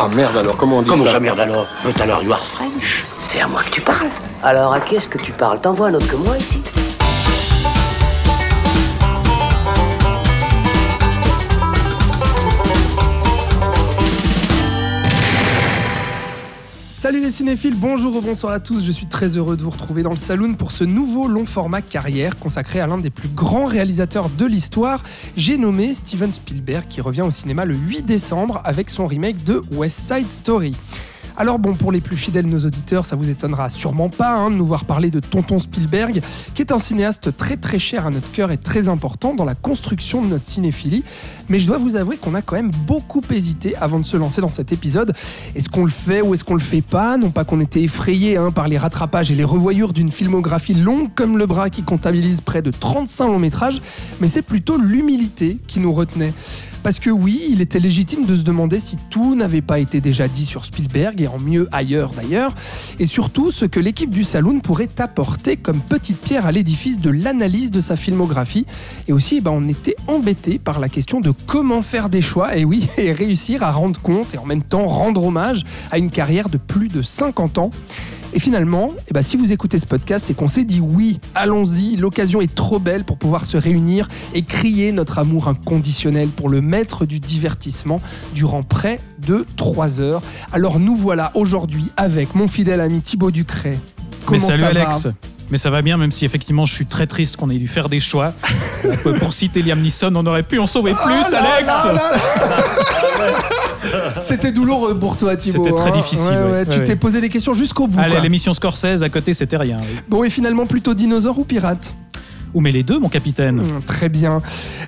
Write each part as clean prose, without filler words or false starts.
Ah merde alors, comment on dit ça? Comment ça merde alors? But alors, you are French. C'est à moi que tu parles. Alors à qui est-ce que tu parles? T'envoies un autre que moi ici. Salut les cinéphiles, bonjour ou bonsoir à tous, je suis très heureux de vous retrouver dans le Saloon pour ce nouveau long format carrière consacré à l'un des plus grands réalisateurs de l'histoire, j'ai nommé Steven Spielberg qui revient au cinéma le 8 décembre avec son remake de West Side Story. Alors bon, pour les plus fidèles de nos auditeurs, ça vous étonnera sûrement pas de nous voir parler de Tonton Spielberg, qui est un cinéaste très cher à notre cœur et très important dans la construction de notre cinéphilie. Mais je dois vous avouer qu'on a quand même beaucoup hésité avant de se lancer dans cet épisode. Est-ce qu'on le fait ou est-ce qu'on le fait pas? Non pas qu'on était effrayé par les rattrapages et les revoyures d'une filmographie longue comme le bras qui comptabilise près de 35 longs métrages, mais c'est plutôt l'humilité qui nous retenait. Parce que oui, il était légitime de se demander si tout n'avait pas été déjà dit sur Spielberg, et en mieux ailleurs d'ailleurs, et surtout ce que l'équipe du Saloon pourrait apporter comme petite pierre à l'édifice de l'analyse de sa filmographie. Et aussi, on était embêté par la question de comment faire des choix, et réussir à rendre compte et en même temps rendre hommage à une carrière de plus de 50 ans. Et finalement, si vous écoutez ce podcast, c'est qu'on s'est dit oui, allons-y, l'occasion est trop belle pour pouvoir se réunir et crier notre amour inconditionnel pour le maître du divertissement durant près de 3 heures. Alors nous voilà aujourd'hui avec mon fidèle ami Thibaut Ducret. Comment ça va ? Mais salut Alex. Mais ça va bien, même si effectivement je suis très triste qu'on ait dû faire des choix. Pour citer Liam Neeson, on aurait pu en sauver plus, oh là, Alex là, là, là. C'était douloureux pour toi, Thibaut. C'était très difficile. Tu t'es posé des questions jusqu'au bout. Allez, l'émission Scorsese à côté, c'était rien. Oui. Bon, et finalement, plutôt dinosaure ou pirate? Ou mais les deux, mon capitaine. Très bien.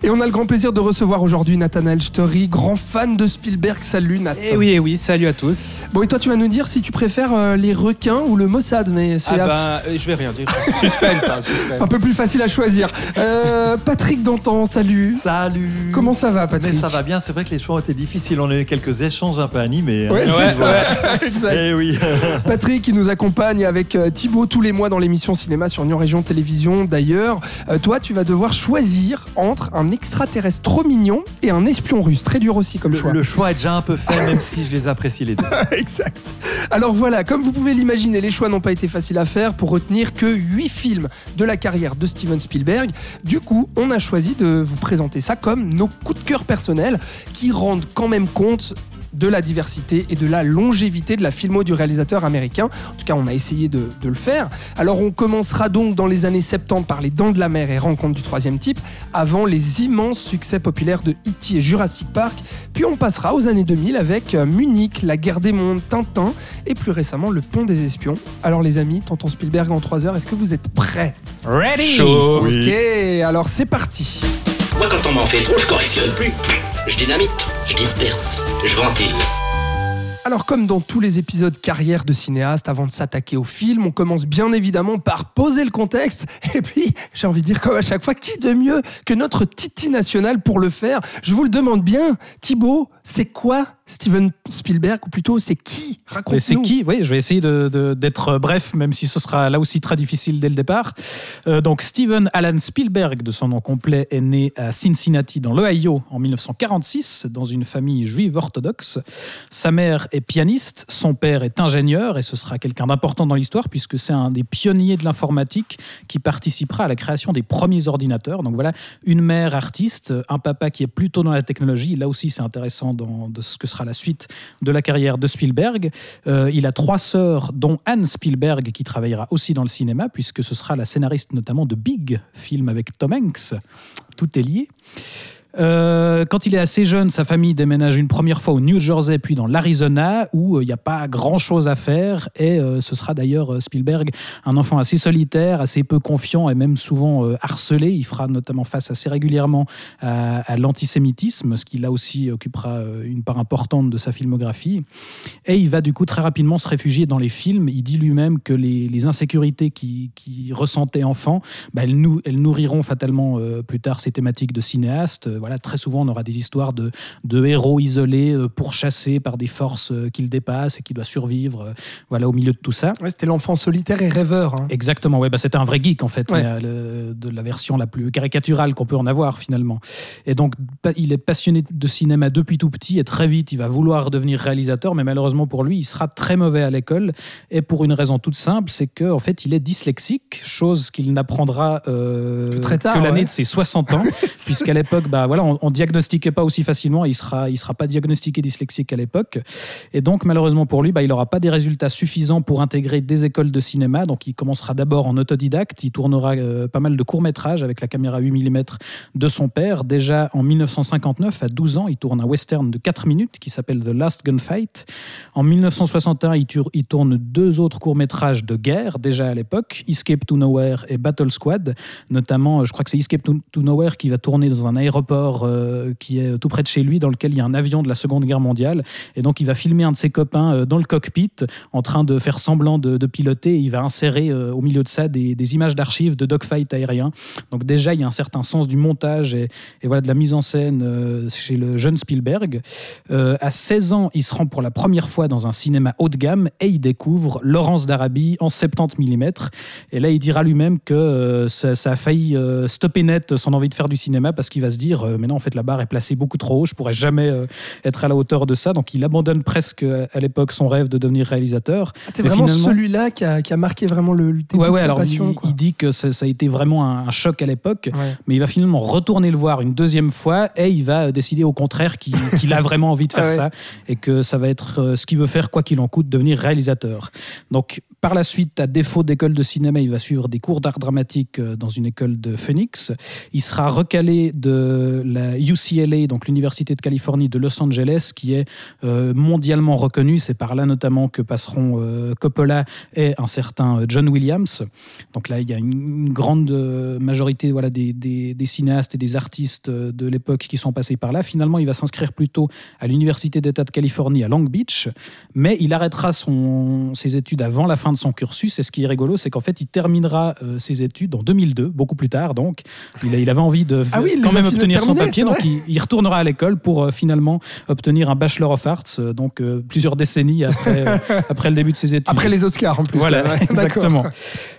Et on a le grand plaisir de recevoir aujourd'hui Nathanaël Story, grand fan de Spielberg. Salut, Nathan. Eh oui, salut à tous. Bon, et toi, tu vas nous dire si tu préfères les requins ou le Mossad. Mais c'est je vais rien dire. Suspense, ça. Un peu plus facile à choisir. Patrick Dantan, salut. Salut. Comment ça va, Patrick? Mais ça va bien. C'est vrai que les choix ont été difficiles. On a eu quelques échanges un peu animés. Ouais, c'est ça. Exact. Eh oui. Patrick, qui nous accompagne avec Thibaut tous les mois dans l'émission Cinéma sur Nyon Région Télévision, d'ailleurs. Toi, tu vas devoir choisir entre un extraterrestre trop mignon et un espion russe. Très dur aussi comme choix. Le choix est déjà un peu fait, même si je les apprécie les deux. Exact. Alors voilà, comme vous pouvez l'imaginer, les choix n'ont pas été faciles à faire pour retenir que 8 films de la carrière de Steven Spielberg. Du coup, on a choisi de vous présenter ça comme nos coups de cœur personnels qui rendent quand même compte de la diversité et de la longévité de la filmo du réalisateur américain. En tout cas, on a essayé de le faire. Alors, on commencera donc dans les années 70 par Les Dents de la Mer et Rencontre du Troisième Type, avant les immenses succès populaires de E.T. et Jurassic Park. Puis, on passera aux années 2000 avec Munich, La Guerre des Mondes, Tintin et plus récemment Le Pont des Espions. Alors, les amis, Tonton Spielberg en 3 heures, est-ce que vous êtes prêts? Ready? Show. Ok, alors c'est parti. Moi, quand on m'en fait trop, je correctionne plus. Je dynamite, je disperse, je ventile. Alors comme dans tous les épisodes carrière de cinéaste, avant de s'attaquer au film, on commence bien évidemment par poser le contexte. Et puis, j'ai envie de dire comme à chaque fois, qui de mieux que notre Titi national pour le faire? Je vous le demande bien, Thibaut, c'est quoi Steven Spielberg, ou plutôt c'est qui? Raconte-nous. Mais c'est qui? Oui, je vais essayer d'être bref, même si ce sera là aussi très difficile dès le départ. Donc Steven Alan Spielberg, de son nom complet, est né à Cincinnati, dans l'Ohio, en 1946, dans une famille juive orthodoxe. Sa mère est pianiste, son père est ingénieur, et ce sera quelqu'un d'important dans l'histoire, puisque c'est un des pionniers de l'informatique qui participera à la création des premiers ordinateurs. Donc voilà, une mère artiste, un papa qui est plutôt dans la technologie. Là aussi, c'est intéressant de ce que sera à la suite de la carrière de Spielberg. Il a 3 sœurs, dont Anne Spielberg, qui travaillera aussi dans le cinéma, puisque ce sera la scénariste notamment de Big, film avec Tom Hanks. Tout est lié. Quand il est assez jeune, sa famille déménage une première fois au New Jersey, puis dans l'Arizona, où il n'y a pas grand-chose à faire. Et ce sera d'ailleurs Spielberg, un enfant assez solitaire, assez peu confiant et même souvent harcelé. Il fera notamment face assez régulièrement à l'antisémitisme, ce qui là aussi occupera une part importante de sa filmographie. Et il va du coup très rapidement se réfugier dans les films. Il dit lui-même que les insécurités qu'il ressentait enfant, elles nourriront fatalement plus tard ses thématiques de cinéaste. voilà, très souvent on aura des histoires de héros isolés, pourchassés par des forces qu'il dépasse et qui doit survivre, voilà, au milieu de tout ça. Ouais, c'était l'enfant solitaire et rêveur. Hein. Exactement, ouais, bah, c'était un vrai geek en fait, ouais. De la version la plus caricaturale qu'on peut en avoir finalement. Et donc il est passionné de cinéma depuis tout petit et très vite il va vouloir devenir réalisateur, mais malheureusement pour lui il sera très mauvais à l'école et pour une raison toute simple, c'est qu'en fait il est dyslexique, chose qu'il n'apprendra très tard, que l'année de ses 60 ans, puisqu'à l'époque bah, voilà, on diagnostiquait pas aussi facilement, il sera pas diagnostiqué dyslexique à l'époque. Et donc malheureusement pour lui, bah, il n'aura pas des résultats suffisants pour intégrer des écoles de cinéma, donc il commencera d'abord en autodidacte, il tournera pas mal de courts-métrages avec la caméra 8 mm de son père. Déjà en 1959, à 12 ans, il tourne un western de 4 minutes qui s'appelle The Last Gunfight. En 1961, il tourne deux autres courts-métrages de guerre, déjà à l'époque, Escape to Nowhere et Battle Squad, notamment je crois que c'est Escape to Nowhere qui va tourner dans un aéroport qui est tout près de chez lui, dans lequel il y a un avion de la Seconde Guerre mondiale, et donc il va filmer un de ses copains dans le cockpit en train de faire semblant de piloter, et il va insérer au milieu de ça des images d'archives de dogfight aérien. Donc déjà il y a un certain sens du montage et voilà, de la mise en scène chez le jeune Spielberg. À 16 ans, il se rend pour la première fois dans un cinéma haut de gamme et il découvre Laurence d'Arabie en 70 mm. Et là il dira lui-même que ça a failli stopper net son envie de faire du cinéma, parce qu'il va se dire mais non, en fait la barre est placée beaucoup trop haut, je pourrais jamais être à la hauteur de ça. Donc il abandonne presque à l'époque son rêve de devenir réalisateur. C'est vraiment celui-là qui a marqué vraiment le début de sa passion. Il dit que ça a été vraiment un choc à l'époque, mais il va finalement retourner le voir une deuxième fois et il va décider au contraire qu'il a vraiment envie de faire ça et que ça va être ce qu'il veut faire quoi qu'il en coûte, devenir réalisateur. Donc par la suite, à défaut d'école de cinéma, il va suivre des cours d'art dramatique dans une école de Phoenix. Il sera recalé de la UCLA, donc l'Université de Californie de Los Angeles, qui est mondialement reconnue. C'est par là notamment que passeront Coppola et un certain John Williams. Donc là, il y a une grande majorité, voilà, des cinéastes et des artistes de l'époque qui sont passés par là. Finalement, il va s'inscrire plutôt à l'Université d'État de Californie à Long Beach, mais il arrêtera ses études avant la fin de son cursus. Et ce qui est rigolo, c'est qu'en fait, il terminera ses études en 2002, beaucoup plus tard. Donc, il avait envie de quand même obtenir son papier. Donc, il retournera à l'école pour finalement obtenir un Bachelor of Arts, donc plusieurs décennies après le début de ses études. Après les Oscars, en plus. Voilà, ouais, exactement.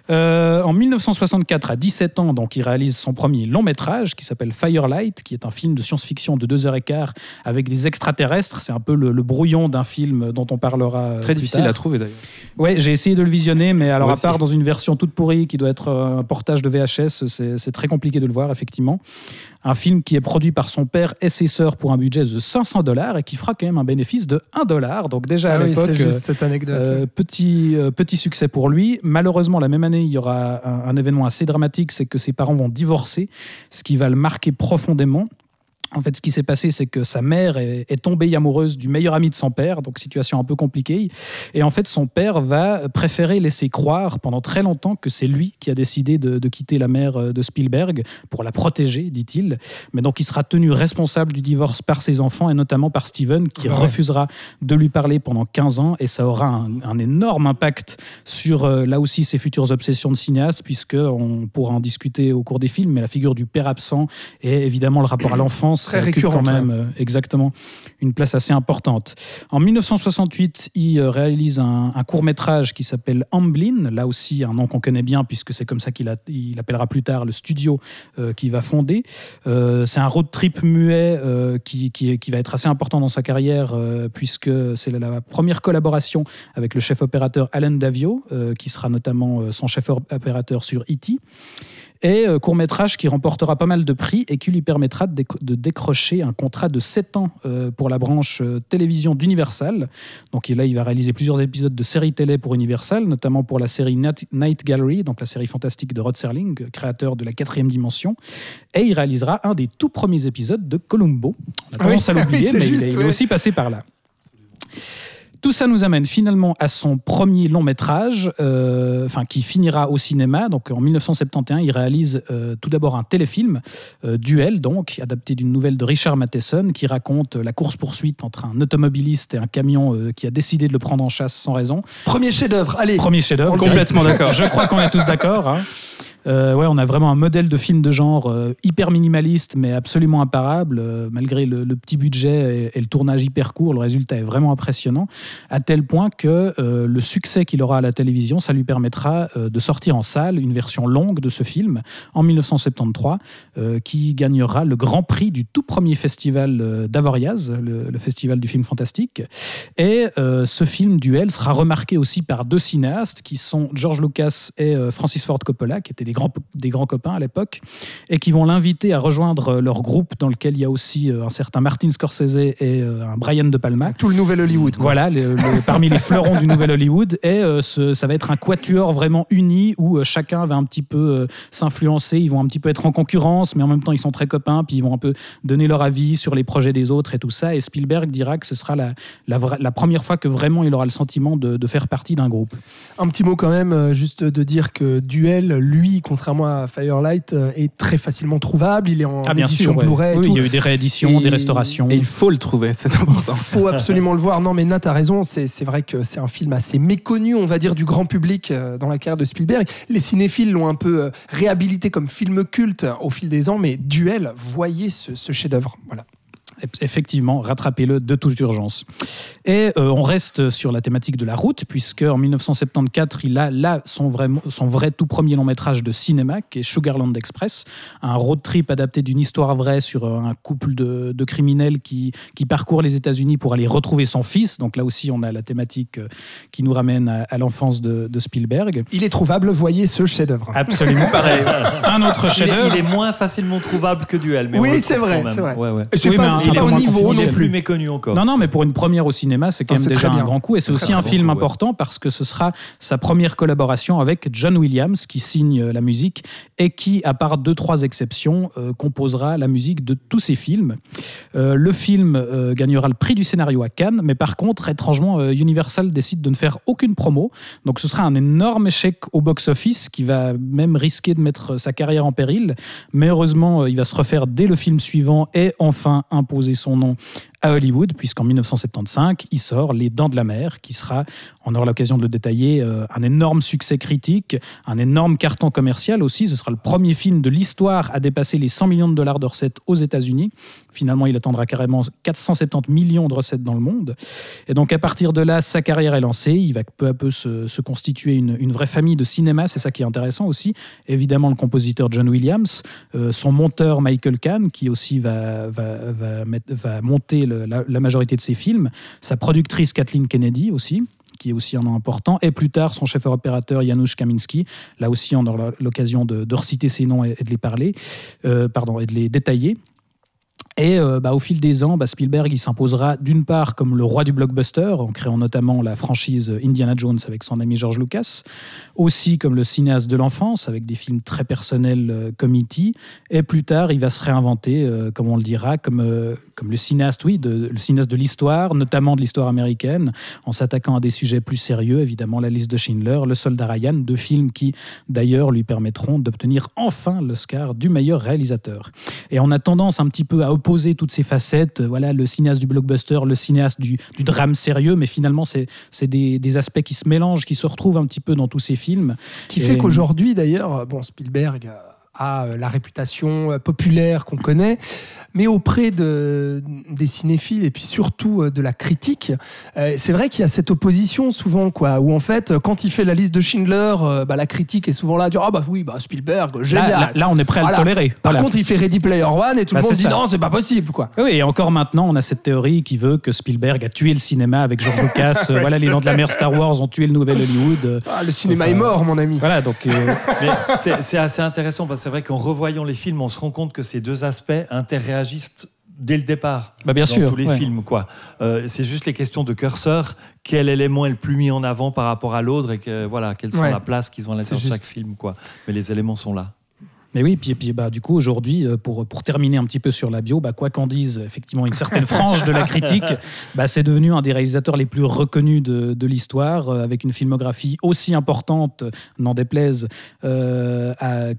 En 1964, à 17 ans, donc, il réalise son premier long métrage qui s'appelle Firelight, qui est un film de science-fiction de 2h15 avec des extraterrestres. C'est un peu le brouillon d'un film dont on parlera très plus difficile tard. À trouver, d'ailleurs. Ouais, j'ai essayé de le visionner, mais alors, à part dans une version toute pourrie qui doit être un portage de VHS, c'est très compliqué de le voir, effectivement. Un film qui est produit par son père et ses sœurs pour un budget de $500 et qui fera quand même un bénéfice de $1. Donc déjà à l'époque, c'est juste cette anecdote. Petit succès pour lui. Malheureusement, la même année, il y aura un événement assez dramatique, c'est que ses parents vont divorcer, ce qui va le marquer profondément. En fait, ce qui s'est passé, c'est que sa mère est tombée amoureuse du meilleur ami de son père, donc situation un peu compliquée. Et en fait, son père va préférer laisser croire pendant très longtemps que c'est lui qui a décidé de quitter la mère de Spielberg pour la protéger, dit-il. Mais donc, il sera tenu responsable du divorce par ses enfants et notamment par Steven, qui refusera de lui parler pendant 15 ans. Et ça aura un énorme impact sur, là aussi, ses futures obsessions de cinéaste, puisqu'on pourra en discuter au cours des films. Mais la figure du père absent et évidemment le rapport à l'enfance, très récurrent quand même, exactement, une place assez importante. En 1968, il réalise un court-métrage qui s'appelle Amblin, là aussi un nom qu'on connaît bien puisque c'est comme ça qu'il appellera plus tard le studio qu'il va fonder. C'est un road trip muet qui va être assez important dans sa carrière puisque c'est la première collaboration avec le chef opérateur Alan Davio qui sera notamment son chef opérateur sur E.T. et court-métrage qui remportera pas mal de prix et qui lui permettra de décrocher un contrat de 7 ans pour la branche télévision d'Universal. Donc et là, il va réaliser plusieurs épisodes de séries télé pour Universal, notamment pour la série Night Gallery, donc la série fantastique de Rod Serling, créateur de la 4e dimension. Et il réalisera un des tout premiers épisodes de Columbo. On a tendance à l'oublier, mais il est aussi passé par là. Tout ça nous amène finalement à son premier long métrage, qui finira au cinéma. Donc en 1971, il réalise tout d'abord un téléfilm, Duel, donc adapté d'une nouvelle de Richard Matheson, qui raconte la course-poursuite entre un automobiliste et un camion qui a décidé de le prendre en chasse sans raison. Premier chef-d'œuvre, allez. Complètement d'accord. Je crois qu'on est tous d'accord. Hein. Ouais, on a vraiment un modèle de film de genre hyper minimaliste, mais absolument imparable. Malgré le petit budget et le tournage hyper court, le résultat est vraiment impressionnant, à tel point que le succès qu'il aura à la télévision, ça lui permettra de sortir en salle une version longue de ce film en 1973, qui gagnera le grand prix du tout premier festival d'Avoriaz, le festival du film fantastique. Et ce film Duel sera remarqué aussi par deux cinéastes qui sont George Lucas et Francis Ford Coppola, qui étaient des grands copains à l'époque, et qui vont l'inviter à rejoindre leur groupe dans lequel il y a aussi un certain Martin Scorsese et un Brian De Palma. Tout le nouvel Hollywood, quoi. Voilà, parmi les fleurons du nouvel Hollywood. Et ça va être un quatuor vraiment uni où chacun va un petit peu s'influencer. Ils vont un petit peu être en concurrence, mais en même temps ils sont très copains, puis ils vont un peu donner leur avis sur les projets des autres et tout ça. Et Spielberg dira que ce sera la première fois que vraiment il aura le sentiment de faire partie d'un groupe. Un petit mot quand même, juste de dire que Duel, lui, contrairement à Firelight, est très facilement trouvable. Il est en édition Blu-ray. Oui, il y a eu des rééditions, des restaurations. Et il faut le trouver, c'est important. Il faut absolument le voir. Non mais Nat a raison, c'est vrai que c'est un film assez méconnu, on va dire, du grand public dans la carrière de Spielberg. Les cinéphiles l'ont un peu réhabilité comme film culte au fil des ans, mais Duel, voyez ce chef-d'œuvre. Voilà. Effectivement, rattrapez-le de toute urgence. Et on reste sur la thématique de la route, puisque en 1974, il a là son vrai tout premier long métrage de cinéma, qui est Sugarland Express, un road trip adapté d'une histoire vraie sur un couple de criminels qui parcourt les États-Unis pour aller retrouver son fils. Donc là aussi, on a la thématique qui nous ramène à l'enfance de Spielberg. Il est trouvable, voyez ce chef-d'œuvre. Absolument, pareil. Un autre chef-d'œuvre. Il est moins facilement trouvable que Duel. Mais oui, c'est vrai. Ouais, ouais. C'est oui, pas mais pas au niveau non plus méconnu encore. Non, mais pour une première au cinéma, c'est quand même déjà un grand coup. Et c'est aussi un film important parce que ce sera sa première collaboration avec John Williams, qui signe la musique et qui, à part 2-3 exceptions, composera la musique de tous ses films. Le film gagnera le prix du scénario à Cannes, mais par contre, étrangement, Universal décide de ne faire aucune promo. Donc ce sera un énorme échec au box-office qui va même risquer de mettre sa carrière en péril. Mais heureusement, il va se refaire dès le film suivant et enfin imposer son nom à Hollywood, puisqu'en 1975, il sort Les Dents de la Mer, qui sera, on aura l'occasion de le détailler, un énorme succès critique, un énorme carton commercial aussi. Ce sera le premier film de l'histoire à dépasser les 100 millions de dollars de recettes aux États-Unis. Finalement, il attendra carrément 470 millions de recettes dans le monde. Et donc, à partir de là, sa carrière est lancée. Il va peu à peu se constituer une vraie famille de cinéma. C'est ça qui est intéressant aussi. Évidemment, le compositeur John Williams, son monteur Michael Kahn, qui aussi va monter la majorité de ses films, sa productrice Kathleen Kennedy aussi, qui est aussi un nom important, et plus tard son chef opérateur Janusz Kaminski. Là aussi, on aura l'occasion de reciter ces noms et de les parler, et de les détailler. Et au fil des ans, Spielberg il s'imposera d'une part comme le roi du blockbuster, en créant notamment la franchise Indiana Jones avec son ami George Lucas, aussi comme le cinéaste de l'enfance avec des films très personnels comme E.T. Et plus tard, il va se réinventer, comme on le dira, comme le cinéaste de l'histoire, notamment de l'histoire américaine, en s'attaquant à des sujets plus sérieux, évidemment la liste de Schindler, Le Soldat Ryan, deux films qui d'ailleurs lui permettront d'obtenir enfin l'Oscar du meilleur réalisateur. Et on a tendance un petit peu à poser toutes ces facettes, voilà, le cinéaste du blockbuster, le cinéaste du drame sérieux, mais finalement c'est des aspects qui se mélangent, qui se retrouvent un petit peu dans tous ces films. Qui fait qu'aujourd'hui d'ailleurs, Spielberg a la réputation populaire qu'on connaît, mais auprès des cinéphiles et puis surtout de la critique, c'est vrai qu'il y a cette opposition souvent, quoi, où en fait, quand il fait la liste de Schindler, la critique est souvent là à dire « Ah Spielberg, génial !» Là, on est prêt à le tolérer. Par contre, il fait Ready Player One et tout le monde dit « Non, c'est pas possible !» quoi. Oui, et encore maintenant, on a cette théorie qui veut que Spielberg a tué le cinéma avec George Lucas. Voilà, les Dents de la Mer, Star Wars ont tué le nouvel Hollywood. Le cinéma est mort, mon ami. Voilà, donc... Mais c'est assez intéressant parce que c'est vrai qu'en revoyant les films, on se rend compte que ces deux aspects interréagissent dès le départ bien sûr, tous les films. Quoi. C'est juste les questions de curseur. Quel élément est le plus mis en avant par rapport à l'autre et quelle sera la place qu'ils ont à l'intérieur de chaque film. Quoi. Mais les éléments sont là. Mais oui, puis bah, du coup, aujourd'hui, pour terminer un petit peu sur la bio, bah, quoi qu'en dise effectivement une certaine frange de la critique, bah, c'est devenu un des réalisateurs les plus reconnus de l'histoire, avec une filmographie aussi importante, n'en déplaise, que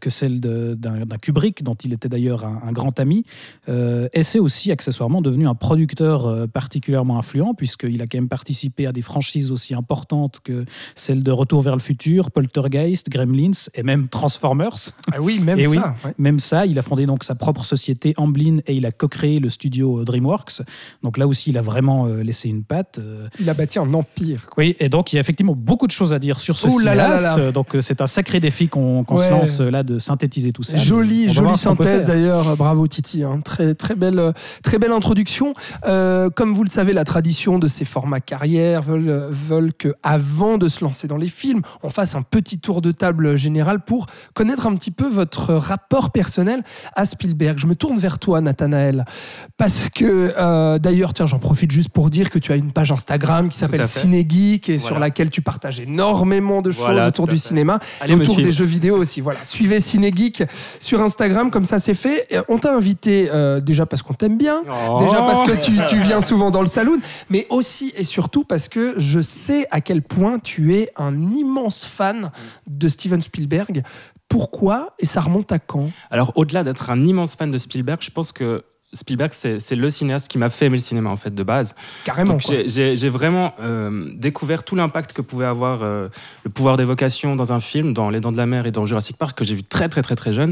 celle d'un Kubrick, dont il était d'ailleurs un grand ami. Et c'est aussi accessoirement devenu un producteur particulièrement influent, puisqu'il a quand même participé à des franchises aussi importantes que celles de Retour vers le futur, Poltergeist, Gremlins et même Transformers. Ah oui, même et ça. Oui, ouais. Même ça, il a fondé donc sa propre société Amblin et il a co-créé le studio DreamWorks. Donc là aussi, il a vraiment laissé une patte. Il a bâti un empire, quoi. Oui, et donc il y a effectivement beaucoup de choses à dire sur ce cinéaste. Donc c'est un sacré défi qu'on se lance là de synthétiser tout ça. Jolie synthèse d'ailleurs. Bravo Titi, hein. Très belle introduction. Comme vous le savez, la tradition de ces formats carrière veulent que, avant de se lancer dans les films, on fasse un petit tour de table général pour connaître un petit peu votre rapport personnel à Spielberg. Je me tourne vers toi, Nathanaël, parce que d'ailleurs, tiens, j'en profite juste pour dire que tu as une page Instagram qui s'appelle Cinégeek et sur laquelle tu partages énormément de choses autour du cinéma, allez, autour des jeux vidéo aussi. Voilà, suivez Cinégeek sur Instagram, comme ça c'est fait. Et on t'a invité déjà parce qu'on t'aime bien, déjà parce que tu viens souvent dans le saloon, mais aussi et surtout parce que je sais à quel point tu es un immense fan de Steven Spielberg. Pourquoi ? Et ça remonte à quand ? Alors, au-delà d'être un immense fan de Spielberg, je pense que Spielberg, c'est le cinéaste qui m'a fait aimer le cinéma, en fait, de base. Carrément. Donc, j'ai vraiment découvert tout l'impact que pouvait avoir le pouvoir d'évocation dans un film, dans Les Dents de la Mer et dans Jurassic Park, que j'ai vu très, très, très, très jeune.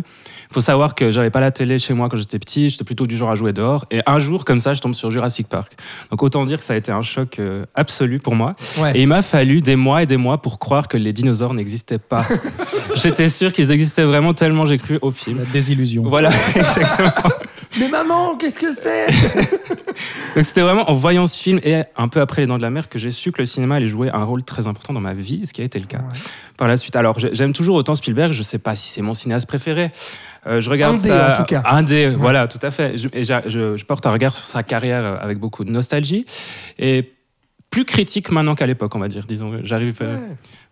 Il faut savoir que j'avais pas la télé chez moi quand j'étais petit, j'étais plutôt du genre à jouer dehors. Et un jour, comme ça, je tombe sur Jurassic Park. Donc, autant dire que ça a été un choc absolu pour moi. Ouais. Et il m'a fallu des mois pour croire que les dinosaures n'existaient pas. J'étais sûr qu'ils existaient vraiment tellement j'ai cru au film. La désillusion. Voilà, exactement. Mais maman, qu'est-ce que c'est ? Donc c'était vraiment en voyant ce film et un peu après Les Dents de la Mer que j'ai su que le cinéma allait jouer un rôle très important dans ma vie, ce qui a été le cas par la suite. Alors j'aime toujours autant Spielberg, je sais pas si c'est mon cinéaste préféré. Je regarde en tout cas. Ouais. Voilà, tout à fait. Je porte un regard sur sa carrière avec beaucoup de nostalgie et plus critique maintenant qu'à l'époque, on va dire. Disons, j'arrive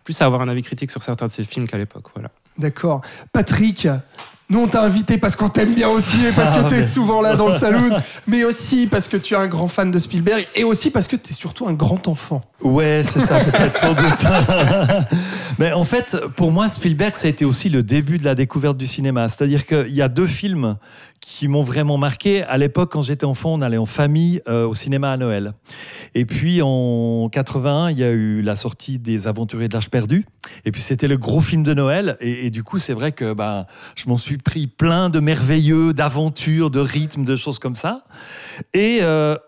plus à avoir un avis critique sur certains de ses films qu'à l'époque. Voilà. D'accord. Patrick, nous, on t'a invité parce qu'on t'aime bien aussi et parce que t'es souvent là dans le saloon, mais aussi parce que tu es un grand fan de Spielberg et aussi parce que t'es surtout un grand enfant. Ouais, c'est ça, peut-être, sans doute. Mais en fait, pour moi, Spielberg, ça a été aussi le début de la découverte du cinéma. C'est-à-dire qu'il y a deux films qui m'ont vraiment marqué. À l'époque, quand j'étais enfant, on allait en famille au cinéma à Noël. Et puis, en 81, il y a eu la sortie des Aventuriers de l'Arche perdue. Et puis, c'était le gros film de Noël. Et du coup, c'est vrai que bah, je m'en suis pris plein de merveilleux, d'aventures, de rythmes, de choses comme ça. Et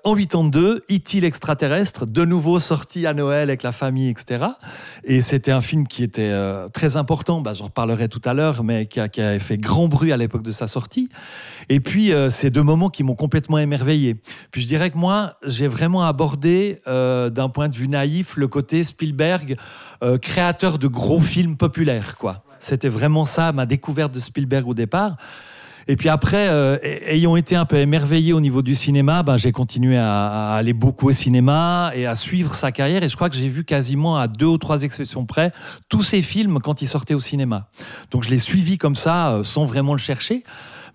en 82, E.T. l'extraterrestre, de nouveau sorti à Noël avec la famille, etc. Et c'était un film qui était très important. Bah, j'en reparlerai tout à l'heure, mais qui a fait grand bruit à l'époque de sa sortie. Et puis, c'est deux moments qui m'ont complètement émerveillé. Puis je dirais que moi, j'ai vraiment abordé, d'un point de vue naïf, le côté Spielberg, créateur de gros films populaires, quoi. C'était vraiment ça, ma découverte de Spielberg au départ. Et puis après, ayant été un peu émerveillé au niveau du cinéma, ben, j'ai continué à aller beaucoup au cinéma et à suivre sa carrière. Et je crois que j'ai vu quasiment à 2 ou 3 exceptions près tous ses films quand ils sortaient au cinéma. Donc je l'ai suivi comme ça, sans vraiment le chercher.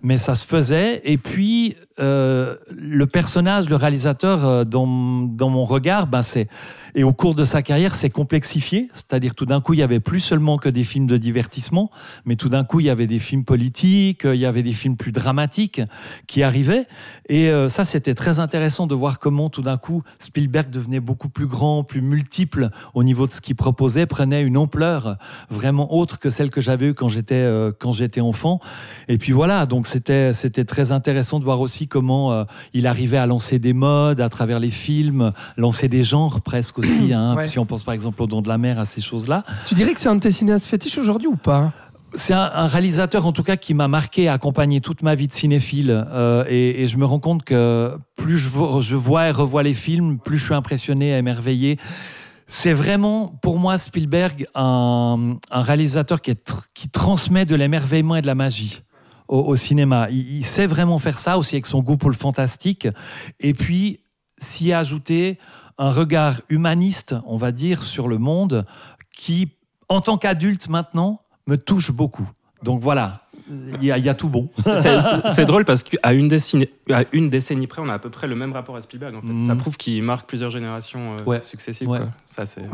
Mais ça se faisait. Et puis, le personnage, le réalisateur, dans mon regard, ben c'est, et au cours de sa carrière, s'est complexifié. C'est-à-dire, tout d'un coup, il n'y avait plus seulement que des films de divertissement, mais tout d'un coup, il y avait des films politiques, il y avait des films plus dramatiques qui arrivaient. Et ça, c'était très intéressant de voir comment, tout d'un coup, Spielberg devenait beaucoup plus grand, plus multiple au niveau de ce qu'il proposait, prenait une ampleur vraiment autre que celle que j'avais eue quand j'étais enfant. Et puis voilà, donc c'était très intéressant de voir aussi comment il arrivait à lancer des modes à travers les films, lancer des genres presque aussi, hein, ouais. Si on pense par exemple aux Dents de la Mer, à ces choses-là. Tu dirais que c'est un de tes cinéastes fétiches aujourd'hui ou pas ? C'est un réalisateur en tout cas qui m'a marqué, accompagné toute ma vie de cinéphile, et je me rends compte que plus je vois et revois les films, plus je suis impressionné, émerveillé. C'est vraiment, pour moi, Spielberg, un réalisateur qui transmet de l'émerveillement et de la magie au cinéma. Il sait vraiment faire ça aussi avec son goût pour le fantastique. Et puis, s'y ajouter un regard humaniste, on va dire, sur le monde qui, en tant qu'adulte maintenant, me touche beaucoup. Donc voilà. il y a tout bon. C'est drôle parce qu'à une décennie près, on a à peu près le même rapport à Spielberg. En fait. Ça prouve qu'il marque plusieurs générations successives. Ouais. Quoi.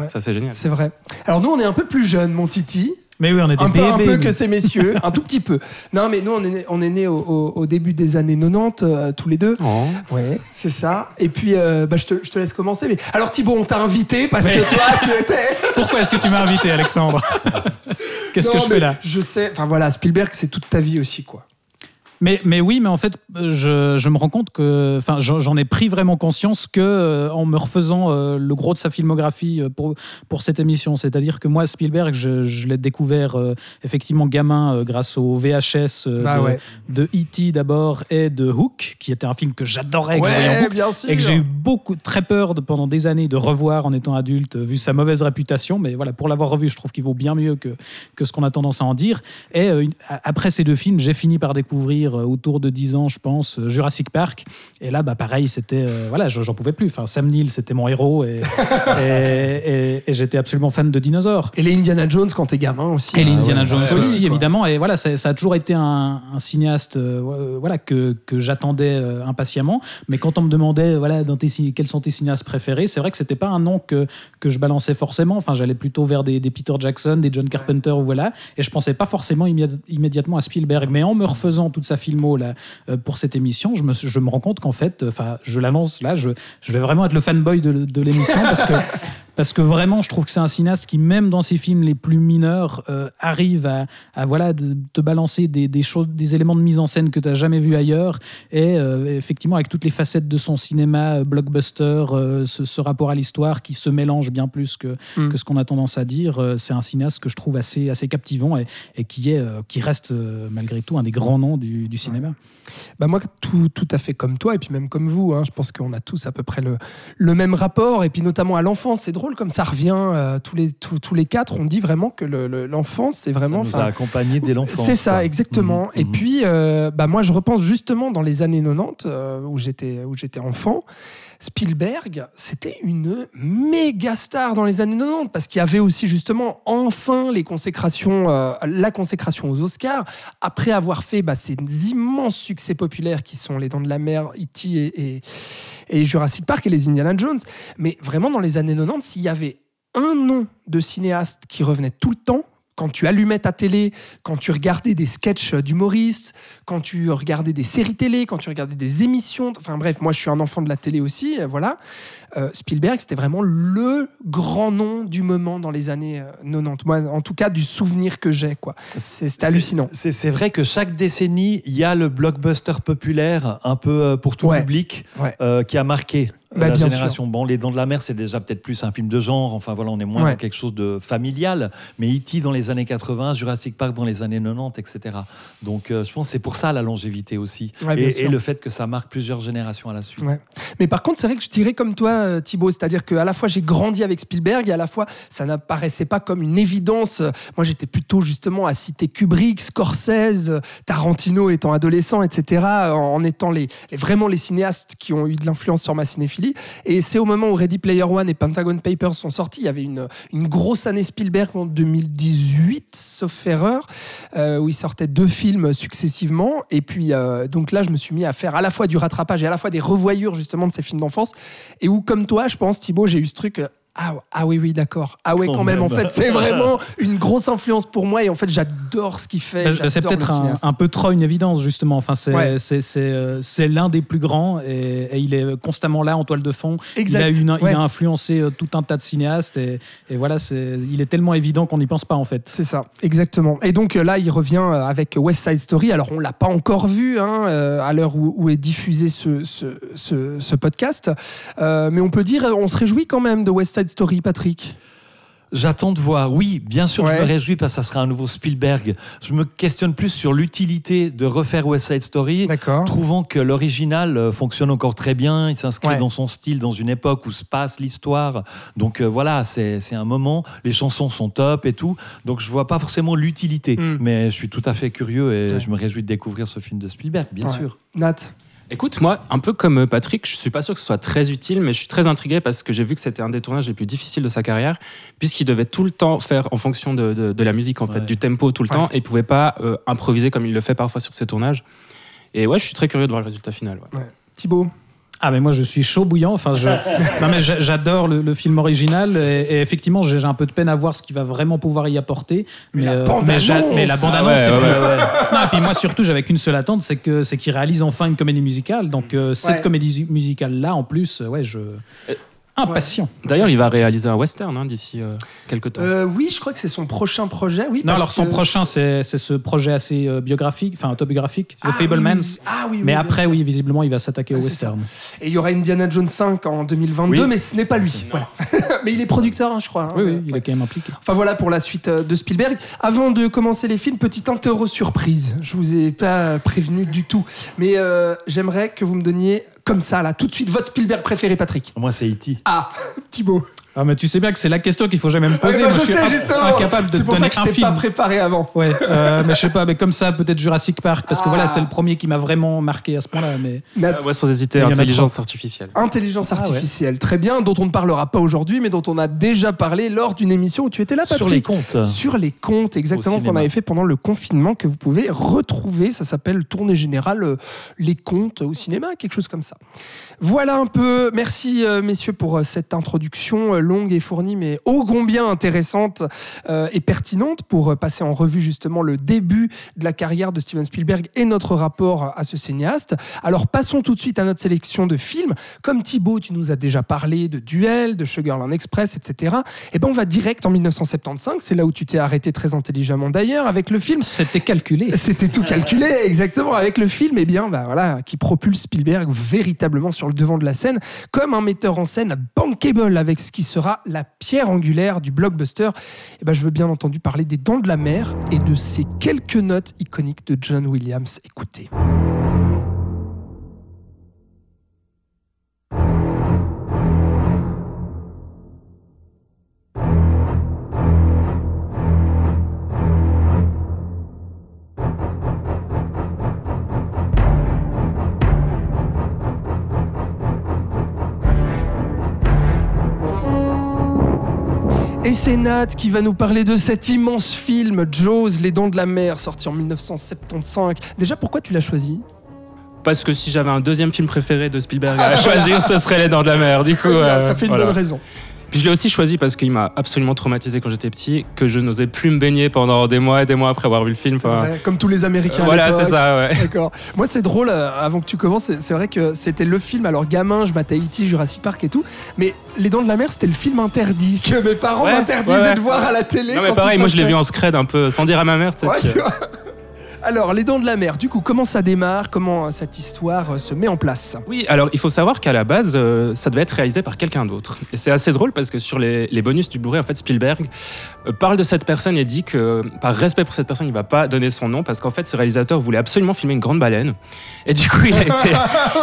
Ça, c'est génial. C'est vrai. Alors nous, on est un peu plus jeunes, mon Titi. Mais oui, on est des bébés. Un peu que ces messieurs, un tout petit peu. Non, mais nous, on est nés au début des années 90, tous les deux. Oh. Ouais, c'est ça. Et puis, je te laisse commencer. Mais... Alors Thibaut, on t'a invité parce que toi, tu étais... Pourquoi est-ce que tu m'as invité, Alexandre ? Qu'est-ce que je fais là ? Je sais, enfin voilà, Spielberg, c'est toute ta vie aussi, quoi. Mais oui, mais en fait, je me rends compte que... Enfin, j'en ai pris vraiment conscience qu'en me refaisant le gros de sa filmographie pour cette émission. C'est-à-dire que moi, Spielberg, je l'ai découvert effectivement gamin grâce au VHS de E.T. d'abord et de Hook, qui était un film que j'adorais, et que j'ai eu très peur pendant des années de revoir en étant adulte, vu sa mauvaise réputation. Mais voilà, pour l'avoir revu, je trouve qu'il vaut bien mieux que ce qu'on a tendance à en dire. Et après ces deux films, j'ai fini par découvrir autour de 10 ans, je pense, Jurassic Park. Et là, pareil, c'était... j'en pouvais plus. Enfin, Sam Neill, c'était mon héros et j'étais absolument fan de dinosaures. Et les Indiana Jones quand t'es gamin aussi. Et les Indiana Jones aussi, évidemment. Et voilà, ça a toujours été un cinéaste que j'attendais impatiemment. Mais quand on me demandait quels sont tes cinéastes préférés, c'est vrai que c'était pas un nom que je balançais forcément. Enfin, j'allais plutôt vers des Peter Jackson, des John Carpenter, et je pensais pas forcément immédiatement à Spielberg. Mais en me refaisant toute sa filmo là, pour cette émission, je me rends compte qu'en fait, je l'annonce là, je vais vraiment être le fanboy de l'émission parce que vraiment, je trouve que c'est un cinéaste qui, même dans ses films les plus mineurs, arrive à te balancer des choses, des éléments de mise en scène que tu n'as jamais vus ailleurs. Et effectivement, avec toutes les facettes de son cinéma blockbuster, ce rapport à l'histoire qui se mélange bien plus que ce qu'on a tendance à dire, c'est un cinéaste que je trouve assez captivant et qui reste malgré tout un des grands noms du cinéma. Ouais. Bah moi, tout à fait comme toi et puis même comme vous, hein, je pense qu'on a tous à peu près le même rapport. Et puis notamment à l'enfance, c'est drôle comme ça revient tous les quatre, on dit vraiment que l'enfance c'est vraiment... Ça nous a accompagnés dès l'enfance. C'est ça, exactement. Et puis moi je repense justement dans les années 90 où j'étais enfant, Spielberg c'était une méga star dans les années 90 parce qu'il y avait aussi justement enfin les consécrations, la consécration aux Oscars après avoir fait ces immenses succès populaires qui sont Les Dents de la Mer, E.T. et Jurassic Park et les Indiana Jones. Mais vraiment dans les années 90, s'il y avait un nom de cinéaste qui revenait tout le temps, quand tu allumais ta télé, quand tu regardais des sketchs d'humoristes, quand tu regardais des séries télé, quand tu regardais des émissions, enfin bref, moi je suis un enfant de la télé aussi, Spielberg c'était vraiment le grand nom du moment dans les années 90, moi en tout cas du souvenir que j'ai, quoi. C'est hallucinant. C'est vrai que chaque décennie il y a le blockbuster populaire un peu pour tout public qui a marqué la génération. Sûr. Bon, Les Dents de la Mer, c'est déjà peut-être plus un film de genre. Enfin voilà, on est moins dans quelque chose de familial. Mais E.T. dans les années 80, Jurassic Park dans les années 90, etc. Donc je pense que c'est pour ça la longévité aussi. Ouais, et le fait que ça marque plusieurs générations à la suite. Ouais. Mais par contre, c'est vrai que je dirais comme toi, Thibaut. C'est-à-dire qu'à la fois, j'ai grandi avec Spielberg et à la fois, ça n'apparaissait pas comme une évidence. Moi, j'étais plutôt justement à citer Kubrick, Scorsese, Tarantino étant adolescent, etc. En étant vraiment les cinéastes qui ont eu de l'influence sur ma cinéphilie. Et c'est au moment où Ready Player One et Pentagon Papers sont sortis, il y avait une grosse année Spielberg en 2018, sauf erreur, où il sortait deux films successivement. Et puis, donc là, je me suis mis à faire à la fois du rattrapage et à la fois des revoyures justement de ces films d'enfance. Et où, comme toi, je pense, Thibaut, j'ai eu ce truc... Ah oui, d'accord. Ah oui, quand même. En fait, c'est vraiment une grosse influence pour moi. Et en fait, j'adore ce qu'il fait. C'est peut-être un peu trop une évidence, justement. Enfin, c'est l'un des plus grands. Et il est constamment là, en toile de fond. Exact. Il a influencé tout un tas de cinéastes. Et voilà, il est tellement évident qu'on n'y pense pas, en fait. C'est ça, exactement. Et donc là, il revient avec West Side Story. Alors, on ne l'a pas encore vu, hein, à l'heure où est diffusé ce podcast. Mais on peut dire, on se réjouit quand même de West Side Story, Patrick. J'attends de voir. Oui, bien sûr, je me réjouis parce que ça sera un nouveau Spielberg. Je me questionne plus sur l'utilité de refaire West Side Story, trouvant que l'original fonctionne encore très bien. Il s'inscrit dans son style, dans une époque où se passe l'histoire. Donc voilà, c'est un moment. Les chansons sont top et tout. Donc je vois pas forcément l'utilité, mais je suis tout à fait curieux et je me réjouis de découvrir ce film de Spielberg, bien sûr. Nat. Écoute, moi, un peu comme Patrick, je suis pas sûr que ce soit très utile, mais je suis très intrigué parce que j'ai vu que c'était un des tournages les plus difficiles de sa carrière, puisqu'il devait tout le temps faire en fonction de la musique, en fait, du tempo tout le temps, et il pouvait pas improviser comme il le fait parfois sur ses tournages. Et ouais, je suis très curieux de voir le résultat final. Thibaut? Ah mais moi je suis chaud bouillant, enfin non mais j'adore le film original et effectivement j'ai un peu de peine à voir ce qu'il va vraiment pouvoir y apporter, mais la bande annonce et puis moi surtout j'avais qu'une seule attente, c'est qu'il réalise enfin une comédie musicale, donc cette comédie musicale là en plus impatient. D'ailleurs, il va réaliser un western d'ici quelques temps. Oui, je crois que c'est son prochain projet. Oui, non, alors son prochain, c'est ce projet assez biographique, enfin autobiographique, The Fablemans. Mais après, visiblement, il va s'attaquer au western. Ça. Et il y aura Indiana Jones 5 en 2022, mais ce n'est pas lui. Voilà. Mais il est producteur, je crois. Il est quand même impliqué. Enfin voilà pour la suite de Spielberg. Avant de commencer les films, petite interro surprise. Je vous ai pas prévenu du tout, mais j'aimerais que vous me donniez comme ça, là, tout de suite, votre Spielberg préféré, Patrick? Moi, c'est E.T. Ah, Thibaut? Ah, mais tu sais bien que c'est la question qu'il faut jamais me poser. Moi, je sais, justement. Incapable de c'est pour ça que je t'ai pas préparé avant. Ouais, mais je sais pas, mais comme ça, peut-être Jurassic Park, parce que voilà, c'est le premier qui m'a vraiment marqué à ce point-là. Mais sans hésiter, Intelligence artificielle. Intelligence artificielle, très bien, dont on ne parlera pas aujourd'hui, mais dont on a déjà parlé lors d'une émission où tu étais là, Patrick. Sur les contes. Sur les contes, exactement, qu'on avait fait pendant le confinement, que vous pouvez retrouver. Ça s'appelle Tournée Générale, les contes au cinéma, quelque chose comme ça. Voilà un peu. Merci, messieurs, pour cette introduction longue et fournie, mais ô combien intéressante et pertinente pour passer en revue justement le début de la carrière de Steven Spielberg et notre rapport à ce cinéaste. Alors passons tout de suite à notre sélection de films. Comme Thibaut, tu nous as déjà parlé de Duel, de Sugarland Express, etc. Et ben on va direct en 1975, c'est là où tu t'es arrêté très intelligemment d'ailleurs avec le film. C'était calculé. C'était tout calculé, exactement, avec le film qui propulse Spielberg véritablement sur le devant de la scène comme un metteur en scène bankable avec ce qui sera la pierre angulaire du blockbuster. Et ben je veux bien entendu parler des Dents de la Mer et de ces quelques notes iconiques de John Williams. Écoutez. Et c'est Nat qui va nous parler de cet immense film, Jaws, Les Dents de la Mer, sorti en 1975. Déjà, pourquoi tu l'as choisi ? Parce que si j'avais un deuxième film préféré de Spielberg à choisir, ce serait Les Dents de la Mer. Du coup, ça fait une bonne raison. Puis je l'ai aussi choisi parce qu'il m'a absolument traumatisé quand j'étais petit, que je n'osais plus me baigner pendant des mois après avoir vu le film. C'est vrai, comme tous les Américains. Voilà, c'est ça, ouais. D'accord. Moi, c'est drôle, avant que tu commences, c'est vrai que c'était le film. Alors, gamin, je battais E.T., Jurassic Park et tout. Mais Les Dents de la Mer, c'était le film interdit, que mes parents m'interdisaient de voir à la télé. Non, mais pareil, moi, je l'ai vu en scred un peu, sans dire à ma mère. Tu vois. Alors, Les Dents de la Mer, du coup, comment ça démarre ? Comment cette histoire se met en place ? Oui, alors il faut savoir qu'à la base, ça devait être réalisé par quelqu'un d'autre. Et c'est assez drôle parce que sur les bonus du Blu-ray, en fait, Spielberg parle de cette personne et dit que, par respect pour cette personne, il ne va pas donner son nom parce qu'en fait, ce réalisateur voulait absolument filmer une grande baleine. Et du coup,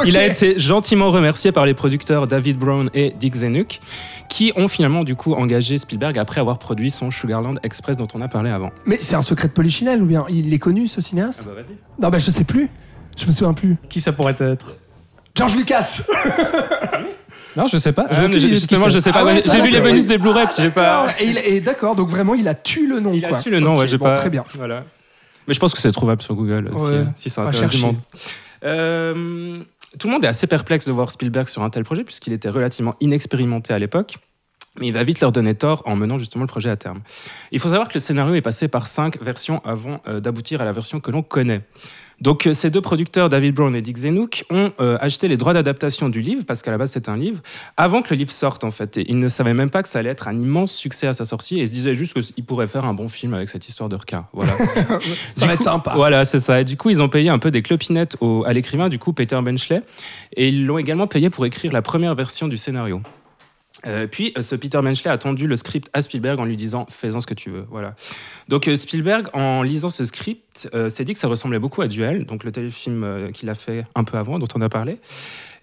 il a été gentiment remercié par les producteurs David Brown et Dick Zanuck, qui ont finalement, du coup, engagé Spielberg après avoir produit son Sugarland Express dont on a parlé avant. Mais c'est un secret de polichinelle ou bien il est connu, ceci ? Cinéaste ? Ah bah vas-y. Non, bah je sais plus. Je me souviens plus. Qui ça pourrait être ? George Lucas. Non, je sais pas. Justement, je sais pas. J'ai vu les bonus des Blu-ray, j'ai pas. Et d'accord, donc vraiment, il a tué le nom. Okay, j'ai pas. Très bien. Voilà. Mais je pense que c'est trouvable sur Google si ça intéresse tout le monde. Tout le monde est assez perplexe de voir Spielberg sur un tel projet puisqu'il était relativement inexpérimenté à l'époque. Mais il va vite leur donner tort en menant justement le projet à terme. Il faut savoir que le scénario est passé par 5 versions avant d'aboutir à la version que l'on connaît. Donc ces deux producteurs, David Brown et Dick Zanuck, ont acheté les droits d'adaptation du livre, parce qu'à la base c'est un livre, avant que le livre sorte en fait. Et ils ne savaient même pas que ça allait être un immense succès à sa sortie, et ils se disaient juste qu'ils pourraient faire un bon film avec cette histoire de requin. Voilà. Ça va être sympa. Voilà, c'est ça. Et du coup, ils ont payé un peu des clopinettes à l'écrivain, du coup Peter Benchley, et ils l'ont également payé pour écrire la première version du scénario. Puis ce Peter Benchley a tendu le script à Spielberg en lui disant « fais-en ce que tu veux ». Voilà. Donc Spielberg, en lisant ce script, s'est dit que ça ressemblait beaucoup à Duel, donc le téléfilm qu'il a fait un peu avant, dont on a parlé.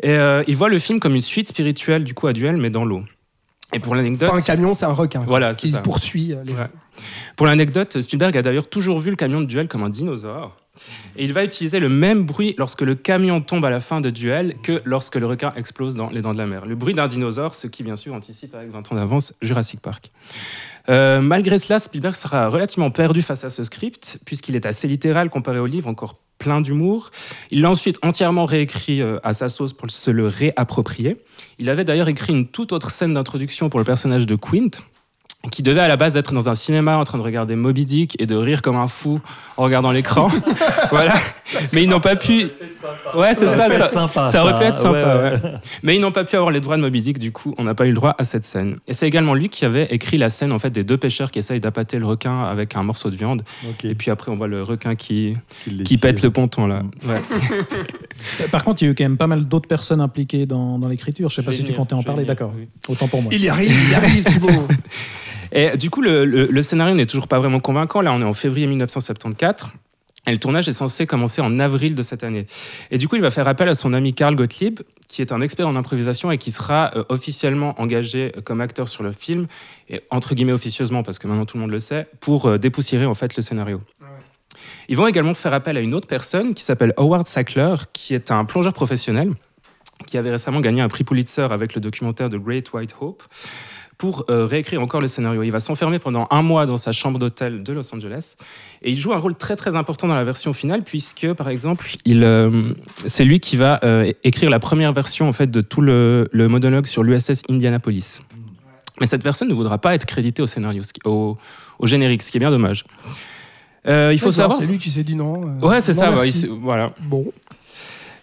Et il voit le film comme une suite spirituelle du coup à Duel, mais dans l'eau. Et pour l'anecdote... C'est pas un camion, c'est un requin qui poursuit les gens. Pour l'anecdote, Spielberg a d'ailleurs toujours vu le camion de Duel comme un dinosaure. Et il va utiliser le même bruit lorsque le camion tombe à la fin de duel que lorsque le requin explose dans Les Dents de la Mer. Le bruit d'un dinosaure, ce qui bien sûr anticipe avec 20 ans d'avance Jurassic Park. Malgré cela, Spielberg sera relativement perdu face à ce script, puisqu'il est assez littéral comparé au livre, encore plein d'humour. Il l'a ensuite entièrement réécrit à sa sauce pour se le réapproprier. Il avait d'ailleurs écrit une toute autre scène d'introduction pour le personnage de Quint, qui devait à la base être dans un cinéma en train de regarder Moby Dick et de rire comme un fou en regardant l'écran. Voilà. Mais ils n'ont pas pu... Ouais, c'est ça. Ça aurait pu être sympa. Ouais. Mais ils n'ont pas pu avoir les droits de Moby Dick, du coup, on n'a pas eu le droit à cette scène. Et c'est également lui qui avait écrit la scène en fait, des deux pêcheurs qui essayent d'appâter le requin avec un morceau de viande. Okay. Et puis après, on voit le requin qui pète le ponton, là. Ouais. Par contre, il y a eu quand même pas mal d'autres personnes impliquées dans l'écriture. Je ne sais pas si tu comptais en parler. D'accord. Oui. Autant pour moi. Il arrive, Thibaut. Et du coup, le scénario n'est toujours pas vraiment convaincant. Là, on est en février 1974. Et le tournage est censé commencer en avril de cette année. Et du coup, il va faire appel à son ami Karl Gottlieb, qui est un expert en improvisation et qui sera officiellement engagé comme acteur sur le film, et entre guillemets officieusement, parce que maintenant tout le monde le sait, pour dépoussiérer en fait le scénario. Ouais. Ils vont également faire appel à une autre personne qui s'appelle Howard Sackler, qui est un plongeur professionnel, qui avait récemment gagné un prix Pulitzer avec le documentaire The Great White Hope, pour réécrire encore le scénario. Il va s'enfermer pendant un mois dans sa chambre d'hôtel de Los Angeles et il joue un rôle très très important dans la version finale puisque, par exemple, c'est lui qui va écrire la première version en fait, de tout le monologue sur l'USS Indianapolis. Mais cette personne ne voudra pas être créditée au scénario, au générique, ce qui est bien dommage. Il faut savoir... C'est lui qui s'est dit non. Ouais, c'est non, ça. Bah, voilà. Bon...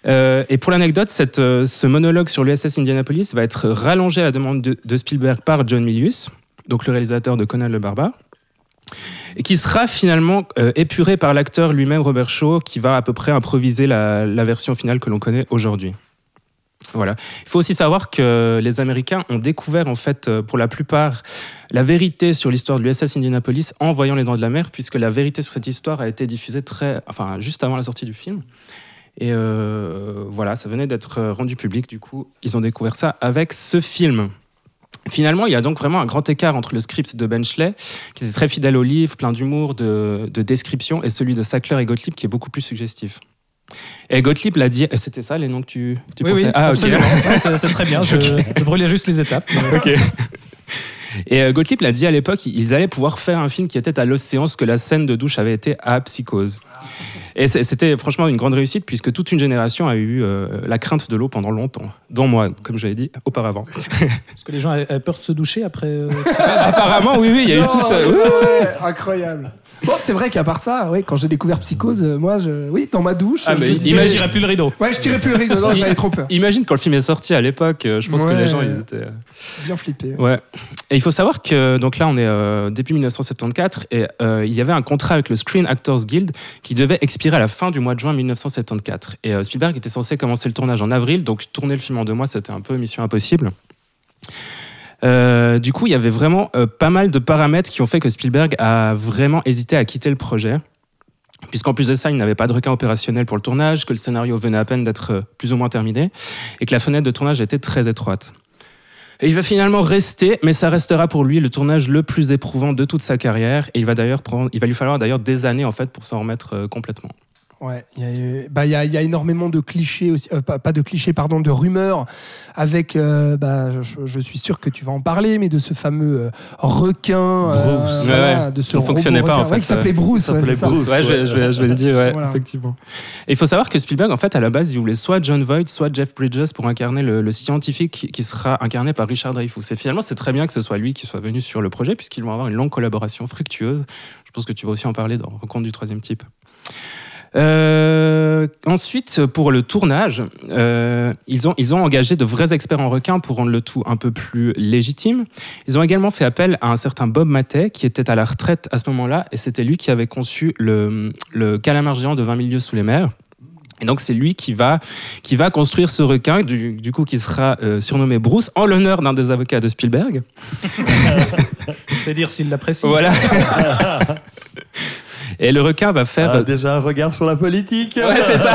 et pour l'anecdote, ce monologue sur l'USS Indianapolis va être rallongé à la demande de Spielberg par John Milius, donc le réalisateur de Conan le Barbare, et qui sera finalement épuré par l'acteur lui-même, Robert Shaw, qui va à peu près improviser la version finale que l'on connaît aujourd'hui. Voilà. Il faut aussi savoir que les Américains ont découvert, en fait, pour la plupart, la vérité sur l'histoire de l'USS Indianapolis en voyant Les Dents de la Mer, puisque la vérité sur cette histoire a été diffusée juste avant la sortie du film. Et voilà, ça venait d'être rendu public, du coup, ils ont découvert ça avec ce film. Finalement, il y a donc vraiment un grand écart entre le script de Benchley, qui était très fidèle au livre, plein d'humour, de description, et celui de Sackler et Gottlieb, qui est beaucoup plus suggestif. Et Gottlieb l'a dit... C'était ça, les noms que tu pensais ? Oui, ah, absolument. Okay. Ouais, c'est très bien, je brûlais juste les étapes. Ok. Et Gottlieb l'a dit à l'époque, ils allaient pouvoir faire un film qui était à l'océan, ce que la scène de douche avait été à Psychose. Et c'était franchement une grande réussite, puisque toute une génération a eu la crainte de l'eau pendant longtemps, dont moi, comme j'avais dit, auparavant. Parce que les gens avaient peur de se doucher après... Apparemment, oui, il y a eu tout... Incroyable. Bon, c'est vrai qu'à part ça, ouais, quand j'ai découvert Psychose, moi, dans ma douche... Ah, mais je tirais plus le rideau. Ouais, je tirais plus le rideau, non, j'avais trop peur. Imagine quand le film est sorti à l'époque, je pense que les gens, ils étaient... Bien flippés. Ouais. Et il faut savoir que, donc là, on est début 1974, et il y avait un contrat avec le Screen Actors Guild qui devait expirer à la fin du mois de juin 1974. Et Spielberg était censé commencer le tournage en avril, donc tourner le film en 2 mois, c'était un peu mission impossible. Du coup, il y avait vraiment pas mal de paramètres qui ont fait que Spielberg a vraiment hésité à quitter le projet, puisqu'en plus de ça, il n'avait pas de requin opérationnel pour le tournage, que le scénario venait à peine d'être plus ou moins terminé, et que la fenêtre de tournage était très étroite. Et il va finalement rester, mais ça restera pour lui le tournage le plus éprouvant de toute sa carrière. Et il va lui falloir d'ailleurs des années en fait pour s'en remettre complètement. Ouais, il y a énormément de clichés aussi, de rumeurs avec, je suis sûr que tu vas en parler, mais de ce fameux requin, Bruce, de ce robot fonctionnait pas requin, en fait, qui s'appelait Bruce. Je vais le dire, ouais, voilà. Effectivement. Et il faut savoir que Spielberg, en fait, à la base, il voulait soit John Voight, soit Jeff Bridges pour incarner le scientifique qui sera incarné par Richard Dreyfuss. Et finalement, c'est très bien que ce soit lui qui soit venu sur le projet, puisqu'ils vont avoir une longue collaboration fructueuse. Je pense que tu vas aussi en parler dans Rencontre du troisième type. Ensuite, pour le tournage, ils ont engagé de vrais experts en requins pour rendre le tout un peu plus légitime. Ils ont également fait appel à un certain Bob Mattei, qui était à la retraite à ce moment-là, et c'était lui qui avait conçu le calamar géant de 20 000 lieues sous les mers. Et donc, c'est lui qui va construire ce requin, du coup, qui sera surnommé Bruce, en l'honneur d'un des avocats de Spielberg. C'est dire s'il l'apprécie. Voilà. Et le requin va faire... déjà un regard sur la politique. Ouais, c'est ça.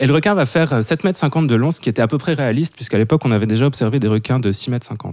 Et le requin va faire 7,50 m de long, ce qui était à peu près réaliste, puisqu'à l'époque, on avait déjà observé des requins de 6,50 m.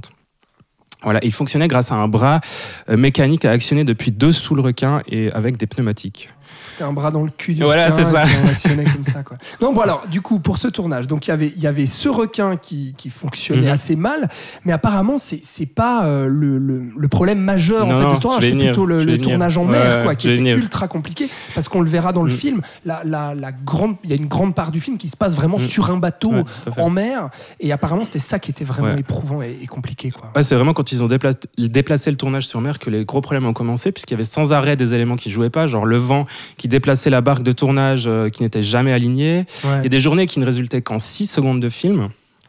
Voilà, il fonctionnait grâce à un bras mécanique à actionner depuis deux sous le requin et avec des pneumatiques. C'était un bras dans le cul du requin. Voilà, c'est ça. On actionnait comme ça, quoi. Non, bon, alors, du coup, pour ce tournage, donc il y avait ce requin qui fonctionnait assez mal, mais apparemment, c'est pas le problème majeur en fait, de l'histoire. C'est plutôt le tournage en mer, quoi, qui était ultra compliqué, parce qu'on le verra dans le film. Il y a une grande part du film qui se passe vraiment sur un bateau en mer, et apparemment, c'était ça qui était vraiment éprouvant et compliqué, quoi. Ouais, c'est vraiment quand ils ont déplacé le tournage sur mer que les gros problèmes ont commencé, puisqu'il y avait sans arrêt des éléments qui jouaient pas, genre le vent qui déplaçait la barque de tournage qui n'était jamais alignée, et des journées qui ne résultaient qu'en 6 secondes de film.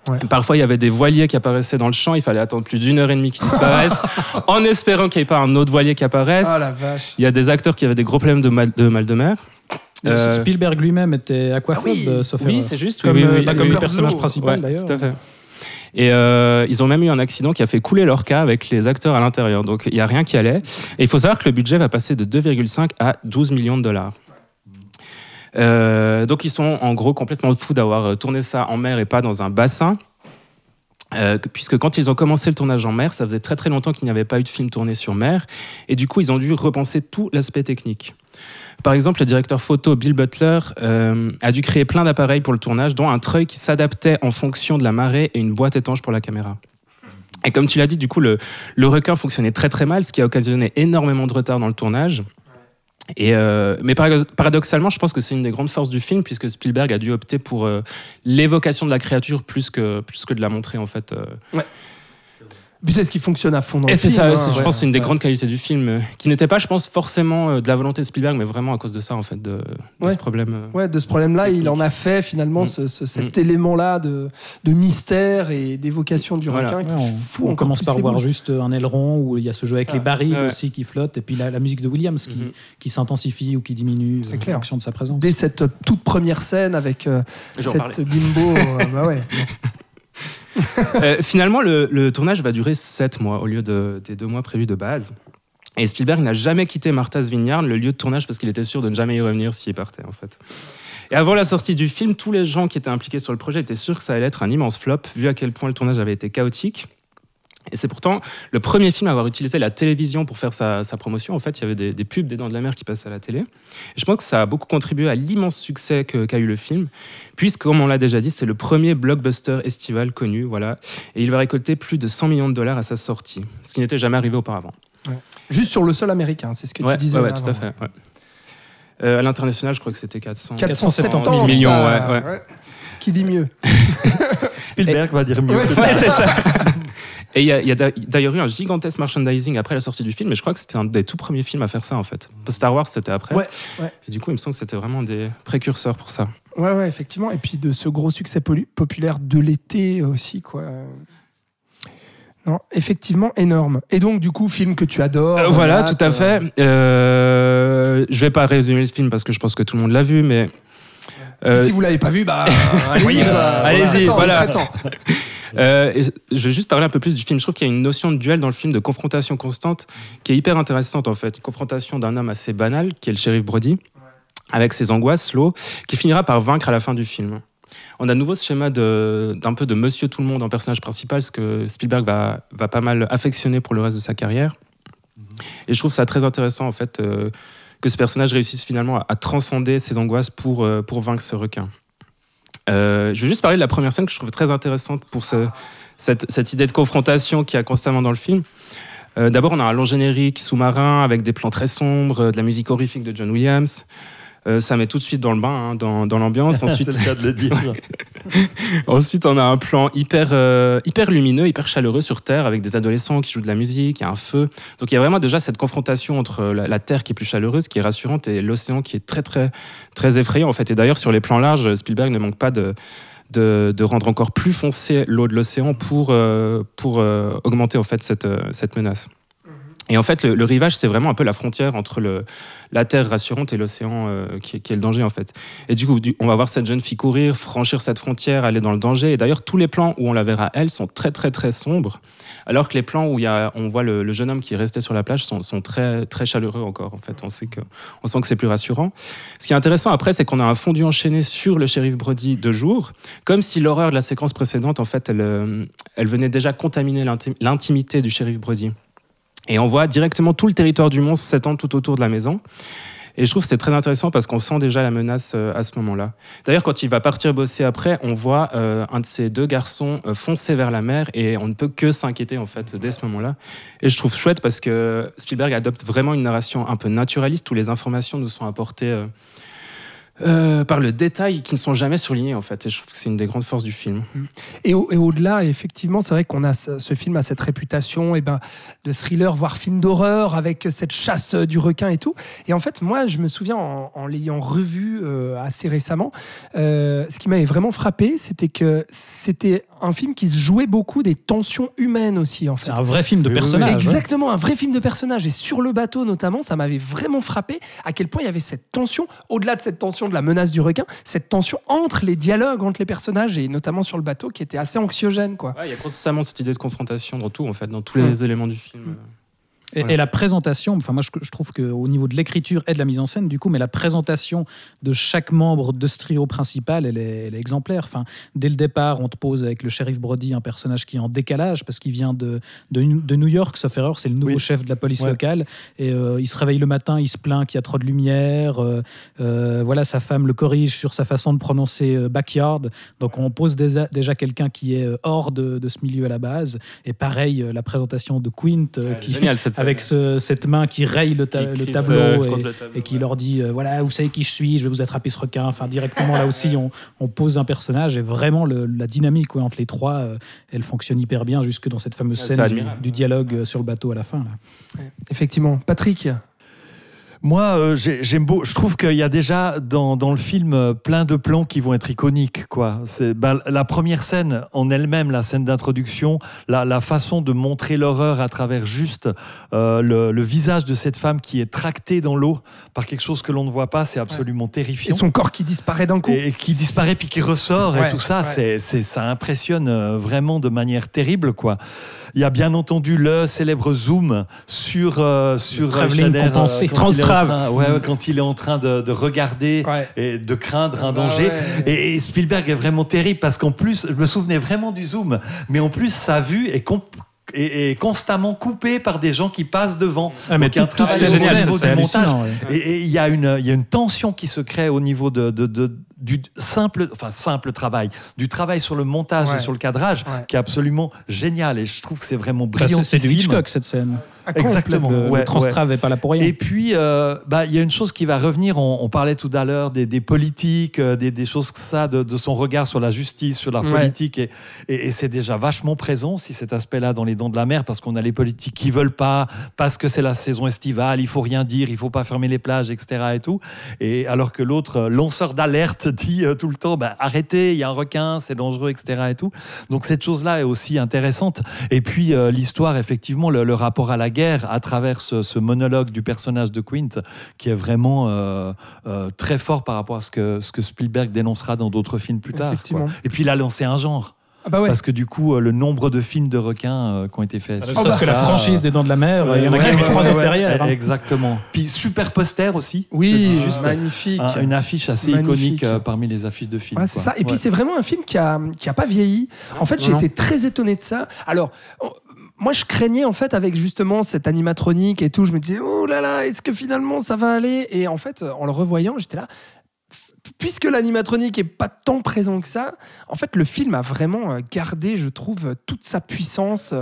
Ouais. Parfois, il y avait des voiliers qui apparaissaient dans le champ, il fallait attendre plus d'1h30 qu'ils disparaissent, en espérant qu'il n'y ait pas un autre voilier qui apparaisse. Oh, la vache. Il y a des acteurs qui avaient des gros problèmes de mal de mer. Spielberg lui-même était aquaphobe, sauf erreur. Oui, c'est juste. Comme le personnage principal, d'ailleurs. Tout à fait. Et ils ont même eu un accident qui a fait couler leur cas avec les acteurs à l'intérieur. Donc, il n'y a rien qui allait. Et il faut savoir que le budget va passer de 2,5 à 12 millions de dollars. Donc, ils sont en gros complètement fous d'avoir tourné ça en mer et pas dans un bassin. Puisque quand ils ont commencé le tournage en mer, ça faisait très très longtemps qu'il n'y avait pas eu de film tourné sur mer. Et du coup, ils ont dû repenser tout l'aspect technique. Par exemple, le directeur photo Bill Butler a dû créer plein d'appareils pour le tournage, dont un treuil qui s'adaptait en fonction de la marée et une boîte étanche pour la caméra. Et comme tu l'as dit, du coup, le requin fonctionnait très très mal, ce qui a occasionné énormément de retard dans le tournage. Et mais paradoxalement, je pense que c'est une des grandes forces du film, puisque Spielberg a dû opter pour l'évocation de la créature plus que de la montrer, en fait. Ouais. Puis c'est ce qui fonctionne à fond dans le film. Et c'est ça, je pense que c'est une des grandes qualités du film, qui n'était pas, je pense, forcément de la volonté de Spielberg, mais vraiment à cause de ça, en fait, de ce problème. De ce problème-là, technique. Il en a fait, finalement, cet élément-là de mystère et d'évocation du requin qui fout encore. On commence par voir juste un aileron, où il y a ce jeu avec les barils aussi qui flottent, et puis la musique de Williams qui s'intensifie ou qui diminue en fonction de sa présence. Dès cette toute première scène avec cette bimbo... Finalement, le tournage va durer 7 mois au lieu des 2 mois prévus de base. Et Spielberg n'a jamais quitté Martha's Vineyard, le lieu de tournage, parce qu'il était sûr de ne jamais y revenir s'il partait, en fait. Et avant la sortie du film, tous les gens qui étaient impliqués sur le projet étaient sûrs que ça allait être un immense flop, vu à quel point le tournage avait été chaotique. Et c'est pourtant le premier film à avoir utilisé la télévision pour faire sa promotion. En fait, il y avait des pubs des Dents de la Mer qui passaient à la télé. Et je pense que ça a beaucoup contribué à l'immense succès qu'a eu le film, puisque, comme on l'a déjà dit, c'est le premier blockbuster estival connu. Voilà. Et il va récolter plus de 100 millions de dollars à sa sortie, ce qui n'était jamais arrivé auparavant. Ouais. Juste sur le sol américain, c'est ce que tu disais. Oui, tout à fait. Ouais. À l'international, je crois que c'était 470 millions. Ouais. Qui dit mieux Spielberg va dire mieux. Ouais, c'est ça. Et il y a d'ailleurs eu un gigantesque merchandising après la sortie du film, mais je crois que c'était un des tout premiers films à faire ça, en fait. Star Wars, c'était après. Ouais. Et du coup, il me semble que c'était vraiment des précurseurs pour ça. Ouais, effectivement. Et puis de ce gros succès populaire de l'été aussi, quoi. Non, effectivement, énorme. Et donc, du coup, film que tu adores. Voilà, tout à fait. Je vais pas résumer le film parce que je pense que tout le monde l'a vu, mais... Si vous l'avez pas vu, allez-y, voilà. Je vais juste parler un peu plus du film. Je trouve qu'il y a une notion de duel dans le film, de confrontation constante, qui est hyper intéressante, en fait. Une confrontation d'un homme assez banal, qui est le shérif Brody, avec ses angoisses, l'eau, qui finira par vaincre à la fin du film. On a de nouveau ce schéma d'un peu de Monsieur Tout-le-Monde en personnage principal, ce que Spielberg va pas mal affectionner pour le reste de sa carrière. Et je trouve ça très intéressant, en fait, que ce personnage réussisse finalement à transcender ses angoisses pour vaincre ce requin. Je vais juste parler de la première scène que je trouve très intéressante pour cette idée de confrontation qu'il y a constamment dans le film. D'abord, on a un long générique sous-marin avec des plans très sombres, de la musique horrifique de John Williams. Ça met tout de suite dans le bain, dans l'ambiance. Ensuite, c'est le cas de le dire. Ensuite, on a un plan hyper lumineux, hyper chaleureux sur Terre, avec des adolescents qui jouent de la musique, il y a un feu. Donc il y a vraiment déjà cette confrontation entre la Terre qui est plus chaleureuse, qui est rassurante, et l'océan qui est très, très, très effrayant, en fait. Et d'ailleurs, sur les plans larges, Spielberg ne manque pas de rendre encore plus foncé l'eau de l'océan pour augmenter, en fait, cette menace. Et en fait, le rivage, c'est vraiment un peu la frontière entre la terre rassurante et l'océan qui est le danger, en fait. Et du coup, on va voir cette jeune fille courir, franchir cette frontière, aller dans le danger. Et d'ailleurs, tous les plans où on la verra, elle, sont très, très, très sombres. Alors que les plans où on voit le jeune homme qui est resté sur la plage sont très, très chaleureux encore, en fait. On sent que c'est plus rassurant. Ce qui est intéressant, après, c'est qu'on a un fondu enchaîné sur le shérif Brody de jour, comme si l'horreur de la séquence précédente, en fait, elle, elle venait déjà contaminer l'intimité du shérif Brody. Et on voit directement tout le territoire du monstre s'étendre tout autour de la maison. Et je trouve que c'est très intéressant parce qu'on sent déjà la menace à ce moment-là. D'ailleurs, quand il va partir bosser après, on voit un de ces deux garçons foncer vers la mer et on ne peut que s'inquiéter en fait dès ce moment-là. Et je trouve chouette parce que Spielberg adopte vraiment une narration un peu naturaliste où les informations nous sont apportées par le détail qui ne sont jamais soulignés en fait. Et je trouve que c'est une des grandes forces du film. Et au-delà, effectivement, c'est vrai qu'on a ce film à cette réputation de thriller, voire film d'horreur, avec cette chasse du requin et tout. Et en fait, moi, je me souviens, en l'ayant revu assez récemment, ce qui m'avait vraiment frappé, c'était que c'était un film qui se jouait beaucoup des tensions humaines aussi. En fait. C'est un vrai film de personnage. Exactement, un vrai film de personnage. Et sur le bateau, notamment, ça m'avait vraiment frappé à quel point il y avait cette tension, au-delà de cette tension de la menace du requin, cette tension entre les dialogues, entre les personnages, et notamment sur le bateau, qui était assez anxiogène. Il y a constamment cette idée de confrontation dans tout, en fait, dans tous les éléments du film. Et la présentation, enfin moi je trouve qu'au niveau de l'écriture et de la mise en scène du coup, mais la présentation de chaque membre de ce trio principal, elle est exemplaire. Enfin, dès le départ, on te pose avec le shérif Brody, un personnage qui est en décalage parce qu'il vient de New York, sauf erreur, c'est le nouveau chef de la police locale. Et il se réveille le matin, il se plaint qu'il y a trop de lumière. Voilà, sa femme le corrige sur sa façon de prononcer backyard. Donc on pose déjà quelqu'un qui est hors de ce milieu à la base. Et pareil, la présentation de Quint qui génial, avec cette main qui raye le tableau et qui leur dit voilà, vous savez qui je suis, je vais vous attraper ce requin. Enfin, directement là aussi, on pose un personnage et vraiment la dynamique entre les trois, elle fonctionne hyper bien jusque dans cette fameuse scène du dialogue sur le bateau à la fin. Là. Effectivement. Patrick ? Moi, je trouve qu'il y a déjà dans le film plein de plans qui vont être iconiques. La première scène en elle-même, la scène d'introduction, la façon de montrer l'horreur à travers juste le visage de cette femme qui est tractée dans l'eau par quelque chose que l'on ne voit pas, c'est absolument terrifiant. Et son corps qui disparaît d'un coup. Et qui disparaît puis qui ressort et tout ça, ça impressionne vraiment de manière terrible. Il y a bien entendu le célèbre zoom sur le travelling compensé. Quand il est en train de regarder et de craindre un danger. Et Spielberg est vraiment terrible parce qu'en plus, je me souvenais vraiment du zoom, mais en plus, sa vue est constamment coupé par des gens qui passent devant. Donc, il y a un travail au niveau du montage. Et il y a une tension qui se crée au niveau du simple travail, du travail sur le montage et sur le cadrage, qui est absolument génial. Et je trouve que c'est vraiment brillant. C'est du Hitchcock, cette scène. Exactement. Le Transtrave n'est pas là pour rien. Et puis, il y a une chose qui va revenir. On parlait tout à l'heure des politiques, des choses que ça, de son regard sur la justice, sur la politique. Et c'est déjà vachement présent, si cet aspect-là, dans les Dents de la Mer, parce qu'on a les politiques qui ne veulent pas, parce que c'est la saison estivale, il ne faut rien dire, il ne faut pas fermer les plages, etc. Et tout. Et alors que l'autre, lanceur d'alerte, dit tout le temps arrêtez, il y a un requin, c'est dangereux, etc. Et tout. Donc cette chose-là est aussi intéressante. Et puis l'histoire, effectivement, le rapport à la guerre à travers ce monologue du personnage de Quint, qui est vraiment très fort par rapport à ce que Spielberg dénoncera dans d'autres films plus tard. Et puis il a lancé un genre. Parce que du coup, le nombre de films de requins qui ont été faits. Parce que la franchise des Dents de la Mer, il y en a quelques trois autres derrière. Exactement. Puis super poster aussi. Oui, magnifique. Une affiche assez iconique parmi les affiches de films. C'est ça. Et puis c'est vraiment un film qui a pas vieilli. En fait, j'ai été très étonné de ça. Alors. Moi, je craignais, en fait, avec justement cette animatronique et tout. Je me disais, oh là là, est-ce que finalement ça va aller ? Et en fait, en le revoyant, j'étais là. Puisque l'animatronique n'est pas tant présent que ça, en fait, le film a vraiment gardé, je trouve, toute sa puissance.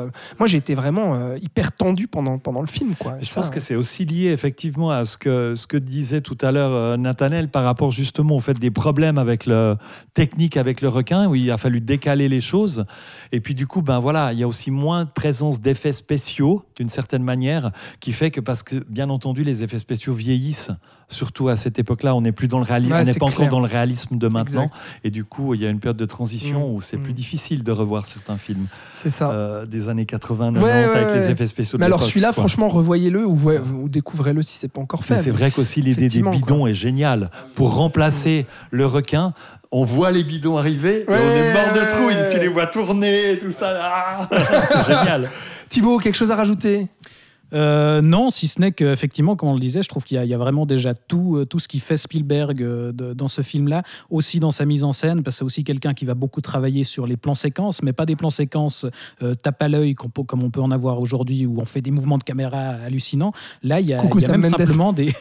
Moi, j'ai été vraiment hyper tendu pendant le film. Je pense que c'est aussi lié, effectivement, à ce que disait tout à l'heure Nathanaël par rapport, justement, au fait des problèmes avec le technique, avec le requin, où il a fallu décaler les choses. Et puis, du coup, il y a aussi moins de présence d'effets spéciaux, d'une certaine manière, qui fait que, parce que, bien entendu, les effets spéciaux vieillissent. Surtout à cette époque-là, on n'est plus dans le réalisme, on n'est pas encore dans le réalisme de maintenant. Exact. Et du coup, il y a une période de transition où c'est plus difficile de revoir certains films. C'est ça. Des années 80, 90 avec les effets spéciaux. Mais alors celui-là, franchement, revoyez-le ou découvrez-le si c'est pas encore fait. Mais c'est vrai qu'aussi l'idée des bidons est géniale pour remplacer le requin. On voit les bidons arriver, et on est mort de trouille. Tu les vois tourner, et tout ça. C'est génial. Thibaut, quelque chose à rajouter ? Non, si ce n'est qu'effectivement, comme on le disait, je trouve qu'il y a vraiment déjà tout ce qui fait Spielberg dans ce film-là, aussi dans sa mise en scène, parce que c'est aussi quelqu'un qui va beaucoup travailler sur les plans-séquences, mais pas des plans-séquences tape à l'œil comme on peut en avoir aujourd'hui, où on fait des mouvements de caméra hallucinants. Là, il y a même simplement des...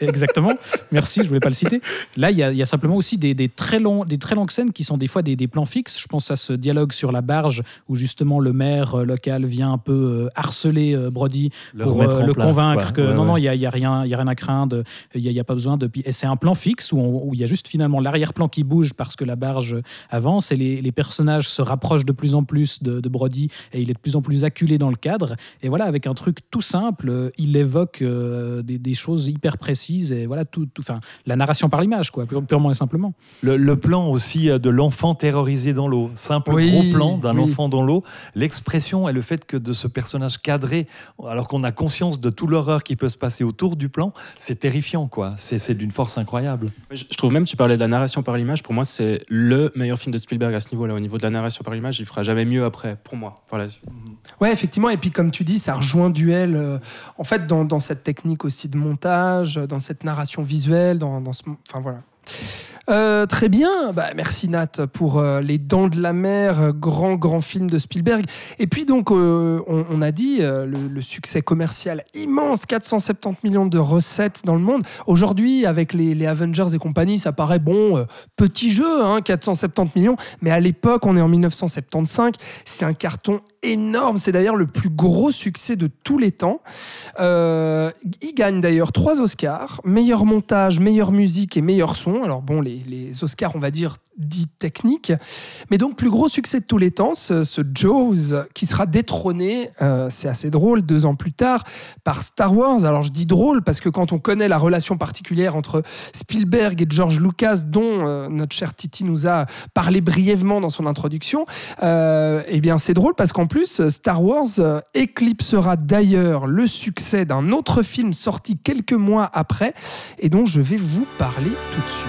Exactement, merci, je ne voulais pas le citer. Là, il y a simplement aussi des très longues scènes qui sont des fois des plans fixes. Je pense à ce dialogue sur la barge, où justement le maire local vient un peu harceler Brody, pour le convaincre que non, il n'y a rien à craindre, il n'y a pas besoin de... Et c'est un plan fixe où il y a juste finalement l'arrière-plan qui bouge parce que la barge avance et les personnages se rapprochent de plus en plus de Brody et il est de plus en plus acculé dans le cadre. Et voilà, avec un truc tout simple, il évoque des choses hyper précises et voilà, la narration par l'image, quoi, purement et simplement. Le plan aussi de l'enfant terrorisé dans l'eau, gros plan d'un enfant dans l'eau, l'expression et le fait que de ce personnage cadré, alors qu'on a conscience de toute l'horreur qui peut se passer autour du plan, c'est terrifiant, quoi. C'est d'une force incroyable. Je trouve même, tu parlais de la narration par l'image, pour moi c'est le meilleur film de Spielberg à ce niveau-là, au niveau de la narration par l'image, il fera jamais mieux après, pour moi, par la suite. Ouais, effectivement, et puis comme tu dis, ça rejoint Duel, en fait, dans cette technique aussi de montage, dans cette narration visuelle, dans ce... Enfin, voilà. Très bien, merci Nat pour Les Dents de la Mer, grand film de Spielberg. Et puis donc, on a dit le succès commercial immense, 470 millions de recettes dans le monde. Aujourd'hui, avec les Avengers et compagnie, ça paraît petit jeu, hein, 470 millions. Mais à l'époque, on est en 1975, c'est un carton énorme. C'est d'ailleurs le plus gros succès de tous les temps. Il gagne d'ailleurs 3 Oscars, meilleur montage, meilleure musique et meilleur son. Alors bon, les Oscars, on va dire, dits techniques. Mais donc, plus gros succès de tous les temps, ce Jaws qui sera détrôné, c'est assez drôle, 2 ans plus tard, par Star Wars. Alors, je dis drôle parce que quand on connaît la relation particulière entre Spielberg et George Lucas, dont notre cher Titi nous a parlé brièvement dans son introduction, eh bien, c'est drôle parce qu'en plus, Star Wars éclipsera d'ailleurs le succès d'un autre film sorti quelques mois après et dont je vais vous parler tout de suite.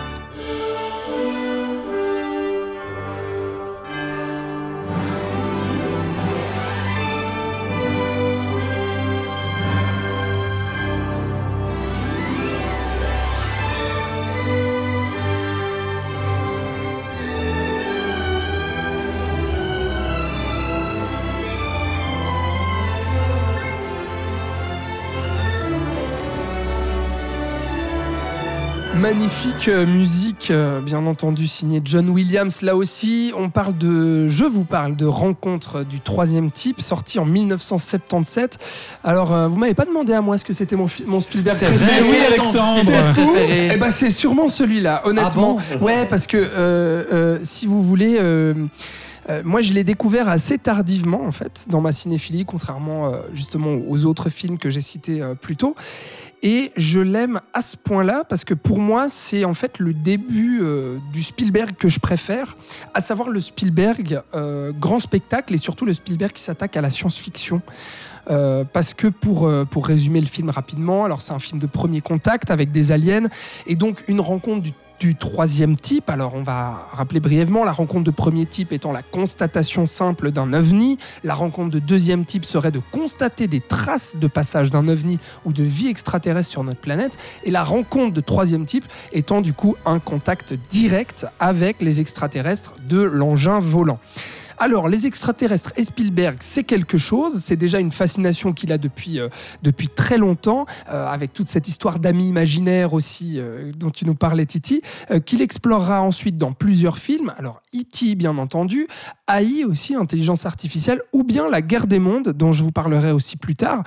Magnifique musique, bien entendu, signée John Williams. Là aussi, je vous parle de Rencontre du troisième type, sortie en 1977. Alors, vous m'avez pas demandé à moi ce que c'était mon Spielberg préféré. Oui, Alexandre. C'est fou. Et c'est sûrement celui-là, honnêtement. Ah bon ? Ouais, parce que si vous voulez. Moi, je l'ai découvert assez tardivement, en fait, dans ma cinéphilie, contrairement justement aux autres films que j'ai cités plus tôt. Et je l'aime à ce point-là parce que pour moi, c'est en fait le début du Spielberg que je préfère, à savoir le Spielberg grand spectacle et surtout le Spielberg qui s'attaque à la science-fiction. Parce que pour résumer le film rapidement, alors c'est un film de premier contact avec des aliens et donc une rencontre du troisième type. Alors on va rappeler brièvement, la rencontre de premier type étant la constatation simple d'un ovni, la rencontre de deuxième type serait de constater des traces de passage d'un ovni ou de vie extraterrestre sur notre planète, et la rencontre de troisième type étant du coup un contact direct avec les extraterrestres de l'engin volant. Alors, les extraterrestres et Spielberg, c'est quelque chose. C'est déjà une fascination qu'il a depuis très longtemps, avec toute cette histoire d'amis imaginaires aussi dont tu nous parlais, Titi, qu'il explorera ensuite dans plusieurs films. Alors, E.T., bien entendu, AI aussi, intelligence artificielle, ou bien La Guerre des mondes, dont je vous parlerai aussi plus tard.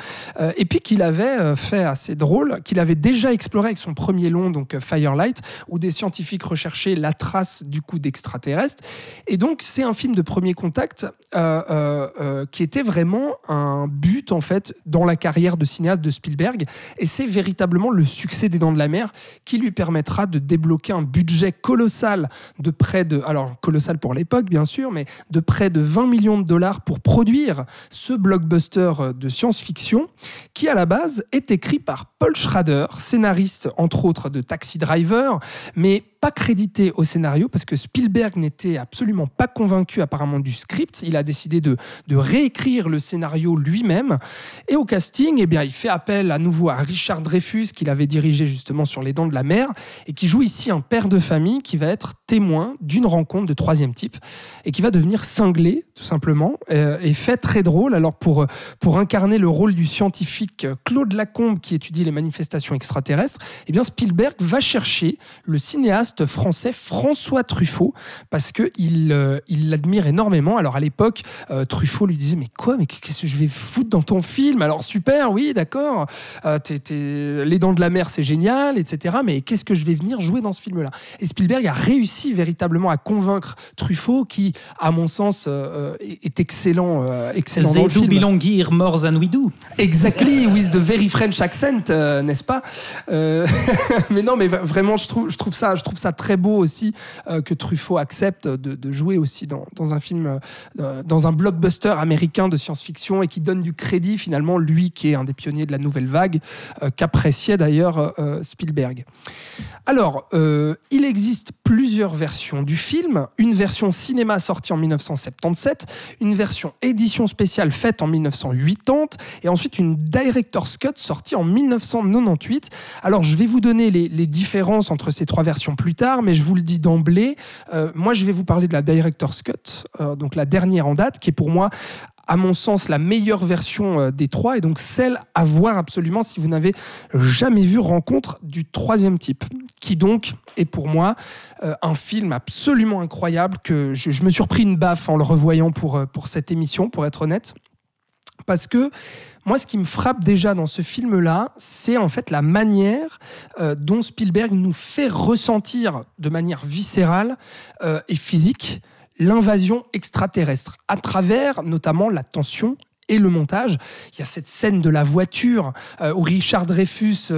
Et puis qu'il avait fait assez drôle, qu'il avait déjà exploré avec son premier long, donc Firelight, où des scientifiques recherchaient la trace du coup d'extraterrestres. Et donc, c'est un film de premier contact qui était vraiment un but en fait dans la carrière de cinéaste de Spielberg, et c'est véritablement le succès des Dents de la Mer qui lui permettra de débloquer un budget colossal de colossal pour l'époque bien sûr, mais de près de 20 millions de dollars pour produire ce blockbuster de science-fiction qui à la base est écrit par Paul Schrader, scénariste entre autres de Taxi Driver, mais pas crédité au scénario parce que Spielberg n'était absolument pas convaincu apparemment du script. Il a décidé de réécrire le scénario lui-même. Et au casting, eh bien, il fait appel à nouveau à Richard Dreyfuss, qu'il avait dirigé justement sur Les Dents de la Mer, et qui joue ici un père de famille qui va être témoin d'une rencontre de troisième type et qui va devenir cinglé, tout simplement, et fait très drôle. Alors pour incarner le rôle du scientifique Claude Lacombe qui étudie les manifestations extraterrestres, eh bien Spielberg va chercher le cinéaste français François Truffaut parce qu'il il l'admire énormément. Alors à l'époque, Truffaut lui disait « Mais quoi, mais qu'est-ce que je vais foutre dans ton film ? Alors super, oui, d'accord, Les Dents de la Mer, c'est génial, etc. Mais qu'est-ce que je vais venir jouer dans ce film-là ?» Et Spielberg a réussi véritablement à convaincre Truffaut qui, à mon sens, est excellent dans le film. « They do belong here more than we do ». Exactly, with the very French accent, n'est-ce pas Mais non, mais vraiment, je trouve ça très beau aussi que Truffaut accepte de jouer aussi dans un film, dans un blockbuster américain de science-fiction et qui donne du crédit finalement, lui qui est un des pionniers de la nouvelle vague, qu'appréciait d'ailleurs Spielberg. Alors, il existe plusieurs versions du film, une version cinéma sortie en 1977, une version édition spéciale faite en 1980 et ensuite une director's cut sortie en 1998. Alors, je vais vous donner les différences entre ces trois versions plus tard, mais je vous le dis d'emblée, moi je vais vous parler de la director's cut, donc la dernière en date, qui est pour moi, à mon sens, la meilleure version des trois, et donc celle à voir absolument si vous n'avez jamais vu Rencontre du troisième type, qui donc est pour moi un film absolument incroyable, que je me suis repris une baffe en le revoyant pour cette émission, pour être honnête, parce que moi, ce qui me frappe déjà dans ce film-là, c'est en fait la manière dont Spielberg nous fait ressentir de manière viscérale et physique l'invasion extraterrestre, à travers notamment la tension et le montage. Il y a cette scène de la voiture où Richard Dreyfuss,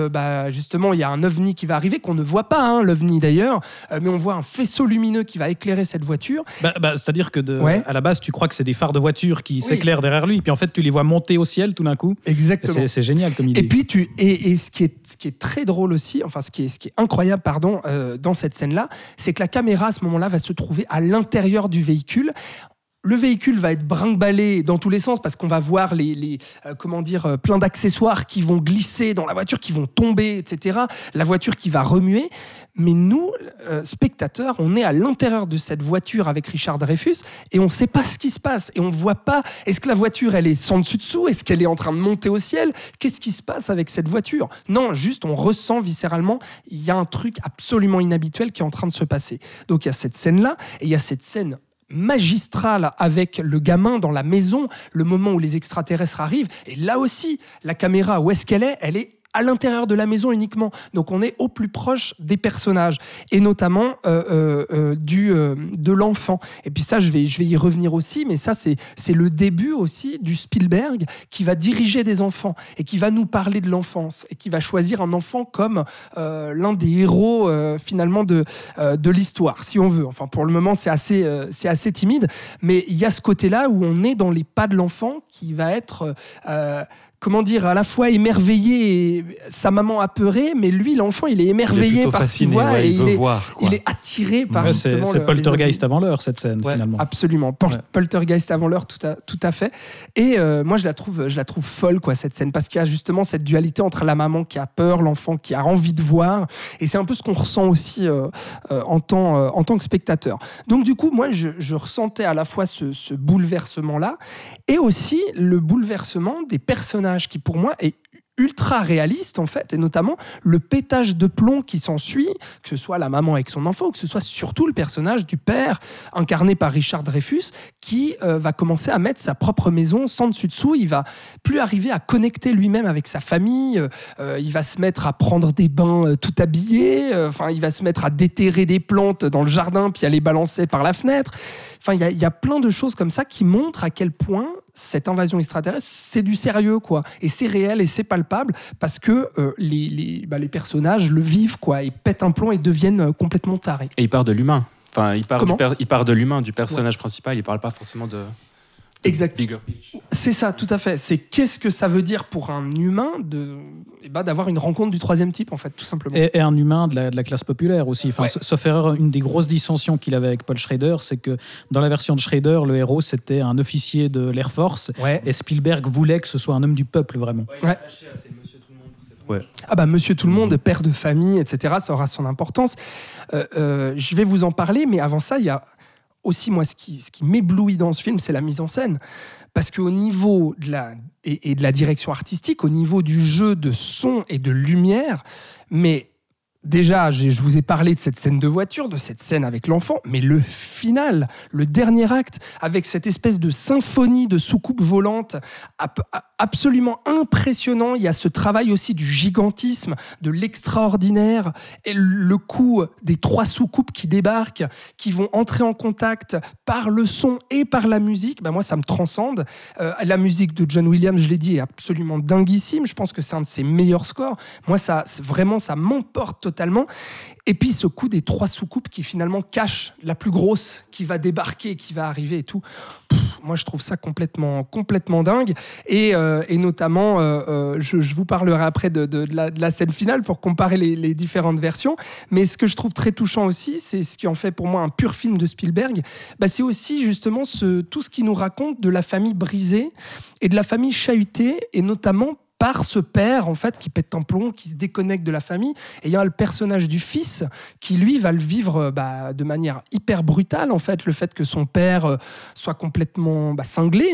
justement, il y a un ovni qui va arriver, qu'on ne voit pas, hein, l'ovni d'ailleurs, mais on voit un faisceau lumineux qui va éclairer cette voiture. C'est-à-dire que à la base, tu crois que c'est des phares de voiture qui s'éclairent derrière lui, puis en fait, tu les vois monter au ciel tout d'un coup. Exactement. C'est génial comme idée. Et puis, ce qui est très drôle aussi, enfin, ce qui est incroyable, pardon, dans cette scène-là, c'est que la caméra, à ce moment-là, va se trouver à l'intérieur du véhicule. Le véhicule va être brinque-ballé dans tous les sens parce qu'on va voir les plein d'accessoires qui vont glisser dans la voiture, qui vont tomber, etc. La voiture qui va remuer. Mais nous, spectateurs, on est à l'intérieur de cette voiture avec Richard Dreyfuss et on ne sait pas ce qui se passe. Et on ne voit pas, est-ce que la voiture, elle est sans dessus-dessous ? Est-ce qu'elle est en train de monter au ciel ? Qu'est-ce qui se passe avec cette voiture ? Non, juste, on ressent viscéralement, il y a un truc absolument inhabituel qui est en train de se passer. Donc, il y a cette scène-là et il y a cette scène magistrale avec le gamin dans la maison, le moment où les extraterrestres arrivent. Et là aussi, la caméra, où est-ce qu'elle est ? Elle est à l'intérieur de la maison uniquement. Donc on est au plus proche des personnages et notamment de l'enfant. Et puis ça, je vais y revenir aussi, mais ça, c'est le début aussi du Spielberg qui va diriger des enfants et qui va nous parler de l'enfance et qui va choisir un enfant comme l'un des héros finalement de l'histoire, si on veut. Enfin, pour le moment, c'est assez timide, mais il y a ce côté-là où on est dans les pas de l'enfant qui va être... à la fois émerveillé, et sa maman apeurée, mais lui, l'enfant, il est émerveillé par ce qu'il voit et il est attiré par justement... C'est Poltergeist avant l'heure, cette scène, finalement. Absolument, Poltergeist avant l'heure, tout à fait. Et moi, je la trouve folle, quoi, cette scène, parce qu'il y a justement cette dualité entre la maman qui a peur, l'enfant qui a envie de voir, et c'est un peu ce qu'on ressent aussi en tant que spectateur. Donc, du coup, moi, je ressentais à la fois ce bouleversement-là, et aussi le bouleversement des personnages qui pour moi est ultra réaliste en fait, et notamment le pétage de plomb qui s'ensuit, que ce soit la maman avec son enfant, ou que ce soit surtout le personnage du père, incarné par Richard Dreyfuss, qui va commencer à mettre sa propre maison sans dessus-dessous, il va plus arriver à connecter lui-même avec sa famille, il va se mettre à prendre des bains tout habillé, il va se mettre à déterrer des plantes dans le jardin, puis à les balancer par la fenêtre, il y a plein de choses comme ça qui montrent à quel point cette invasion extraterrestre, c'est du sérieux, quoi. Et c'est réel et c'est palpable parce que les personnages le vivent, quoi. Ils pètent un plomb et deviennent complètement tarés. Et il part de l'humain. Enfin, il part de l'humain, du personnage principal. Il ne parle pas forcément de... Exact. Bigger pitch. C'est ça, tout à fait. C'est qu'est-ce que ça veut dire pour un humain de, eh ben, d'avoir une rencontre du troisième type, en fait, tout simplement. Et un humain de la classe populaire aussi. Enfin, ouais. Sauf erreur, une des grosses dissensions qu'il avait avec Paul Schrader, c'est que dans la version de Schrader, le héros, c'était un officier de l'Air Force. Ouais. Et Spielberg voulait que ce soit un homme du peuple, vraiment. Ouais, il est attaché à ces Monsieur Tout-le-Monde pour cette ouais. Ah bah, Monsieur Tout-le-Monde, père de famille, etc., ça aura son importance. Je vais vous en parler, mais avant ça, il y a... aussi, moi, ce qui m'éblouit dans ce film, c'est la mise en scène. Parce qu'au niveau de la direction artistique, au niveau du jeu de son et de lumière, mais déjà, je vous ai parlé de cette scène de voiture, de cette scène avec l'enfant, mais le final, le dernier acte, avec cette espèce de symphonie de soucoupes volantes absolument impressionnant. Il y a ce travail aussi du gigantisme, de l'extraordinaire, et le coup des trois soucoupes qui débarquent, qui vont entrer en contact par le son et par la musique. Ben moi, ça me transcende. La musique de John Williams, je l'ai dit, est absolument dinguissime. Je pense que c'est un de ses meilleurs scores. Moi, ça m'emporte totalement. Et puis ce coup des trois soucoupes qui finalement cache la plus grosse qui va débarquer, qui va arriver et tout. Moi je trouve ça complètement dingue. Et notamment, je vous parlerai après de la scène finale pour comparer les différentes versions. Mais ce que je trouve très touchant aussi, c'est ce qui en fait pour moi un pur film de Spielberg. Bah, c'est aussi justement tout ce qu'il nous raconte de la famille brisée et de la famille chahutée, et notamment par ce père, en fait, qui pète un plomb, qui se déconnecte de la famille. Et il y a le personnage du fils qui, lui, va le vivre de manière hyper brutale, en fait, le fait que son père soit complètement cinglé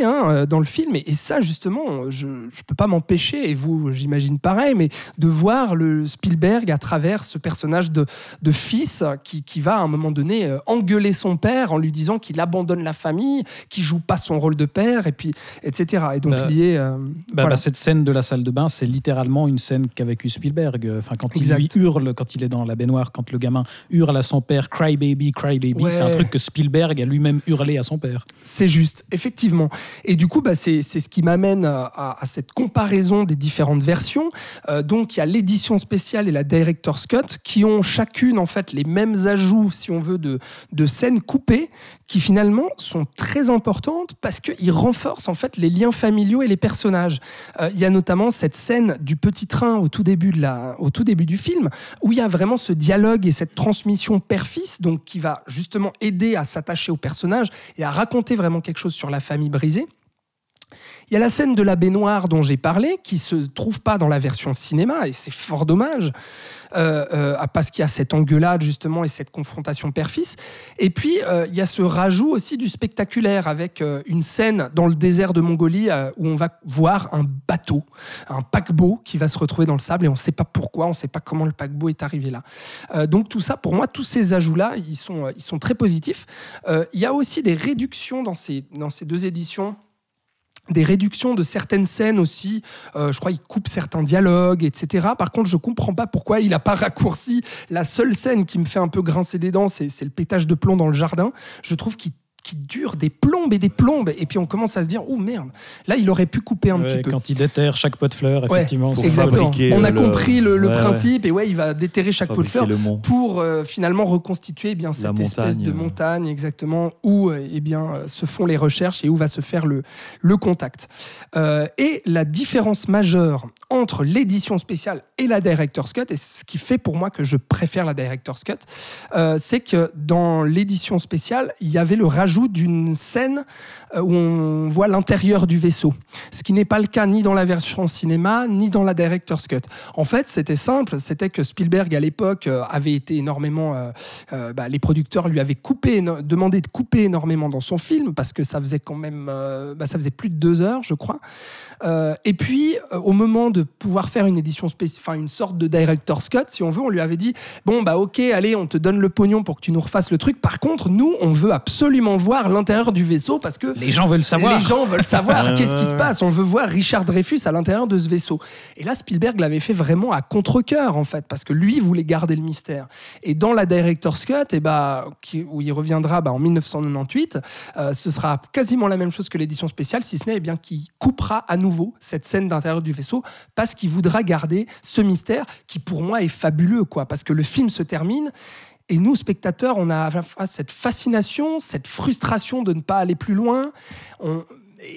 dans le film. Et ça, justement, je ne peux pas m'empêcher, et vous, j'imagine pareil, mais de voir le Spielberg à travers ce personnage de fils qui va, à un moment donné, engueuler son père en lui disant qu'il abandonne la famille, qu'il ne joue pas son rôle de père, et puis, etc. Et donc, lié... cette scène de la salle de bain, c'est littéralement une scène qu'a vécu Spielberg. Enfin, quand il hurle, quand il est dans la baignoire, quand le gamin hurle à son père, cry baby, cry baby, ouais. C'est un truc que Spielberg a lui-même hurlé à son père. C'est juste, effectivement. Et du coup, c'est ce qui m'amène à cette comparaison des différentes versions. Donc, il y a l'édition spéciale et la director's cut qui ont chacune, en fait, les mêmes ajouts, si on veut, de scènes coupées qui, finalement, sont très importantes parce qu'ils renforcent, en fait, les liens familiaux et les personnages. Il y a notamment cette scène du petit train au tout début au tout début du film, où il y a vraiment ce dialogue et cette transmission père-fils, donc qui va justement aider à s'attacher au personnage et à raconter vraiment quelque chose sur la famille brisée. Il y a la scène de la baignoire dont j'ai parlé, qui ne se trouve pas dans la version cinéma, et c'est fort dommage, parce qu'il y a cette engueulade justement et cette confrontation père-fils. Et puis, il y a ce rajout aussi du spectaculaire, avec une scène dans le désert de Mongolie où on va voir un bateau, un paquebot qui va se retrouver dans le sable, et on ne sait pas pourquoi, on ne sait pas comment le paquebot est arrivé là. Donc tout ça, pour moi, tous ces ajouts-là, ils sont très positifs. Il y a aussi des réductions dans ces deux éditions, des réductions de certaines scènes aussi, je crois qu'il coupe certains dialogues, etc. Par contre, je comprends pas pourquoi il a pas raccourci la seule scène qui me fait un peu grincer des dents, c'est le pétage de plomb dans le jardin. Je trouve qu'il dure des plombes, et puis on commence à se dire, oh merde, là il aurait pu couper un petit peu. Quand il déterre chaque pot de fleurs, effectivement. Ouais, exactement. On a compris le principe, ouais. Et ouais, il va déterrer chaque pot de fleurs pour finalement reconstituer cette espèce de montagne, exactement, où se font les recherches et où va se faire le contact. Et la différence majeure entre l'édition spéciale et la Director's Cut, et ce qui fait pour moi que je préfère la Director's Cut, c'est que dans l'édition spéciale, il y avait le rajout d'une scène où on voit l'intérieur du vaisseau, ce qui n'est pas le cas ni dans la version cinéma ni dans la Director's Cut. En fait, c'était simple, c'était que Spielberg à l'époque avait été énormément les producteurs lui avaient demandé de couper énormément dans son film, parce que ça faisait quand même ça faisait plus de 2 heures, je crois, et puis au moment de pouvoir faire une édition une sorte de Director's Cut, si on veut, on lui avait dit, ok, allez, on te donne le pognon pour que tu nous refasses le truc, par contre nous on veut absolument voir l'intérieur du vaisseau, parce que les gens veulent savoir qu'est-ce qui se passe, on veut voir Richard Dreyfus à l'intérieur de ce vaisseau. Et là Spielberg l'avait fait vraiment à contre-cœur, en fait, parce que lui voulait garder le mystère. Et dans la Director's Cut, où il reviendra en 1998, ce sera quasiment la même chose que l'édition spéciale, si ce n'est qu'il coupera à nouveau cette scène d'intérieur du vaisseau, parce qu'il voudra garder ce mystère qui pour moi est fabuleux, parce que le film se termine. Et nous, spectateurs, on a cette fascination, cette frustration de ne pas aller plus loin.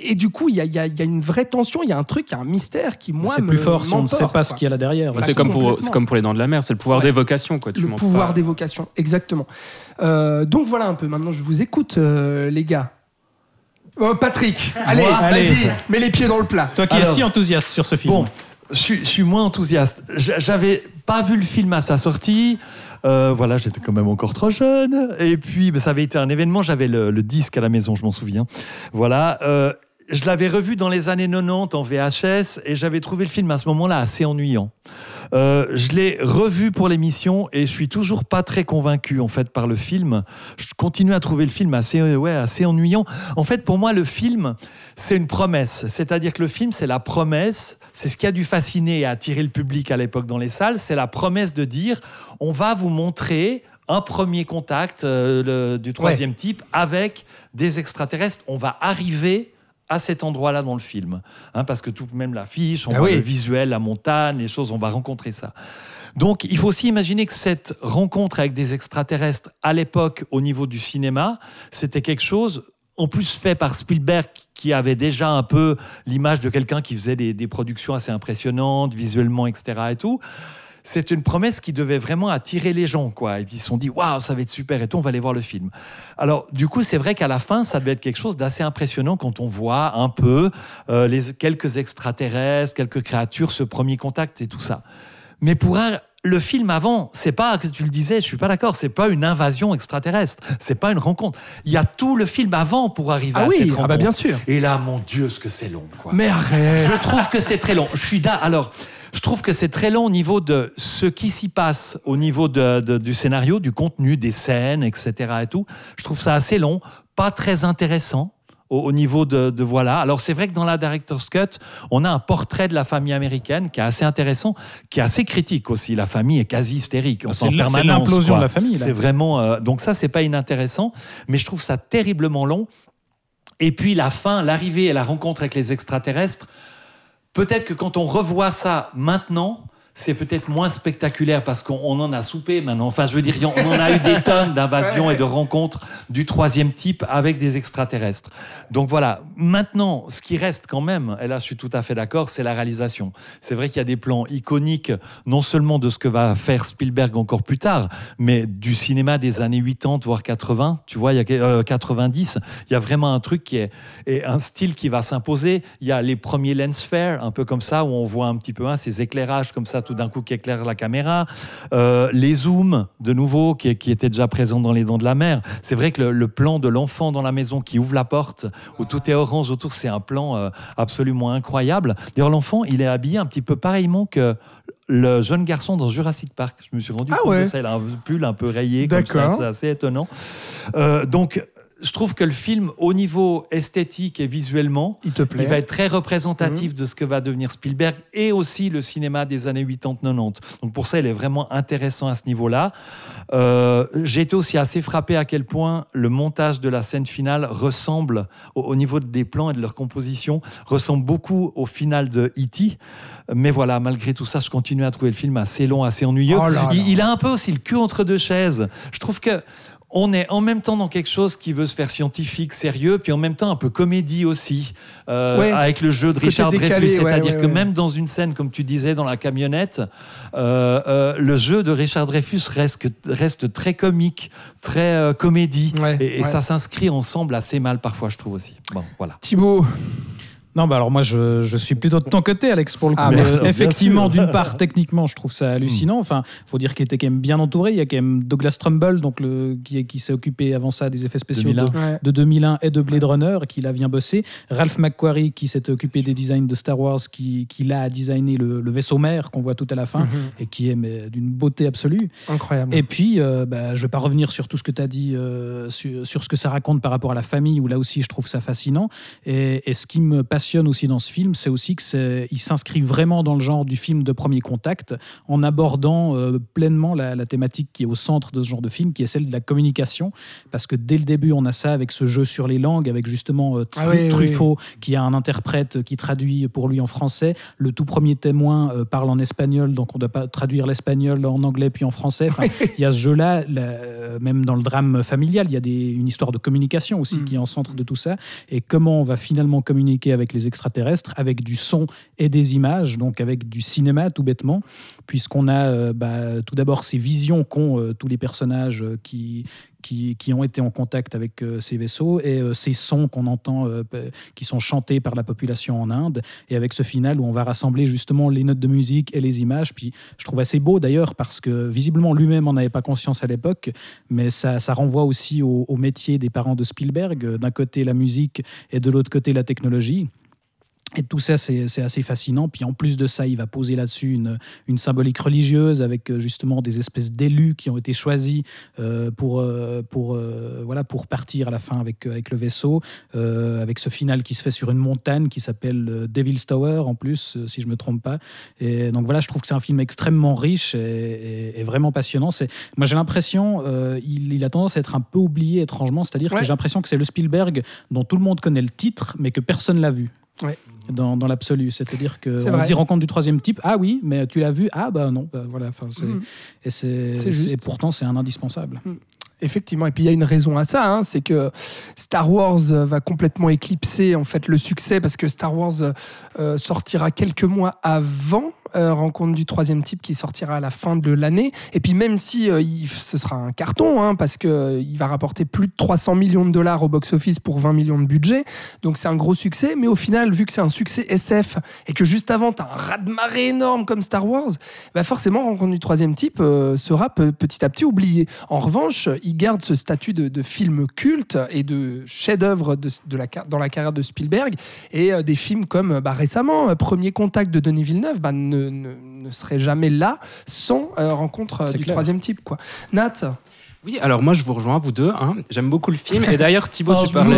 Et du coup, il y a une vraie tension, il y a un truc, il y a un mystère qui, moi, m'emporte. C'est plus fort si on ne sait pas ce qu'il y a là derrière. Bah, c'est comme pour Les Dents de la Mer, c'est le pouvoir d'évocation. Quoi, le pouvoir d'évocation, exactement. Donc voilà un peu, maintenant je vous écoute, les gars. Patrick, allez, vas-y, mets les pieds dans le plat. Toi qui es si enthousiaste sur ce film. Bon, je suis moins enthousiaste. J'avais pas vu le film à sa sortie. Voilà, j'étais quand même encore trop jeune. Et puis, ça avait été un événement. J'avais le disque à la maison, je m'en souviens. Voilà. Je l'avais revu dans les années 90 en VHS et j'avais trouvé le film à ce moment-là assez ennuyant. Je l'ai revu pour l'émission et je suis toujours pas très convaincu en fait par le film. Je continue à trouver le film assez ennuyant. En fait, pour moi, le film, c'est une promesse. C'est-à-dire que le film, c'est la promesse. C'est ce qui a dû fasciner et attirer le public à l'époque dans les salles. C'est la promesse de dire, on va vous montrer un premier contact du troisième type avec des extraterrestres. On va arriver à cet endroit-là dans le film. Parce que tout, même l'affiche, on voit le visuel, la montagne, les choses, on va rencontrer ça. Donc, il faut aussi imaginer que cette rencontre avec des extraterrestres, à l'époque, au niveau du cinéma, c'était quelque chose, en plus fait par Spielberg, qui avait déjà un peu l'image de quelqu'un qui faisait des productions assez impressionnantes, visuellement, etc. et tout. C'est une promesse qui devait vraiment attirer les gens, quoi. Et puis ils se sont dit, waouh, ça va être super et tout, on va aller voir le film. Alors, du coup, c'est vrai qu'à la fin, ça devait être quelque chose d'assez impressionnant quand on voit un peu quelques extraterrestres, quelques créatures, ce premier contact et tout ça. Mais le film avant, c'est pas, tu le disais, je suis pas d'accord, c'est pas une invasion extraterrestre, c'est pas une rencontre. Il y a tout le film avant pour arriver à cette rencontre. Ah bah bien sûr. Et là, mon Dieu, ce que c'est long, quoi. Mais arrête. Je trouve que c'est très long. Je trouve que c'est très long au niveau de ce qui s'y passe, au niveau du scénario, du contenu, des scènes, etc. et tout. Je trouve ça assez long, pas très intéressant. Au niveau de voilà. Alors c'est vrai que dans la Director's Cut, on a un portrait de la famille américaine qui est assez intéressant, qui est assez critique aussi. La famille est quasi hystérique en permanence. C'est l'implosion de la famille. Là. C'est vraiment. Donc ça, c'est pas inintéressant, mais je trouve ça terriblement long. Et puis la fin, l'arrivée et la rencontre avec les extraterrestres. Peut-être que quand on revoit ça maintenant, c'est peut-être moins spectaculaire parce qu'on en a soupé maintenant. Enfin, je veux dire, on en a eu des tonnes d'invasions et de rencontres du troisième type avec des extraterrestres. Donc voilà, maintenant, ce qui reste quand même, et là je suis tout à fait d'accord, c'est la réalisation. C'est vrai qu'il y a des plans iconiques, non seulement de ce que va faire Spielberg encore plus tard, mais du cinéma des années 80, voire 80, tu vois, 90, il y a vraiment un truc qui est... Et un style qui va s'imposer. Il y a les premiers lens flares, un peu comme ça, où on voit un petit peu ces éclairages comme ça, tout d'un coup qui éclaire la caméra, les zooms de nouveau qui étaient déjà présents dans Les Dents de la Mer. C'est vrai que le plan de l'enfant dans la maison qui ouvre la porte où tout est orange autour, c'est un plan absolument incroyable. D'ailleurs, l'enfant, il est habillé un petit peu pareillement que le jeune garçon dans Jurassic Park. Je me suis rendu compte de ça, il a un pull un peu rayé comme ça, c'est assez étonnant. Donc je trouve que le film, au niveau esthétique et visuellement, il va être très représentatif de ce que va devenir Spielberg et aussi le cinéma des années 80-90. Donc pour ça, il est vraiment intéressant à ce niveau-là. J'ai été aussi assez frappé à quel point le montage de la scène finale ressemble, au niveau des plans et de leur composition, ressemble beaucoup au final de E.T. Mais voilà, malgré tout ça, je continue à trouver le film assez long, assez ennuyeux. Oh là là. Il a un peu aussi le cul entre deux chaises. Je trouve que on est en même temps dans quelque chose qui veut se faire scientifique, sérieux, puis en même temps un peu comédie aussi, avec le jeu de Richard Dreyfuss. C'est-à-dire que même dans une scène, comme tu disais, dans la camionnette, le jeu de Richard Dreyfuss reste très comique, très comédie. Et ça s'inscrit ensemble assez mal parfois, je trouve aussi. Bon, voilà. Thibaut. Non, bah alors moi, je suis plutôt de ton côté, Alex, pour le coup. Effectivement, d'une part, techniquement, je trouve ça hallucinant. Enfin, faut dire qu'il était quand même bien entouré. Il y a quand même Douglas Trumbull, donc qui s'est occupé avant ça des effets spéciaux de 2001 et de Blade Runner, qui là vient bosser. Ralph McQuarrie, qui s'est occupé des designs de Star Wars, qui là a designé le vaisseau mère qu'on voit tout à la fin et qui est d'une beauté absolue. Incroyable. Et puis, je vais pas revenir sur tout ce que tu as dit, sur ce que ça raconte par rapport à la famille, où là aussi, je trouve ça fascinant. Et ce qui me passe passionne aussi dans ce film, c'est aussi qu'il s'inscrit vraiment dans le genre du film de Premier Contact, en abordant pleinement la thématique qui est au centre de ce genre de film, qui est celle de la communication, parce que dès le début on a ça avec ce jeu sur les langues, avec justement Truffaut qui a un interprète qui traduit pour lui en français, le tout premier témoin parle en espagnol, donc on doit pas traduire l'espagnol en anglais puis en français, il y a ce jeu là, même dans le drame familial il y a une histoire de communication aussi qui est en centre de tout ça, et comment on va finalement communiquer avec les extraterrestres, avec du son et des images, donc avec du cinéma tout bêtement, puisqu'on a tout d'abord ces visions qu'ont tous les personnages qui ont été en contact avec ces vaisseaux, et ces sons qu'on entend qui sont chantés par la population en Inde, et avec ce final où on va rassembler justement les notes de musique et les images. Puis je trouve assez beau d'ailleurs, parce que visiblement lui-même n'en avait pas conscience à l'époque, mais ça renvoie aussi au métier des parents de Spielberg, d'un côté la musique et de l'autre côté la technologie. Et tout ça, c'est assez fascinant. Puis en plus de ça, il va poser là-dessus une symbolique religieuse, avec justement des espèces d'élus qui ont été choisis pour partir à la fin avec le vaisseau, avec ce final qui se fait sur une montagne qui s'appelle Devil's Tower en plus, si je me trompe pas. Et donc voilà, je trouve que c'est un film extrêmement riche et vraiment passionnant. Moi, j'ai l'impression, il a tendance à être un peu oublié étrangement, c'est-à-dire que j'ai l'impression que c'est le Spielberg dont tout le monde connaît le titre, mais que personne l'a vu. Ouais. Dans l'absolu, c'est-à-dire que on dit Rencontre du troisième type, ah oui, mais tu l'as vu, ah bah non, bah voilà, enfin c'est juste. Et pourtant c'est un indispensable. Effectivement, et puis il y a une raison à ça, c'est que Star Wars va complètement éclipser en fait le succès, parce que Star Wars sortira quelques mois avant Rencontre du troisième type, qui sortira à la fin de l'année, et puis même si ce sera un carton, parce qu'il va rapporter plus de 300 millions de dollars au box-office pour 20 millions de budget, donc c'est un gros succès, mais au final, vu que c'est un succès SF, et que juste avant t'as un raz-de-marée énorme comme Star Wars, bah forcément Rencontre du troisième type sera petit à petit oublié. En revanche, il garde ce statut de film culte et de chef-d'œuvre dans la carrière de Spielberg, et des films comme récemment Premier Contact de Denis Villeneuve ne serait jamais là sans Rencontre du troisième type, quoi. Nat? Oui, alors moi je vous rejoins, vous deux. J'aime beaucoup le film. Et d'ailleurs, Thibaut, tu parlais.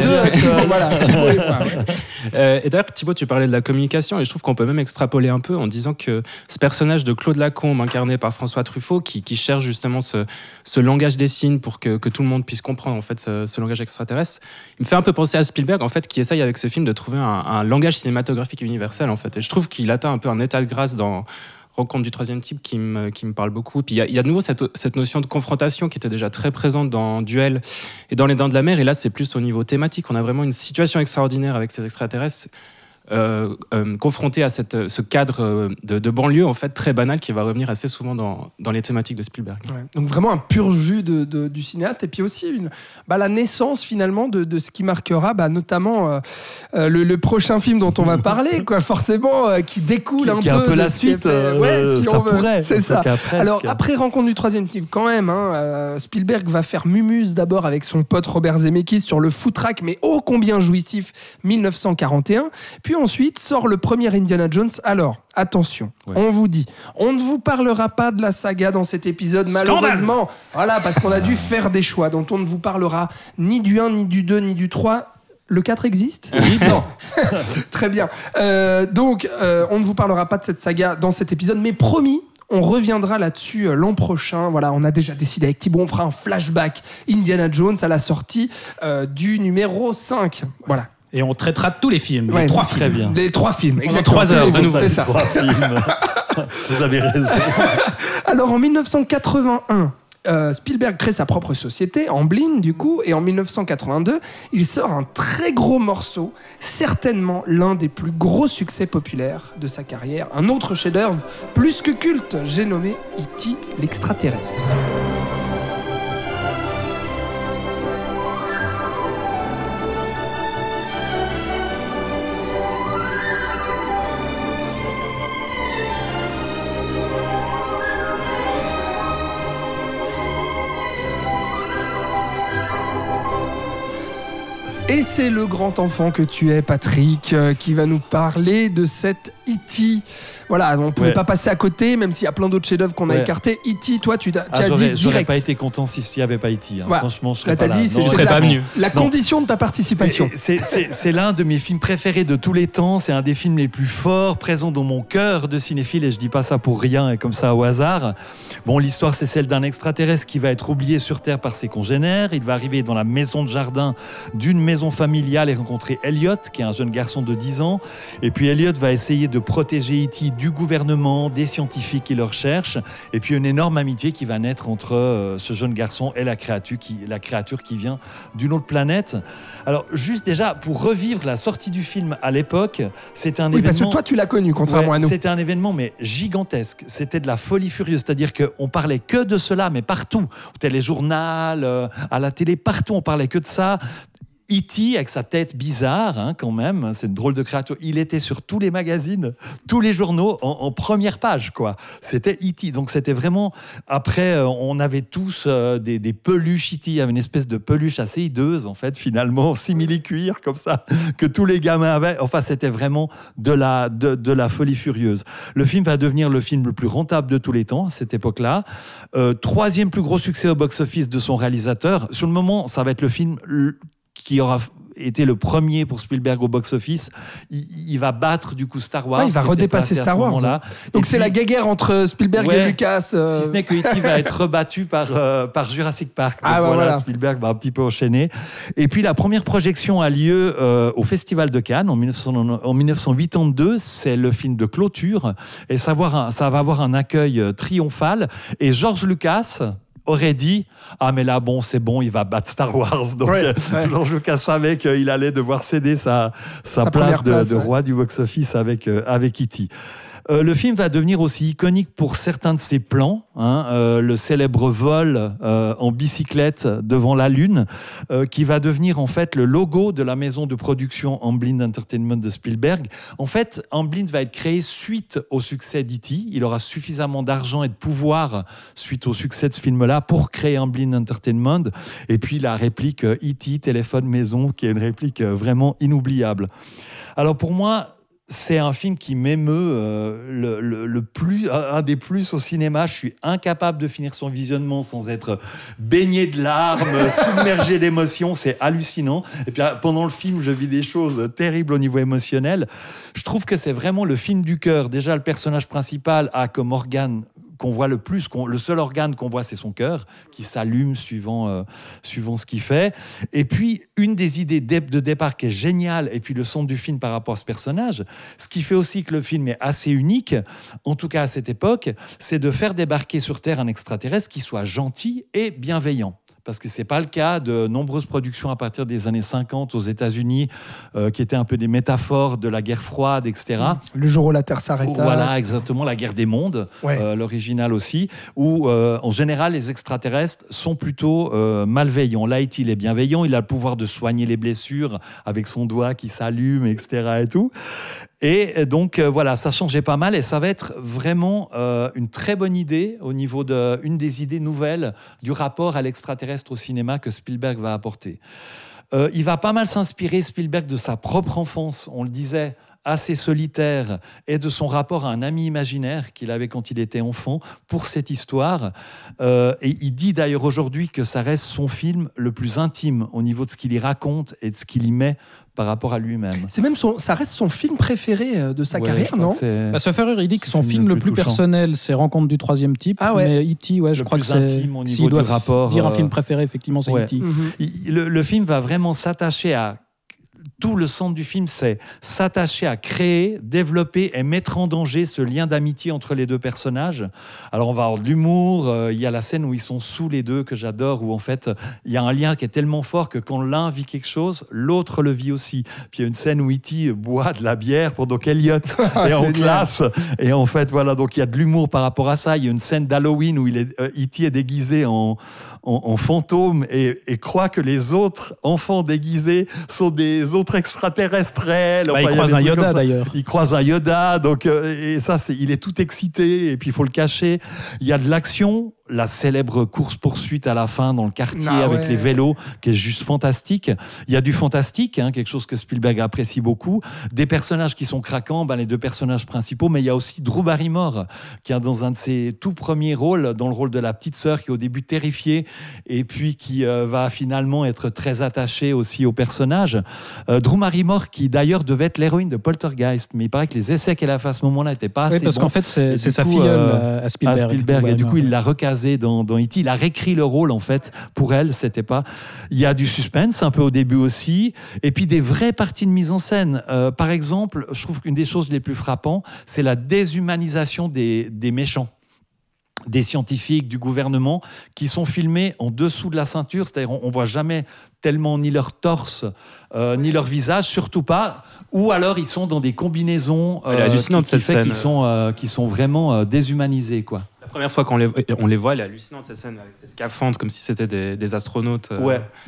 Et d'ailleurs, Thibaut, tu parlais de la communication, et je trouve qu'on peut même extrapoler un peu en disant que ce personnage de Claude Lacombe, incarné par François Truffaut, qui cherche justement ce langage des signes pour que tout le monde puisse comprendre en fait ce langage extraterrestre, il me fait un peu penser à Spielberg en fait, qui essaye avec ce film de trouver un langage cinématographique universel en fait. Et je trouve qu'il atteint un peu un état de grâce dans Rencontre du troisième type qui me parle beaucoup. Puis il y a de nouveau cette notion de confrontation qui était déjà très présente dans Duel et dans Les Dents de la Mer. Et là, c'est plus au niveau thématique. On a vraiment une situation extraordinaire avec ces extraterrestres confrontés à ce cadre de banlieue en fait très banal, qui va revenir assez souvent dans les thématiques de Spielberg. Ouais. Donc vraiment un pur jus du cinéaste, et puis aussi la naissance finalement de ce qui marquera notamment le prochain film dont on va parler, quoi, forcément, qui découle un peu la suite. C'est ça. Alors après Rencontre du troisième type, quand même, Spielberg va faire Mumuse d'abord avec son pote Robert Zemeckis sur le foutraque, mais ô combien jouissif, 1941. Puis ensuite sort le premier Indiana Jones. Alors, attention, on vous dit, on ne vous parlera pas de la saga dans cet épisode, malheureusement. Voilà, parce qu'on a dû faire des choix dont on ne vous parlera ni du 1, ni du 2, ni du 3. Le 4 existe ? Oui, non. Très bien. Donc, on ne vous parlera pas de cette saga dans cet épisode, mais promis, on reviendra là-dessus l'an prochain. Voilà, on a déjà décidé avec Thibaut, on fera un flashback Indiana Jones à la sortie du numéro 5. Voilà. Et on traitera tous les films, les trois films. Très bien. Les trois films, exactement. 3 heures de nouveau, c'est ça. Trois films. Vous avez raison. Alors, en 1981, Spielberg crée sa propre société, Amblin, du coup, et en 1982, il sort un très gros morceau, certainement l'un des plus gros succès populaires de sa carrière, un autre chef-d'œuvre plus que culte, j'ai nommé E.T. l'extraterrestre. Et c'est le grand enfant que tu es, Patrick, qui va nous parler de cette E.T. Voilà, on pouvait pas passer à côté, même s'il y a plein d'autres chefs-d'œuvre qu'on a écartés. E.T., toi, tu as dit direct. J'aurais pas été content s'il n'y avait pas E.T. Franchement, je serais là, pas là. Dit, non, je serais pas venu. La condition de ta participation. C'est l'un de mes films préférés de tous les temps. C'est un des films les plus forts, présents dans mon cœur de cinéphile, et je dis pas ça pour rien et comme ça au hasard. Bon, l'histoire, c'est celle d'un extraterrestre qui va être oublié sur Terre par ses congénères. Il va arriver dans la maison de jardin d'une maison familiale et rencontrer Elliot, qui est un jeune garçon de 10 ans. Et puis Elliot va essayer de protéger E.T. du gouvernement, des scientifiques qui le recherchent. Et puis une énorme amitié qui va naître entre ce jeune garçon et la créature qui vient d'une autre planète. Alors juste déjà, pour revivre la sortie du film à l'époque, c'était un événement... Oui, parce que toi tu l'as connu, contrairement à nous. C'était un événement mais gigantesque. C'était de la folie furieuse. C'est-à-dire qu'on parlait que de cela, mais partout. Au téléjournal, à la télé, partout on parlait que de ça. E.T. avec sa tête bizarre, quand même, c'est une drôle de créature. Il était sur tous les magazines, tous les journaux, en première page, quoi. C'était E.T. Donc c'était vraiment. Après, on avait tous des peluches E.T. Il y avait une espèce de peluche assez hideuse, en fait, finalement, simili-cuir comme ça, que tous les gamins avaient. Enfin, c'était vraiment de la folie furieuse. Le film va devenir le film le plus rentable de tous les temps à cette époque-là. Troisième plus gros succès au box-office de son réalisateur. Sur le moment, ça va être le film qui aura été le premier pour Spielberg au box-office. Il va battre du coup Star Wars. Ouais, il va redépasser Star Wars. Là. Donc c'est la guéguerre entre Spielberg et Lucas. Si ce n'est que E.T. va être rebattu par Jurassic Park. Donc, voilà, Spielberg va un petit peu enchaîner. Et puis la première projection a lieu au Festival de Cannes en 1982. C'est le film de clôture. Et ça va avoir un accueil triomphal. Et George Lucas aurait dit « Ah, mais là, bon, c'est bon, il va battre Star Wars. » Donc, George Lucas savait qu'il allait devoir céder sa place de roi du box-office avec E.T. Le film va devenir aussi iconique pour certains de ses plans. Le célèbre vol en bicyclette devant la Lune, qui va devenir en fait le logo de la maison de production Amblin Entertainment de Spielberg. En fait, Amblin va être créé suite au succès d'E.T. Il aura suffisamment d'argent et de pouvoir suite au succès de ce film-là pour créer Amblin Entertainment. Et puis la réplique E.T. téléphone maison, qui est une réplique vraiment inoubliable. Alors pour moi, c'est un film qui m'émeut le plus, un des plus au cinéma. Je suis incapable de finir son visionnement sans être baigné de larmes, submergé d'émotions. C'est hallucinant. Et puis pendant le film, je vis des choses terribles au niveau émotionnel. Je trouve que c'est vraiment le film du cœur. Déjà, le personnage principal a comme organe qu'on voit le plus, le seul organe qu'on voit, c'est son cœur, qui s'allume suivant ce qu'il fait. Et puis, une des idées de départ qui est géniale, et puis le centre du film par rapport à ce personnage, ce qui fait aussi que le film est assez unique, en tout cas à cette époque, c'est de faire débarquer sur Terre un extraterrestre qui soit gentil et bienveillant. Parce que ce n'est pas le cas de nombreuses productions à partir des années 50 aux États-Unis, qui étaient un peu des métaphores de la guerre froide, etc. Le jour où la Terre s'arrêta. Voilà, exactement, la guerre des mondes, l'original aussi, où en général, les extraterrestres sont plutôt malveillants. Là, il est bienveillant, il a le pouvoir de soigner les blessures avec son doigt qui s'allume, etc. et tout. Et donc, voilà, ça changeait pas mal et ça va être vraiment une très bonne idée au niveau une des idées nouvelles du rapport à l'extraterrestre au cinéma que Spielberg va apporter. Il va pas mal s'inspirer, Spielberg, de sa propre enfance, on le disait, assez solitaire, et de son rapport à un ami imaginaire qu'il avait quand il était enfant pour cette histoire. Et il dit d'ailleurs aujourd'hui que ça reste son film le plus intime au niveau de ce qu'il y raconte et de ce qu'il y met par rapport à lui-même. C'est même ça reste son film préféré de sa carrière, non ? Sauf erreur, il dit que son film le plus personnel, c'est Rencontre du troisième type, mais E.T., je crois que c'est... S'il doit dire un film préféré, effectivement, c'est E.T. Mm-hmm. Le film va vraiment s'attacher à... Tout le centre du film, c'est s'attacher à créer, développer et mettre en danger ce lien d'amitié entre les deux personnages. Alors, on va avoir de l'humour. Il y a la scène où ils sont sous les deux que j'adore, où en fait, il y a un lien qui est tellement fort que quand l'un vit quelque chose, l'autre le vit aussi. Puis il y a une scène où E.T. boit de la bière pendant qu'Eliot est en classe. Et en fait, voilà, donc il y a de l'humour par rapport à ça. Il y a une scène d'Halloween où E.T. est déguisé en fantôme et croit que les autres enfants déguisés sont des autres extraterrestre réel. Enfin, il croise un Yoda d'ailleurs. Il croise un Yoda, donc et ça, il est tout excité et puis il faut le cacher. Il y a de l'action. la célèbre course-poursuite à la fin dans le quartier avec les vélos, qui est juste fantastique. Il y a du fantastique, hein, quelque chose que Spielberg apprécie beaucoup. Des personnages qui sont craquants, ben les deux personnages principaux, mais il y a aussi Drew Barrymore, qui est dans un de ses tout premiers rôles, dans le rôle de la petite sœur, qui est au début terrifiée, et puis qui va finalement être très attachée aussi au personnage. Drew Barrymore, qui d'ailleurs devait être l'héroïne de Poltergeist, mais il paraît que les essais qu'elle a fait à ce moment-là n'étaient pas assez bons. Oui, parce qu'en fait, c'est sa filleule à Spielberg. Et du coup, il l'a recasée dans E.T. Il a réécrit le rôle, en fait, pour elle. C'était pas... Il y a du suspense, un peu au début aussi, et puis des vraies parties de mise en scène. Par exemple, je trouve qu'une des choses les plus frappantes, c'est la déshumanisation des méchants, des scientifiques, du gouvernement, qui sont filmés en dessous de la ceinture, c'est-à-dire on ne voit jamais tellement ni leur torse, ni leur visage, surtout pas, ou alors ils sont dans des combinaisons qui sont vraiment déshumanisés, quoi. La première fois qu'on les voit, elle est hallucinante, cette scène, avec cette scaphandre, comme si c'était des astronautes.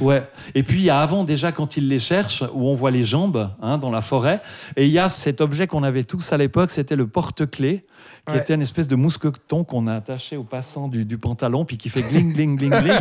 Ouais. Et puis, il y a avant, déjà, quand ils les cherchent, où on voit les jambes dans la forêt, et il y a cet objet qu'on avait tous à l'époque, c'était le porte-clés, qui était une espèce de mousqueton qu'on a attaché au passant du pantalon, puis qui fait gling, gling, gling, gling,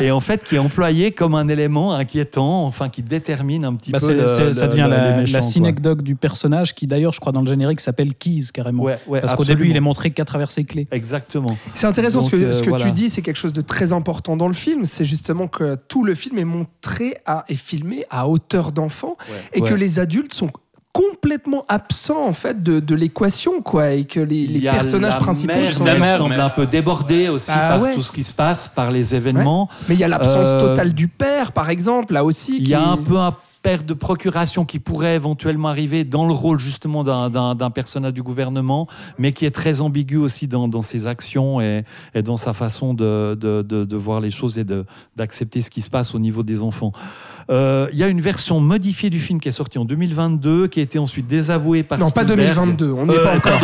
et en fait, qui est employé comme un élément inquiétant, enfin, qui détermine un petit peu ça devient la synecdoque du personnage, qui d'ailleurs, je crois, dans le générique, s'appelle Keys, carrément. Ouais, parce qu'au début, il est montré qu'à travers ses clés. Exactement. C'est intéressant. Donc, ce que tu dis, c'est quelque chose de très important dans le film. C'est justement que tout le film est montré et filmé à hauteur d'enfant, que les adultes sont complètement absent en fait de l'équation, quoi, et que les personnages principaux sont la mère semble un peu débordée aussi par tout ce qui se passe, par les événements. Mais il y a l'absence totale du père, par exemple, là aussi. Il y a un peu un père de procuration qui pourrait éventuellement arriver dans le rôle justement d'un personnage du gouvernement, mais qui est très ambigu aussi dans ses actions et dans sa façon de voir les choses et d'accepter ce qui se passe au niveau des enfants. Il y a une version modifiée du film qui est sortie en 2022, qui a été ensuite désavouée par Spielberg. Non, pas 2022, on n'y est pas encore.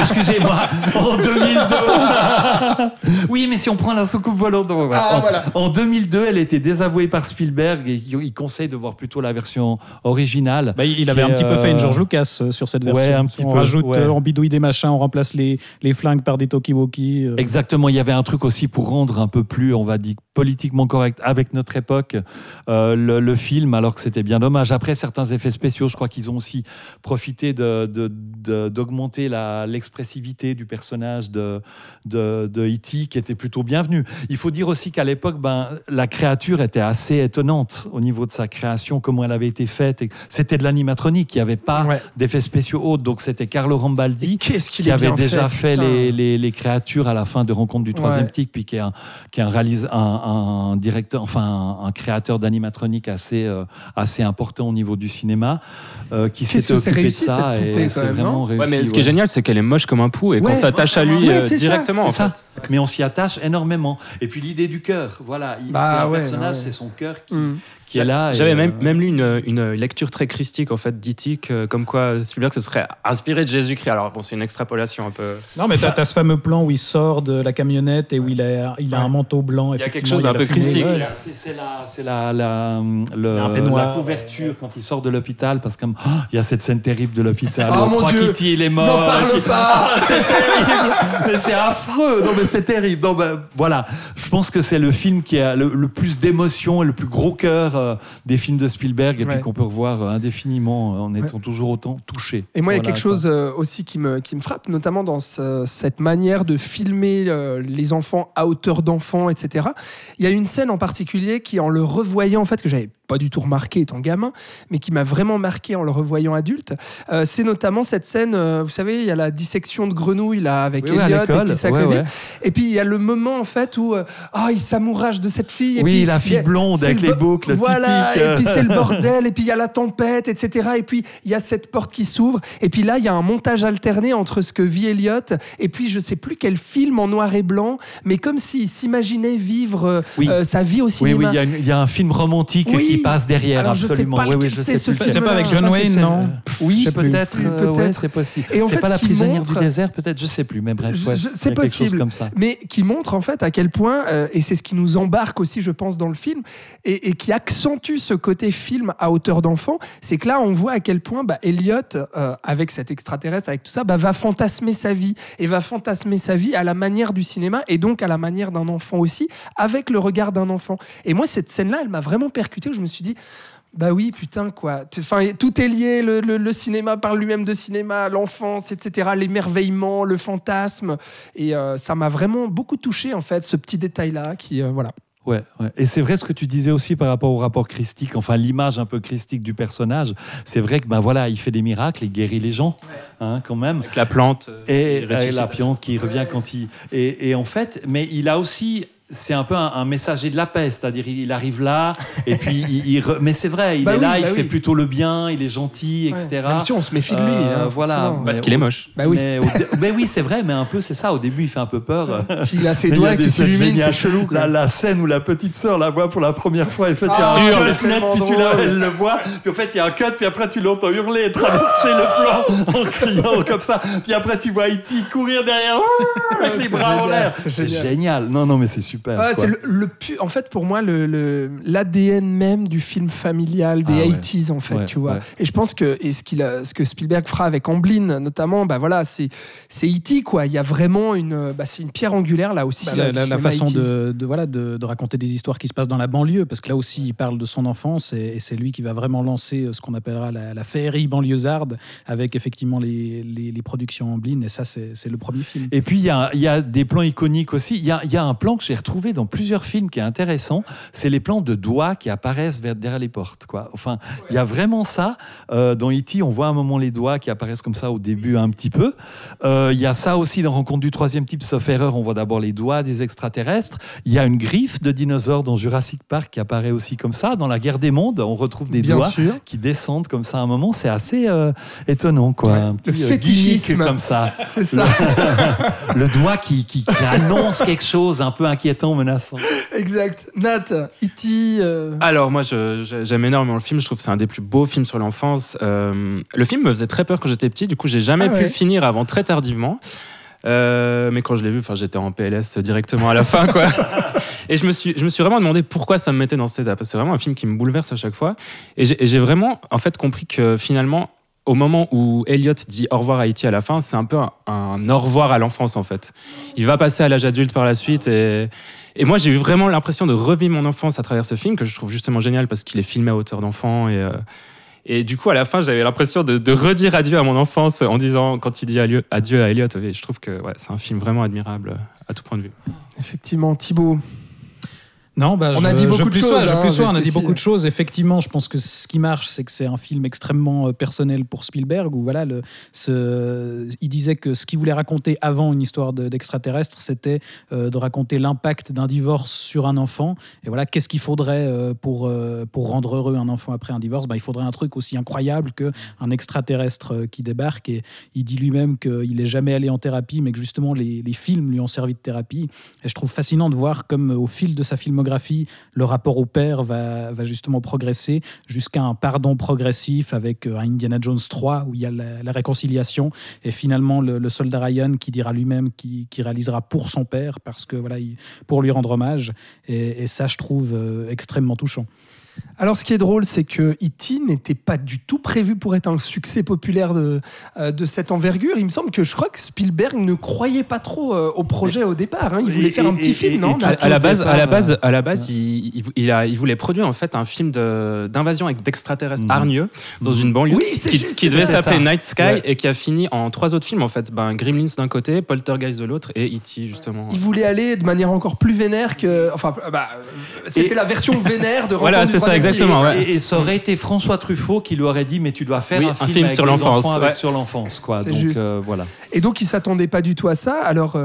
Excusez-moi, en 2002. Oui, mais si on prend la soucoupe volante. En 2002, elle a été désavouée par Spielberg, et il conseille de voir plutôt la version originale. Il avait un petit peu fait une George Lucas sur cette version. On bidouille des machins, on remplace les flingues par des talkie-walkie. Exactement, il y avait un truc aussi pour rendre un peu plus, on va dire, politiquement correct avec notre époque, le film, alors que c'était bien dommage. Après, certains effets spéciaux, je crois qu'ils ont aussi profité d'augmenter l'expressivité du personnage de E.T., qui était plutôt bienvenu. Il faut dire aussi qu'à l'époque, la créature était assez étonnante au niveau de sa création, comment elle avait été faite. C'était de l'animatronique, il n'y avait pas d'effets spéciaux autres, donc c'était Carlo Rambaldi qui avait déjà fait les créatures à la fin de Rencontre du Troisième Tic, puis qui est un directeur, enfin un créateur d'animatronique assez important au niveau du cinéma, qui s'est occupé de ça, et c'est vraiment réussi. Mais ce qui est génial, c'est qu'elle est moche comme un pou, et qu'on s'attache à lui directement. Mais on s'y attache énormément. Et puis l'idée du cœur, voilà, c'est un personnage, c'est son cœur qui est là. J'avais même lu une lecture très christique, en fait, d'Ithique, comme quoi Spielberg se serait inspiré de Jésus-Christ. Alors bon, c'est une extrapolation un peu. Non, mais t'as ce fameux plan où il sort de la camionnette et où il a un manteau blanc. Il y a quelque chose d'un peu christique. C'est la couverture quand il sort de l'hôpital, parce qu'il y a cette scène terrible de l'hôpital. Oh, mon Dieu, Kitty, il est mort. N'en parle pas. C'est terrible. Mais c'est affreux. Non, mais c'est terrible. Non, voilà. Je pense que c'est le film qui a le plus d'émotion et le plus gros cœur des films de Spielberg, et puis qu'on peut revoir indéfiniment en étant toujours autant touché. Et moi, il y a quelque chose aussi qui me frappe, notamment dans cette manière de filmer les enfants à hauteur d'enfants, etc. Il y a une scène en particulier qui, en le revoyant, en fait, que j'avais pas du tout remarqué étant gamin, mais qui m'a vraiment marqué en le revoyant adulte, c'est notamment cette scène, vous savez, il y a la dissection de grenouille là, avec Elliot, et puis ça et puis il y a le moment en fait où il s'amourage de cette fille, et puis la fille blonde avec les boucles typiques, et puis c'est le bordel, et puis il y a la tempête, etc., et puis il y a cette porte qui s'ouvre, et puis là il y a un montage alterné entre ce que vit Elliot et puis je sais plus quel film en noir et blanc, mais comme s'il s'imaginait vivre sa vie au cinéma. Il y a un film romantique qui passe derrière. Alors, absolument. Je sais pas lequel c'est, ce film. C'est pas avec John Wayne, non ? Oui, peut-être. Ouais, c'est possible. Et en fait, pas la prisonnière du désert, peut-être, je sais plus, mais bref, ouais, c'est possible. Chose comme ça. Mais qui montre en fait à quel point, et c'est ce qui nous embarque aussi, je pense, dans le film, et qui accentue ce côté film à hauteur d'enfant, c'est que là, on voit à quel point Elliot, avec cet extraterrestre, avec tout ça, va fantasmer sa vie, et va fantasmer sa vie à la manière du cinéma, et donc à la manière d'un enfant aussi, avec le regard d'un enfant. Et moi, cette scène-là, elle m'a vraiment percuté, où je me suis dit... Bah oui, putain, quoi. Enfin, tout est lié, le cinéma parle lui-même de cinéma, l'enfance, etc., l'émerveillement, le fantasme. Et ça m'a vraiment beaucoup touché, en fait, ce petit détail-là qui, voilà... Ouais, ouais. Et c'est vrai ce que tu disais aussi par rapport au rapport christique, enfin l'image un peu christique du personnage. C'est vrai que voilà, il fait des miracles, il guérit les gens, ouais. Hein, quand même. Avec la plante. Et la plante qui revient quand il... Et en fait, mais il a aussi... C'est un peu un messager de la paix, c'est-à-dire il arrive là, et puis mais c'est vrai, il est là, il fait plutôt le bien, il est gentil, ouais, etc. Même si on se méfie de lui, voilà, parce qu'il est moche. Bah oui. Mais oui, c'est vrai, mais un peu c'est ça. Au début, il fait un peu peur. Puis il a ses doigts qui s'illuminent, c'est chelou. Quoi. La scène où la petite sœur la voit pour la première fois, et en fait, il y a un cut net, puis elle le voit, puis en fait il y a un cut, puis après tu l'entends hurler et traverser le plan en criant comme ça, puis après tu vois Haïti courir derrière avec les bras en l'air. C'est génial. Non, mais c'est super. Ah, c'est en fait, pour moi, l'ADN même du film familial des 80s, en fait, tu vois. Ouais. Et je pense que ce que Spielberg fera avec Amblin, notamment, voilà, c'est E.T., quoi. Il y a vraiment c'est une pierre angulaire, là aussi. La façon de raconter des histoires qui se passent dans la banlieue, parce que là aussi, il parle de son enfance, et c'est lui qui va vraiment lancer ce qu'on appellera la féerie banlieusarde, avec effectivement les productions Amblin, et ça, c'est le premier film. Et puis, il y a des plans iconiques aussi. Il y a un plan que j'ai retrouvé dans plusieurs films qui est intéressant, c'est les plans de doigts qui apparaissent derrière les portes, quoi. Enfin, il y a vraiment ça. Dans E.T., on voit à un moment les doigts qui apparaissent comme ça au début un petit peu. Il y a ça aussi dans Rencontre du troisième type, sauf erreur, on voit d'abord les doigts des extraterrestres. Il y a une griffe de dinosaure dans Jurassic Park qui apparaît aussi comme ça. Dans La Guerre des Mondes, on retrouve des doigts qui descendent comme ça à un moment. C'est assez étonnant, quoi. Ouais. Un petit fétichisme comme ça. C'est ça. Le doigt qui annonce quelque chose un peu inquiétant, menaçant. Exact. Nat, E.T. Alors moi, j'aime énormément le film. Je trouve que c'est un des plus beaux films sur l'enfance. Le film me faisait très peur quand j'étais petit. Du coup, j'ai jamais pu le finir avant très tardivement. Mais quand je l'ai vu, j'étais en PLS directement à la fin, quoi. Et je me suis vraiment demandé pourquoi ça me mettait dans cet état. Parce que c'est vraiment un film qui me bouleverse à chaque fois. Et j'ai vraiment, en fait, compris que finalement, au moment où Elliot dit au revoir à Haïti à la fin, c'est un peu un au revoir à l'enfance, en fait. Il va passer à l'âge adulte par la suite. Et moi, j'ai eu vraiment l'impression de revivre mon enfance à travers ce film, que je trouve justement génial parce qu'il est filmé à hauteur d'enfant. Et du coup, à la fin, j'avais l'impression de redire adieu à mon enfance en disant, quand il dit adieu à Elliot, je trouve que c'est un film vraiment admirable à tout point de vue. Effectivement, Thibaut. Non, on a dit beaucoup de choses. On a dit beaucoup de choses. Effectivement, je pense que ce qui marche, c'est que c'est un film extrêmement personnel pour Spielberg. Où voilà, il disait que ce qu'il voulait raconter avant une histoire d'extraterrestre, c'était de raconter l'impact d'un divorce sur un enfant. Et voilà, qu'est-ce qu'il faudrait pour rendre heureux un enfant après un divorce ? Il faudrait un truc aussi incroyable qu'un extraterrestre qui débarque. Et il dit lui-même qu'il n'est jamais allé en thérapie, mais que justement les films lui ont servi de thérapie. Et je trouve fascinant de voir comme au fil de sa filmographie, le rapport au père va justement progresser jusqu'à un pardon progressif avec Indiana Jones 3 où il y a la réconciliation et finalement le soldat Ryan qui dira lui-même qui réalisera pour son père parce que voilà pour lui rendre hommage et ça je trouve extrêmement touchant. Alors, ce qui est drôle, c'est que E.T. n'était pas du tout prévu pour être un succès populaire de cette envergure. Il me semble que je crois que Spielberg ne croyait pas trop au projet au départ. Hein. Il voulait faire un petit film, non ? À la base, il voulait produire en fait un film d'invasion avec d'extraterrestres hargneux dans une banlieue qui devait s'appeler Night Sky et qui a fini en 3 autres films en fait. Gremlins d'un côté, Poltergeist de l'autre et E.T. justement. Il voulait aller de manière encore plus vénère que. Enfin, c'était la version vénère de Rencontre du Ça, exactement, et ça aurait été François Truffaut qui lui aurait dit mais tu dois faire un film avec sur l'enfance, sur l'enfance quoi. Donc, voilà. Et donc il s'attendait pas du tout à ça. Alors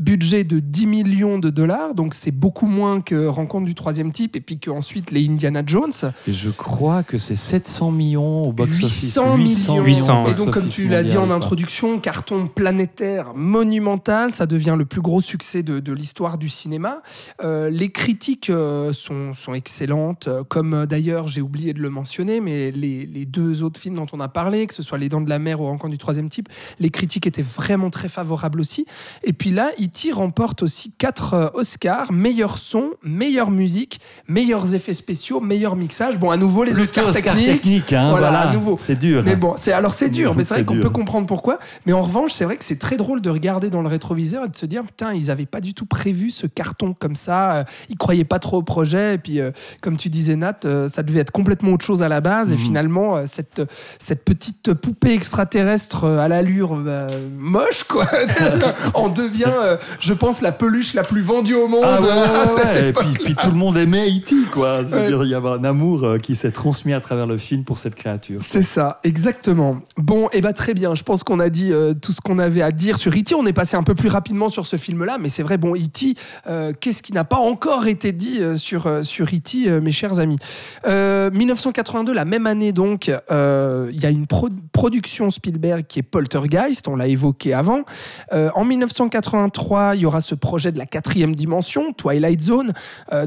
budget de 10 millions de dollars, donc c'est beaucoup moins que Rencontre du Troisième Type et puis qu'ensuite les Indiana Jones. Et je crois que c'est 700 millions au box-office. 800 millions. Et donc, comme tu l'as dit en introduction, carton planétaire monumental, ça devient le plus gros succès de l'histoire du cinéma. Les critiques sont excellentes, comme d'ailleurs, j'ai oublié de le mentionner, mais les deux autres films dont on a parlé, que ce soit Les Dents de la Mer ou Rencontre du Troisième Type, les critiques étaient vraiment très favorables aussi. Et puis là, E.T. remporte aussi 4 Oscars, meilleur son, meilleure musique, meilleurs effets spéciaux, meilleur mixage. Bon, à nouveau, les Oscars techniques. Hein, voilà, à nouveau. C'est dur. Mais bon, c'est dur, mais c'est vrai qu'on peut comprendre pourquoi. Mais en revanche, c'est vrai que c'est très drôle de regarder dans le rétroviseur et de se dire, putain, ils n'avaient pas du tout prévu ce carton comme ça. Ils ne croyaient pas trop au projet. Et puis, comme tu disais, Nat, ça devait être complètement autre chose à la base. Et finalement, cette petite poupée extraterrestre à l'allure moche, quoi, en devient, je pense, la peluche la plus vendue au monde. Ah ouais, à cette époque. Et puis tout le monde aimait E.T., quoi. Ça veut dire, il y avait un amour qui s'est transmis à travers le film pour cette créature. C'est ça, exactement. Bon, et bah très bien. Je pense qu'on a dit tout ce qu'on avait à dire sur E.T. On est passé un peu plus rapidement sur ce film-là, mais c'est vrai, bon, E.T., qu'est-ce qui n'a pas encore été dit sur E.T., mes chers amis. 1982, la même année, donc, il y a une production Spielberg qui est Poltergeist, on l'a évoqué avant. En 1983, il y aura ce projet de la 4e dimension, Twilight Zone,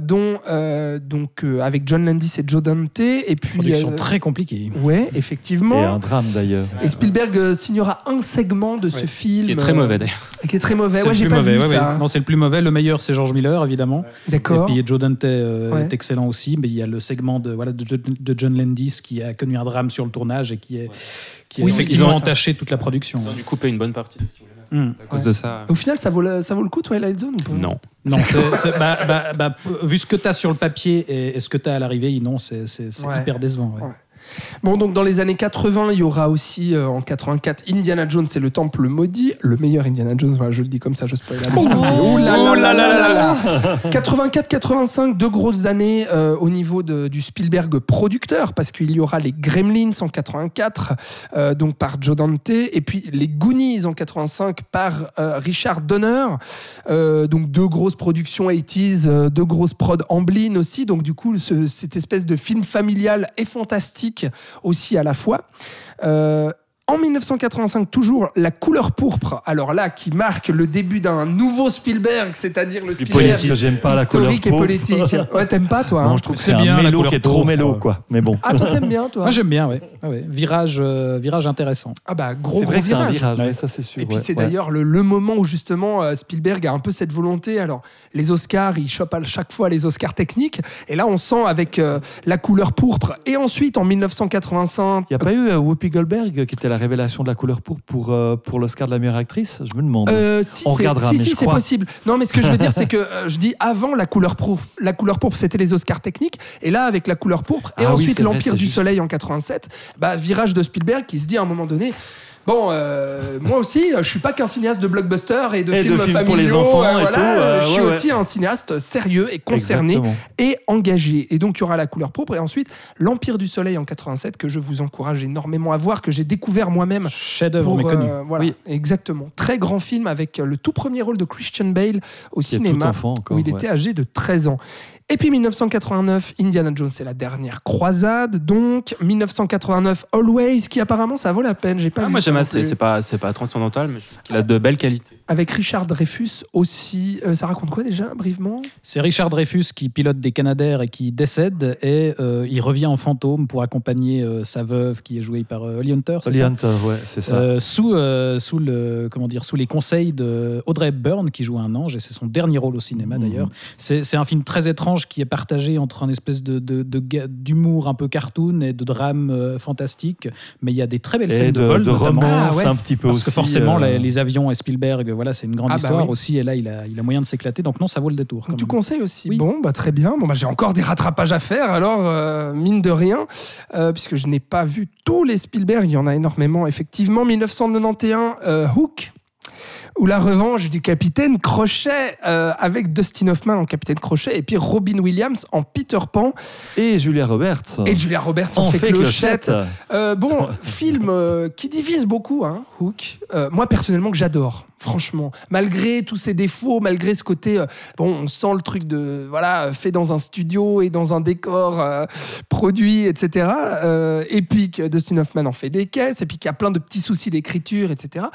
dont avec John Landis et Joe Dante. Et puis, production très compliquée. Ouais, effectivement. Et un drame d'ailleurs. Et Spielberg signera un segment de ce film. Qui est très mauvais d'ailleurs. Qui est très mauvais. C'est j'ai pas mauvais, vu ça. Ouais. Non, c'est le plus mauvais. Le meilleur, c'est George Miller, évidemment. Ouais. D'accord. Et puis Joe Dante est excellent aussi. Mais il y a le segment de John Landis qui a connu un drame sur le tournage et qui est. Ils ont entaché toute la production. Ils ont dû couper une bonne partie de ce film. À cause de ça. Au final, ça vaut le coup, Twilight Zone ou pas ? Non. C'est, vu ce que t'as sur le papier et ce que t'as à l'arrivée, non, c'est hyper décevant. Ouais. Bon, donc dans les années 80, il y aura aussi en 84 Indiana Jones et le Temple Maudit, le meilleur Indiana Jones, voilà, je le dis comme ça, je spoil la musique. Oh là là là là. 84-85, deux grosses années au niveau du Spielberg producteur, parce qu'il y aura les Gremlins en 84, donc par Joe Dante, et puis les Goonies en 85 par Richard Donner, donc deux grosses productions 80s, deux grosses prods Amblin aussi, donc du coup cette espèce de film familial est fantastique aussi à la fois. En 1985, toujours, La couleur pourpre, alors là, qui marque le début d'un nouveau Spielberg, c'est-à-dire le Spielberg historique et politique. Ouais, t'aimes pas, toi? Non, je trouve que c'est bien, un mélo qui est trop mélo, quoi. Mais bon. Ah, toi, t'aimes bien, toi? Moi, j'aime bien, ouais. Ah, ouais. Virage intéressant. Ah bah, gros virage. C'est vrai que c'est un virage, ouais, ça, c'est sûr. Et puis, c'est d'ailleurs le moment où, justement, Spielberg a un peu cette volonté. Alors, les Oscars, il chope à chaque fois les Oscars techniques. Et là, on sent avec La couleur pourpre. Et ensuite, en 1985... Il n'y a pas eu Whoopi Goldberg qui était la révélation de La couleur pourpre pour l'Oscar de la meilleure actrice, je me demande. C'est possible. Non, mais ce que je veux dire, c'est que je dis avant La couleur pourpre. La couleur pourpre, c'était les Oscars techniques. Et là, avec La couleur pourpre, et ensuite L'Empire du Soleil en 87, virage de Spielberg qui se dit à un moment donné. Bon, moi aussi, je suis pas qu'un cinéaste de blockbuster et de films familiaux pour les enfants et tout. Je suis aussi un cinéaste sérieux et concerné. Exactement. Et engagé. Et donc, il y aura La couleur pourpre et ensuite L'Empire du Soleil en 87 que je vous encourage énormément à voir, que j'ai découvert moi-même. Chef-d'œuvre méconnu. Voilà, oui. Exactement. Très grand film avec le tout premier rôle de Christian Bale au cinéma, où il était âgé de 13 ans. Et puis 1989, Indiana Jones et la dernière croisade. Donc 1989, Always, qui apparemment ça vaut la peine. J'ai pas vu. Moi j'aime assez. C'est pas transcendantal, mais il a de belles qualités. Avec Richard Dreyfuss aussi. Ça raconte quoi déjà brièvement ? C'est Richard Dreyfuss qui pilote des Canadair et qui décède et il revient en fantôme pour accompagner sa veuve qui est jouée par Holly Hunter. C'est ça. Sous les conseils de Audrey Hepburn qui joue un ange et c'est son dernier rôle au cinéma d'ailleurs. C'est un film très étrange qui est partagé entre un espèce d'humour un peu cartoon et de drame fantastique, mais il y a des très belles scènes de vol, de romance un petit peu parce aussi. Parce que forcément, les avions et Spielberg, voilà, c'est une grande histoire aussi, et là, il a moyen de s'éclater, donc non, ça vaut le détour. Tu conseilles aussi. Oui. Bon, très bien. Bon, j'ai encore des rattrapages à faire, alors mine de rien, puisque je n'ai pas vu tous les Spielberg, il y en a énormément, effectivement. 1991, Hook. Ou la revanche du Capitaine Crochet avec Dustin Hoffman en Capitaine Crochet et puis Robin Williams en Peter Pan et Julia Roberts en fait clochette. Film qui divise beaucoup, hein, Hook. Moi personnellement que j'adore. franchement, malgré tous ses défauts, malgré ce côté, on sent le truc de, fait dans un studio et dans un décor produit, etc. Et puis que Dustin Hoffman en fait des caisses, et puis qu'il y a plein de petits soucis d'écriture, etc.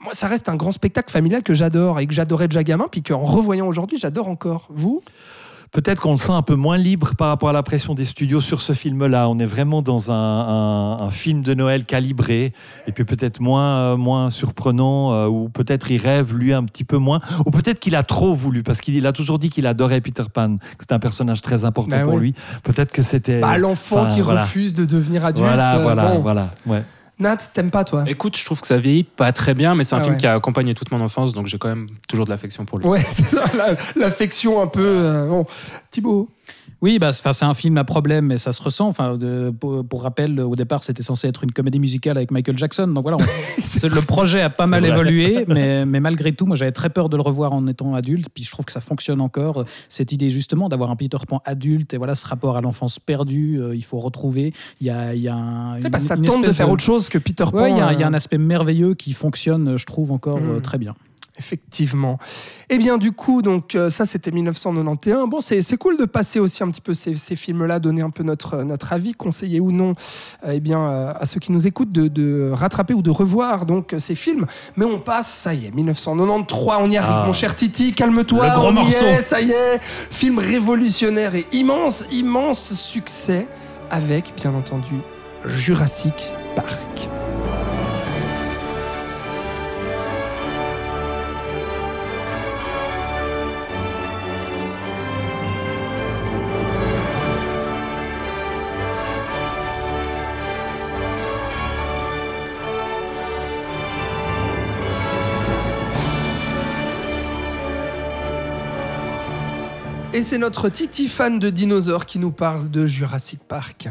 Moi, ça reste un grand spectacle familial que j'adore et que j'adorais déjà gamin, puis qu'en revoyant aujourd'hui, j'adore encore. Vous ? Peut-être qu'on le sent un peu moins libre par rapport à la pression des studios sur ce film-là. On est vraiment dans un film de Noël calibré, et puis peut-être moins surprenant, ou peut-être il rêve, lui, un petit peu moins. Ou peut-être qu'il a trop voulu, parce qu'il a toujours dit qu'il adorait Peter Pan, que c'était un personnage très important pour lui. Peut-être que c'était... l'enfant qui refuse de devenir adulte. Ouais. Nat, t'aimes pas, toi ? Écoute, je trouve que ça vieillit pas très bien, mais c'est un film qui a accompagné toute mon enfance, donc j'ai quand même toujours de l'affection pour lui. Ouais, c'est l'affection un peu... Thibaut ? Oui, c'est un film à problème, mais ça se ressent. Pour rappel, au départ, c'était censé être une comédie musicale avec Michael Jackson. Donc le projet a pas mal évolué, mais malgré tout, moi, j'avais très peur de le revoir en étant adulte. Puis je trouve que ça fonctionne encore. Cette idée, justement, d'avoir un Peter Pan adulte et ce rapport à l'enfance perdue, il faut retrouver. Il y a ça tente de faire autre chose que Peter Pan. Il y a un aspect merveilleux qui fonctionne, je trouve, encore très bien. Effectivement. Eh bien, du coup, ça, c'était 1991. Bon, c'est cool de passer aussi un petit peu ces films-là, donner un peu notre avis, conseiller ou non, à ceux qui nous écoutent de rattraper ou de revoir ces films. Mais on passe, ça y est, 1993, on y arrive. Mon cher Titi, calme-toi. Le gros morceau. Ça y est, film révolutionnaire et immense succès avec, bien entendu, Jurassic Park. Et c'est notre Titi fan de dinosaures qui nous parle de Jurassic Park.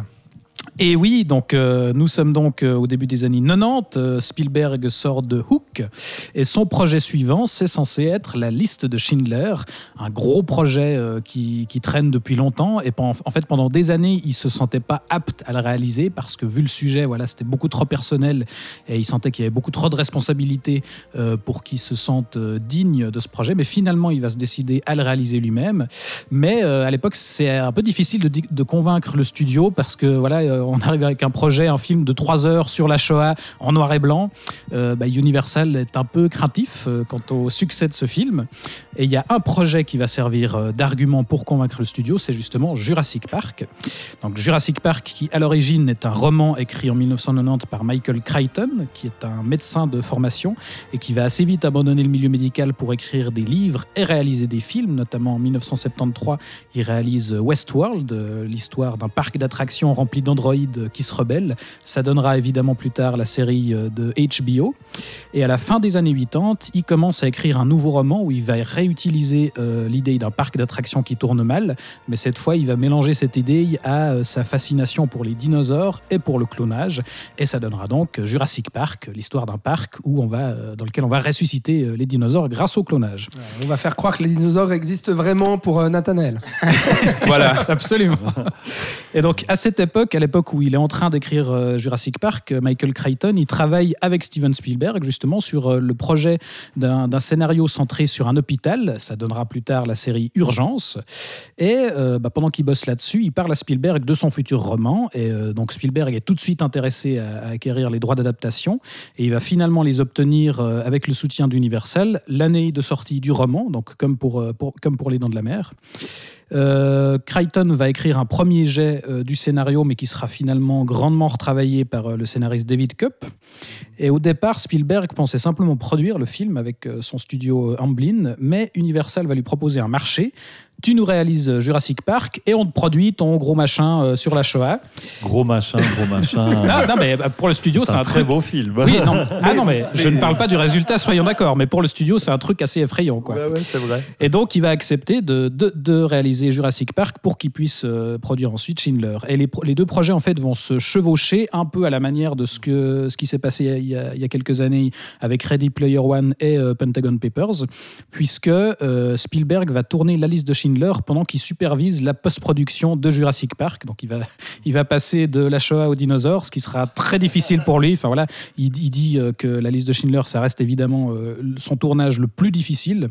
Et oui, nous sommes au début des années 90, Spielberg sort de Hook, et son projet suivant, c'est censé être La Liste de Schindler, un gros projet qui traîne depuis longtemps, et pendant des années, il ne se sentait pas apte à le réaliser, parce que vu le sujet, c'était beaucoup trop personnel, et il sentait qu'il y avait beaucoup trop de responsabilités pour qu'il se sente digne de ce projet, mais finalement, il va se décider à le réaliser lui-même, mais à l'époque, c'est un peu difficile de convaincre le studio, parce que on arrive avec un projet, un film de 3 heures sur la Shoah en noir et blanc. Universal est un peu craintif quant au succès de ce film. Et il y a un projet qui va servir d'argument pour convaincre le studio, c'est justement Jurassic Park. Donc Jurassic Park, qui à l'origine est un roman écrit en 1990 par Michael Crichton, qui est un médecin de formation et qui va assez vite abandonner le milieu médical pour écrire des livres et réaliser des films. Notamment en 1973, il réalise Westworld, l'histoire d'un parc d'attractions rempli d'endroits qui se rebelle. Ça donnera évidemment plus tard la série de HBO. Et à la fin des années 80, il commence à écrire un nouveau roman où il va réutiliser l'idée d'un parc d'attractions qui tourne mal, mais cette fois, il va mélanger cette idée à sa fascination pour les dinosaures et pour le clonage. Et ça donnera donc Jurassic Park, l'histoire d'un parc dans lequel on va ressusciter les dinosaures grâce au clonage. On va faire croire que les dinosaures existent vraiment pour Nathanaël. Voilà, absolument. Et donc, à l'époque où il est en train d'écrire Jurassic Park, Michael Crichton, il travaille avec Steven Spielberg justement sur le projet d'un scénario centré sur un hôpital. Ça donnera plus tard la série Urgence. Et pendant qu'il bosse là-dessus, il parle à Spielberg de son futur roman. Et donc Spielberg est tout de suite intéressé à acquérir les droits d'adaptation. Et il va finalement les obtenir avec le soutien d'Universal l'année de sortie du roman, donc comme pour Les Dents de la Mer. Crichton va écrire un premier jet du scénario, mais qui sera finalement grandement retravaillé par le scénariste David Koepp. Et au départ, Spielberg pensait simplement produire le film avec son studio Amblin, mais Universal va lui proposer un marché. Tu nous réalises Jurassic Park et on te produit ton gros machin sur la Shoah. Gros machin. Non, mais pour le studio, c'est un très beau film. Oui, non. Je ne parle pas du résultat, soyons d'accord. Mais pour le studio, c'est un truc assez effrayant, quoi. Ouais, c'est vrai. Et donc, il va accepter de réaliser Jurassic Park pour qu'il puisse produire ensuite Schindler. Et les deux projets, en fait, vont se chevaucher un peu à la manière de ce qui s'est passé il y a quelques années avec Ready Player One et Pentagon Papers, puisque Spielberg va tourner La Liste de Schindler Schindler pendant qu'il supervise la post-production de Jurassic Park. Donc il va passer de la Shoah aux dinosaures, ce qui sera très difficile pour lui. Enfin voilà, il dit que la liste de Schindler, ça reste évidemment son tournage le plus difficile.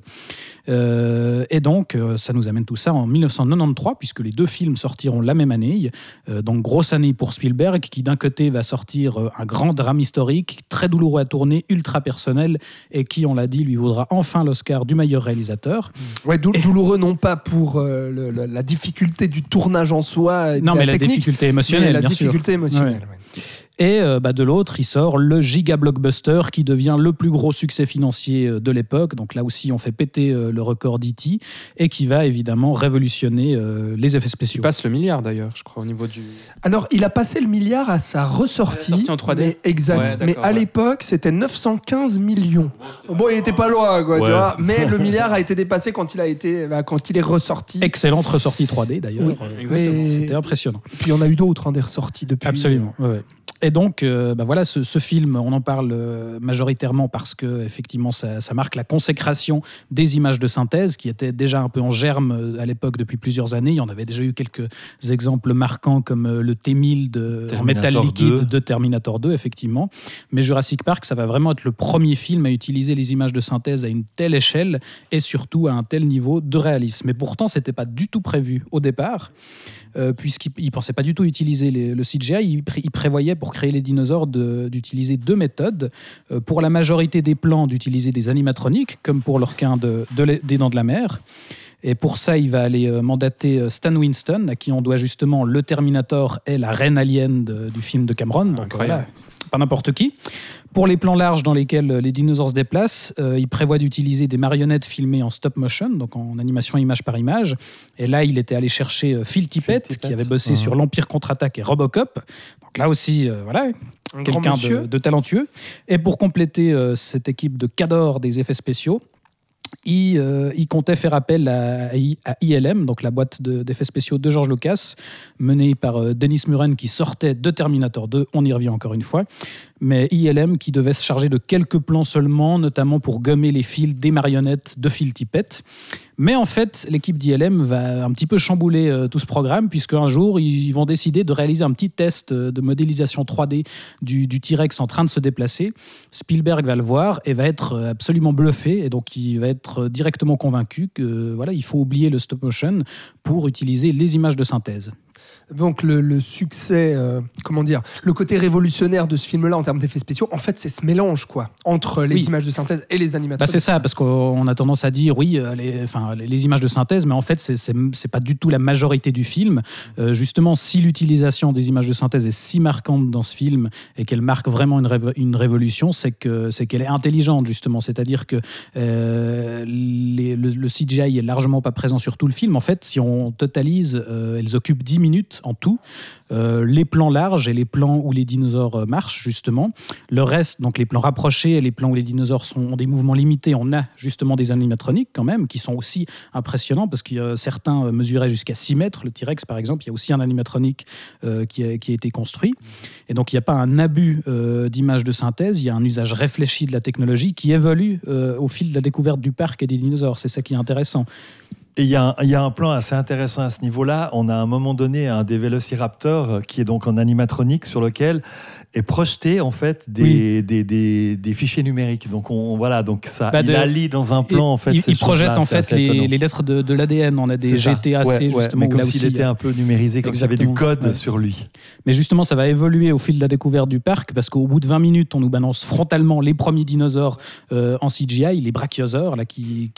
Et donc, ça nous amène tout ça en 1993, puisque les deux films sortiront la même année. Donc, grosse année pour Spielberg, qui d'un côté va sortir un grand drame historique, très douloureux à tourner, ultra personnel, et qui, on l'a dit, lui vaudra enfin l'Oscar du meilleur réalisateur. Ouais, douloureux non pas pour la difficulté du tournage en soi, non, mais la difficulté émotionnelle, bien sûr. La difficulté émotionnelle, oui. Et de l'autre, il sort le giga blockbuster qui devient le plus gros succès financier de l'époque. Donc là aussi, on fait péter le record d'E.T. et qui va évidemment révolutionner les effets spéciaux. Il passe le milliard d'ailleurs, je crois, au niveau du... Alors, il a passé le milliard à sa ressortie. Sortie en 3D. Mais, exact. Ouais, mais à l'époque, c'était 915 millions. Bon, il n'était pas loin, quoi, tu vois. Mais le milliard a été dépassé quand il est ressorti. Excellente ressortie 3D d'ailleurs. Oui, exactement. C'était impressionnant. Et puis, on a eu d'autres, des ressorties depuis. Absolument, ouais. Et donc, voilà, ce film, on en parle majoritairement parce que effectivement, ça marque la consécration des images de synthèse qui étaient déjà un peu en germe à l'époque depuis plusieurs années. Il y en avait déjà eu quelques exemples marquants comme le T-1000 en métal liquide de Terminator 2, effectivement. Mais Jurassic Park, ça va vraiment être le premier film à utiliser les images de synthèse à une telle échelle et surtout à un tel niveau de réalisme. Mais pourtant, c'était pas du tout prévu au départ, puisqu'il pensait pas du tout utiliser le CGI. Il prévoyait pour créer les dinosaures d'utiliser deux méthodes. Pour la majorité des plans, d'utiliser des animatroniques, comme pour l'orquin des Dents de la Mer. Et pour ça, il va aller mandater Stan Winston, à qui on doit justement le Terminator et la Reine Alien du film de Cameron. Donc voilà, pas n'importe qui. Pour les plans larges dans lesquels les dinosaures se déplacent, il prévoit d'utiliser des marionnettes filmées en stop motion, donc en animation image par image. Et là, il était allé chercher Phil Tippett, qui avait bossé sur l'Empire Contre-Attaque et Robocop. Donc là aussi, voilà, quelqu'un de talentueux. Et pour compléter cette équipe de cadors des effets spéciaux, il comptait faire appel à ILM, donc la boîte d'effets spéciaux de George Lucas, menée par Dennis Muren, qui sortait de Terminator 2, on y revient encore une fois, mais ILM qui devait se charger de quelques plans seulement, notamment pour gommer les fils des marionnettes de Phil Tippett. Mais en fait, l'équipe d'ILM va un petit peu chambouler tout ce programme, puisqu'un jour, ils vont décider de réaliser un petit test de modélisation 3D du T-Rex en train de se déplacer. Spielberg va le voir et va être absolument bluffé, et donc il va être directement convaincu que voilà, il faut oublier le stop motion pour utiliser les images de synthèse. Donc le succès, le côté révolutionnaire de ce film-là en termes d'effets spéciaux, en fait c'est ce mélange quoi, entre les images de synthèse et les animatroniques. Bah c'est ça, parce qu'on a tendance à dire les images de synthèse, mais en fait c'est pas du tout la majorité du film. Justement, si l'utilisation des images de synthèse est si marquante dans ce film et qu'elle marque vraiment une révolution, c'est qu'elle est intelligente justement, c'est-à-dire que le CGI est largement pas présent sur tout le film. En fait, si on totalise, elles occupent 10 minutes en tout, les plans larges et les plans où les dinosaures marchent justement, le reste, donc les plans rapprochés et les plans où les dinosaures ont des mouvements limités, on a justement des animatroniques quand même qui sont aussi impressionnants parce que certains mesuraient jusqu'à 6 mètres, le T-Rex par exemple, il y a aussi un animatronique qui a été construit, et donc il n'y a pas un abus d'image de synthèse, il y a un usage réfléchi de la technologie qui évolue au fil de la découverte du parc et des dinosaures, c'est ça qui est intéressant. Et il y a un plan assez intéressant à ce niveau-là. On a à un moment donné un des Vélociraptors qui est donc en animatronique sur lequel est projeté en fait des fichiers numériques. Donc il allie dans un plan en fait. Il projette en fait les lettres de l'ADN. On a des GTAC justement. Mais comme s'il était un peu numérisé, comme s'il y avait du code sur lui. Mais justement, ça va évoluer au fil de la découverte du parc parce qu'au bout de 20 minutes, on nous balance frontalement les premiers dinosaures en CGI, les brachiosaures là qui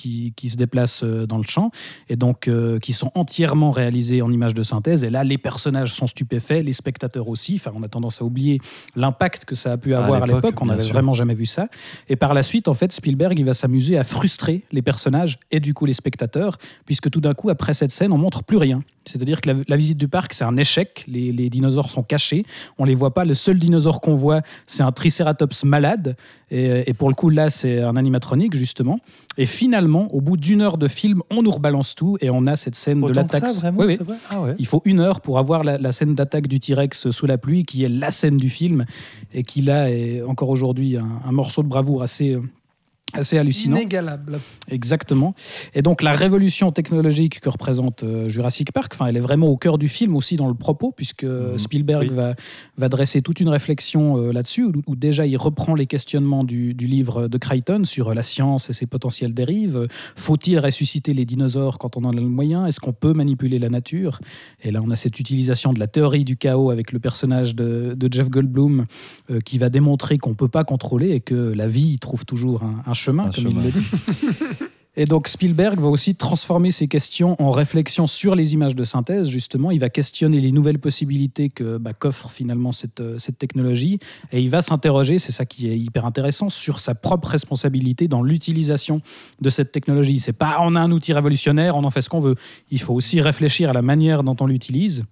se déplacent dans le champ. Et donc qui sont entièrement réalisés en images de synthèse, et là les personnages sont stupéfaits, les spectateurs aussi, on a tendance à oublier l'impact que ça a pu avoir à l'époque. On n'avait vraiment jamais vu ça, et par la suite en fait Spielberg il va s'amuser à frustrer les personnages et du coup les spectateurs, puisque tout d'un coup après cette scène on montre plus rien, c'est-à-dire que la visite du parc c'est un échec, les dinosaures sont cachés, on les voit pas, le seul dinosaure qu'on voit c'est un tricératops malade, et pour le coup là c'est un animatronique justement, et finalement au bout d'une heure de film on nous balance tout et on a cette scène de l'attaque. Ça, vraiment, c'est vrai. Ah ouais. Il faut une heure pour avoir la scène d'attaque du T-Rex sous la pluie qui est la scène du film et qui là est encore aujourd'hui un morceau de bravoure assez assez hallucinant. Inégalable. Exactement. Et donc, la révolution technologique que représente Jurassic Park, elle est vraiment au cœur du film, aussi dans le propos, puisque Spielberg va dresser toute une réflexion là-dessus, où déjà il reprend les questionnements du livre de Crichton sur la science et ses potentielles dérives. Faut-il ressusciter les dinosaures quand on en a le moyen ? Est-ce qu'on peut manipuler la nature ? Et là, on a cette utilisation de la théorie du chaos avec le personnage de Jeff Goldblum, qui va démontrer qu'on ne peut pas contrôler et que la vie trouve toujours un chemin. Il le dit. Et donc Spielberg va aussi transformer ces questions en réflexion sur les images de synthèse, justement. Il va questionner les nouvelles possibilités qu'offre finalement cette technologie, et il va s'interroger, c'est ça qui est hyper intéressant, sur sa propre responsabilité dans l'utilisation de cette technologie. C'est pas on a un outil révolutionnaire, on en fait ce qu'on veut. Il faut aussi réfléchir à la manière dont on l'utilise.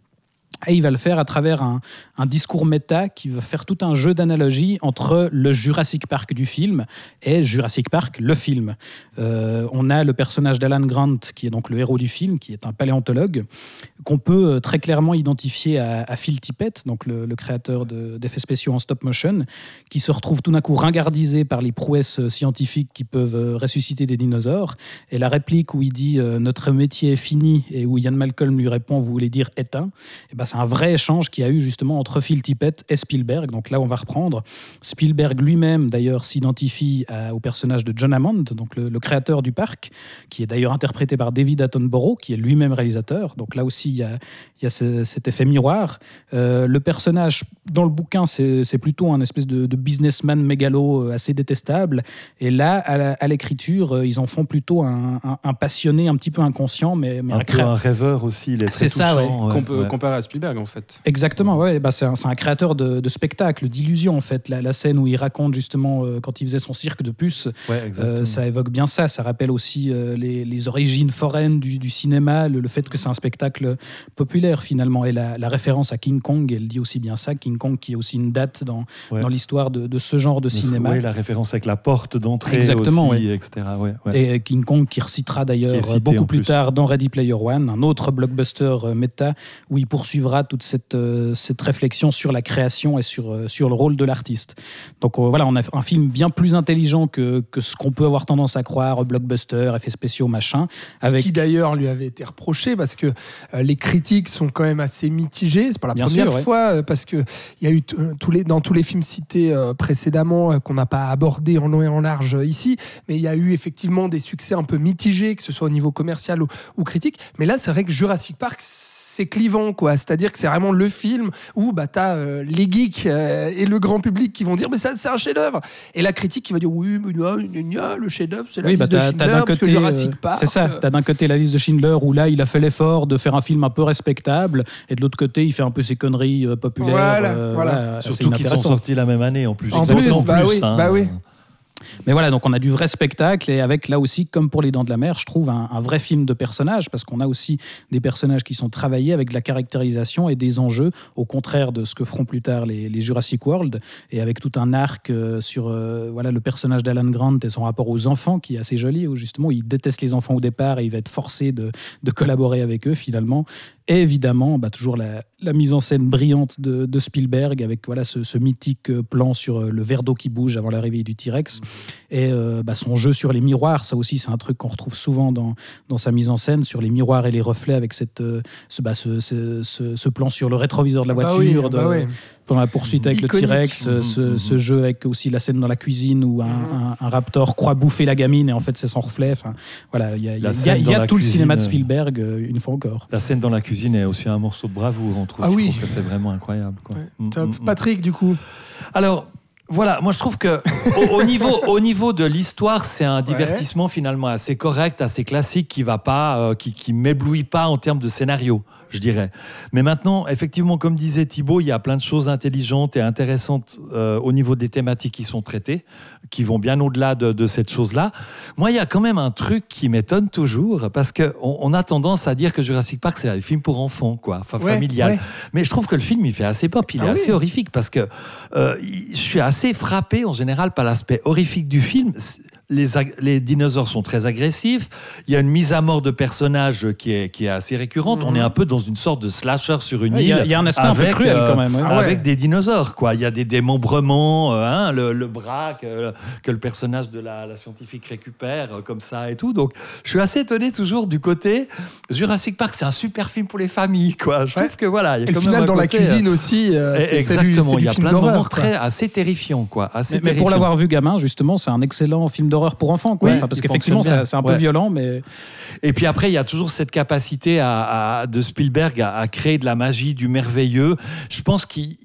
Et il va le faire à travers un discours méta qui va faire tout un jeu d'analogie entre le Jurassic Park du film et Jurassic Park, le film. On a le personnage d'Alan Grant, qui est donc le héros du film, qui est un paléontologue, qu'on peut très clairement identifier à Phil Tippett, donc le créateur d'effets spéciaux en stop motion, qui se retrouve tout d'un coup ringardisé par les prouesses scientifiques qui peuvent ressusciter des dinosaures. Et la réplique où il dit « Notre métier est fini » et où Ian Malcolm lui répond « Vous voulez dire éteint ?» c'est un vrai échange qu'il y a eu justement entre Phil Tippett et Spielberg. Donc là, on va reprendre. Spielberg lui-même, d'ailleurs, s'identifie au personnage de John Hammond, donc le créateur du parc, qui est d'ailleurs interprété par David Attenborough, qui est lui-même réalisateur. Donc là aussi, il y a cet effet miroir. Le personnage, dans le bouquin, c'est plutôt un espèce de businessman mégalo assez détestable. Et là, à l'écriture, ils en font plutôt un passionné, un petit peu inconscient, mais un rêveur aussi. Il est très touchant. Ouais. Qu'on peut comparer à Spielberg. En fait. Exactement, ouais, c'est un créateur de spectacle, d'illusion en fait. La scène où il raconte justement quand il faisait son cirque de puces, ça évoque bien ça. Ça rappelle aussi les origines foraines du cinéma, le fait que c'est un spectacle populaire finalement. Et la référence à King Kong, elle dit aussi bien ça. King Kong qui est aussi une date dans l'histoire de ce genre de cinéma. Oui, la référence avec la porte d'entrée aussi, etc. Ouais, ouais. Et King Kong qui recitera d'ailleurs beaucoup plus tard dans Ready Player One, un autre blockbuster méta où il poursuit toute cette réflexion sur la création et sur le rôle de l'artiste. Donc voilà, on a un film bien plus intelligent que ce qu'on peut avoir tendance à croire, blockbuster, effets spéciaux, machin. Ce qui d'ailleurs lui avait été reproché parce que les critiques sont quand même assez mitigées. C'est pas la première fois parce qu'il y a eu dans tous les films cités précédemment qu'on n'a pas abordé en long et en large ici, mais il y a eu effectivement des succès un peu mitigés, que ce soit au niveau commercial ou critique. Mais là, c'est vrai que Jurassic Park, c'est clivant, quoi. C'est-à-dire que c'est vraiment le film où t'as les geeks et le grand public qui vont dire mais ça c'est un chef-d'œuvre, et la critique qui va dire oui mais le chef-d'œuvre c'est la liste de Schindler, parce que Jurassic Park, c'est ça, t'as d'un côté la liste de Schindler où là il a fait l'effort de faire un film un peu respectable, et de l'autre côté il fait un peu ses conneries populaires, voilà. Surtout qu'ils sont sortis la même année en plus. Mais voilà, donc on a du vrai spectacle, et avec là aussi, comme pour Les Dents de la Mer, je trouve un vrai film de personnages, parce qu'on a aussi des personnages qui sont travaillés avec de la caractérisation et des enjeux, au contraire de ce que feront plus tard les Jurassic World, et avec tout un arc sur le personnage d'Alan Grant et son rapport aux enfants, qui est assez joli, où justement il déteste les enfants au départ et il va être forcé de collaborer avec eux finalement. Et évidemment, toujours la mise en scène brillante de Spielberg avec ce mythique plan sur le verre d'eau qui bouge avant l'arrivée du T-Rex. Et son jeu sur les miroirs, ça aussi, c'est un truc qu'on retrouve souvent dans sa mise en scène, sur les miroirs et les reflets avec ce plan sur le rétroviseur de la voiture. Pendant la poursuite avec le T-Rex, ce jeu avec aussi la scène dans la cuisine où un raptor croit bouffer la gamine et en fait c'est son reflet. Il y a tout le cinéma de Spielberg une fois encore. La scène dans la cuisine est aussi un morceau de bravoure, on trouve. Je trouve que c'est vraiment incroyable, quoi. Ouais. Top. Patrick, du coup. Alors voilà, moi je trouve que au niveau de l'histoire, c'est un divertissement finalement assez correct, assez classique, qui va pas, qui m'éblouit pas en termes de scénario, je dirais. Mais maintenant, effectivement, comme disait Thibaut, il y a plein de choses intelligentes et intéressantes au niveau des thématiques qui sont traitées, qui vont bien au-delà de cette chose-là. Moi, il y a quand même un truc qui m'étonne toujours, parce qu'on a tendance à dire que Jurassic Park, c'est un film pour enfants, familial. Ouais. Mais je trouve que le film, il fait assez pop, il est assez horrifique, parce que je suis assez frappé en général par l'aspect horrifique du film. les dinosaures sont très agressifs, il y a une mise à mort de personnages qui est assez récurrente, on est un peu dans une sorte de slasher sur une île. Il y a un aspect un peu cruel quand même. Ouais. Avec des dinosaures, quoi. Il y a des démembrements, le bras que le personnage de la scientifique récupère comme ça et tout. Donc, je suis assez étonné toujours du côté Jurassic Park, c'est un super film pour les familles, quoi. Je trouve que voilà. Et le final dans la cuisine aussi. Exactement, il y a plein de moments assez terrifiants, quoi. Mais pour l'avoir vu gamin, justement, c'est un excellent film d'horreur pour enfants, quoi. Oui, enfin, parce qu'effectivement, c'est un peu violent, mais. Et puis après, il y a toujours cette capacité de Spielberg à créer de la magie, du merveilleux. Je pense qu'il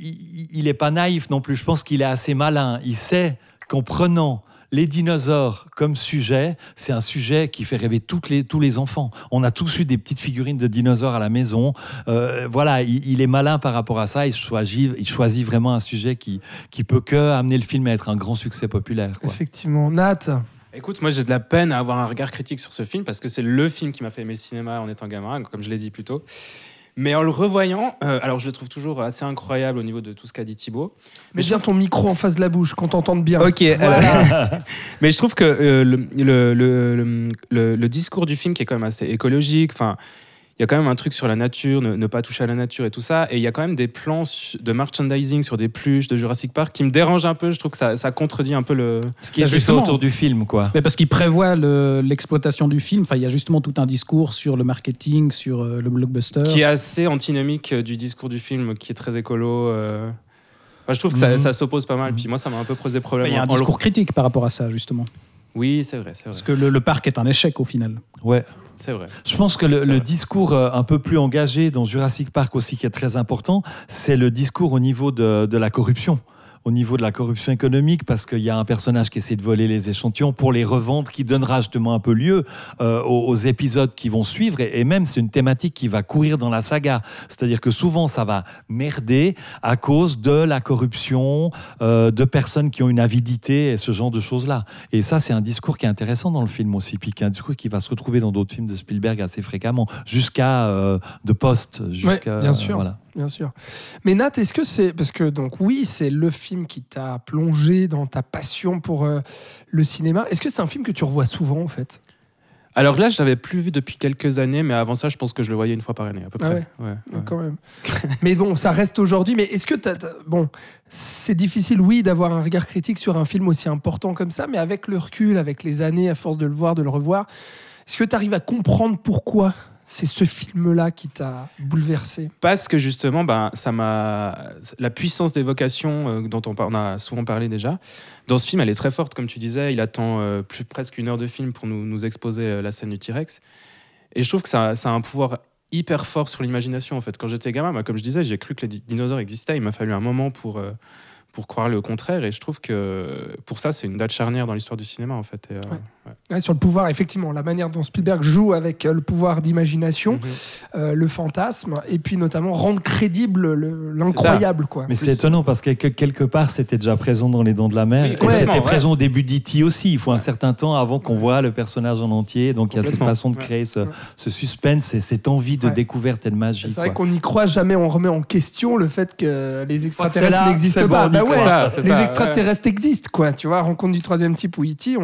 n'est pas naïf non plus. Je pense qu'il est assez malin. Il sait qu'en prenant les dinosaures comme sujet, c'est un sujet qui fait rêver tous les enfants. On a tous eu des petites figurines de dinosaures à la maison. Voilà, il est malin par rapport à ça. Il choisit vraiment un sujet qui peut que amener le film à être un grand succès populaire, quoi. Effectivement. Nat ? Écoute, moi j'ai de la peine à avoir un regard critique sur ce film parce que c'est le film qui m'a fait aimer le cinéma en étant gamin, comme je l'ai dit plus tôt. Mais en le revoyant, alors je le trouve toujours assez incroyable au niveau de tout ce qu'a dit Thibaut. Mais viens ton micro en face de la bouche, qu'on t'entende bien. Ok. Voilà. Mais je trouve que le discours du film qui est quand même assez écologique, enfin, il y a quand même un truc sur la nature, ne pas toucher à la nature et tout ça. Et il y a quand même des plans de merchandising sur des peluches de Jurassic Park qui me dérangent un peu. Je trouve que ça contredit un peu le... Ce qui est juste autour du film, quoi. Mais parce qu'il prévoit l'exploitation du film. Enfin, il y a justement tout un discours sur le marketing, sur le blockbuster. Qui est assez antinomique du discours du film, qui est très écolo. Enfin, je trouve que ça s'oppose pas mal. Puis moi, ça m'a un peu posé problème. Il y a un discours critique par rapport à ça, justement. Oui, c'est vrai, c'est vrai. Parce que le parc est un échec au final. Ouais, c'est vrai. Je pense que le discours un peu plus engagé dans Jurassic Park aussi qui est très important, c'est le discours au niveau de la corruption. Au niveau de la corruption économique, parce qu'il y a un personnage qui essaie de voler les échantillons pour les revendre, qui donnera justement un peu lieu aux épisodes qui vont suivre. Et même, c'est une thématique qui va courir dans la saga. C'est-à-dire que souvent, ça va merder à cause de la corruption, de personnes qui ont une avidité et ce genre de choses-là. Et ça, c'est un discours qui est intéressant dans le film aussi, puis qui est un discours qui va se retrouver dans d'autres films de Spielberg assez fréquemment, jusqu'à The Post. Jusqu'à, oui, bien sûr. Voilà. Bien sûr. Mais Nat, est-ce que c'est... Parce que, donc, oui, c'est le film qui t'a plongé dans ta passion pour le cinéma. Est-ce que c'est un film que tu revois souvent, en fait ? Alors là, je l'avais plus vu depuis quelques années, mais avant ça, je pense que je le voyais une fois par année, à peu près. Ouais. Quand même. Mais bon, ça reste aujourd'hui. Mais est-ce que bon, c'est difficile, oui, d'avoir un regard critique sur un film aussi important comme ça, mais avec le recul, avec les années, à force de le voir, de le revoir, est-ce que tu arrives à comprendre pourquoi c'est ce film-là qui t'a bouleversé ? Parce que justement, la puissance d'évocation dont on a souvent parlé déjà, dans ce film, elle est très forte, comme tu disais. Il attend presque une heure de film pour nous exposer la scène du T-Rex. Et je trouve que ça a un pouvoir hyper fort sur l'imagination, en fait. Quand j'étais gamin, comme je disais, j'ai cru que les dinosaures existaient. Il m'a fallu un moment pour croire le contraire, et je trouve que pour ça c'est une date charnière dans l'histoire du cinéma, en fait. Sur le pouvoir, effectivement, la manière dont Spielberg joue avec le pouvoir d'imagination, le fantasme, et puis notamment rendre crédible l'incroyable, quoi. Mais c'est étonnant parce que quelque part c'était déjà présent dans Les Dents de la Mer, oui, et c'était présent au début d'E.T. aussi. Il faut un certain temps avant qu'on voit le personnage en entier, donc il y a cette façon de créer ce suspense et cette envie de découverte et de magie. C'est vrai qu'on n'y croit jamais, on remet en question le fait que les extraterrestres n'existent pas. Les extraterrestres existent, quoi, tu vois. Rencontre du troisième type ou E.T.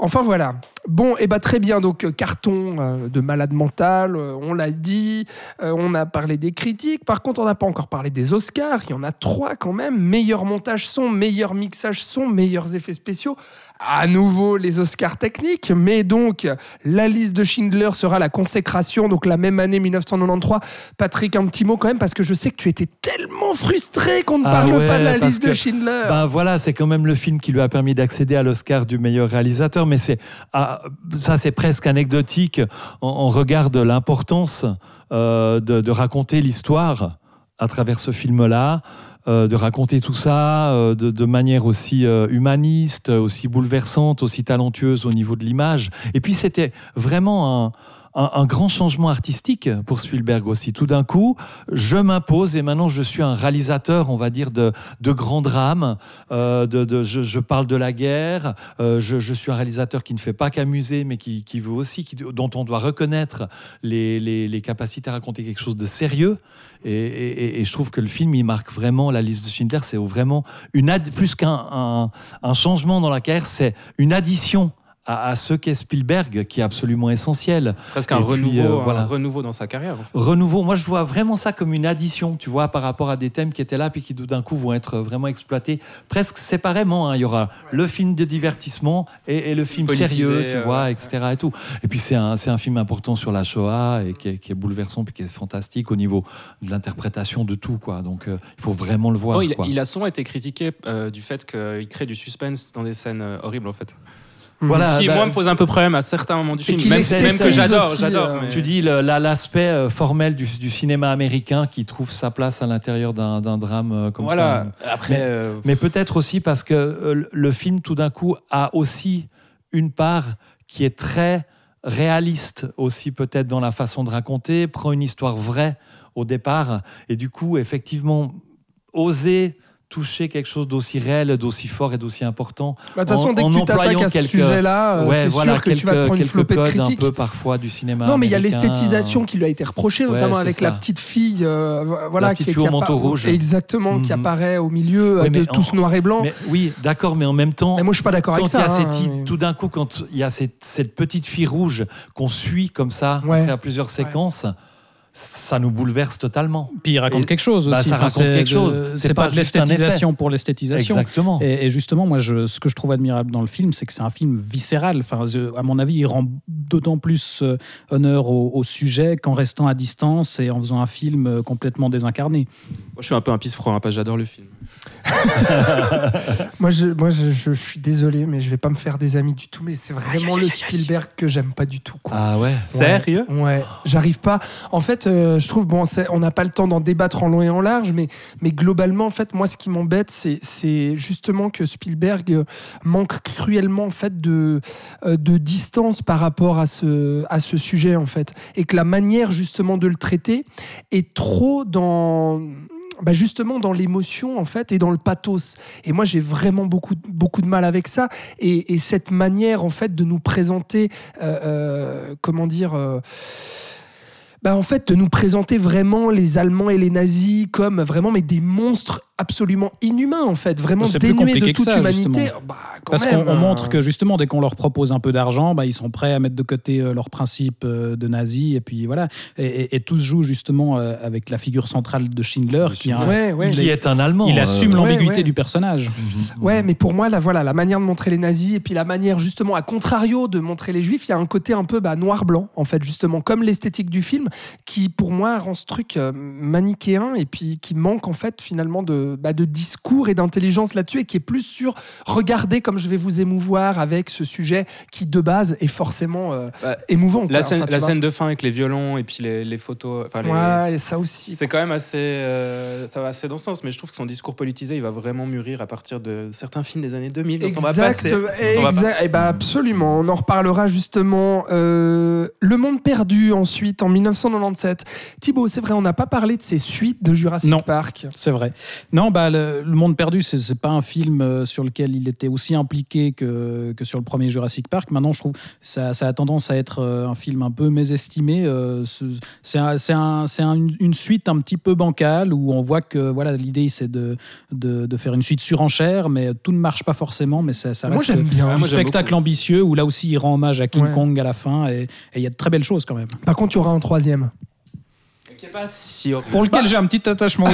Enfin voilà. Bon, et très bien. Donc carton de malade mental, on l'a dit. On a parlé des critiques. Par contre, on n'a pas encore parlé des Oscars. Il y en a 3 quand même. Meilleur montage son, meilleur mixage son, meilleurs effets spéciaux. À nouveau les Oscars techniques. Mais donc La Liste de Schindler sera la consécration. Donc la même année 1993. Patrick, un petit mot quand même, parce que je sais que tu étais tellement frustré qu'on ne parle pas de La Liste de Schindler. Voilà, c'est quand même le film qui lui a permis d'accéder à l'Oscar du meilleur réalisateur. Mais ça, c'est presque anecdotique. On regarde l'importance de raconter l'histoire à travers ce film-là, de raconter tout ça de manière aussi humaniste, aussi bouleversante, aussi talentueuse au niveau de l'image. Et puis, c'était vraiment un un grand changement artistique pour Spielberg aussi. Tout d'un coup, je m'impose et maintenant je suis un réalisateur, on va dire, de grands drames. Je parle de la guerre. Je suis un réalisateur qui ne fait pas qu'amuser, mais qui veut aussi, dont on doit reconnaître les capacités à raconter quelque chose de sérieux. Et je trouve que le film, il marque vraiment la liste de Schindler. C'est vraiment plus qu'un changement dans la carrière, c'est une addition à ce qu'est Spielberg, qui est absolument essentiel. C'est presque un renouveau dans sa carrière. En fait. Renouveau, moi je vois vraiment ça comme une addition, tu vois, par rapport à des thèmes qui étaient là, puis qui tout d'un coup vont être vraiment exploités presque séparément. Hein. Il y aura le film de divertissement et le film politisé, sérieux, tu vois, etc. Et tout. Et puis c'est un film important sur la Shoah, et qui est bouleversant, puis qui est fantastique au niveau de l'interprétation de tout, quoi. Donc il faut vraiment le voir. Oh, il a souvent été critiqué du fait qu'il crée du suspense dans des scènes horribles, en fait. Voilà, ce qui moi me pose un peu problème à certains moments du film, même que j'adore mais... Tu dis l'aspect formel du cinéma américain qui trouve sa place à l'intérieur d'un drame comme voilà. ça. Après, mais peut-être aussi parce que le film tout d'un coup a aussi une part qui est très réaliste aussi, peut-être dans la façon de raconter, prend une histoire vraie au départ et du coup effectivement oser toucher quelque chose d'aussi réel, d'aussi fort et d'aussi important. De toute façon, dès que tu t'attaques à ce sujet-là, c'est sûr que tu vas te prendre une flopée de critiques. Un peu parfois du cinéma. Non, mais il y a l'esthétisation qui lui a été reprochée, notamment avec ça. La petite fille, voilà, la petite fille au manteau rouge, exactement, qui apparaît au milieu de tout ce noir et blanc. Mais, oui, d'accord, mais en même temps, mais moi je suis pas d'accord avec ça. Tout d'un coup, quand il y a cette petite fille rouge qu'on suit comme ça, à plusieurs séquences. Ça nous bouleverse totalement. Puis il raconte quelque chose aussi. Bah, ça raconte quelque chose. C'est pas de l'esthétisation pour l'esthétisation. Exactement. Et justement, moi, ce que je trouve admirable dans le film, c'est que c'est un film viscéral. Enfin, à mon avis, il rend d'autant plus honneur au sujet qu'en restant à distance et en faisant un film complètement désincarné. Moi, je suis un peu un pisse-froid, parce que j'adore le film. moi, je suis désolé, mais je vais pas me faire des amis du tout. Mais c'est vraiment le Spielberg que j'aime pas du tout. Quoi. Ah ouais. Sérieux ? Ouais. J'arrive pas. En fait. Je trouve, on n'a pas le temps d'en débattre en long et en large, mais globalement, en fait, moi, ce qui m'embête, c'est justement que Spielberg manque cruellement, en fait, de distance par rapport à ce sujet, en fait, et que la manière, justement, de le traiter est trop justement dans l'émotion en fait et dans le pathos, et moi j'ai vraiment beaucoup de mal avec ça, et cette manière en fait de nous présenter en fait, de nous présenter vraiment les Allemands et les nazis comme vraiment des monstres absolument inhumains, en fait, vraiment dénués de toute humanité. Parce qu'on montre que justement, dès qu'on leur propose un peu d'argent, ils sont prêts à mettre de côté leurs principes de nazis, et puis voilà. Et tout se joue justement avec la figure centrale de Schindler, qui est un Allemand. Il assume l'ambiguïté du personnage. Ouais, mais pour moi, la manière de montrer les nazis, et puis la manière justement, à contrario, de montrer les juifs, il y a un côté un peu noir-blanc, en fait, justement, comme l'esthétique du film, qui pour moi rend ce truc manichéen, et puis qui manque en fait finalement de discours et d'intelligence là-dessus, et qui est plus sur regardez comme je vais vous émouvoir avec ce sujet qui de base est forcément émouvant. La scène de fin avec les violons et puis les photos. Et ça aussi. C'est quand même assez, ça va assez dans ce sens, mais je trouve que son discours politisé, il va vraiment mûrir à partir de certains films des années 2000 dont on va passer. Absolument. On en reparlera justement. Le Monde perdu ensuite en 1997. Thibaut, c'est vrai, on n'a pas parlé de ces suites de Jurassic Park. Non, c'est vrai. Non, le Monde perdu, c'est pas un film sur lequel il était aussi impliqué que sur le premier Jurassic Park. Maintenant, je trouve ça a tendance à être un film un peu mésestimé. C'est une suite un petit peu bancale, où on voit que l'idée, c'est de faire une suite surenchère, mais tout ne marche pas forcément. Mais ça reste un spectacle ambitieux, où là aussi, il rend hommage à King Kong à la fin, et il y a de très belles choses quand même. Par contre, il y aura un troisième. Pour lequel j'ai un petit attachement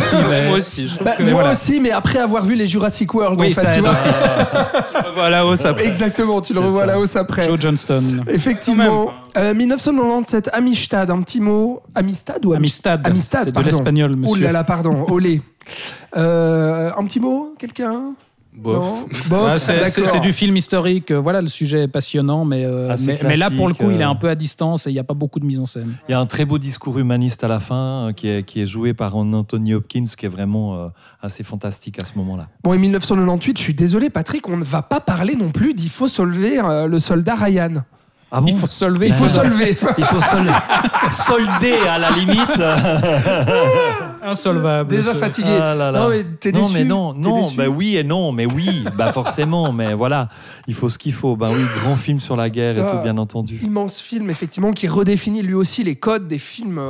aussi. Moi aussi, mais après avoir vu les Jurassic World, en fait, tu vois. Tu le revois à la hausse après. Exactement, tu le revois à la hausse après. Joe Johnston. Effectivement. 1997, Amistad, un petit mot. Amistad ou Amistad? Amistad, c'est de l'espagnol, monsieur. Oulala, pardon, olé. Un petit mot, quelqu'un? Bof. Ah, c'est du film historique. Voilà, le sujet est passionnant, mais là pour le coup, il est un peu à distance et il n'y a pas beaucoup de mise en scène. Il y a un très beau discours humaniste à la fin qui est joué par Anthony Hopkins, qui est vraiment assez fantastique à ce moment-là. Bon, et 1998, je suis désolé Patrick, on ne va pas parler non plus d'Il faut sauver le soldat Ryan. Ah bon, il faut solver. Il faut solver. Il faut solder à la limite. Insolvable. Déjà fatigué. Ah là là. Non, mais t'es déçu. Non, bah oui et non, mais oui, bah forcément, mais voilà, il faut ce qu'il faut. Bah oui, grand film sur la guerre et tout, bien entendu. Immense film, effectivement, qui redéfinit lui aussi les codes des films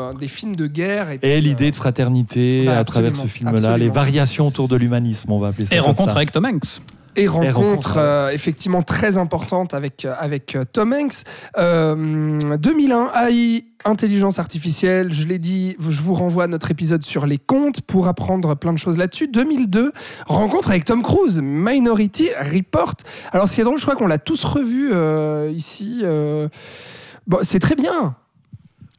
de guerre. Et l'idée de fraternité à travers ce film-là, les variations autour de l'humanisme, on va appeler ça. Et rencontre avec Tom Hanks. Effectivement très importante avec Tom Hanks. 2001, AI, intelligence artificielle, je l'ai dit, je vous renvoie à notre épisode sur les contes pour apprendre plein de choses là-dessus. 2002, rencontre avec Tom Cruise, Minority Report. Alors ce qui est drôle, je crois qu'on l'a tous revu ici. Bon, c'est très bien.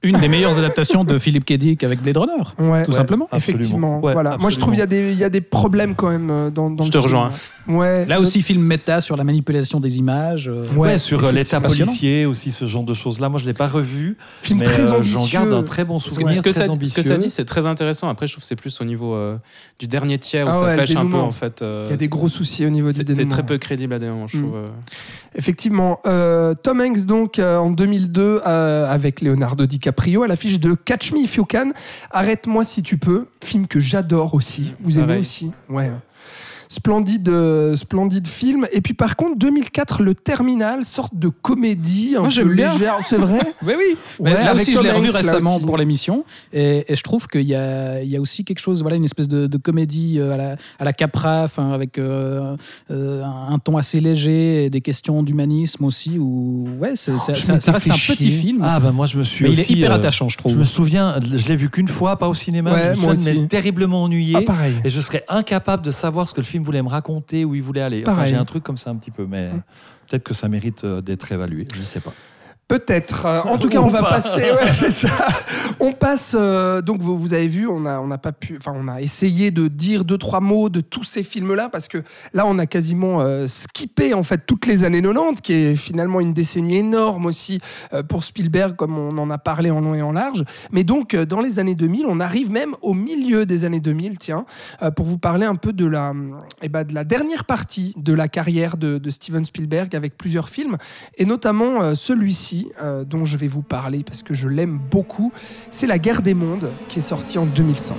Une des meilleures adaptations de Philip K. Dick avec Blade Runner, simplement. Effectivement. Ouais, voilà. Moi, je trouve qu'il y a des problèmes quand même dans le film. Je te rejoins. Ouais. Là aussi, film méta sur la manipulation des images. Sur l'état policier aussi, ce genre de choses-là. Moi, je ne l'ai pas revu. Film très ambitieux. J'en garde un très bon souvenir. Ce que ça dit, c'est très intéressant. Après, je trouve que c'est plus au niveau du dernier tiers où ça pêche un peu, en fait. Il y a des gros soucis au niveau du dénouement. C'est très peu crédible à des moments, je trouve. Effectivement. Tom Hanks, donc, en 2002, avec Leonardo DiCaprio, à l'affiche de Catch Me If You Can, Arrête-moi si tu peux, film que j'adore aussi. Vous aimez aussi ? Ouais. Splendide film. Et puis par contre, 2004, Le Terminal, sorte de comédie un peu légère, c'est vrai. Oui. Mais là aussi, je l'ai revu récemment pour l'émission, et je trouve qu'il y a aussi quelque chose, voilà, une espèce de comédie à la Capra, avec un ton assez léger, et des questions d'humanisme aussi. Où, ça reste un petit film. Ah bah moi, je me suis. Mais aussi, il est hyper attachant, je trouve. Je me souviens, je l'ai vu qu'une fois, pas au cinéma. Je m'étais terriblement ennuyé. Pareil. Et je serais incapable de savoir ce que le film voulait me raconter, où il voulait aller. Enfin, j'ai un truc comme ça un petit peu, mais peut-être que ça mérite d'être évalué, je ne sais pas. Peut-être. En tout cas, on va passer. Ouais, c'est ça. On passe. Donc, vous avez vu, on a pas pu. Enfin, on a essayé de dire 2-3 mots de tous ces films-là parce que là, on a quasiment skippé en fait toutes les années 90, qui est finalement une décennie énorme aussi pour Spielberg, comme on en a parlé en long et en large. Mais donc, dans les années 2000, on arrive même au milieu des années 2000, tiens, pour vous parler un peu de la dernière partie de la carrière de Steven Spielberg avec plusieurs films et notamment celui-ci. Dont je vais vous parler parce que je l'aime beaucoup, c'est La Guerre des Mondes qui est sortie en 2005.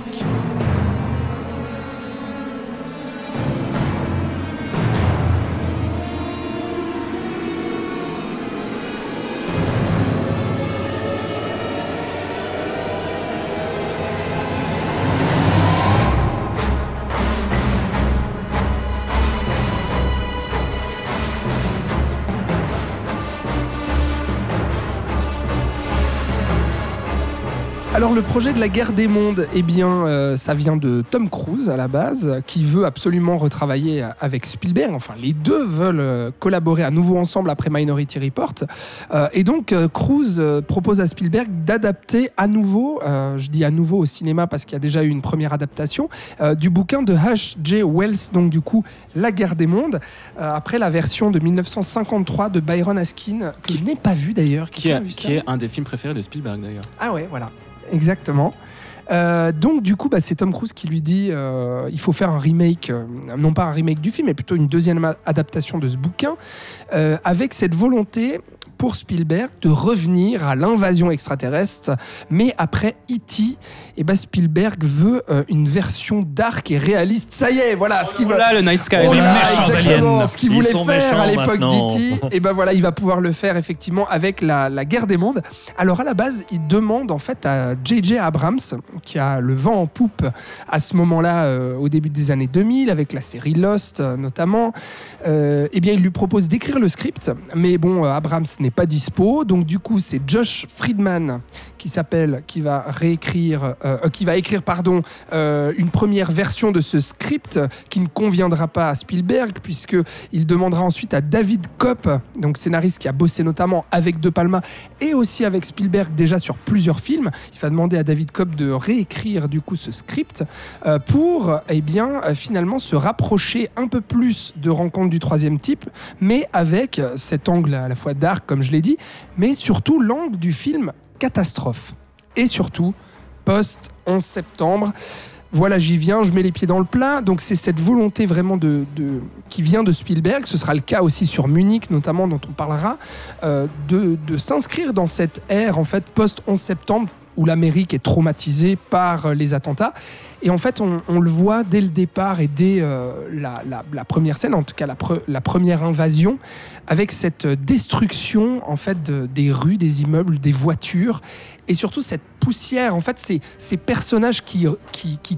Alors le projet de La Guerre des Mondes, ça vient de Tom Cruise à la base, qui veut absolument retravailler avec Spielberg. Enfin, les deux veulent collaborer à nouveau ensemble après Minority Report. Et donc Cruise propose à Spielberg d'adapter à nouveau, je dis à nouveau au cinéma parce qu'il y a déjà eu une première adaptation, du bouquin de H.G. Wells, donc du coup La Guerre des Mondes, après la version de 1953 de Byron Haskin, que je n'ai pas vu d'ailleurs. Qui est un des films préférés de Spielberg d'ailleurs. Ah ouais, voilà. Exactement. Donc du coup, c'est Tom Cruise qui lui dit il faut faire un remake, non pas un remake du film, mais plutôt une deuxième adaptation de ce bouquin, avec cette volonté pour Spielberg de revenir à l'invasion extraterrestre. Mais après E.T., Spielberg veut une version dark et réaliste. Ça y est, voilà ce qu'il veut. Voilà le Night Sky, les méchants aliens. Ce qu'il voulait faire à l'époque d'E.T., voilà, il va pouvoir le faire effectivement avec la Guerre des Mondes. Alors à la base, il demande en fait à J.J. Abrams, qui a le vent en poupe à ce moment-là, au début des années 2000, avec la série Lost notamment, il lui propose d'écrire le script. Mais bon, Abrams n'est pas dispo, donc du coup c'est Josh Friedman qui va écrire une première version de ce script qui ne conviendra pas à Spielberg, puisque il demandera ensuite à David Koepp, donc scénariste qui a bossé notamment avec De Palma et aussi avec Spielberg déjà sur plusieurs films. Il va demander à David Koepp de réécrire du coup ce script pour finalement se rapprocher un peu plus de Rencontre du troisième type, mais avec cet angle à la fois dark comme je l'ai dit, mais surtout l'angle du film catastrophe. Et surtout, post-11 septembre, voilà, j'y viens, je mets les pieds dans le plat. Donc c'est cette volonté vraiment qui vient de Spielberg, ce sera le cas aussi sur Munich notamment, dont on parlera, de s'inscrire dans cette ère en fait post-11 septembre, où l'Amérique est traumatisée par les attentats. Et en fait, on le voit dès le départ et dès la première scène, en tout cas la première invasion, avec cette destruction en fait des rues, des immeubles, des voitures, et surtout cette poussière. En fait, ces personnages qui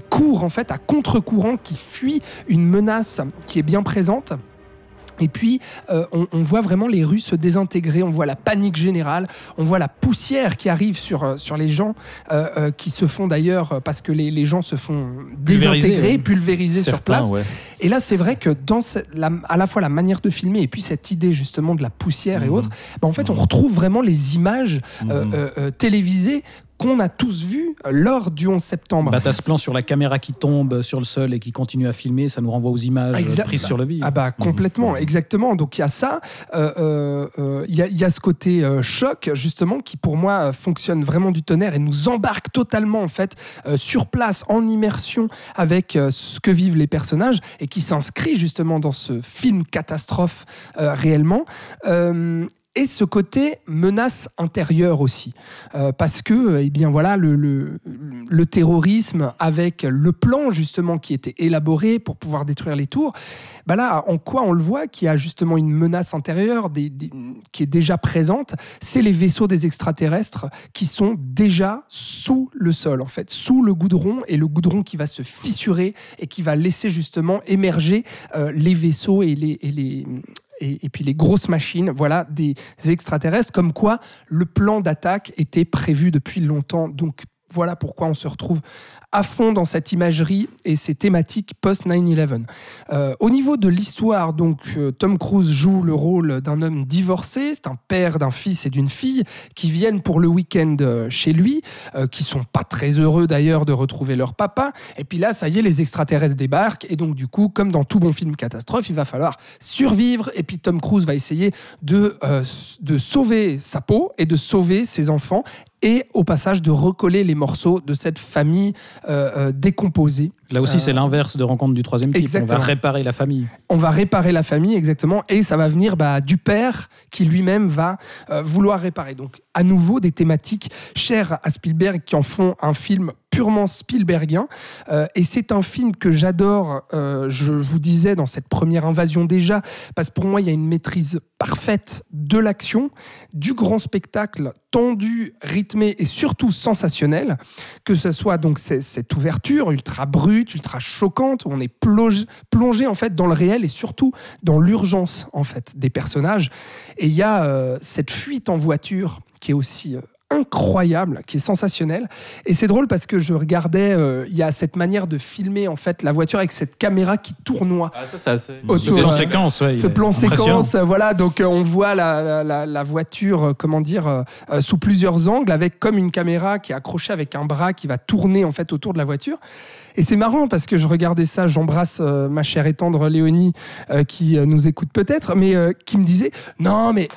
courent en fait à contre-courant, qui fuient une menace qui est bien présente. Et puis, on voit vraiment les rues se désintégrer, on voit la panique générale, on voit la poussière qui arrive sur les gens, qui se font d'ailleurs, parce que les gens se font désintégrer, pulvériser sur place. Ouais. Et là, c'est vrai que dans à la fois la manière de filmer et puis cette idée justement de la poussière et autres, bah en fait, on retrouve vraiment les images télévisées qu'on a tous vu lors du 11 septembre. Bah, t'as ce plan sur la caméra qui tombe sur le sol et qui continue à filmer, ça nous renvoie aux images prises sur le vide. Ah bah complètement, exactement. Donc il y a ça, il y a ce côté choc justement qui pour moi fonctionne vraiment du tonnerre et nous embarque totalement en fait sur place, en immersion avec ce que vivent les personnages et qui s'inscrit justement dans ce film catastrophe réellement. Et ce côté menace intérieure aussi, parce que eh bien, voilà, le terrorisme avec le plan justement qui était élaboré pour pouvoir détruire les tours, bah là en quoi on le voit qu'il y a justement une menace intérieure qui est déjà présente, c'est les vaisseaux des extraterrestres qui sont déjà sous le sol en fait, sous le goudron, et le goudron qui va se fissurer et qui va laisser justement émerger les vaisseaux et puis les grosses machines, voilà, des extraterrestres, comme quoi le plan d'attaque était prévu depuis longtemps. Donc voilà pourquoi on se retrouve à fond dans cette imagerie et ces thématiques post-9/11. Au niveau de l'histoire, donc, Tom Cruise joue le rôle d'un homme divorcé, c'est un père d'un fils et d'une fille qui viennent pour le week-end chez lui, qui sont pas très heureux d'ailleurs de retrouver leur papa. Et puis là, ça y est, les extraterrestres débarquent et donc du coup, comme dans tout bon film catastrophe, il va falloir survivre. Et puis Tom Cruise va essayer de sauver sa peau et de sauver ses enfants, et au passage de recoller les morceaux de cette famille décomposée. Là aussi, c'est l'inverse de Rencontre du troisième type. Exactement. On va réparer la famille. On va réparer la famille, exactement. Et ça va venir du père qui lui-même va vouloir réparer. Donc, à nouveau, des thématiques chères à Spielberg qui en font un film purement spielbergien. Et c'est un film que j'adore, je vous disais, dans cette première invasion déjà, parce que pour moi, il y a une maîtrise parfaite de l'action, du grand spectacle tendu, rythmé et surtout sensationnel, que ce soit donc cette ouverture ultra brute, ultra choquante, où on est plongé en fait dans le réel et surtout dans l'urgence en fait des personnages. Et il y a cette fuite en voiture qui est aussi incroyable, qui est sensationnelle. Et c'est drôle parce que je regardais, il y a cette manière de filmer en fait la voiture avec cette caméra qui tournoie. Ah, ça, c'est assez. Ce plan séquence, voilà. Donc on voit la voiture, comment dire, sous plusieurs angles, avec comme une caméra qui est accrochée avec un bras qui va tourner en fait autour de la voiture. Et c'est marrant parce que je regardais ça, j'embrasse ma chère et tendre Léonie qui nous écoute peut-être, mais qui me disait non mais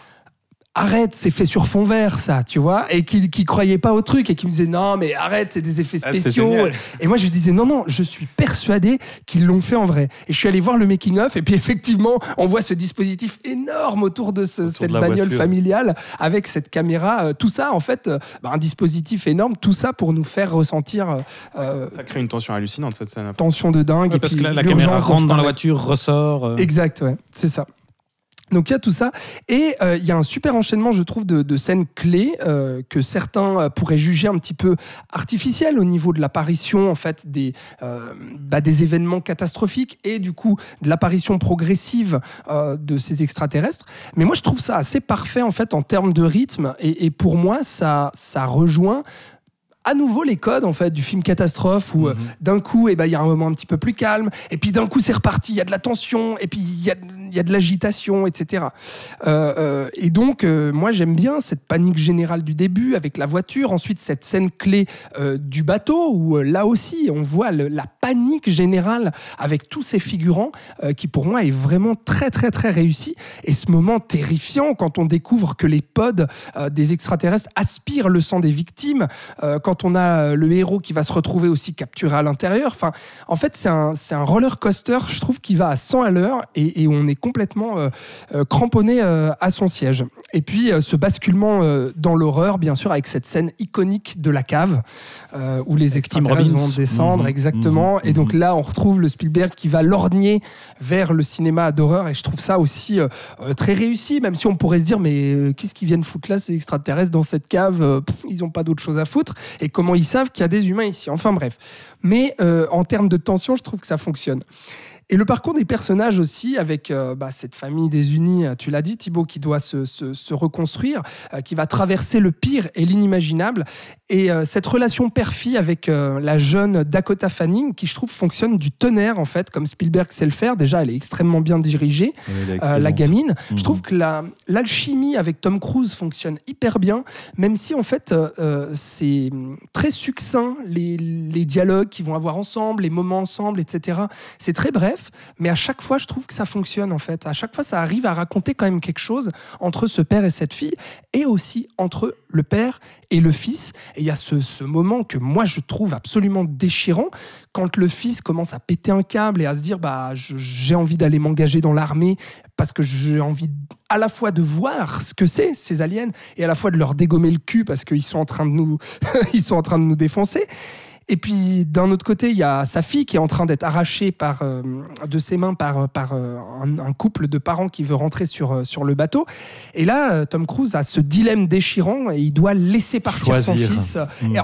arrête, c'est fait sur fond vert, ça, tu vois, et qui croyait pas au truc et qui me disait non, mais arrête, c'est des effets spéciaux. Et moi, je disais non, je suis persuadé qu'ils l'ont fait en vrai. Et je suis allé voir le making of, et puis effectivement, on voit ce dispositif énorme autour de cette bagnole familiale avec cette caméra, tout ça, en fait, un dispositif énorme, tout ça pour nous faire ressentir. Ça crée une tension hallucinante, cette scène. Tension de dingue. Ouais, parce que là, la caméra rentre dans la voiture, ressort. Exact, ouais, c'est ça. Donc il y a tout ça, et il y a un super enchaînement, je trouve, de scènes clés que certains pourraient juger un petit peu artificielles au niveau de l'apparition en fait des événements catastrophiques et du coup de l'apparition progressive de ces extraterrestres. Mais moi je trouve ça assez parfait en fait en termes de rythme, et pour moi ça rejoint à nouveau les codes en fait du film catastrophe où d'un coup il y a un moment un petit peu plus calme et puis d'un coup c'est reparti, il y a de la tension et puis il y a de l'agitation, etc. Et donc moi j'aime bien cette panique générale du début avec la voiture, ensuite cette scène clé du bateau où là aussi on voit la panique générale avec tous ces figurants qui pour moi est vraiment très très très réussi, et ce moment terrifiant quand on découvre que les pods des extraterrestres aspirent le sang des victimes, quand quand on a le héros qui va se retrouver aussi capturé à l'intérieur. Enfin, en fait, c'est un roller coaster, je trouve, qui va à 100 à l'heure et on est complètement cramponné à son siège. Et puis, ce basculement dans l'horreur, bien sûr, avec cette scène iconique de la cave où les extraterrestres vont descendre, exactement. Et donc là, on retrouve le Spielberg qui va lorgner vers le cinéma d'horreur et je trouve ça aussi très réussi, même si on pourrait se dire, mais qu'est-ce qu'ils viennent foutre là, ces extraterrestres dans cette cave, ils n'ont pas d'autre chose à foutre et comment ils savent qu'il y a des humains ici, enfin bref. Mais en termes de tension, je trouve que ça fonctionne. Et le parcours des personnages aussi, avec cette famille désunie, tu l'as dit Thibaut, qui doit se reconstruire, qui va traverser le pire et l'inimaginable. Et cette relation père-fille avec la jeune Dakota Fanning, qui je trouve fonctionne du tonnerre en fait, comme Spielberg sait le faire. Déjà, elle est extrêmement bien dirigée, la gamine. Mmh. Je trouve que l'alchimie avec Tom Cruise fonctionne hyper bien, même si en fait c'est très succinct, les dialogues qu'ils vont avoir ensemble, les moments ensemble, etc. C'est très bref. Mais à chaque fois, je trouve que ça fonctionne en fait. À chaque fois, ça arrive à raconter quand même quelque chose entre ce père et cette fille, et aussi entre le père et le fils. Et il y a ce moment que moi je trouve absolument déchirant quand le fils commence à péter un câble et à se dire j'ai envie d'aller m'engager dans l'armée parce que j'ai envie à la fois de voir ce que c'est ces aliens et à la fois de leur dégommer le cul parce qu'ils sont en train de nous ils sont en train de nous défoncer. Et puis, d'un autre côté, il y a sa fille qui est en train d'être arrachée de ses mains par un couple de parents qui veut rentrer sur le bateau. Et là, Tom Cruise a ce dilemme déchirant et il doit laisser partir choisir. Son fils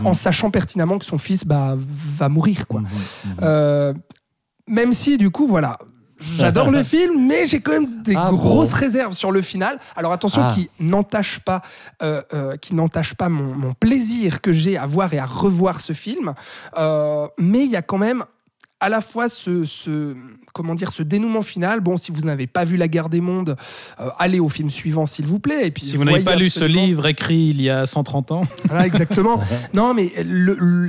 en sachant pertinemment que son fils va mourir. Quoi. Même si, du coup, voilà... J'adore le film, mais j'ai quand même des grosses réserves sur le final. Alors attention, qui n'entache pas mon plaisir que j'ai à voir et à revoir ce film. Mais il y a quand même à la fois ce dénouement final. Bon, si vous n'avez pas vu La Guerre des Mondes, allez au film suivant, s'il vous plaît. Et puis, si vous n'avez pas lu ce livre écrit il y a 130 ans. Voilà, exactement. Non, mais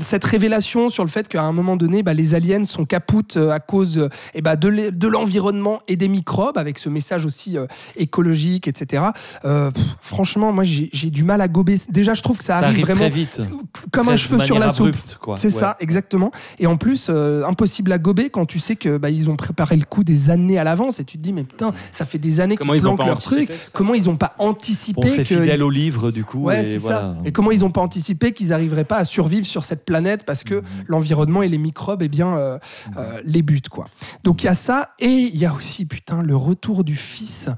cette révélation sur le fait qu'à un moment donné, les aliens sont capoutes à cause de l'environnement et des microbes, avec ce message aussi écologique, etc. Franchement, moi, j'ai du mal à gober. Déjà, je trouve que ça arrive vraiment très vite. Comme un cheveu sur la soupe. Quoi. C'est ça, exactement. Et en plus, impossible à gober quand tu sais que ils ont préparé le coup des années à l'avance et tu te dis mais putain, ça fait des années qu'ils planquent leur truc, comment ils ont pas anticipé c'est fidèle au livre du coup et c'est voilà. Ça. Et comment ils ont pas anticipé qu'ils arriveraient pas à survivre sur cette planète parce que l'environnement et les microbes les butent quoi. Donc il y a ça et il y a aussi putain le retour du fils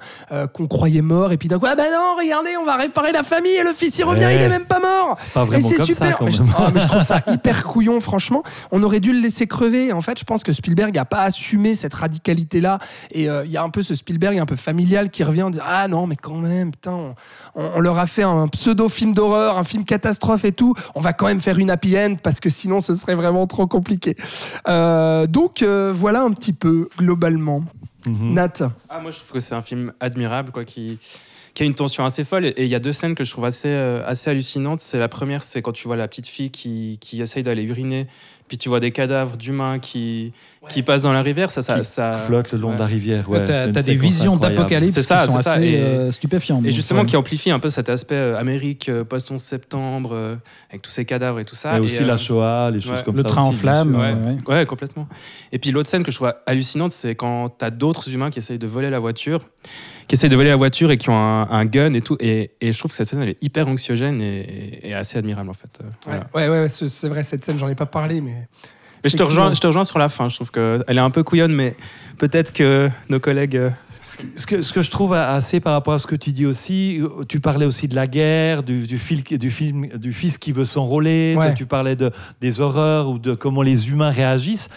qu'on croyait mort et puis d'un coup non, regardez, on va réparer la famille et le fils il revient, il est même pas mort. C'est pas vraiment et c'est comme super. Ça, mais je trouve ça hyper couillon franchement, on aurait dû le laisser crever. En fait, je pense que Spielberg n'a pas assumé cette radicalité-là. Et il y a un peu ce Spielberg un peu familial qui revient en disant « Ah non, mais quand même, putain, on leur a fait un pseudo-film d'horreur, un film catastrophe et tout. On va quand même faire une happy end parce que sinon, ce serait vraiment trop compliqué. » Donc, voilà un petit peu, globalement. Nat. Moi, je trouve que c'est un film admirable, quoi, qui a une tension assez folle. Et il y a deux scènes que je trouve assez hallucinantes. C'est la première, c'est quand tu vois la petite fille qui essaye d'aller uriner, puis tu vois des cadavres d'humains qui passent dans la rivière. Ça flotte le long de la rivière. Ouais, t'as des visions d'apocalypse qui sont assez stupéfiantes. Et justement, qui amplifie un peu cet aspect Amérique post-11 septembre, avec tous ces cadavres et tout ça. Et aussi la Shoah, les choses comme ça. Le train en flammes. Ouais, complètement. Et puis l'autre scène que je trouve hallucinante, c'est quand t'as d'autres humains qui essayent de voler la voiture et qui ont un gun et tout. Et je trouve que cette scène, elle est hyper anxiogène et assez admirable, en fait. Voilà. Ouais, c'est vrai, cette scène, j'en ai pas parlé, mais je te rejoins sur la fin. Je trouve qu'elle est un peu couillonne, mais peut-être que nos collègues... Ce que je trouve assez par rapport à ce que tu dis aussi, tu parlais aussi de la guerre, du fils qui veut s'enrôler, tu parlais des horreurs ou de comment les humains réagissent.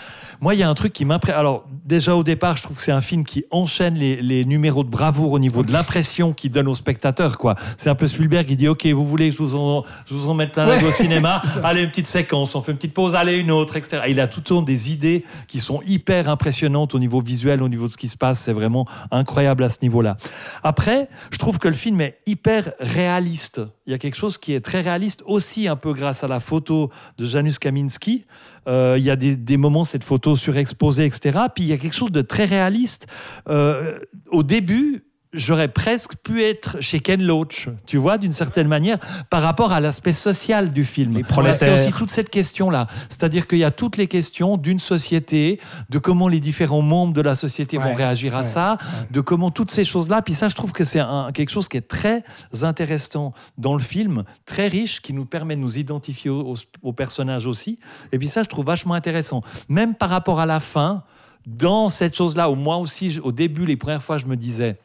Moi, il y a un truc qui m'impressionne. Alors, déjà au départ, je trouve que c'est un film qui enchaîne les numéros de bravoure au niveau de l'impression qu'il donne aux spectateurs, quoi. C'est un peu Spielberg qui dit OK, vous voulez que je vous en mette plein la gueule au cinéma ? Allez, une petite séquence, on fait une petite pause, allez, une autre, etc. Il a tout le temps des idées qui sont hyper impressionnantes au niveau visuel, au niveau de ce qui se passe. C'est vraiment incroyable à ce niveau-là. Après, je trouve que le film est hyper réaliste. Il y a quelque chose qui est très réaliste aussi, un peu grâce à la photo de Janusz Kaminski. Il y a des moments, cette photo surexposée, etc. Puis il y a quelque chose de très réaliste. Au début, j'aurais presque pu être chez Ken Loach, tu vois, d'une certaine manière, par rapport à l'aspect social du film. Parce qu'il y a aussi toute cette question-là. C'est-à-dire qu'il y a toutes les questions d'une société, de comment les différents membres de la société vont réagir à ça, de comment toutes ces choses-là. Puis ça, je trouve que c'est quelque chose qui est très intéressant dans le film, très riche, qui nous permet de nous identifier aux personnages aussi. Et puis ça, je trouve vachement intéressant. Même par rapport à la fin, dans cette chose-là, où moi aussi, au début, les premières fois, je me disais...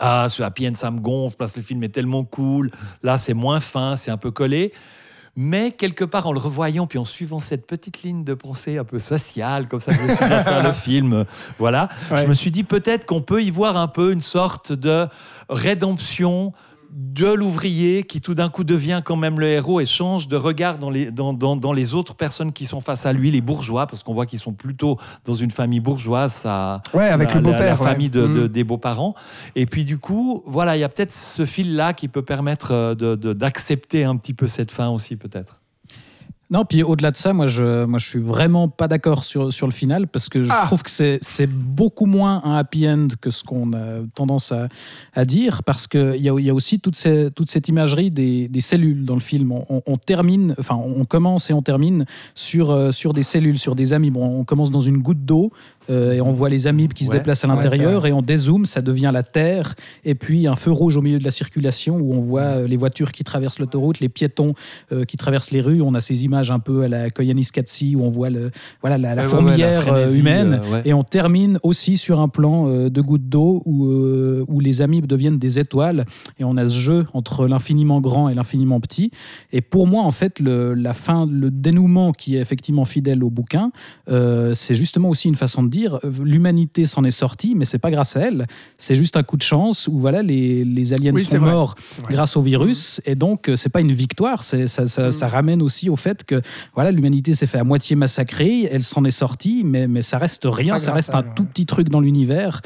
Ah, ce Happy End, ça me gonfle parce que le film est tellement cool. Là, c'est moins fin, c'est un peu collé. Mais quelque part, en le revoyant, puis en suivant cette petite ligne de pensée un peu sociale, comme ça, je me suis à faire le film, voilà, je me suis dit peut-être qu'on peut y voir un peu une sorte de rédemption de l'ouvrier qui tout d'un coup devient quand même le héros et change de regard dans les autres personnes qui sont face à lui, les bourgeois, parce qu'on voit qu'ils sont plutôt dans une famille bourgeoise, ça, avec le beau-père, la famille des beaux-parents. Et puis du coup, voilà, il y a peut-être ce fil-là qui peut permettre d'accepter un petit peu cette fin aussi, peut-être. Non, puis au-delà de ça, moi je suis vraiment pas d'accord sur le final, parce que je trouve que c'est beaucoup moins un happy end que ce qu'on a tendance à dire, parce que il y a aussi toute cette imagerie des cellules dans le film. On commence et on termine sur des cellules, sur des amibes. On commence dans une goutte d'eau. Et on voit les amibes qui se déplacent à l'intérieur et on dézoome, ça devient la Terre, et puis un feu rouge au milieu de la circulation où on voit les voitures qui traversent l'autoroute, les piétons qui traversent les rues. On a ces images un peu à la Koyaanisqatsi où on voit la fourmilière humaine, et on termine aussi sur un plan de gouttes d'eau où les amibes deviennent des étoiles, et on a ce jeu entre l'infiniment grand et l'infiniment petit. Et pour moi, en fait, la fin, le dénouement qui est effectivement fidèle au bouquin, c'est justement aussi une façon de dire, l'humanité s'en est sortie, mais c'est pas grâce à elle, c'est juste un coup de chance où voilà, les aliens sont morts grâce au virus, et donc c'est pas une victoire, ça ramène aussi au fait que voilà, l'humanité s'est fait à moitié massacrer, elle s'en est sortie, mais ça reste rien, ça reste un tout petit truc dans l'univers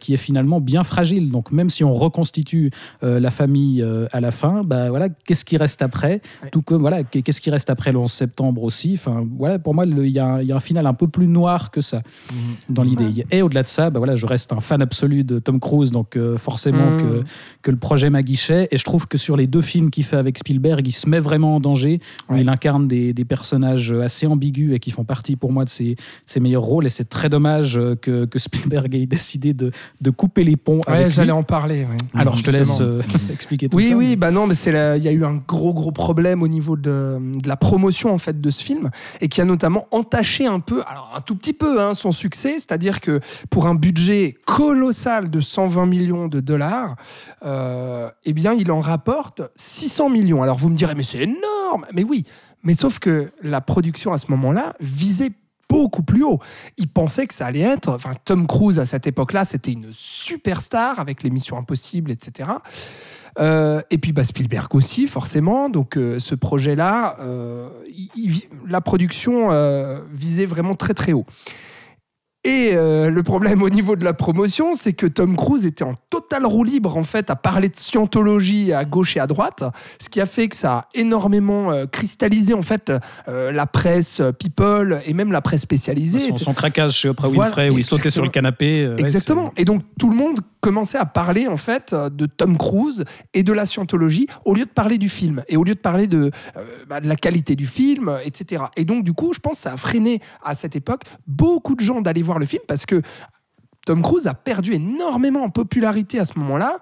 qui est finalement bien fragile. Donc même si on reconstitue la famille à la fin, bah voilà, qu'est-ce qui reste après, tout comme voilà, qu'est-ce qui reste après le 11 septembre aussi, enfin voilà, pour moi il y a un final un peu plus noir que ça dans l'idée. Et au-delà de ça, bah voilà, je reste un fan absolu de Tom Cruise, donc forcément que le projet m'aguichait, et je trouve que sur les deux films qu'il fait avec Spielberg, il se met vraiment en danger, il incarne des personnages assez ambigus et qui font partie pour moi de ses meilleurs rôles, et c'est très dommage que Spielberg ait décidé de couper les ponts avec lui. J'allais en parler. Alors je te laisse expliquer tout ça. Oui, bah non, mais il y a eu un gros problème au niveau de la promotion en fait de ce film, et qui a notamment entaché un peu, alors un tout petit peu, son succès, c'est-à-dire que pour un budget colossal de 120 millions de dollars, eh bien, il en rapporte 600 millions. Alors, vous me direz, mais c'est énorme! Mais oui, mais sauf que la production, à ce moment-là, visait beaucoup plus haut. Il pensait que ça allait être... Enfin, Tom Cruise, à cette époque-là, c'était une superstar avec les Missions Impossibles, etc. Et puis, bah, Spielberg aussi, forcément. Donc, ce projet-là, la production visait vraiment très, très haut. Et le problème au niveau de la promotion, c'est que Tom Cruise était en totale roue libre, en fait, à parler de scientologie à gauche et à droite, ce qui a fait que ça a énormément cristallisé, en fait, la presse people et même la presse spécialisée. Son craquage chez Oprah Winfrey, où il sautait sur le canapé. Exactement. Et donc, tout le monde commençait à parler, en fait, de Tom Cruise et de la scientologie, au lieu de parler du film, et au lieu de parler de la qualité du film, etc. Et donc, du coup, je pense que ça a freiné, à cette époque, beaucoup de gens d'aller voir le film, parce que Tom Cruise a perdu énormément en popularité à ce moment-là,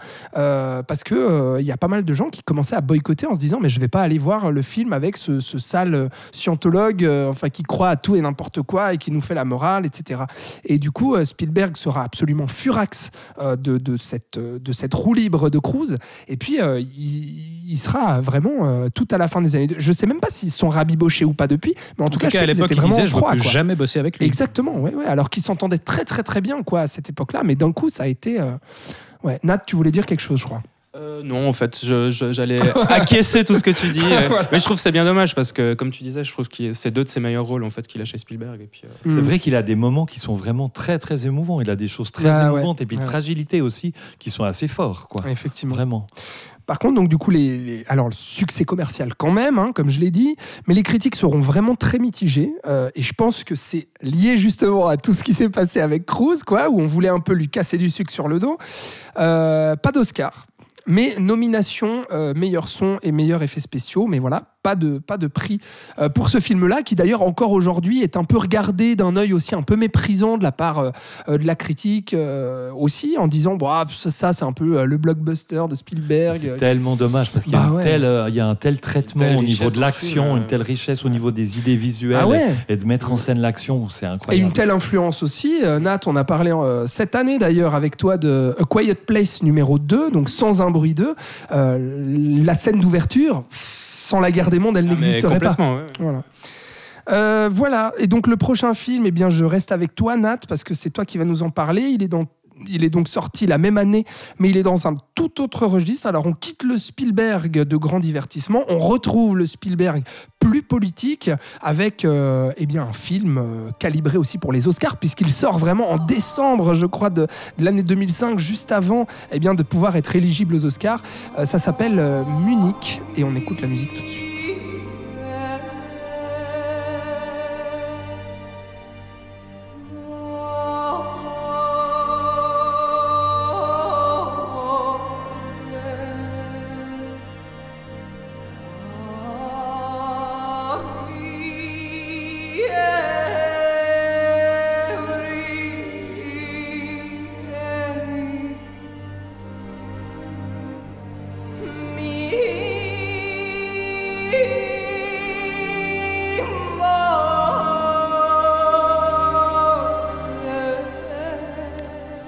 parce que y a pas mal de gens qui commençaient à boycotter en se disant, mais je vais pas aller voir le film avec ce sale scientologue, enfin qui croit à tout et n'importe quoi et qui nous fait la morale, etc. Et du coup, Spielberg sera absolument furax de cette roue libre de Cruise, et puis il sera vraiment tout à la fin des années. Je sais même pas s'ils sont rabibochés ou pas depuis, mais en tout cas à l'époque, ils disaient, je ne veux plus jamais bosser avec lui. Exactement, ouais. Alors qu'ils s'entendaient très très très bien, quoi, à cette époque-là, mais d'un coup, ça a été... Ouais. Nat, tu voulais dire quelque chose, je crois. Non, en fait, j'allais acquiescer tout ce que tu dis. Voilà. Mais je trouve que c'est bien dommage, parce que, comme tu disais, je trouve que c'est deux de ses meilleurs rôles, en fait, qu'il a chez Spielberg. Et puis, C'est vrai qu'il a des moments qui sont vraiment très, très émouvants. Il a des choses très émouvantes, et puis de fragilité aussi, qui sont assez fortes, quoi. Effectivement. Vraiment. Par contre, donc, du coup, alors, le succès commercial quand même, hein, comme je l'ai dit, mais les critiques seront vraiment très mitigées. Et je pense que c'est lié justement à tout ce qui s'est passé avec Cruise, quoi, où on voulait un peu lui casser du sucre sur le dos. Pas d'Oscar. Mais nomination, meilleur son et meilleurs effets spéciaux. Mais voilà, pas de prix pour ce film-là, qui d'ailleurs encore aujourd'hui est un peu regardé d'un œil aussi un peu méprisant de la part de la critique aussi, en disant bah, ça c'est un peu le blockbuster de Spielberg. C'est tellement dommage parce qu'il y a, il y a un tel traitement au niveau de l'action, une telle richesse au niveau des idées visuelles et de mettre en scène l'action, c'est incroyable. Et une telle influence aussi. Nat, on a parlé cette année d'ailleurs avec toi de A Quiet Place numéro 2, donc Sans un bruit 2, la scène d'ouverture, sans la guerre des mondes, elle n'existerait pas. Ouais. Voilà. Et donc le prochain film, eh bien, je reste avec toi, Nat, parce que c'est toi qui vas nous en parler. Il est donc sorti la même année, mais il est dans un tout autre registre. Alors on quitte le Spielberg de grand divertissement, on retrouve le Spielberg plus politique avec eh bien, un film calibré aussi pour les Oscars, puisqu'il sort vraiment en décembre, je crois, de l'année 2005, juste avant eh bien, de pouvoir être éligible aux Oscars. Ça s'appelle Munich, et on écoute la musique tout de suite.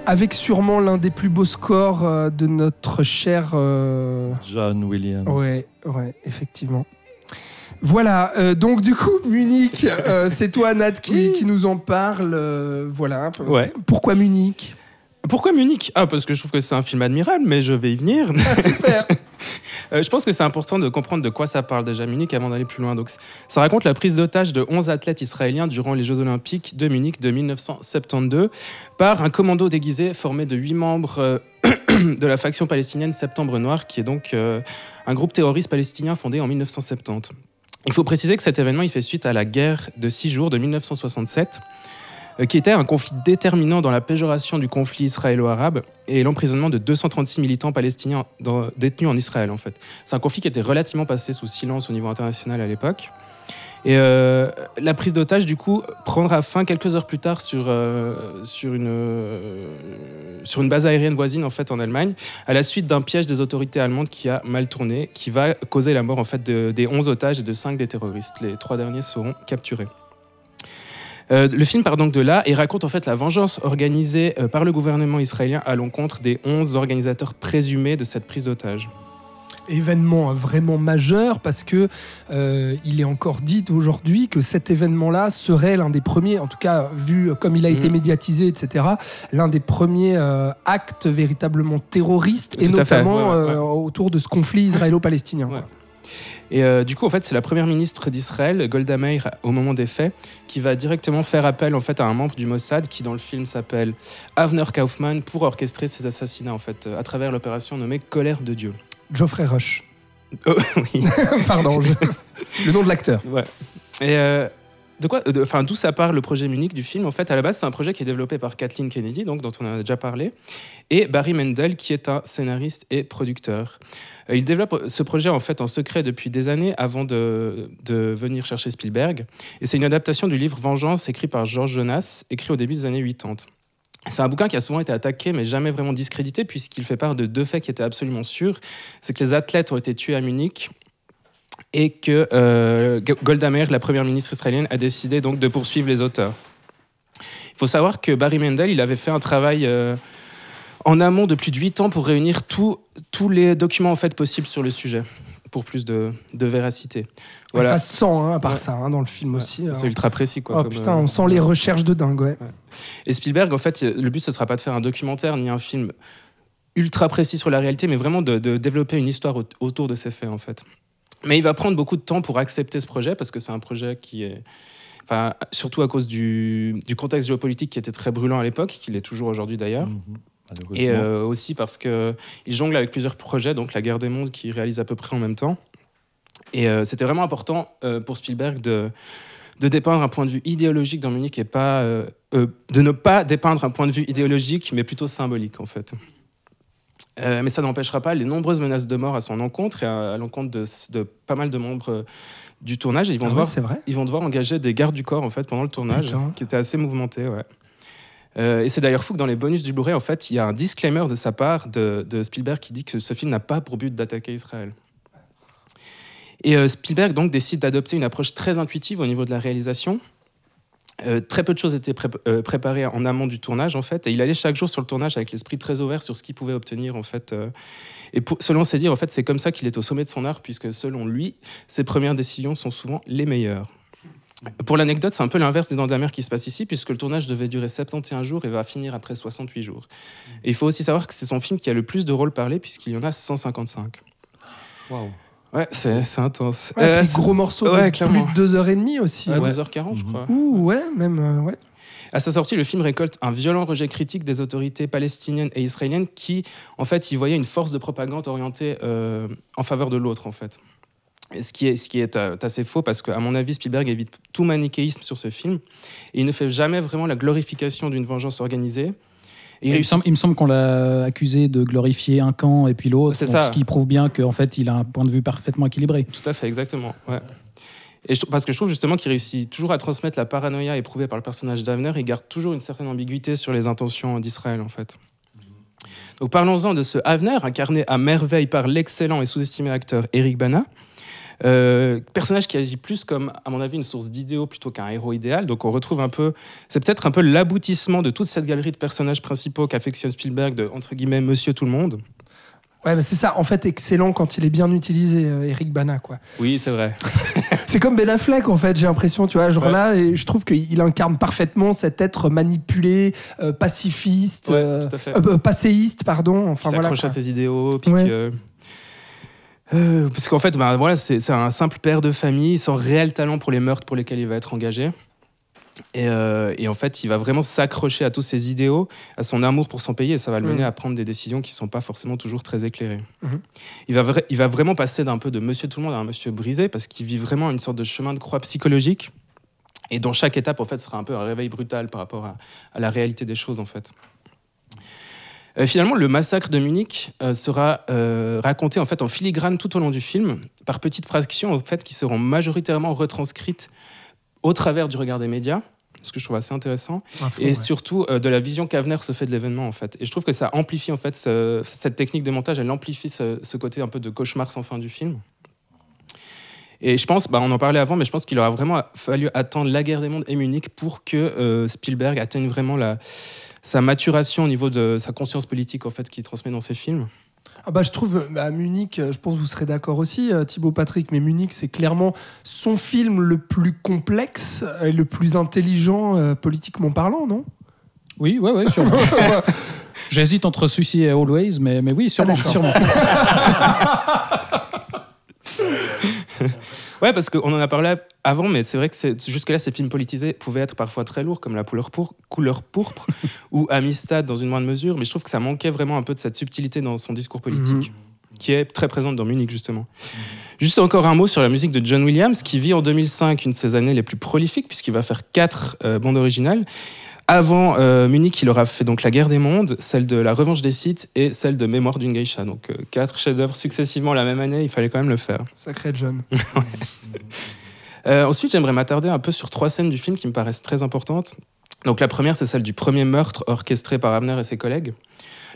Avec sûrement l'un des plus beaux scores de notre cher... John Williams. Ouais, effectivement. Voilà, donc du coup, Munich, c'est toi, Nat, qui nous en parle. Voilà. Ouais. Pourquoi Munich ? Ah, parce que je trouve que c'est un film admirable, mais je vais y venir. Ah, super. Je pense que c'est important de comprendre de quoi ça parle déjà Munich avant d'aller plus loin. Donc, ça raconte la prise d'otage de 11 athlètes israéliens durant les Jeux Olympiques de Munich de 1972 par un commando déguisé formé de 8 membres de la faction palestinienne Septembre Noir, qui est donc un groupe terroriste palestinien fondé en 1970. Il faut préciser que cet événement il fait suite à la guerre de 6 jours de 1967, qui était un conflit déterminant dans la péjoration du conflit israélo-arabe et l'emprisonnement de 236 militants palestiniens détenus en Israël, en fait. C'est un conflit qui était relativement passé sous silence au niveau international à l'époque. Et la prise d'otage, du coup, prendra fin quelques heures plus tard sur une base aérienne voisine, en fait, en Allemagne, à la suite d'un piège des autorités allemandes qui a mal tourné, qui va causer la mort, en fait, des 11 otages et de 5 des terroristes. Les 3 derniers seront capturés. Le film part donc de là et raconte en fait la vengeance organisée par le gouvernement israélien à l'encontre des 11 organisateurs présumés de cette prise d'otage. Événement vraiment majeur parce que il est encore dit aujourd'hui que cet événement-là serait l'un des premiers, en tout cas vu comme il a été médiatisé, etc., l'un des premiers actes véritablement terroristes et notamment autour de ce conflit israélo-palestinien. Ouais. Et du coup, en fait, c'est la première ministre d'Israël, Golda Meir, au moment des faits, qui va directement faire appel en fait à un membre du Mossad qui, dans le film, s'appelle Avner Kaufman pour orchestrer ces assassinats en fait à travers l'opération nommée Colère de Dieu. Geoffrey Rush. Oui. Pardon. Le nom de l'acteur. Ouais. Et d'où ça part le projet Munich du film. En fait, à la base, c'est un projet qui est développé par Kathleen Kennedy, donc dont on a déjà parlé, et Barry Mendel, qui est un scénariste et producteur. Il développe ce projet en fait en secret depuis des années avant de venir chercher Spielberg. Et c'est une adaptation du livre Vengeance écrit par George Jonas, écrit au début des années 80. C'est un bouquin qui a souvent été attaqué, mais jamais vraiment discrédité, puisqu'il fait part de deux faits qui étaient absolument sûrs. C'est que les athlètes ont été tués à Munich et que Golda Meir, la première ministre israélienne, a décidé donc de poursuivre les auteurs. Il faut savoir que Barry Mendel, il avait fait un travail... en amont de plus de 8 ans pour réunir tous les documents en fait possibles sur le sujet, pour plus de véracité. Voilà. Ça se sent, hein, à part ça, hein, dans le film aussi. C'est ultra précis. Quoi, on sent les recherches de dingue. Ouais. Et Spielberg, en fait, le but, ce ne sera pas de faire un documentaire ni un film ultra précis sur la réalité, mais vraiment de développer une histoire autour de ces faits, en fait. Mais il va prendre beaucoup de temps pour accepter ce projet, parce que c'est un projet qui est... Enfin, surtout à cause du contexte géopolitique qui était très brûlant à l'époque, qui l'est toujours aujourd'hui d'ailleurs. Et aussi parce qu'ils jonglent avec plusieurs projets, donc La Guerre des Mondes qu'ils réalisent à peu près en même temps. Et c'était vraiment important pour Spielberg de dépeindre un point de vue idéologique dans Munich et pas, de ne pas dépeindre un point de vue idéologique, mais plutôt symbolique en fait. Mais ça n'empêchera pas les nombreuses menaces de mort à son encontre et à l'encontre de pas mal de membres du tournage. Ils vont, devoir engager des gardes du corps en fait, pendant le tournage, qui était assez mouvementé. Ouais. Et c'est d'ailleurs fou que dans les bonus du Blu-ray, en fait, il y a un disclaimer de sa part de Spielberg qui dit que ce film n'a pas pour but d'attaquer Israël. Et Spielberg donc, décide d'adopter une approche très intuitive au niveau de la réalisation. Très peu de choses étaient préparées en amont du tournage en fait, et il allait chaque jour sur le tournage avec l'esprit très ouvert sur ce qu'il pouvait obtenir en fait. Et selon ses dires en fait, c'est comme ça qu'il est au sommet de son art, puisque selon lui, ses premières décisions sont souvent les meilleures. Pour l'anecdote, c'est un peu l'inverse des Dents de la Mer qui se passe ici, puisque le tournage devait durer 71 jours et va finir après 68 jours. Et il faut aussi savoir que c'est son film qui a le plus de rôles parlés, puisqu'il y en a 155. Waouh. Ouais, c'est intense. Ouais, puis gros morceau, ouais, plus de 2h30 aussi. Ouais, 2h40, je crois. Ouh, ouais, même, ouais. À sa sortie, le film récolte un violent rejet critique des autorités palestiniennes et israéliennes qui, en fait, y voyaient une force de propagande orientée en faveur de l'autre, en fait. Ce qui est assez faux, parce qu'à mon avis, Spielberg évite tout manichéisme sur ce film. Et il ne fait jamais vraiment la glorification d'une vengeance organisée. Il me semble qu'on l'a accusé de glorifier un camp et puis l'autre, ce qui prouve bien qu'en fait, il a un point de vue parfaitement équilibré. Tout à fait, exactement. Ouais. Et parce que je trouve justement qu'il réussit toujours à transmettre la paranoïa éprouvée par le personnage d'Avner, il garde toujours une certaine ambiguïté sur les intentions d'Israël, en fait. Donc parlons-en de ce Avner, incarné à merveille par l'excellent et sous-estimé acteur Eric Bana. Personnage qui agit plus comme, à mon avis, une source d'idéaux plutôt qu'un héros idéal. Donc on retrouve un peu, c'est peut-être un peu l'aboutissement de toute cette galerie de personnages principaux qu'affectionne Spielberg de, entre guillemets, Monsieur Tout-le-Monde. Ouais, bah c'est ça, en fait, excellent quand il est bien utilisé, Eric Bana, quoi. Oui, c'est vrai. C'est comme Ben Affleck, en fait, j'ai l'impression, tu vois, genre ouais. Là, et je trouve qu'il incarne parfaitement cet être manipulé, pacifiste, ouais, passéiste, pardon. Enfin, qui s'accroche à ses idéaux, puis parce qu'en fait, c'est un simple père de famille sans réel talent pour les meurtres pour lesquels il va être engagé. Et en fait, il va vraiment s'accrocher à tous ses idéaux, à son amour pour son pays, et ça va le mener à prendre des décisions qui ne sont pas forcément toujours très éclairées. Il va vraiment passer d'un peu de monsieur tout le monde à un monsieur brisé, parce qu'il vit vraiment une sorte de chemin de croix psychologique, et dont chaque étape, en fait, sera un peu un réveil brutal par rapport à la réalité des choses, en fait. Finalement, le massacre de Munich sera raconté en fait en filigrane tout au long du film, par petites fractions en fait qui seront majoritairement retranscrites au travers du regard des médias, ce que je trouve assez intéressant, surtout de la vision qu'Avner se fait de l'événement en fait. Et je trouve que ça amplifie en fait cette technique de montage, elle amplifie ce côté un peu de cauchemar sans fin du film. Et je pense, on en parlait avant, mais je pense qu'il aura vraiment fallu attendre La Guerre des Mondes et Munich pour que Spielberg atteigne vraiment sa maturation au niveau de sa conscience politique en fait, qu'il transmet dans ses films. Ah bah, je trouve, à Munich, je pense que vous serez d'accord aussi, Thibaut Patrick, mais Munich, c'est clairement son film le plus complexe et le plus intelligent politiquement parlant, non ? Oui, ouais, sûrement. J'hésite entre Suicide et Always, mais oui, sûrement. Ouais, parce qu'on en a parlé avant, mais c'est vrai que jusque-là, ces films politisés pouvaient être parfois très lourds, comme La Couleur Pourpre ou Amistad dans une moindre mesure, mais je trouve que ça manquait vraiment un peu de cette subtilité dans son discours politique, qui est très présente dans Munich, justement. Juste encore un mot sur la musique de John Williams, qui vit en 2005 une de ses années les plus prolifiques, puisqu'il va faire 4 bandes originales. Avant Munich, il aura fait donc La Guerre des Mondes, celle de La Revanche des Sith et celle de Mémoire d'une Geisha. Donc 4 chefs-d'œuvre successivement la même année, il fallait quand même le faire. Sacré John. Ensuite, j'aimerais m'attarder un peu sur 3 scènes du film qui me paraissent très importantes. Donc la première, c'est celle du premier meurtre orchestré par Avner et ses collègues.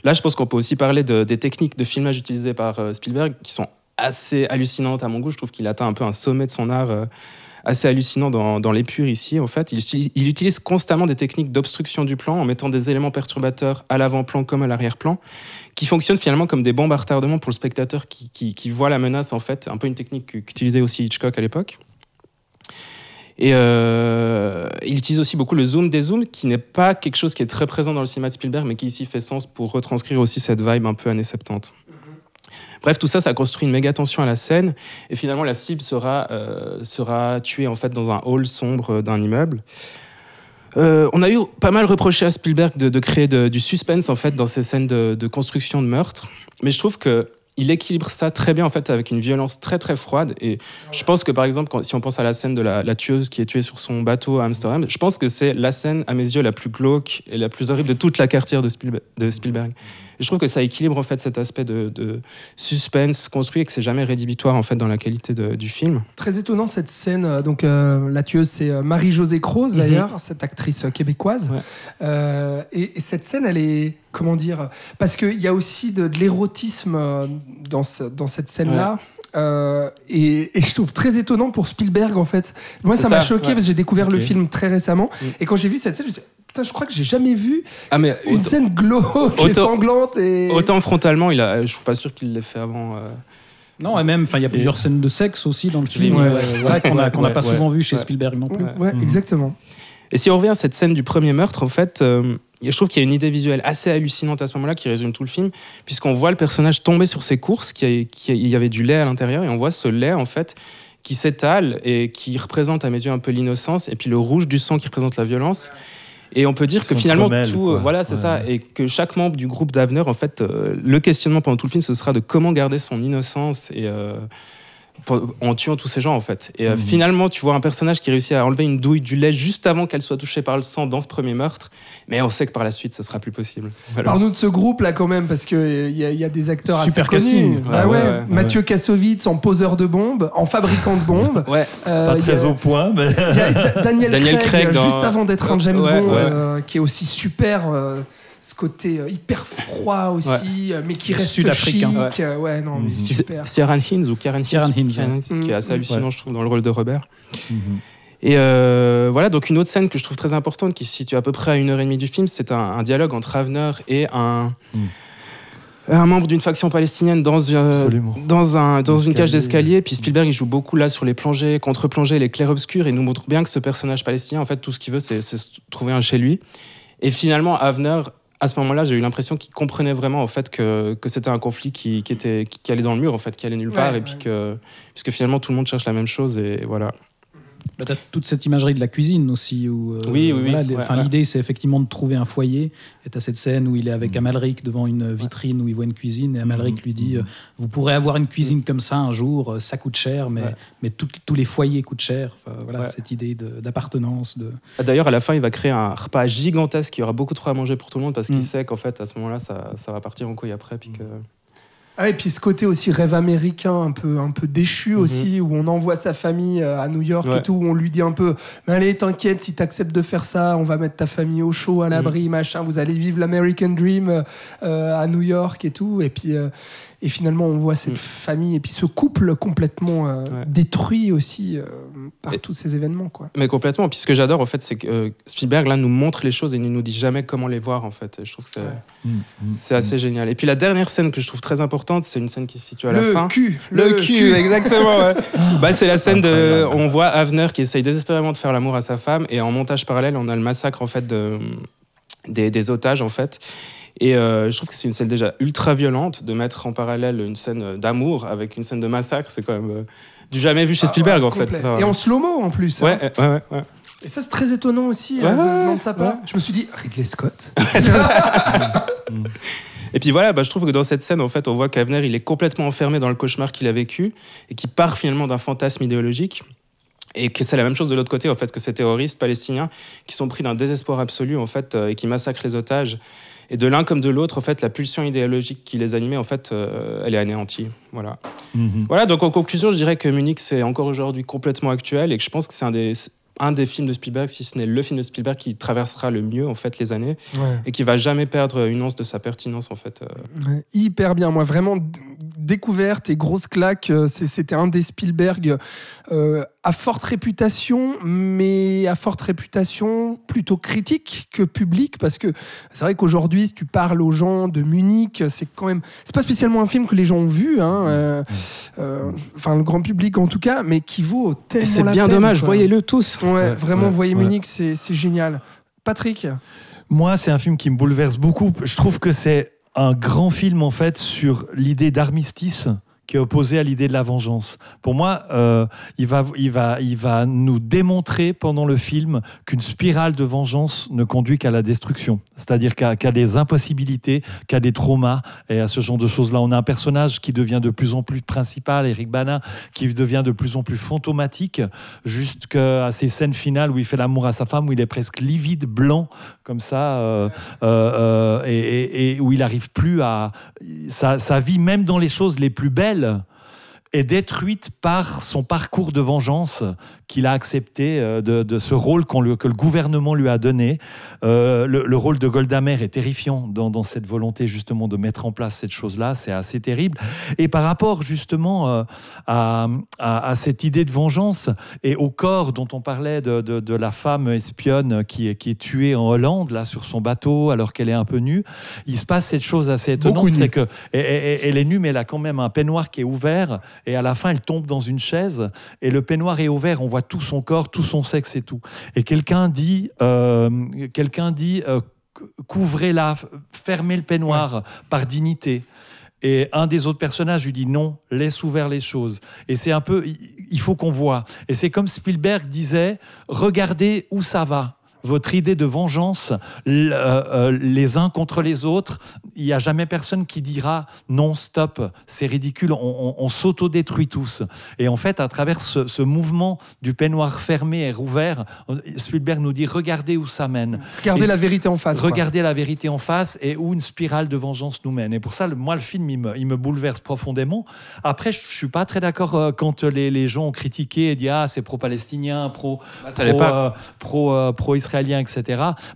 Là, je pense qu'on peut aussi parler des techniques de filmage utilisées par Spielberg qui sont assez hallucinantes à mon goût. Je trouve qu'il atteint un peu un sommet de son art assez hallucinant dans l'épure ici. En fait, il utilise constamment des techniques d'obstruction du plan en mettant des éléments perturbateurs à l'avant-plan comme à l'arrière-plan, qui fonctionnent finalement comme des bombes à retardement pour le spectateur qui voit la menace, en fait, un peu une technique qu'utilisait aussi Hitchcock à l'époque. Et il utilise aussi beaucoup le zoom des zooms, qui n'est pas quelque chose qui est très présent dans le cinéma de Spielberg, mais qui ici fait sens pour retranscrire aussi cette vibe un peu années 70. Bref, tout ça, ça construit une méga tension à la scène. Et finalement, la cible sera tuée en fait, dans un hall sombre d'un immeuble. On a eu pas mal reproché à Spielberg de créer du suspense en fait dans ces scènes de construction de meurtre, mais je trouve qu'il équilibre ça très bien en fait avec une violence très très froide. Et je pense que par exemple si on pense à la scène de la tueuse qui est tuée sur son bateau à Amsterdam, je pense que c'est la scène à mes yeux la plus glauque et la plus horrible de toute la carrière de Spielberg. Et je trouve que ça équilibre en fait cet aspect de suspense construit et que c'est jamais rédhibitoire en fait dans la qualité du film. Très étonnant cette scène. Donc la tueuse c'est Marie-Josée Croze d'ailleurs, cette actrice québécoise. Ouais. Et cette scène elle est comment dire, parce qu'il y a aussi de l'érotisme dans cette scène-là. Ouais. Et je trouve très étonnant pour Spielberg en fait. Moi ça m'a choqué parce que j'ai découvert le film très récemment et quand j'ai vu cette scène, je me suis dit, putain, je crois que j'ai jamais vu une scène glauque et sanglante. Et... Autant frontalement, je suis pas sûr qu'il l'ait fait avant. Non, et même, il y a plusieurs scènes de sexe aussi dans le film qu'on n'a pas souvent vu chez Spielberg non plus. Ouais, exactement. Et si on revient à cette scène du premier meurtre, en fait, je trouve qu'il y a une idée visuelle assez hallucinante à ce moment-là qui résume tout le film, puisqu'on voit le personnage tomber sur ses courses, il y avait du lait à l'intérieur, et on voit ce lait, en fait, qui s'étale et qui représente à mes yeux un peu l'innocence, et puis le rouge du sang qui représente la violence. Et on peut dire que finalement tout, ça, et que chaque membre du groupe d'avenir, en fait, le questionnement pendant tout le film, ce sera de comment garder son innocence et en tuant tous ces gens, en fait. Et finalement, tu vois un personnage qui réussit à enlever une douille du lait juste avant qu'elle soit touchée par le sang dans ce premier meurtre, mais on sait que par la suite, ça sera plus possible. Alors. Parle-nous de ce groupe-là, quand même, parce qu'il y a des acteurs super assez connus. Super casting. Ouais. Mathieu Kassovitz en poseur de bombes, en fabricant de bombes. Pas très au point, mais... Il y a Daniel Craig juste avant d'être un James Bond, qui est aussi super... ce côté hyper froid aussi, mais qui reste sud-africain. Chic. Super. Kieran Hines, qui est assez hallucinant, je trouve, dans le rôle de Robert. Et donc une autre scène que je trouve très importante, qui se situe à peu près à 1h30 du film, c'est un dialogue entre Ravner et un membre d'une faction palestinienne dans une cage d'escalier. Puis Spielberg, il joue beaucoup là sur les plongées, contre-plongées, les clairs-obscurs, et nous montre bien que ce personnage palestinien, en fait, tout ce qu'il veut, c'est se trouver un chez lui. Et finalement, Ravner, à ce moment-là, j'ai eu l'impression qu'il comprenait vraiment en fait que c'était un conflit qui allait dans le mur en fait, qui allait nulle part, et puis puisque finalement tout le monde cherche la même chose et voilà. T'as toute cette imagerie de la cuisine aussi où l'idée c'est effectivement de trouver un foyer, et t'as cette scène où il est avec Amalric devant une vitrine où il voit une cuisine, et Amalric lui dit vous pourrez avoir une cuisine comme ça un jour, ça coûte cher mais tous les foyers coûtent cher, cette idée d'appartenance D'ailleurs à la fin il va créer un repas gigantesque, il y aura beaucoup trop à manger pour tout le monde parce qu'il sait qu'en fait à ce moment-là ça va partir en couille après puis que... et puis ce côté aussi rêve américain, un peu déchu aussi, où on envoie sa famille à New York et tout, où on lui dit un peu « Mais allez, t'inquiète, si t'acceptes de faire ça, on va mettre ta famille au chaud, à l'abri, machin, vous allez vivre l'American Dream à New York et tout. » Et finalement, on voit cette famille et puis ce couple complètement détruit aussi par tous ces événements. Mais complètement. Puis ce que j'adore, en fait, c'est que Spielberg, là, nous montre les choses et ne nous dit jamais comment les voir, en fait. Et je trouve que c'est assez génial. Et puis la dernière scène que je trouve très importante, c'est une scène qui se situe à la fin. Le cul, exactement. C'est la scène de... On voit Avner qui essaye désespérément de faire l'amour à sa femme, et en montage parallèle, on a le massacre en fait des otages en fait. Et je trouve que c'est une scène déjà ultra violente de mettre en parallèle une scène d'amour avec une scène de massacre. C'est quand même du jamais vu chez Spielberg en fait. Et en slow-mo en plus. Ouais. Et ça, c'est très étonnant aussi. Venant de sa part. Je me suis dit Ridley Scott. Et puis voilà, je trouve que dans cette scène, en fait, on voit qu'Avner, il est complètement enfermé dans le cauchemar qu'il a vécu et qui part finalement d'un fantasme idéologique. Et que c'est la même chose de l'autre côté, en fait, que ces terroristes palestiniens qui sont pris d'un désespoir absolu, en fait, et qui massacrent les otages. Et de l'un comme de l'autre, en fait, la pulsion idéologique qui les animait, en fait, elle est anéantie. Voilà. Voilà, donc en conclusion, je dirais que Munich, c'est encore aujourd'hui complètement actuel et que je pense que c'est un des films de Spielberg, si ce n'est le film de Spielberg qui traversera le mieux en fait les années et qui va jamais perdre une once de sa pertinence en fait. Hyper bien, moi vraiment découverte et grosse claque. C'était un des Spielberg à forte réputation, mais à forte réputation plutôt critique que publique, parce que c'est vrai qu'aujourd'hui si tu parles aux gens de Munich, c'est quand même, c'est pas spécialement un film que les gens ont vu, le grand public en tout cas, mais qui vaut tellement la peine. C'est bien dommage, voyez-le tous. Voyez Munich, c'est génial. Patrick ? Moi, c'est un film qui me bouleverse beaucoup. Je trouve que c'est un grand film en fait sur l'idée d'armistice qui est opposé à l'idée de la vengeance. Pour moi, il va nous démontrer pendant le film qu'une spirale de vengeance ne conduit qu'à la destruction, c'est-à-dire qu'à des impossibilités, qu'à des traumas et à ce genre de choses-là. On a un personnage qui devient de plus en plus principal, Eric Bana, qui devient de plus en plus fantomatique, jusqu'à ces scènes finales où il fait l'amour à sa femme, où il est presque livide, blanc, comme ça, et où il n'arrive plus à... Sa vie, même dans les choses les plus belles, est détruite par son parcours de vengeance qu'il a accepté, de ce rôle que le gouvernement lui a donné. Le rôle de Golda Meir est terrifiant dans cette volonté justement de mettre en place cette chose-là. C'est assez terrible. Et par rapport justement à cette idée de vengeance et au corps dont on parlait de la femme espionne qui est tuée en Hollande, là, sur son bateau, alors qu'elle est un peu nue, il se passe cette chose assez étonnante. C'est que elle est nue, mais elle a quand même un peignoir qui est ouvert. Et à la fin, elle tombe dans une chaise et le peignoir est ouvert. On voit tout son corps, tout son sexe et tout. Et quelqu'un dit couvrez-la, fermez le peignoir par dignité. Et un des autres personnages lui dit non, laisse ouvert les choses. Et c'est un peu, il faut qu'on voit. Et c'est comme Spielberg disait, regardez où ça va. Votre idée de vengeance, les uns contre les autres, il n'y a jamais personne qui dira non, stop, c'est ridicule, on s'autodétruit tous. Et en fait, à travers ce mouvement du peignoir fermé et rouvert, Spielberg nous dit regardez où ça mène. Regardez la vérité en face. Regardez la vérité en face et où une spirale de vengeance nous mène. Et pour ça, moi, le film, il me bouleverse profondément. Après, je ne suis pas très d'accord quand les gens ont critiqué et dit c'est pro-palestinien, pro-israélien. Etc.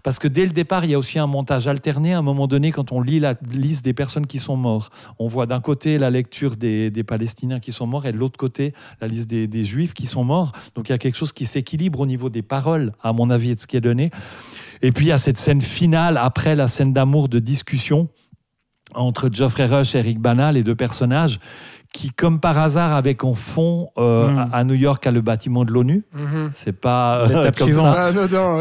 Parce que dès le départ, il y a aussi un montage alterné. À un moment donné, quand on lit la liste des personnes qui sont mortes, on voit d'un côté la lecture des Palestiniens qui sont morts et de l'autre côté la liste des Juifs qui sont morts. Donc il y a quelque chose qui s'équilibre au niveau des paroles, à mon avis, et de ce qui est donné. Et puis il y a cette scène finale, après la scène d'amour, de discussion entre Geoffrey Rush et Eric Bana, les deux personnages, qui, comme par hasard, avec en fond à New York, à le bâtiment de l'ONU. C'est pas comme ça.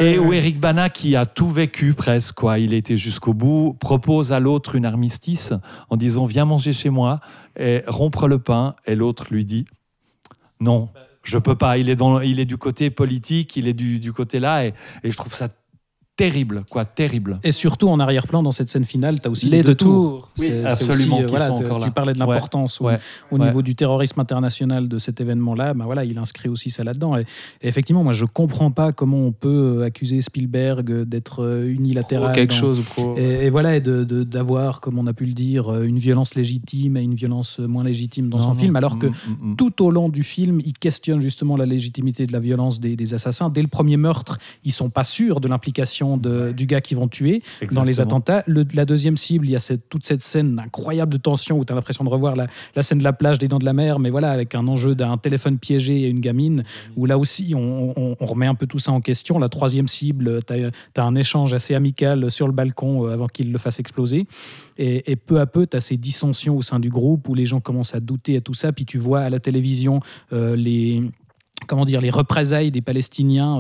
Et où Eric Bana, qui a tout vécu presque, quoi, il était jusqu'au bout, propose à l'autre une armistice en disant « Viens manger chez moi » et rompre le pain. Et l'autre lui dit « Non, je peux pas. » Il est du côté politique, il est du côté là. Et je trouve ça terrible, quoi, terrible. Et surtout, en arrière-plan, dans cette scène finale, tu as aussi les deux tours. Oui, c'est absolument. Aussi, voilà, tu parlais de l'importance au niveau du terrorisme international de cet événement-là. Ben voilà, il inscrit aussi ça là-dedans. Et effectivement, moi, je ne comprends pas comment on peut accuser Spielberg d'être unilatéral. D'avoir, comme on a pu le dire, une violence légitime et une violence moins légitime dans son film, alors que tout au long du film, il questionne justement la légitimité de la violence des assassins. Dès le premier meurtre, ils ne sont pas sûrs de l'implication du gars qui vont tuer. Exactement. Dans les attentats. La deuxième cible, il y a toute cette scène incroyable de tension où tu as l'impression de revoir la scène de la plage des Dents de la Mer, mais voilà, avec un enjeu d'un téléphone piégé et une gamine, où là aussi on remet un peu tout ça en question. La troisième cible, tu as un échange assez amical sur le balcon avant qu'il le fasse exploser. Et peu à peu, tu as ces dissensions au sein du groupe où les gens commencent à douter à tout ça, puis tu vois à la télévision les représailles des Palestiniens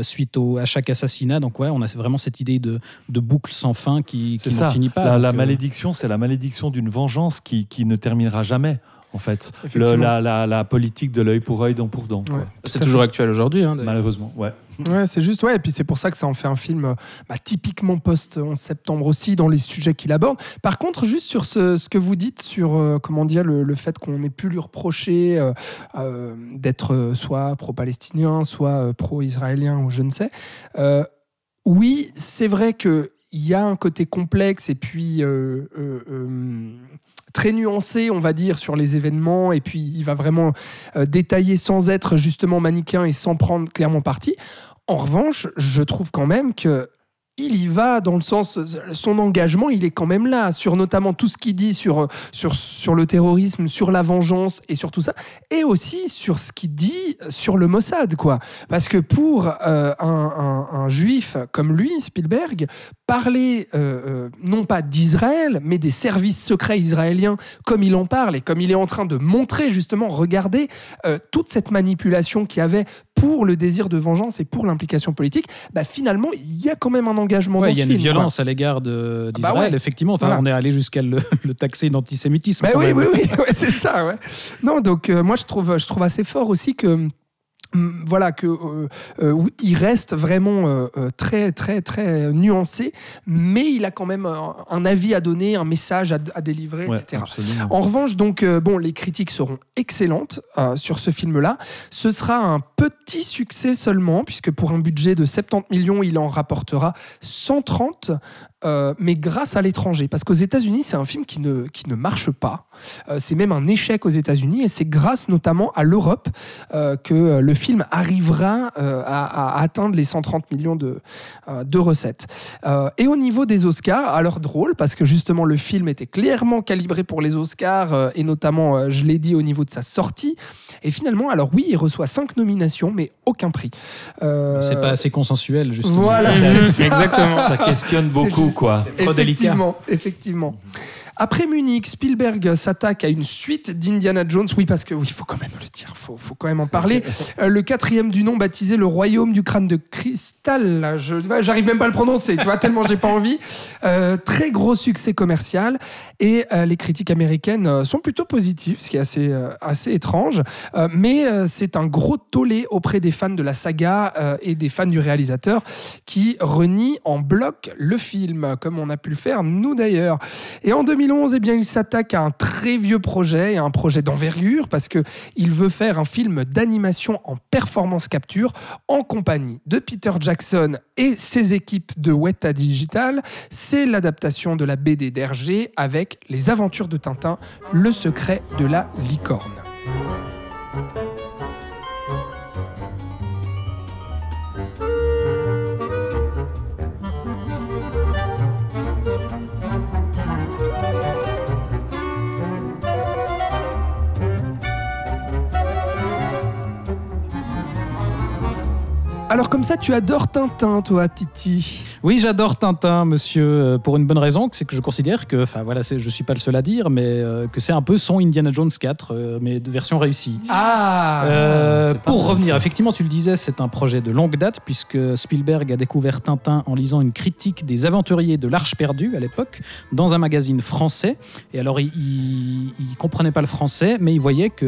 suite à chaque assassinat. Donc on a vraiment cette idée de boucle sans fin qui n'en finit pas. La malédiction, c'est la malédiction d'une vengeance qui ne terminera jamais. En fait, la politique de l'œil pour œil, dent pour dent. Ouais. C'est toujours actuel aujourd'hui, malheureusement. Ouais, c'est juste. Ouais, et puis c'est pour ça que ça en fait un film typiquement post-11 septembre aussi dans les sujets qu'il aborde. Par contre, juste sur ce que vous dites sur le fait qu'on ait pu lui reprocher d'être soit pro-palestinien, soit pro-israélien ou je ne sais. Oui, c'est vrai que il y a un côté complexe et puis. Très nuancé, on va dire, sur les événements, et puis il va vraiment détailler sans être justement manichéen et sans prendre clairement parti. En revanche, je trouve quand même que il y va dans le sens, son engagement, il est quand même là, sur notamment tout ce qu'il dit sur le terrorisme, sur la vengeance et sur tout ça, et aussi sur ce qu'il dit sur le Mossad, quoi. Parce que pour un juif comme lui, Spielberg, parler non pas d'Israël, mais des services secrets israéliens, comme il en parle et comme il est en train de montrer, justement, regardez toute cette manipulation qu'il y avait pour le désir de vengeance et pour l'implication politique, bah finalement, il y a quand même un engagement dans ce film. Il y a une violence à l'égard d'Israël, effectivement. Enfin, on est allé jusqu'à le taxer d'antisémitisme. Bah oui, c'est ça. Ouais. Non, donc moi, je trouve assez fort aussi que... Voilà, que il reste vraiment très, très, très nuancé, mais il a quand même un avis à donner, un message à délivrer, etc. Absolument. En revanche, donc, les critiques seront excellentes sur ce film-là. Ce sera un petit succès seulement, puisque pour un budget de 70 millions, il en rapportera 130. Mais grâce à l'étranger, parce qu'aux États-Unis c'est un film qui ne marche pas, c'est même un échec aux États-Unis, et c'est grâce notamment à l'Europe que le film arrivera à atteindre les 130 millions de recettes. Et au niveau des Oscars, alors drôle, parce que justement le film était clairement calibré pour les Oscars, et notamment, je l'ai dit, au niveau de sa sortie, et finalement, alors oui, il reçoit 5 nominations mais aucun prix. C'est pas assez consensuel, justement. Voilà, c'est exactement, ça questionne beaucoup. Quoi. C'est trop effectivement, délicat. Effectivement. Après Munich, Spielberg s'attaque à une suite d'Indiana Jones. Oui, parce que il faut quand même le dire, faut quand même en parler. Le quatrième du nom, baptisé Le Royaume du Crâne de Cristal. J'arrive même pas à le prononcer, tu vois, tellement j'ai pas envie. Très gros succès commercial, et les critiques américaines sont plutôt positives, ce qui est assez étrange. Mais c'est un gros tollé auprès des fans de la saga et des fans du réalisateur, qui renient en bloc le film, comme on a pu le faire nous d'ailleurs. Et en 2011, eh bien, il s'attaque à un très vieux projet, un projet d'envergure, parce qu'il veut faire un film d'animation en performance capture en compagnie de Peter Jackson et ses équipes de Weta Digital. C'est l'adaptation de la BD d'Hergé avec Les Aventures de Tintin, le secret de la licorne. Alors comme ça, tu adores Tintin, toi, Titi? Oui, j'adore Tintin, monsieur, pour une bonne raison, c'est que je considère que, enfin voilà, je suis pas le seul à dire, mais que c'est un peu son Indiana Jones 4, mais de version réussie. Pour revenir, effectivement, tu le disais, c'est un projet de longue date, puisque Spielberg a découvert Tintin en lisant une critique des aventuriers de l'Arche perdue, à l'époque, dans un magazine français. Et alors, il comprenait pas le français, mais il voyait qu'il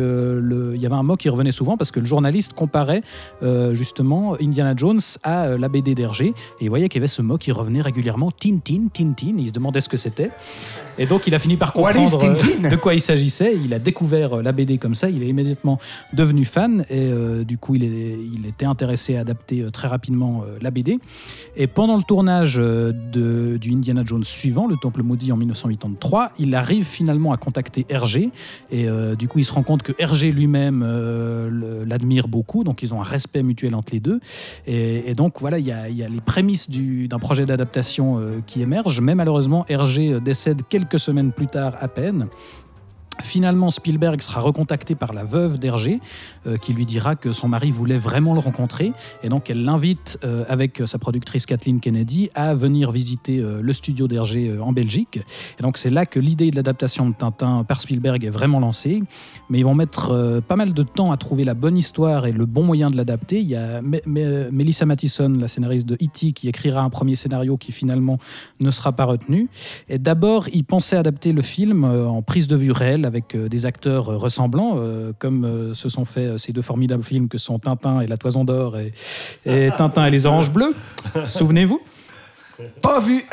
y avait un mot qui revenait souvent, parce que le journaliste comparait, justement, Indiana Jones à la BD d'Hergé, et il voyait qu'il y avait ce mot qui revenait régulièrement, Tintin, Tintin, il se demandait ce que c'était, et donc il a fini par comprendre de quoi il s'agissait. Il a découvert la BD comme ça, il est immédiatement devenu fan, et du coup il était intéressé à adapter très rapidement la BD. Et pendant le tournage du Indiana Jones suivant, Le Temple Maudit, en 1983, il arrive finalement à contacter Hergé, et du coup il se rend compte que Hergé lui-même l'admire beaucoup, donc ils ont un respect mutuel entre les deux. Et donc voilà, il y a les prémices d'un projet d'adaptation qui émerge, mais malheureusement Hergé décède quelques semaines plus tard à peine. Finalement, Spielberg sera recontacté par la veuve d'Hergé, qui lui dira que son mari voulait vraiment le rencontrer, et donc elle l'invite, avec sa productrice Kathleen Kennedy, à venir visiter le studio d'Hergé en Belgique. Et donc c'est là que l'idée de l'adaptation de Tintin par Spielberg est vraiment lancée, mais ils vont mettre pas mal de temps à trouver la bonne histoire et le bon moyen de l'adapter. Il y a Melissa Mathison, la scénariste de E.T., qui écrira un premier scénario qui finalement ne sera pas retenu. Et d'abord, ils pensaient adapter le film en prise de vue réelle, avec des acteurs ressemblants, comme se sont faits ces deux formidables films que sont Tintin et La Toison d'Or, et Tintin et les Oranges Bleues. Souvenez-vous ? Pas vu.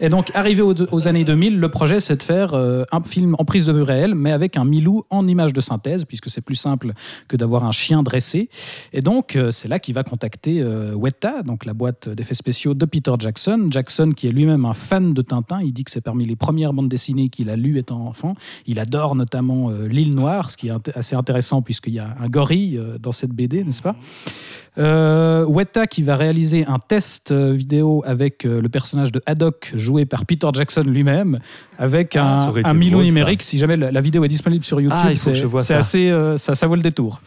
Et donc, arrivé aux années 2000, le projet, c'est de faire un film en prise de vue réelle, mais avec un Milou en image de synthèse, puisque c'est plus simple que d'avoir un chien dressé. Et donc, c'est là qu'il va contacter Weta, donc la boîte d'effets spéciaux de Peter Jackson. Jackson, qui est lui-même un fan de Tintin, il dit que c'est parmi les premières bandes dessinées qu'il a lues étant enfant. Il adore notamment L'Île Noire, ce qui est assez intéressant, puisqu'il y a un gorille dans cette BD, n'est-ce pas ? Weta, qui va réaliser un test vidéo avec le personnage de Haddock joué par Peter Jackson lui-même, avec un Milou numérique. Si jamais la vidéo est disponible sur YouTube, c'est assez, ça vaut le détour.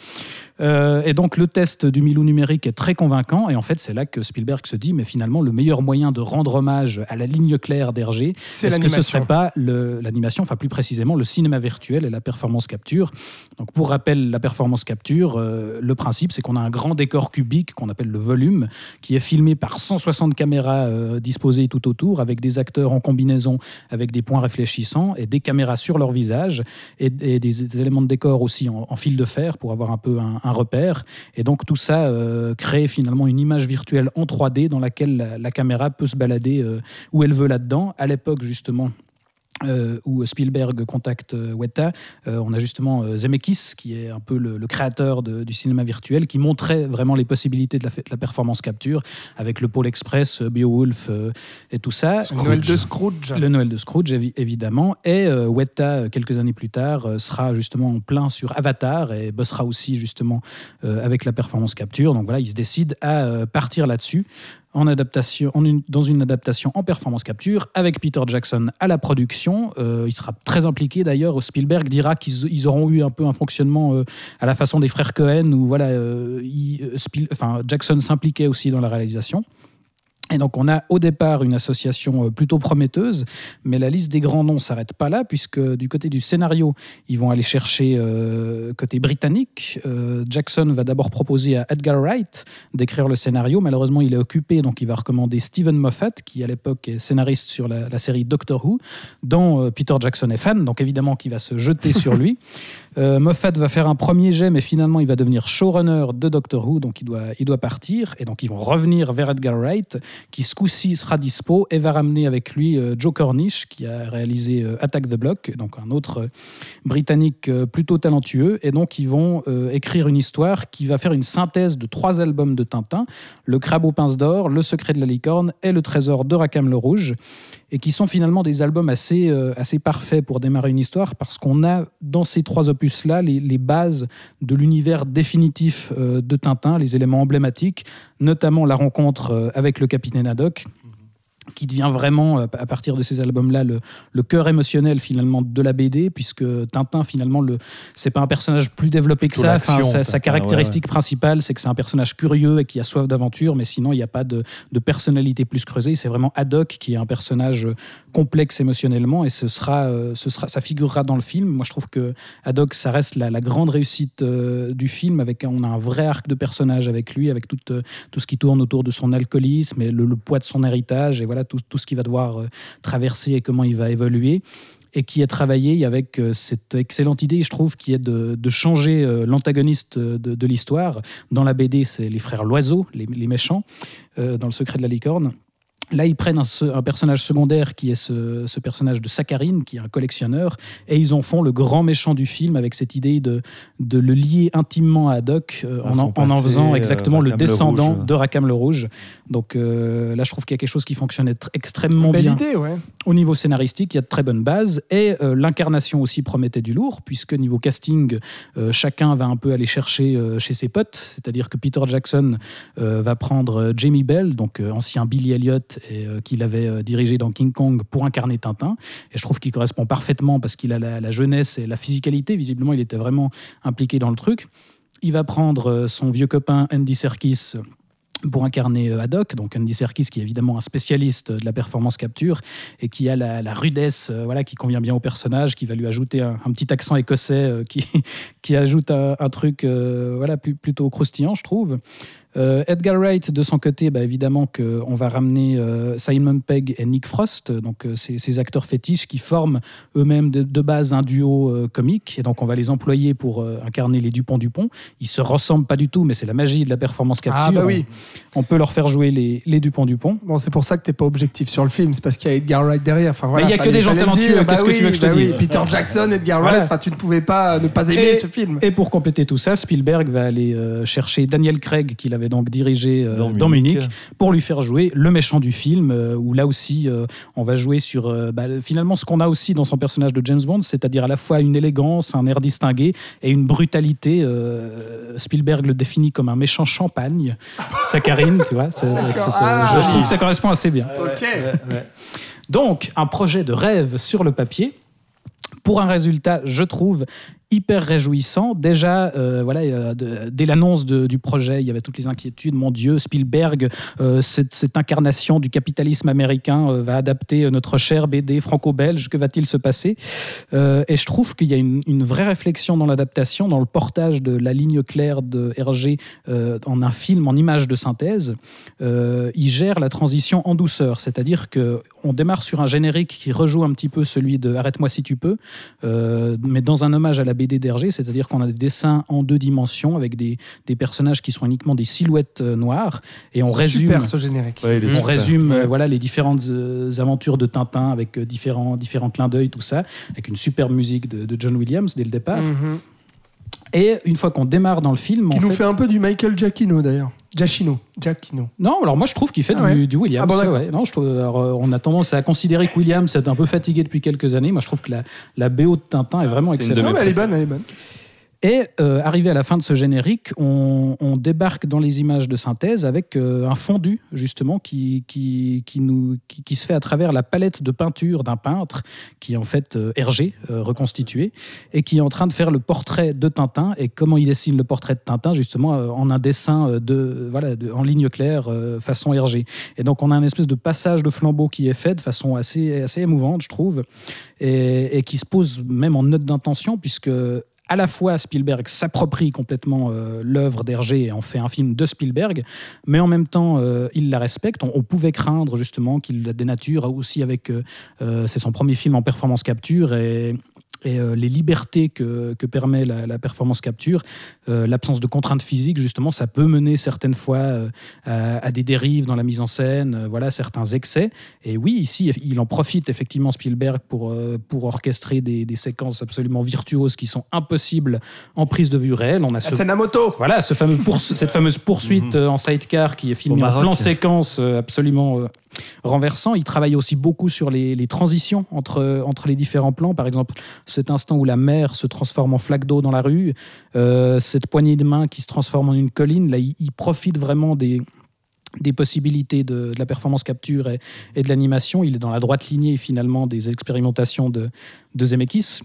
Et donc le test du Milou numérique est très convaincant, et en fait c'est là que Spielberg se dit mais finalement le meilleur moyen de rendre hommage à la ligne claire d'Hergé, est-ce que ce ne serait pas l'animation, enfin plus précisément le cinéma virtuel et la performance capture. Donc pour rappel, la performance capture, le principe c'est qu'on a un grand décor cubique qu'on appelle le volume, qui est filmé par 160 caméras disposées tout autour, avec des acteurs en combinaison, avec des points réfléchissants et des caméras sur leur visage, et des éléments de décor aussi en fil de fer pour avoir un peu un repère. Et donc tout ça crée finalement une image virtuelle en 3D dans laquelle la caméra peut se balader où elle veut là-dedans. À l'époque justement où Spielberg contacte Weta, on a justement Zemeckis qui est un peu le créateur du cinéma virtuel, qui montrait vraiment les possibilités de la performance capture avec le Pôle Express, Beowulf et tout ça. Le Noël de Scrooge évidemment, et Weta quelques années plus tard sera justement en plein sur Avatar et bossera aussi justement avec la performance capture. Donc voilà, il se décide à partir là-dessus dans une adaptation en performance capture avec Peter Jackson à la production. Il sera très impliqué d'ailleurs. Spielberg dira qu'ils auront eu un peu un fonctionnement à la façon des frères Cohen, où voilà, Jackson s'impliquait aussi dans la réalisation. Et donc on a au départ une association plutôt prometteuse, mais la liste des grands noms ne s'arrête pas là, puisque du côté du scénario, ils vont aller chercher côté britannique. Jackson va d'abord proposer à Edgar Wright d'écrire le scénario. Malheureusement, il est occupé, donc il va recommander Steven Moffat, qui à l'époque est scénariste sur la série Doctor Who, dont Peter Jackson est fan, donc évidemment qu'il va se jeter sur lui. Moffat va faire un premier jet, mais finalement il va devenir showrunner de Doctor Who, donc il doit partir. Et donc ils vont revenir vers Edgar Wright, qui ce coup-ci sera dispo et va ramener avec lui Joe Cornish, qui a réalisé Attack the Block, donc un autre Britannique plutôt talentueux. Et donc ils vont écrire une histoire qui va faire une synthèse de 3 albums de Tintin, Le Crabe aux pinces d'or, Le Secret de la licorne et Le Trésor de Rackham le Rouge, et qui sont finalement des albums assez parfaits pour démarrer une histoire, parce qu'on a dans ces 3 opus-là les bases de l'univers définitif de Tintin, les éléments emblématiques, notamment la rencontre avec le Capitaine Haddock, qui devient vraiment, à partir de ces albums-là, le cœur émotionnel finalement de la BD, puisque Tintin finalement, c'est pas un personnage plus développé que ça. Enfin, sa caractéristique principale, c'est que c'est un personnage curieux et qui a soif d'aventure, mais sinon il n'y a pas de personnalité plus creusée. C'est vraiment Haddock qui est un personnage complexe émotionnellement, et ça figurera dans le film. Moi je trouve que Haddock, ça reste la grande réussite du film, on a un vrai arc de personnage avec lui, avec tout ce qui tourne autour de son alcoolisme et le poids de son héritage, et voilà, tout ce qu'il va devoir traverser et comment il va évoluer, et qui a travaillé avec cette excellente idée, je trouve, qui est de changer l'antagoniste de l'histoire. Dans la BD, c'est les frères Loiseau, les méchants, dans Le Secret de la licorne. Là, ils prennent un personnage secondaire qui est ce personnage de Sakharine, qui est un collectionneur, et ils en font le grand méchant du film, avec cette idée de le lier intimement à Haddock, en faisant exactement le descendant de Rackham le Rouge. Donc là, je trouve qu'il y a quelque chose qui fonctionnait extrêmement bien. Belle idée, ouais. Au niveau scénaristique, il y a de très bonnes bases, et l'incarnation aussi promettait du lourd, puisque niveau casting, chacun va un peu aller chercher chez ses potes. C'est-à-dire que Peter Jackson va prendre Jamie Bell, donc ancien Billy Elliot, et qu'il avait dirigé dans King Kong, pour incarner Tintin, et je trouve qu'il correspond parfaitement parce qu'il a la jeunesse et la physicalité. Visiblement il était vraiment impliqué dans le truc. Il va prendre son vieux copain Andy Serkis pour incarner Haddock, donc Andy Serkis qui est évidemment un spécialiste de la performance capture et qui a la rudesse, voilà, qui convient bien au personnage, qui va lui ajouter un petit accent écossais qui ajoute un truc voilà, plutôt croustillant, je trouve. Edgar Wright, de son côté, évidemment qu'on va ramener Simon Pegg et Nick Frost, donc ces acteurs fétiches qui forment eux-mêmes de base un duo comique, et donc on va les employer pour incarner les Dupont-Dupont. Ils se ressemblent pas du tout, mais c'est la magie de la performance capture. Ah bah oui. On peut leur faire jouer les Dupont-Dupont. Bon, c'est pour ça que t'es pas objectif sur le film, c'est parce qu'il y a Edgar Wright derrière. Enfin, voilà, mais il y a que des gens talentueux. Qu'est-ce que tu veux que je te dise ? Peter Jackson, Edgar Wright. Enfin, tu ne pouvais pas ne pas aimer ce film. Et pour compléter tout ça, Spielberg va aller chercher Daniel Craig, qui avait donc dirigé dans Munich, pour lui faire jouer le méchant du film, où là aussi on va jouer sur finalement ce qu'on a aussi dans son personnage de James Bond, c'est-à-dire à la fois une élégance, un air distingué et une brutalité. Spielberg le définit comme un méchant champagne, Sakharine, tu vois, je trouve que ça correspond assez bien. Okay. Ouais. Donc un projet de rêve sur le papier, pour un résultat, je trouve, hyper réjouissant. Déjà, dès l'annonce du projet, il y avait toutes les inquiétudes. Mon Dieu, Spielberg, cette incarnation du capitalisme américain va adapter notre chère BD franco-belge. Que va-t-il se passer ? Et je trouve qu'il y a une vraie réflexion dans l'adaptation, dans le portage de la ligne claire de Hergé en un film, en image de synthèse. Il gère la transition en douceur, c'est-à-dire qu'on démarre sur un générique qui rejoue un petit peu celui de « Arrête-moi si tu peux », mais dans un hommage à la BD d'Hergé, c'est-à-dire qu'on a des dessins en 2 dimensions avec des personnages qui sont uniquement des silhouettes noires, et on résume... Super, ce générique. Ouais, on résume les différentes aventures de Tintin avec différents clins d'œil, tout ça, avec une superbe musique de John Williams dès le départ. Mm-hmm. Et une fois qu'on démarre dans le film... Qui nous fait un peu du Michael Giacchino, d'ailleurs. Giacchino. Non, alors moi je trouve qu'il fait du Williams. Ah, bon, ouais. Non, je trouve, alors, on a tendance à considérer que Williams est un peu fatigué depuis quelques années. Moi je trouve que la BO de Tintin est vraiment excellente. Non, mais elle est bonne. Et arrivé à la fin de ce générique, on débarque dans les images de synthèse avec un fondu justement qui se fait à travers la palette de peinture d'un peintre qui est en fait Hergé reconstitué et qui est en train de faire le portrait de Tintin. Et comment il dessine le portrait de Tintin justement en un dessin en ligne claire façon Hergé. Et donc on a une espèce de passage de flambeau qui est fait de façon assez émouvante, je trouve, et qui se pose même en note d'intention puisque à la fois Spielberg s'approprie complètement l'œuvre d'Hergé et en fait un film de Spielberg, mais en même temps il la respecte. On pouvait craindre justement qu'il la dénature aussi avec c'est son premier film en performance capture et les libertés que permet la performance capture, l'absence de contraintes physiques, justement, ça peut mener certaines fois à des dérives dans la mise en scène, certains excès. Et oui, ici, il en profite effectivement Spielberg pour orchestrer des séquences absolument virtuoses qui sont impossibles en prise de vue réelle. On a la scène à moto. Voilà, cette fameuse poursuite en sidecar qui est filmée en plan séquence absolument... renversant. Il travaille aussi beaucoup sur les transitions entre les différents plans. Par exemple, cet instant où la mer se transforme en flaque d'eau dans la rue, cette poignée de main qui se transforme en une colline. Là, il profite vraiment des possibilités de la performance capture et de l'animation. Il est dans la droite lignée, finalement, des expérimentations de Zemeckis.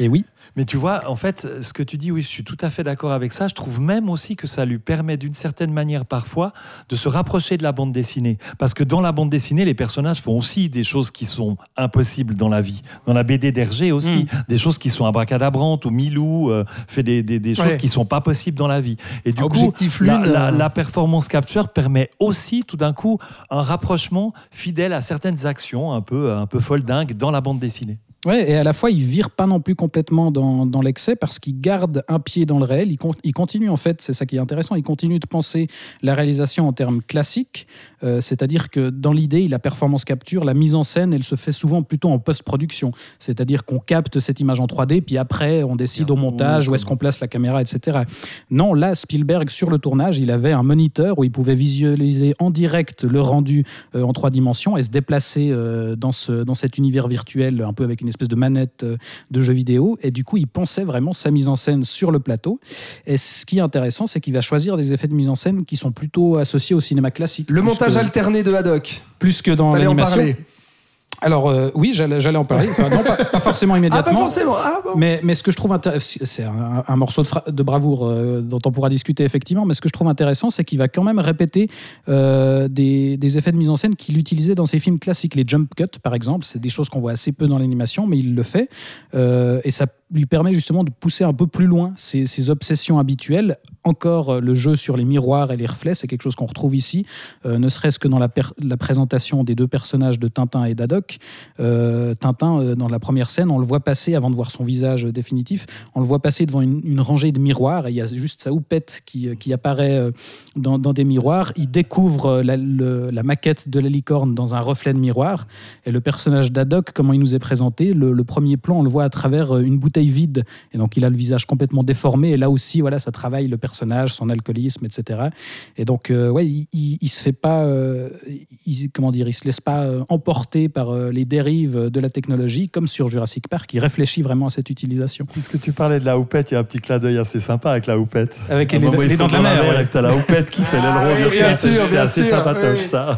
Et oui. Mais tu vois, en fait, ce que tu dis, oui, je suis tout à fait d'accord avec ça. Je trouve même aussi que ça lui permet d'une certaine manière, parfois, de se rapprocher de la bande dessinée. Parce que dans la bande dessinée, les personnages font aussi des choses qui sont impossibles dans la vie. Dans la BD d'Hergé aussi, des choses qui sont abracadabrantes, ou Milou fait des choses qui ne sont pas possibles dans la vie. Et du Objectif coup, la performance capture permet aussi, tout d'un coup, un rapprochement fidèle à certaines actions un peu foldingues dans la bande dessinée. Ouais, et à la fois, il vire pas non plus complètement dans l'excès parce qu'il garde un pied dans le réel. Il continue, en fait, c'est ça qui est intéressant, il continue de penser la réalisation en termes classiques, c'est-à-dire que dans l'idée, la performance capture, la mise en scène, elle se fait souvent plutôt en post-production. C'est-à-dire qu'on capte cette image en 3D, puis après, on décide au montage où est-ce qu'on place la caméra, etc. Non, là, Spielberg, sur le tournage, il avait un moniteur où il pouvait visualiser en direct le rendu en 3 dimensions et se déplacer dans cet univers virtuel, un peu avec une espèce de manette de jeu vidéo, et du coup il pensait vraiment sa mise en scène sur le plateau. Et ce qui est intéressant, c'est qu'il va choisir des effets de mise en scène qui sont plutôt associés au cinéma classique, le montage alterné de Haddock plus que dans l'animation. T'allais en parler. Alors oui, j'allais en parler, enfin, non, pas forcément immédiatement. Ah, pas forcément. Ah, bon. Mais ce que je trouve c'est un morceau de bravoure dont on pourra discuter effectivement, mais ce que je trouve intéressant, c'est qu'il va quand même répéter des effets de mise en scène qu'il utilisait dans ses films classiques. Les jump cuts, par exemple, c'est des choses qu'on voit assez peu dans l'animation, mais il le fait, et ça lui permet justement de pousser un peu plus loin ses obsessions habituelles. Encore le jeu sur les miroirs et les reflets, c'est quelque chose qu'on retrouve ici, ne serait-ce que dans la présentation des 2 personnages de Tintin et d'Haddock. Tintin, dans la première scène, on le voit passer, avant de voir son visage définitif, on le voit passer devant une rangée de miroirs, et il y a juste sa houppette qui apparaît dans des miroirs. Il découvre la maquette de la licorne dans un reflet de miroir, et le personnage d'Haddock, comment il nous est présenté, le premier plan, on le voit à travers une bouteille vide, et donc il a le visage complètement déformé, et là aussi ça travaille le personnage, son alcoolisme, etc. Et donc il se fait pas il se laisse pas emporter par les dérives de la technologie, comme sur Jurassic Park. Il réfléchit vraiment à cette utilisation. Puisque tu parlais de la houppette, il y a un petit clin d'œil assez sympa avec la houppette, avec les dents de la mer, avec la houppette qui fait l'aile roule, bien sûr, c'est assez sympatoche, ça.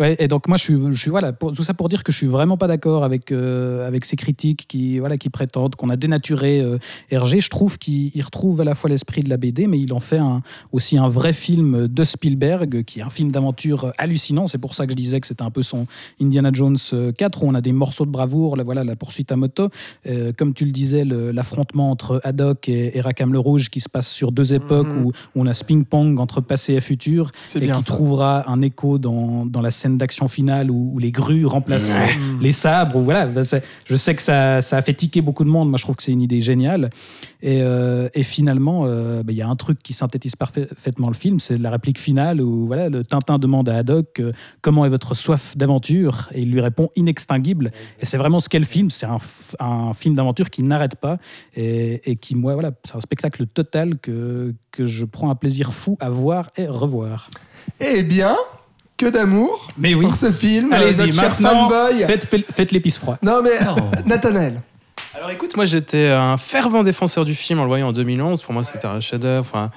Ouais, et donc moi je suis voilà, tout ça pour dire que je suis vraiment pas d'accord avec ces critiques qui prétendent qu'on a dénaturé Hergé. Je trouve qu'il retrouve à la fois l'esprit de la BD, mais il en fait aussi un vrai film de Spielberg, qui est un film d'aventure hallucinant. C'est pour ça que je disais que c'était un peu son Indiana Jones 4, où on a des morceaux de bravoure, la poursuite à moto, comme tu le disais, l'affrontement entre Haddock et Rackham le Rouge, qui se passe sur deux époques, où on a ce ping-pong entre passé et futur, c'est et qui trouvera un écho dans la scène d'action finale où les grues remplacent les sabres. Je sais que ça a fait tiquer beaucoup de monde. Moi, je trouve que c'est une idée géniale. Et finalement, y a un truc qui synthétise parfaitement le film, c'est la réplique finale où le Tintin demande à Haddock comment est votre soif d'aventure, et il lui répond inextinguible. Et c'est vraiment ce qu'est le film. C'est un film d'aventure qui n'arrête pas et qui, moi, c'est un spectacle total que je prends un plaisir fou à voir et revoir. Eh bien, que d'amour pour ce film. Allez-y, notre cher fanboy. Faites l'épice froid. Non, mais Nathanaël. Alors écoute, moi j'étais un fervent défenseur du film en le voyant en 2011. Pour moi, c'était un chef-d'œuvre.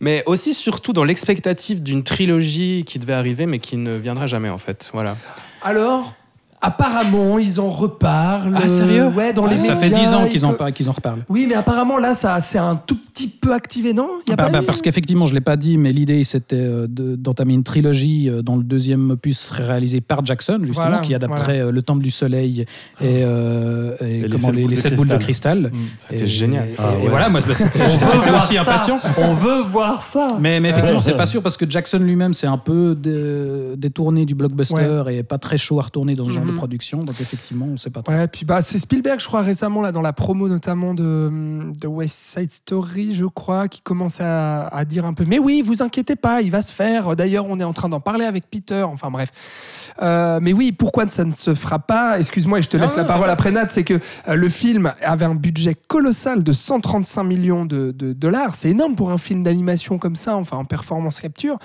Mais aussi, surtout, dans l'expectative d'une trilogie qui devait arriver, mais qui ne viendra jamais, en fait. Voilà. Alors, apparemment, ils en reparlent. Ah, sérieux ? Ouais, dans les médias. Ça fait 10 ans qu'ils en reparlent. Oui, mais apparemment, là, ça c'est un tout petit peu activé, non ? Parce qu'effectivement, je ne l'ai pas dit, mais l'idée, c'était d'entamer une trilogie dont le deuxième opus serait réalisé par Jackson, justement, qui adapterait Le Temple du Soleil et les Sept Boules de Cristal. C'était génial. J'étais aussi impatient. On veut voir ça. Mais effectivement, c'est pas sûr, parce que Jackson lui-même, c'est un peu détourné du blockbuster et pas très chaud à retourner dans ce genre de production, donc effectivement on sait pas trop. Ouais, puis c'est Spielberg, je crois, récemment là dans la promo notamment de West Side Story, je crois, qui commence à dire un peu mais oui, vous inquiétez pas, il va se faire, d'ailleurs on est en train d'en parler avec Peter, enfin bref, mais oui, pourquoi ça ne se fera pas, excuse-moi, et je te laisse la parole après Nat, c'est que le film avait un budget colossal de 135 millions de dollars, c'est énorme pour un film d'animation comme ça, enfin en performance capture.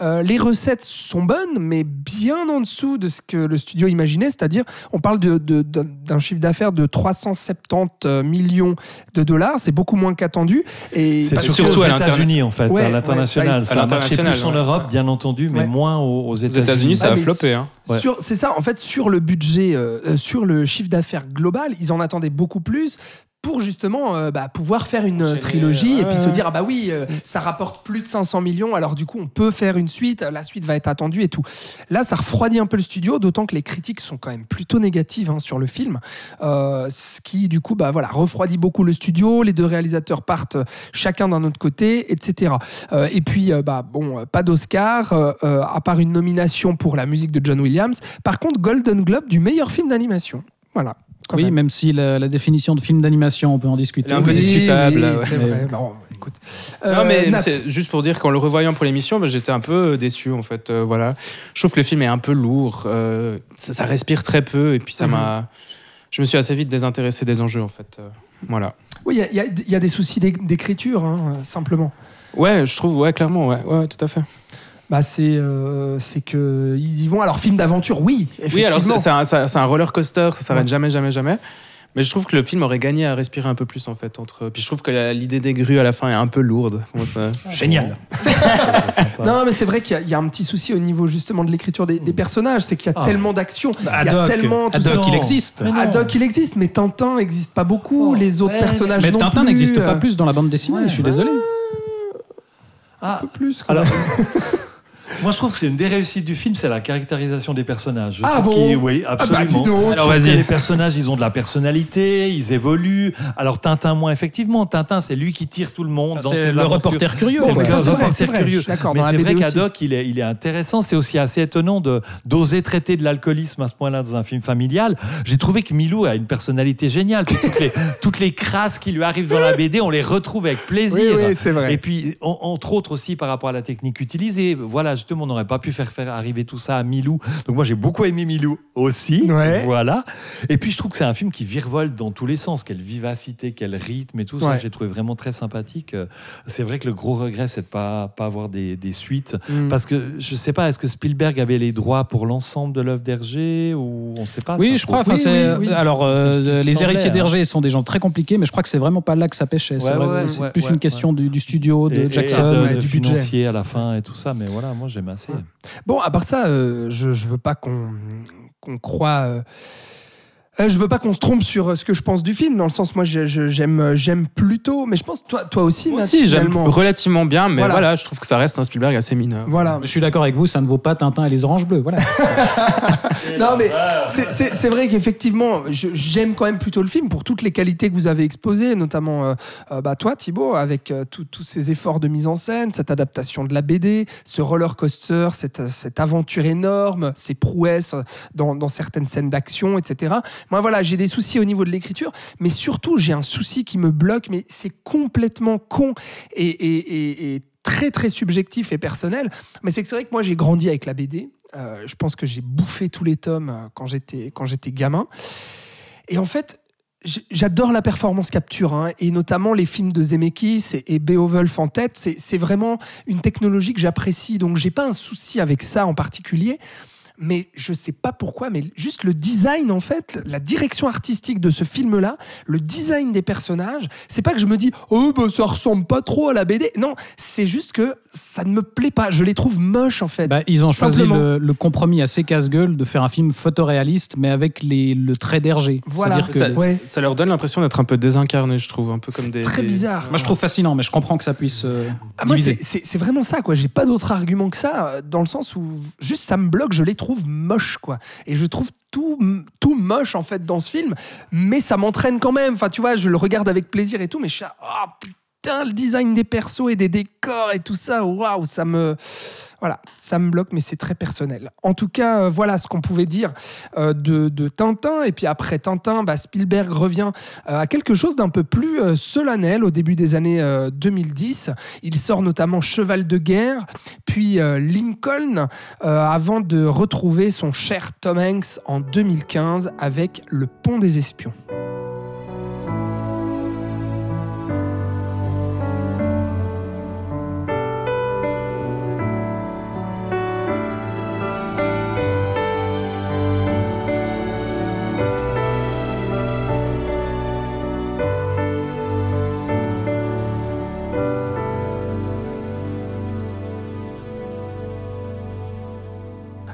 Les recettes sont bonnes, mais bien en dessous de ce que le studio imaginait, c'est-à-dire on parle d'un chiffre d'affaires de 370 millions de dollars, c'est beaucoup moins qu'attendu. Et c'est surtout aux États-Unis en fait, à l'international. Ça a marché plus en Europe, bien entendu, mais moins aux États-Unis. Aux États-Unis, ça a floppé. C'est ça, en fait, sur le budget, sur le chiffre d'affaires global, ils en attendaient beaucoup plus, pour justement pouvoir faire une trilogie et puis se dire ça rapporte plus de 500 millions, alors du coup on peut faire une suite, la suite va être attendue et tout. Là ça refroidit un peu le studio, d'autant que les critiques sont quand même plutôt négatives sur le film, ce qui du coup refroidit beaucoup le studio, les deux réalisateurs partent chacun d'un autre côté, etc. Et puis pas d'Oscar, à part une nomination pour la musique de John Williams. Par contre, Golden Globe du meilleur film d'animation, voilà. Quand même si la définition de film d'animation, on peut en discuter. Elle est un peu discutable. Oui, c'est vrai. Non, écoute. Non, mais c'est juste pour dire qu'en le revoyant pour l'émission, j'étais un peu déçu, en fait. Je trouve que le film est un peu lourd. Ça respire très peu. Et puis, je me suis assez vite désintéressé des enjeux, en fait. Voilà. Oui, il y a des soucis d'écriture, simplement. Ouais, je trouve, clairement. Ouais, tout à fait. C'est que ils y vont. Alors film d'aventure, oui. Effectivement. Oui, alors c'est un roller coaster, ça s'arrête jamais. Mais je trouve que le film aurait gagné à respirer un peu plus en fait. Puis je trouve que l'idée des grues à la fin est un peu lourde. Génial. Non, mais c'est vrai qu'il y a un petit souci au niveau justement de l'écriture des personnages, c'est qu'il y a tellement d'action, il y a tellement. Haddock il existe. Mais Tintin n'existe pas beaucoup. Les autres personnages mais non Tintin plus. Tintin n'existe pas plus dans la bande dessinée. Je suis désolé. Un peu plus. Moi, je trouve que c'est une des réussites du film, c'est la caractérisation des personnages. Oui, absolument. Alors, vas-y. Les personnages, ils ont de la personnalité, ils évoluent. Alors, Tintin, moins effectivement. Tintin, c'est lui qui tire tout le monde. C'est le reporter curieux. C'est vrai. D'accord, mais c'est vrai qu'Haddock, il est intéressant. C'est aussi assez étonnant d'oser traiter de l'alcoolisme à ce point-là dans un film familial. J'ai trouvé que Milou a une personnalité géniale. Toutes les crasses qui lui arrivent dans la BD, on les retrouve avec plaisir. Oui, c'est vrai. Et puis, entre autres aussi, par rapport à la technique utilisée, justement, on n'aurait pas pu faire arriver tout ça à Milou. Donc moi, j'ai beaucoup aimé Milou aussi. Ouais. Voilà. Et puis, je trouve que c'est un film qui virevolte dans tous les sens. Quelle vivacité, quel rythme et tout ça. J'ai trouvé vraiment très sympathique. C'est vrai que le gros regret, c'est de pas avoir des suites. Parce que, je ne sais pas, est-ce que Spielberg avait les droits pour l'ensemble de l'œuvre d'Hergé ou on ne sait pas. Oui, je crois. Alors, les héritiers d'Hergé sont des gens très compliqués, mais je crois que c'est vraiment pas là que ça pêchait. C'est plus une question du studio, de Jackson, du budget à la fin et tout ça. Mais voilà, moi, j'aime assez. Ouais. Bon, à part ça, je veux pas qu'on croit... je veux pas qu'on se trompe sur ce que je pense du film, dans le sens, moi, j'aime plutôt, mais je pense toi aussi. Moi aussi, j'aime relativement bien, mais voilà, je trouve que ça reste un Spielberg assez mineur. Voilà. Je suis d'accord avec vous, ça ne vaut pas Tintin et les oranges bleues, voilà. Non, mais c'est vrai qu'effectivement, j'aime quand même plutôt le film pour toutes les qualités que vous avez exposées, notamment toi, Thibaut, avec tous ces efforts de mise en scène, cette adaptation de la BD, ce roller coaster, cette aventure énorme, ces prouesses dans certaines scènes d'action, etc. Moi, voilà, j'ai des soucis au niveau de l'écriture, mais surtout, j'ai un souci qui me bloque, mais c'est complètement con et très, très subjectif et personnel. Mais c'est que c'est vrai que moi, j'ai grandi avec la BD. Je pense que j'ai bouffé tous les tomes quand j'étais gamin. Et en fait... J'adore la performance capture, hein, et notamment les films de Zemeckis et Beowulf en tête. C'est vraiment une technologie que j'apprécie, donc j'ai pas un souci avec ça en particulier. Mais je sais pas pourquoi, mais juste le design, en fait, la direction artistique de ce film-là, le design des personnages, c'est pas que je me dis « Oh, bah, ça ressemble pas trop à la BD ». Non, c'est juste que ça ne me plaît pas. Je les trouve moches, en fait. Bah, ils ont choisi le compromis assez casse-gueule de faire un film photoréaliste, mais avec le trait d'Hergé. Voilà. C'est-à-dire que ça leur donne l'impression d'être un peu désincarné, je trouve. Un peu comme très bizarre. Moi, je trouve fascinant, mais je comprends que ça puisse diviser. Moi, c'est vraiment ça, quoi. J'ai pas d'autre argument que ça, dans le sens où juste ça me bloque, je les trouve moche, quoi, et je trouve tout moche en fait dans ce film, mais ça m'entraîne quand même, enfin tu vois, je le regarde avec plaisir et tout, mais je suis là, oh putain, le design des persos et des décors et tout ça, waouh, ça me bloque, mais c'est très personnel. En tout cas, voilà ce qu'on pouvait dire de Tintin. Et puis après Tintin, Spielberg revient à quelque chose d'un peu plus solennel au début des années 2010. Il sort notamment Cheval de guerre, puis Lincoln, avant de retrouver son cher Tom Hanks en 2015 avec Le Pont des Espions.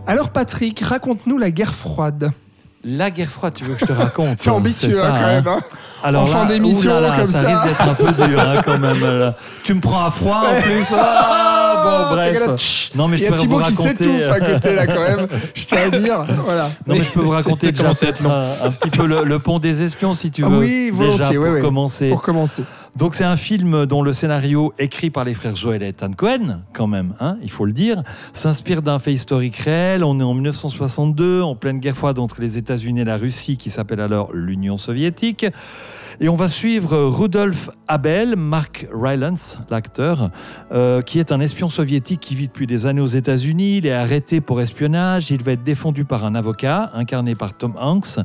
Alors Patrick, raconte-nous la guerre froide. La guerre froide, tu veux que je te raconte? C'est ambitieux, c'est ça, quand même. Hein. Alors en fin d'émission, comme ça. Ça risque d'être un peu dur, hein, quand même. Là. Tu me prends à froid en plus. Ah, bon, bref. Non, mais je peux vous raconter. Il y a Thibaut qui s'étouffe à côté, là, quand même. Je tiens à dire. Voilà. Non, mais je peux vous raconter déjà peut-être un petit peu le Pont des Espions, si tu veux. Oui, volontiers. Déjà, pour commencer. Pour commencer. Donc c'est un film dont le scénario, écrit par les frères Joel et Ethan Coen, quand même, hein, il faut le dire, s'inspire d'un fait historique réel. On est en 1962, en pleine guerre froide entre les États-Unis et la Russie, qui s'appelle alors l'Union soviétique. Et on va suivre Rudolf Abel, Mark Rylance, l'acteur, qui est un espion soviétique qui vit depuis des années aux États-Unis. Il est arrêté pour espionnage, il va être défendu par un avocat, incarné par Tom Hanks.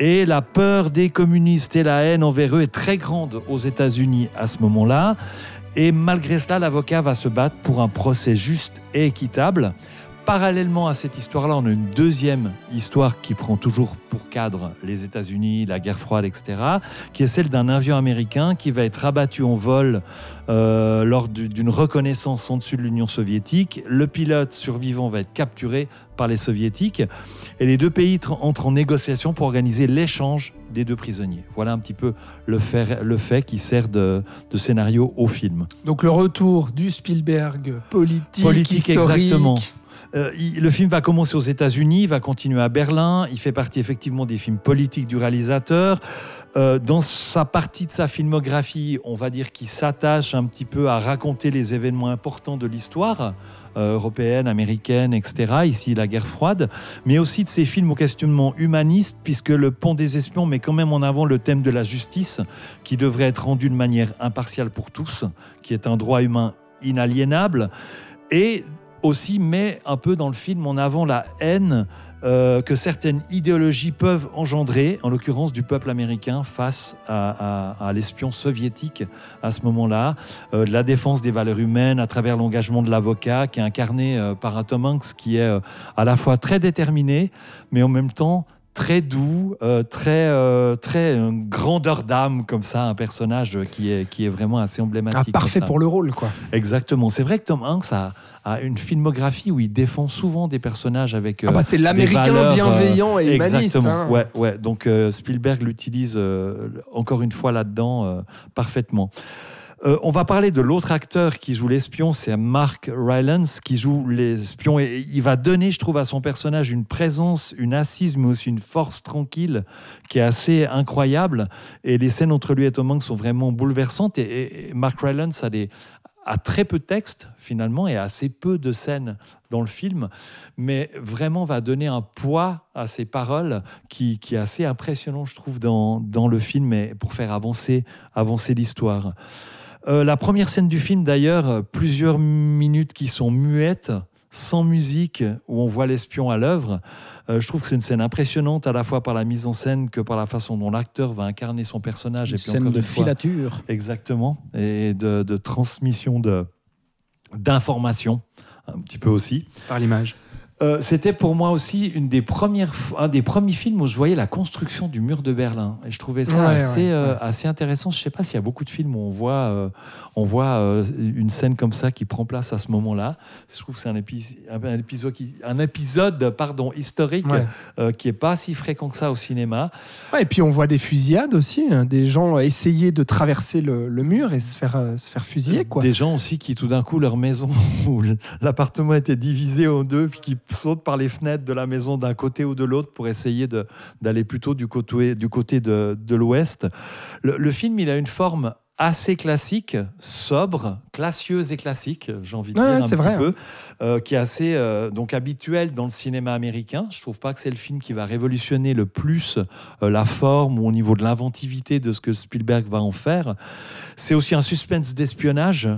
Et la peur des communistes et la haine envers eux est très grande aux États-Unis à ce moment-là. Et malgré cela, l'avocat va se battre pour un procès juste et équitable. Parallèlement à cette histoire-là, on a une deuxième histoire qui prend toujours pour cadre les États-Unis, la guerre froide, etc., qui est celle d'un avion américain qui va être abattu en vol lors d'une reconnaissance en dessus de l'Union soviétique. Le pilote survivant va être capturé par les soviétiques et les deux pays entrent en négociation pour organiser l'échange des deux prisonniers. Voilà un petit peu le fait qui sert de scénario au film. Donc le retour du Spielberg politique historique. Exactement. Le film va commencer aux États-Unis, va continuer à Berlin. Il fait partie effectivement des films politiques du réalisateur. Dans sa partie de sa filmographie, on va dire qu'il s'attache un petit peu à raconter les événements importants de l'histoire européenne, américaine, etc. Ici, la guerre froide, mais aussi de ses films au questionnement humaniste, puisque Le Pont des Espions met quand même en avant le thème de la justice, qui devrait être rendue de manière impartiale pour tous, qui est un droit humain inaliénable. Et aussi met un peu dans le film en avant la haine que certaines idéologies peuvent engendrer, en l'occurrence du peuple américain face à l'espion soviétique à ce moment-là, de la défense des valeurs humaines à travers l'engagement de l'avocat qui est incarné par un Tom Hanks qui est à la fois très déterminé, mais en même temps très doux, très grandeur d'âme comme ça, un personnage qui est vraiment assez emblématique. Ah, parfait pour le rôle, quoi. Exactement. C'est vrai que Tom Hanks a une filmographie où il défend souvent des personnages avec c'est l'américain des valeurs, bienveillant et humaniste. Exactement. Hein. Ouais. Donc Spielberg l'utilise encore une fois là-dedans parfaitement. On va parler de l'autre acteur qui joue l'espion, c'est Mark Rylance qui joue l'espion et il va donner, je trouve, à son personnage une présence, une assise, mais aussi une force tranquille qui est assez incroyable. Et les scènes entre lui et Tom Hanks sont vraiment bouleversantes. Et Mark Rylance a très peu de texte finalement et assez peu de scènes dans le film, mais vraiment va donner un poids à ses paroles qui est assez impressionnant, je trouve, dans le film et pour faire avancer l'histoire. La première scène du film, d'ailleurs, plusieurs minutes qui sont muettes, sans musique, où on voit l'espion à l'œuvre. Je trouve que c'est une scène impressionnante, à la fois par la mise en scène que par la façon dont l'acteur va incarner son personnage. Une scène de filature. Exactement, et de transmission d'informations, un petit peu aussi. Par l'image. C'était pour moi aussi un des premiers films où je voyais la construction du mur de Berlin. Et je trouvais ça assez intéressant. Je ne sais pas s'il y a beaucoup de films où on voit une scène comme ça qui prend place à ce moment-là. Je trouve que c'est un épisode historique qui n'est pas si fréquent que ça au cinéma. Ouais, et puis on voit des fusillades aussi, hein, des gens essayer de traverser le mur et se faire fusiller. Quoi. Des gens aussi qui, tout d'un coup, leur maison ou l'appartement était divisé en deux puis qui sautent par les fenêtres de la maison d'un côté ou de l'autre pour essayer d'aller plutôt du côté de l'ouest. Le film, il a une forme assez classique, sobre, classieuse et classique, j'ai envie de dire peu, qui est assez habituelle dans le cinéma américain. Je ne trouve pas que c'est le film qui va révolutionner le plus la forme ou au niveau de l'inventivité de ce que Spielberg va en faire. C'est aussi un suspense d'espionnage,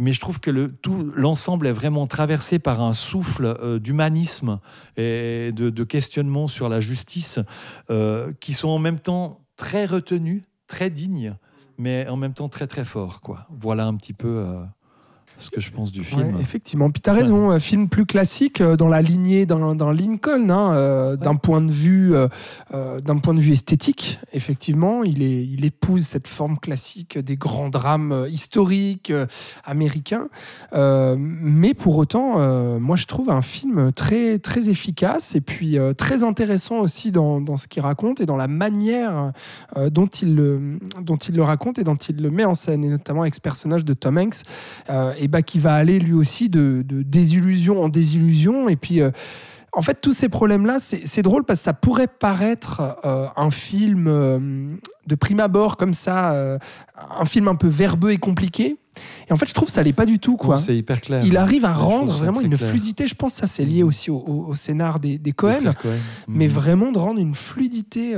mais je trouve que l'ensemble est vraiment traversé par un souffle d'humanisme et de questionnement sur la justice, qui sont en même temps très retenus, très dignes, mais en même temps très très fort, quoi. Voilà un petit peu ce que je pense du film. Ouais, effectivement, puis t'as raison, un film plus classique dans la lignée d'un Lincoln, hein, d'un point de vue esthétique. Effectivement, il épouse cette forme classique des grands drames historiques américains, mais pour autant, moi je trouve un film très très efficace et puis très intéressant aussi dans ce qu'il raconte et dans la manière dont il le raconte et dont il le met en scène, et notamment avec ce personnage de Tom Hanks. Qui va aller lui aussi de désillusion en désillusion. Et puis, en fait, tous ces problèmes-là, c'est drôle parce que ça pourrait paraître un film de prime abord comme ça, un film un peu verbeux et compliqué. Et en fait, je trouve que ça l'est pas du tout, quoi. C'est hyper clair. Il arrive à rendre vraiment une fluidité. Je pense que ça, c'est lié aussi au scénar des Cohen. Mais vraiment de rendre une fluidité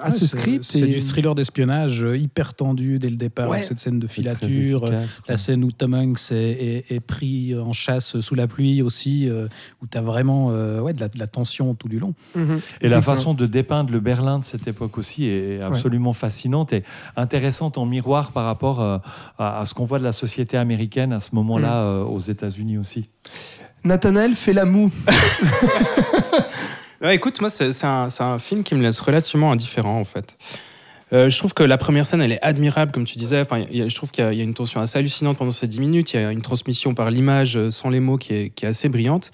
à ce script. C'est du thriller d'espionnage hyper tendu dès le départ, avec cette scène de filature. Efficace, la scène où Tom Hanks est pris en chasse sous la pluie aussi, où tu as vraiment de la tension tout du long. Mm-hmm. Et la façon de dépeindre le Berlin de cette époque aussi est absolument fascinante et intéressante en miroir par rapport à ce qu'on voit de la société américaine à ce moment-là aux États-Unis aussi. Nathanaël fait la moue. Écoute, moi c'est un film qui me laisse relativement indifférent en fait. Je trouve que la première scène, elle est admirable, comme tu disais. Enfin, je trouve qu'il y a une tension assez hallucinante pendant ces 10 minutes. Il y a une transmission par l'image, sans les mots, qui est assez brillante.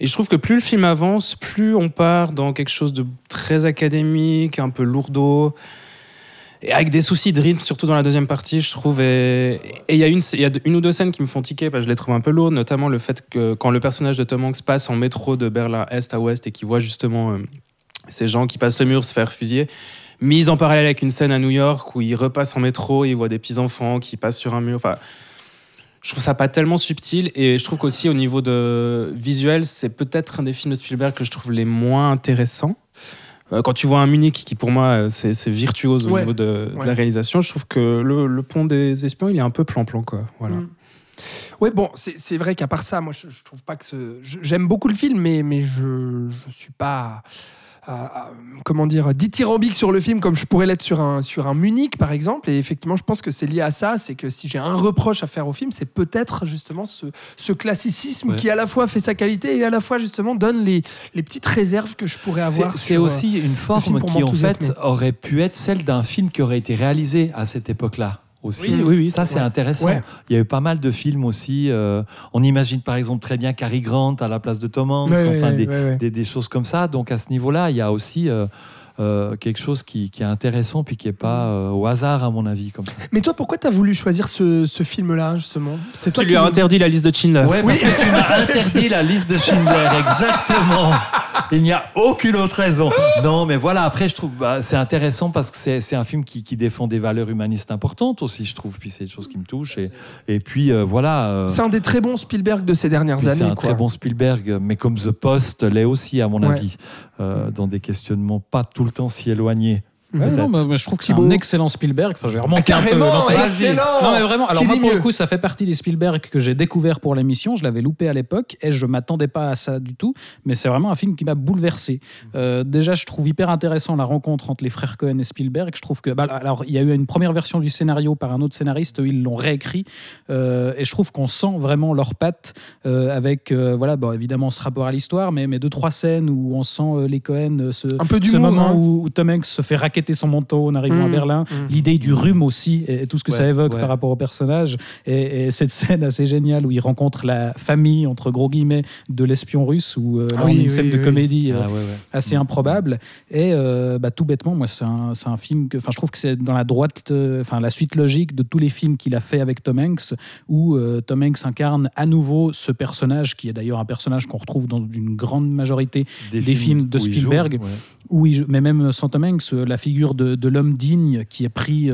Et je trouve que plus le film avance, plus on part dans quelque chose de très académique, un peu lourdeau. Et avec des soucis de rythme, surtout dans la deuxième partie, je trouve. Et il y a une ou deux scènes qui me font tiquer, parce que je les trouve un peu lourdes, notamment le fait que quand le personnage de Tom Hanks passe en métro de Berlin-Est à Ouest et qu'il voit justement ces gens qui passent le mur se faire fusiller, mise en parallèle avec une scène à New York où il repasse en métro et il voit des petits-enfants qui passent sur un mur. Enfin, je trouve ça pas tellement subtil, et je trouve qu'aussi au niveau de visuel, c'est peut-être un des films de Spielberg que je trouve les moins intéressants. Quand tu vois un Munich qui, pour moi, c'est virtuose au niveau de la réalisation, je trouve que le pont des espions, il est un peu plan-plan, quoi. Voilà. Oui, bon, c'est vrai qu'à part ça, moi, je trouve pas que j'aime beaucoup le film, mais je suis pas comment dire, dithyrambique sur le film, comme je pourrais l'être sur un Munich, par exemple. Et effectivement, je pense que c'est lié à ça. C'est que si j'ai un reproche à faire au film, c'est peut-être justement ce classicisme qui à la fois fait sa qualité et à la fois justement donne les petites réserves que je pourrais avoir. C'est aussi une forme qui, en fait, aurait pu être celle d'un film qui aurait été réalisé à cette époque-là. Aussi. Oui, ça c'est intéressant. Ouais. Il y a eu pas mal de films aussi. On imagine par exemple très bien Cary Grant à la place de Tom Hanks, des choses comme ça. Donc à ce niveau-là, il y a aussi quelque chose qui est intéressant puis qui n'est pas au hasard à mon avis. Comme ça. Mais toi, pourquoi tu as voulu choisir ce film-là justement ? C'est toi qui lui as interdit la liste de Schindler. Ouais, oui, parce que tu m'as interdit la liste de Schindler, exactement. Il n'y a aucune autre raison. Non, mais voilà, après, je trouve c'est intéressant parce que c'est un film qui défend des valeurs humanistes importantes aussi, je trouve. Puis c'est des choses qui me touchent. Et puis, voilà. C'est un des très bons Spielberg de ces dernières années. C'est un très bon Spielberg, mais comme The Post l'est aussi, à mon avis, dans des questionnements pas tout le temps si éloignés. Ouais, non, mais je trouve que c'est un excellent Spielberg. Enfin, je vais remonter un peu. Excellent. Non, mais vraiment. Alors moi, pour le coup, ça fait partie des Spielberg que j'ai découvert pour l'émission. Je l'avais loupé à l'époque et je m'attendais pas à ça du tout. Mais c'est vraiment un film qui m'a bouleversé. Déjà, je trouve hyper intéressant la rencontre entre les frères Cohen et Spielberg. Je trouve que, alors, il y a eu une première version du scénario par un autre scénariste. Ils l'ont réécrit et je trouve qu'on sent vraiment leurs pattes avec, évidemment, ce rapport à l'histoire, mais 2-3 scènes où on sent les Cohen ce moment où Tom Hanks se fait raqueter son manteau en arrivant à Berlin, l'idée du rhume aussi et tout ce que ça évoque par rapport au personnage et cette scène assez géniale où il rencontre la famille entre gros guillemets de l'espion russe où une scène de comédie assez improbable et tout bêtement moi c'est un film que je trouve que c'est dans la droite la suite logique de tous les films qu'il a fait avec Tom Hanks où Tom Hanks incarne à nouveau ce personnage qui est d'ailleurs un personnage qu'on retrouve dans une grande majorité des films de Spielberg mais même sans Tom Hanks, la figure de l'homme digne qui est pris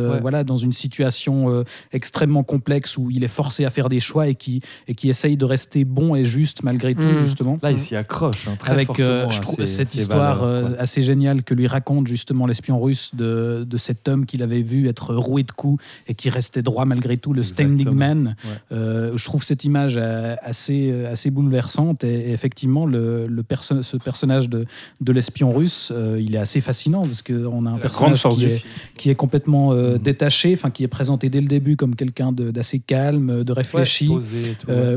dans une situation extrêmement complexe où il est forcé à faire des choix et qui essaye de rester bon et juste malgré tout justement. Là il s'y accroche très avec fortement, je trouve cette histoire valeurs, assez géniale que lui raconte justement l'espion russe de cet homme qu'il avait vu être roué de coups et qui restait droit malgré tout, le standing man. Je trouve cette image assez bouleversante et effectivement ce personnage de l'espion russe il est assez fascinant parce qu'on a un personnage qui est complètement détaché, qui est présenté dès le début comme quelqu'un d'assez calme, de réfléchi,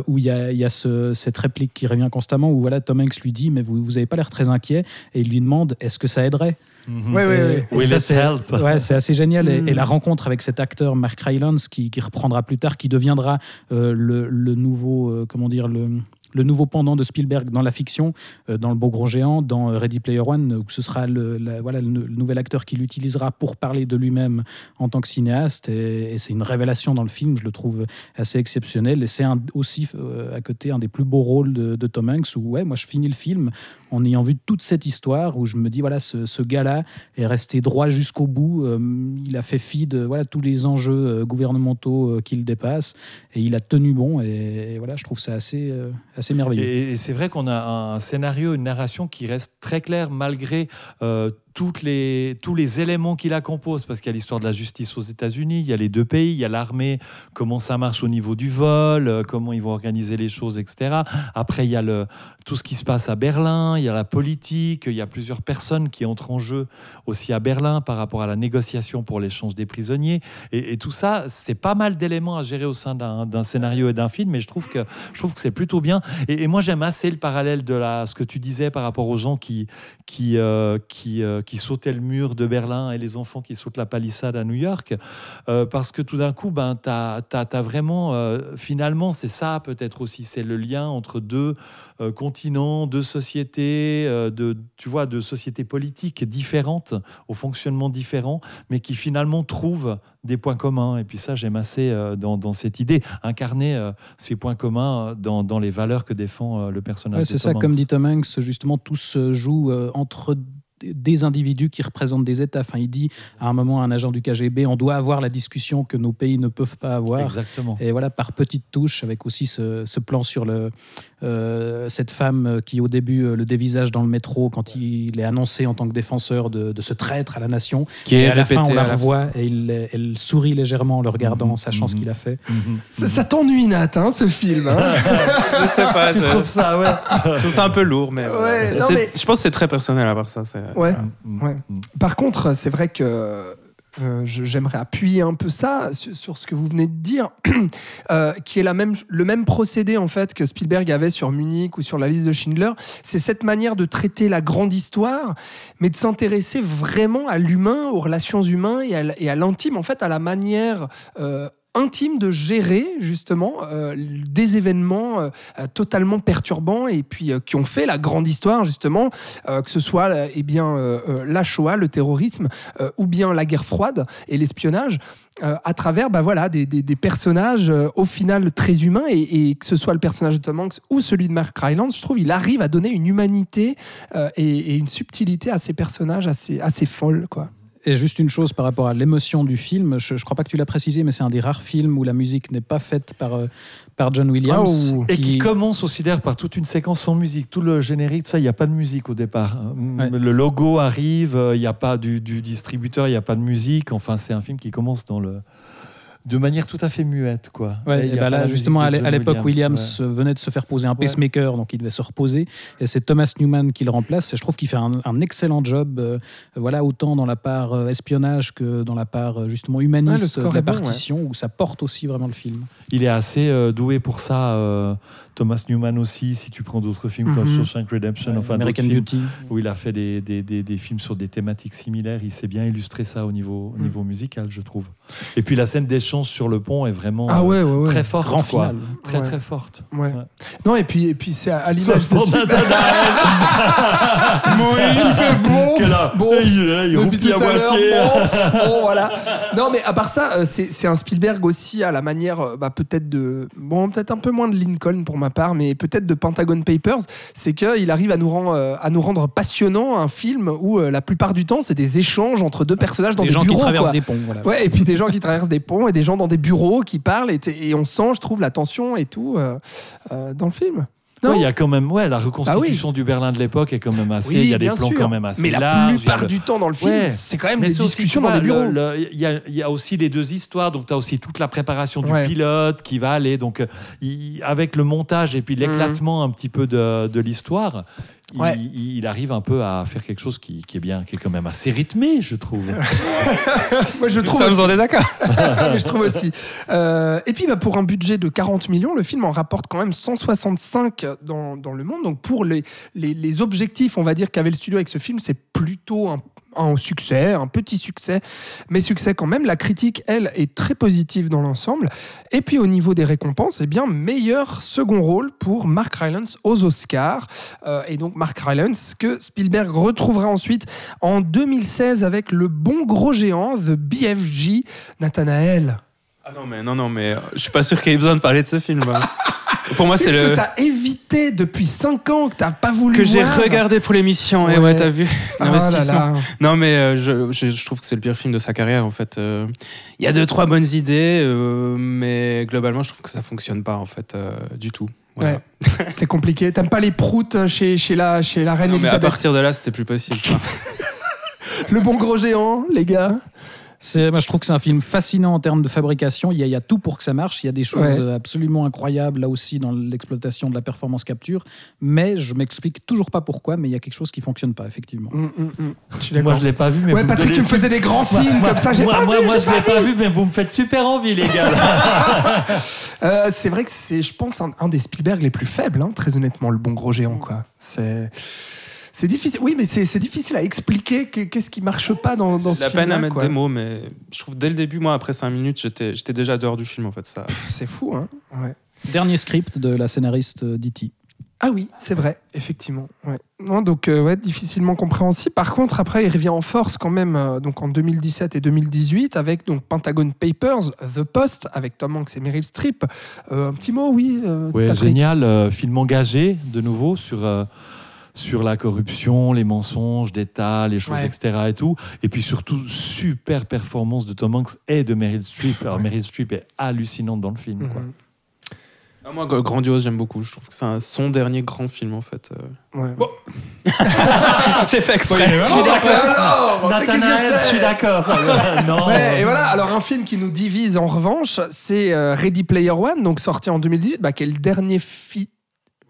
où il y a cette réplique qui revient constamment, où Tom Hanks lui dit « mais vous n'avez pas l'air très inquiet » et il lui demande « est-ce que ça aiderait ?» Oui, c'est assez génial. Et la rencontre avec cet acteur Mark Rylance qui reprendra plus tard, qui deviendra le nouveau, le nouveau pendant de Spielberg dans la fiction, dans Le Beau Gros Géant, dans Ready Player One, où ce sera le nouvel acteur qui l'utilisera pour parler de lui-même en tant que cinéaste. Et c'est une révélation dans le film, je le trouve assez exceptionnel. Et c'est à côté, un des plus beaux rôles de Tom Hanks, où moi je finis le film en ayant vu toute cette histoire, où je me dis, ce gars-là est resté droit jusqu'au bout. Il a fait fi de tous les enjeux gouvernementaux qu'il dépasse. Et il a tenu bon. Et je trouve ça assez merveilleux. Et c'est vrai qu'on a un scénario, une narration qui reste très claire malgré tous les éléments qui la composent, parce qu'il y a l'histoire de la justice aux États-Unis, il y a les deux pays, il y a l'armée, comment ça marche au niveau du vol, comment ils vont organiser les choses, etc. Après, il y a tout ce qui se passe à Berlin, il y a la politique, il y a plusieurs personnes qui entrent en jeu aussi à Berlin par rapport à la négociation pour l'échange des prisonniers. Et tout ça, c'est pas mal d'éléments à gérer au sein d'un scénario et d'un film, mais je trouve que c'est plutôt bien. Et moi, j'aime assez le parallèle de ce que tu disais par rapport aux gens qui sautaient le mur de Berlin et les enfants qui sautent la palissade à New York, parce que tout d'un coup, t'as vraiment, finalement, c'est ça peut-être aussi, c'est le lien entre deux continents, deux sociétés, deux sociétés politiques différentes, au fonctionnement différent, mais qui finalement trouvent des points communs. Et puis ça, j'aime assez dans cette idée, incarner ces points communs dans les valeurs que défend le personnage. Ouais, c'est ça, comme dit Tom Hanks, justement, tout se joue entre des individus qui représentent des États. Enfin, il dit à un moment à un agent du KGB, on doit avoir la discussion que nos pays ne peuvent pas avoir. Exactement. Et par petites touches, avec aussi ce plan sur cette femme qui au début le dévisage dans le métro quand il est annoncé en tant que défenseur de ce traître à la nation. Qui est à la fin, on la revoit et elle sourit légèrement en le regardant, sachant ce qu'il a fait. Ça t'ennuie, Nat, ce film. Je sais pas. Tu trouves ça, ouais. Je trouve ça un peu lourd, mais je pense que c'est très personnel à part ça. C'est... Ouais. Par contre, c'est vrai que j'aimerais appuyer un peu ça sur ce que vous venez de dire, qui est le même procédé en fait que Spielberg avait sur Munich ou sur La Liste de Schindler. C'est cette manière de traiter la grande histoire, mais de s'intéresser vraiment à l'humain, aux relations humaines et à l'intime, en fait, à la manière intime de gérer justement des événements totalement perturbants et puis qui ont fait la grande histoire justement, que ce soit la Shoah, le terrorisme, ou bien la guerre froide et l'espionnage, à travers des personnages au final très humains, et que ce soit le personnage de Tom Hanks ou celui de Mark Rylance, je trouve il arrive à donner une humanité et une subtilité à ces personnages assez folles, quoi. Et juste une chose par rapport à l'émotion du film, je ne crois pas que tu l'as précisé, mais c'est un des rares films où la musique n'est pas faite par John Williams. Oh, et qui commence aussi d'ailleurs par toute une séquence sans musique. Tout le générique, ça, il n'y a pas de musique au départ. Ouais. Le logo arrive, il n'y a pas du distributeur, il n'y a pas de musique. Enfin, c'est un film qui commence de manière tout à fait muette, quoi. Ouais, et là, justement, à l'époque, Williams venait de se faire poser un pacemaker, donc il devait se reposer. Et c'est Thomas Newman qui le remplace. Et je trouve qu'il fait un excellent job, autant dans la part espionnage que dans la part justement humaniste de la partition, où ça porte aussi vraiment le film. Il est assez doué pour ça, Thomas Newman aussi. Si tu prends d'autres films comme Shawshank Redemption, American Beauty, où il a fait des films sur des thématiques similaires, il sait bien illustrer ça au niveau musical, je trouve. Et puis la scène d'échange sur le pont est vraiment très forte, grand final, très forte. Ouais. Non, et puis c'est à l'image de Super. Il fait bon, il roupille à moitié. Bon, voilà. Non, mais à part ça, c'est un Spielberg aussi à la manière, peut-être peut-être un peu moins de Lincoln pour ma part, mais peut-être de Pentagon Papers. C'est que il arrive à nous rendre passionnant un film où la plupart du temps c'est des échanges entre deux personnages dans des bureaux, qui traversent des ponts. Voilà. Ouais, et puis des gens qui traversent des ponts et des gens dans des bureaux qui parlent et on sent, je trouve, la tension et tout dans le film. Il y a quand même la reconstitution du Berlin de l'époque est quand même assez. Il y a des plans quand même assez larges. Mais la plupart du temps dans le film, c'est quand même des discussions dans des bureaux. Il y a aussi les deux histoires, donc tu as aussi toute la préparation du pilote qui va aller donc avec le montage et puis l'éclatement un petit peu de l'histoire. Il arrive un peu à faire quelque chose qui est bien, qui est quand même assez rythmé, je trouve. Moi, je trouve. Ça nous en désaccord. Mais je trouve aussi. Et puis, pour un budget de 40 millions, le film en rapporte quand même 165 dans le monde. Donc, pour les objectifs, on va dire, qu'avait le studio avec ce film, c'est plutôt un succès, un petit succès, mais succès quand même. La critique, elle, est très positive dans l'ensemble. Et puis au niveau des récompenses, meilleur second rôle pour Mark Rylance aux Oscars. Et donc Mark Rylance que Spielberg retrouvera ensuite en 2016 avec Le Bon Gros Géant, The BFG, Nathanaël. Ah non mais je suis pas sûr qu'il y ait besoin de parler de ce film. Pour moi, c'est le que t'as évité depuis 5 ans, que t'as pas voulu voir. Que j'ai regardé pour l'émission. Et t'as vu l'investissement. Non, mais je trouve que c'est le pire film de sa carrière, en fait. Il y a 2-3 bonnes idées, mais globalement, je trouve que ça fonctionne pas, en fait, du tout. Voilà. Ouais. C'est compliqué. T'aimes pas les proutes chez la reine Elisabeth. Mais à partir de là, c'était plus possible. Le Bon Gros Géant, les gars. Je trouve que c'est un film fascinant en termes de fabrication. Il y a tout pour que ça marche. Il y a des choses absolument incroyables là aussi dans l'exploitation de la performance capture. Mais je m'explique toujours pas pourquoi. Mais il y a quelque chose qui fonctionne pas, effectivement. Moi, je l'ai pas vu. Mais Patrick, tu me faisais des grands signes comme ça. Moi, je l'ai pas vu, mais vous me faites super envie, les gars. C'est vrai que c'est, je pense, un des Spielberg les plus faibles. Très honnêtement, Le Bon Gros Géant, quoi. C'est difficile. Oui, mais c'est difficile à expliquer qu'est-ce qui marche pas dans ce film. J'ai la peine à mettre des mots, mais je trouve dès le début, moi, après 5 minutes, j'étais déjà dehors du film, en fait. Ça. C'est fou, hein. Ouais. Dernier script de la scénariste d'E.T. Ah oui, c'est vrai, effectivement. Ouais. Non, donc, difficilement compréhensible. Par contre, après, il revient en force quand même donc en 2017 et 2018 avec donc, Pentagon Papers, The Post, avec Tom Hanks et Meryl Streep. Un petit mot, oui, Patrick. Génial. Film engagé, de nouveau, sur la corruption, les mensonges d'État, les choses, etc. et tout. Et puis surtout, super performance de Tom Hanks et de Meryl Streep. Alors Meryl Streep est hallucinante dans le film. Quoi. Moi, grandiose, j'aime beaucoup. Je trouve que c'est son dernier grand film, en fait. Bon. J'ai fait exprès. Je suis d'accord. Non. Mais, et voilà, alors un film qui nous divise, en revanche, c'est Ready Player One, donc sorti en 2018, qui est le dernier film.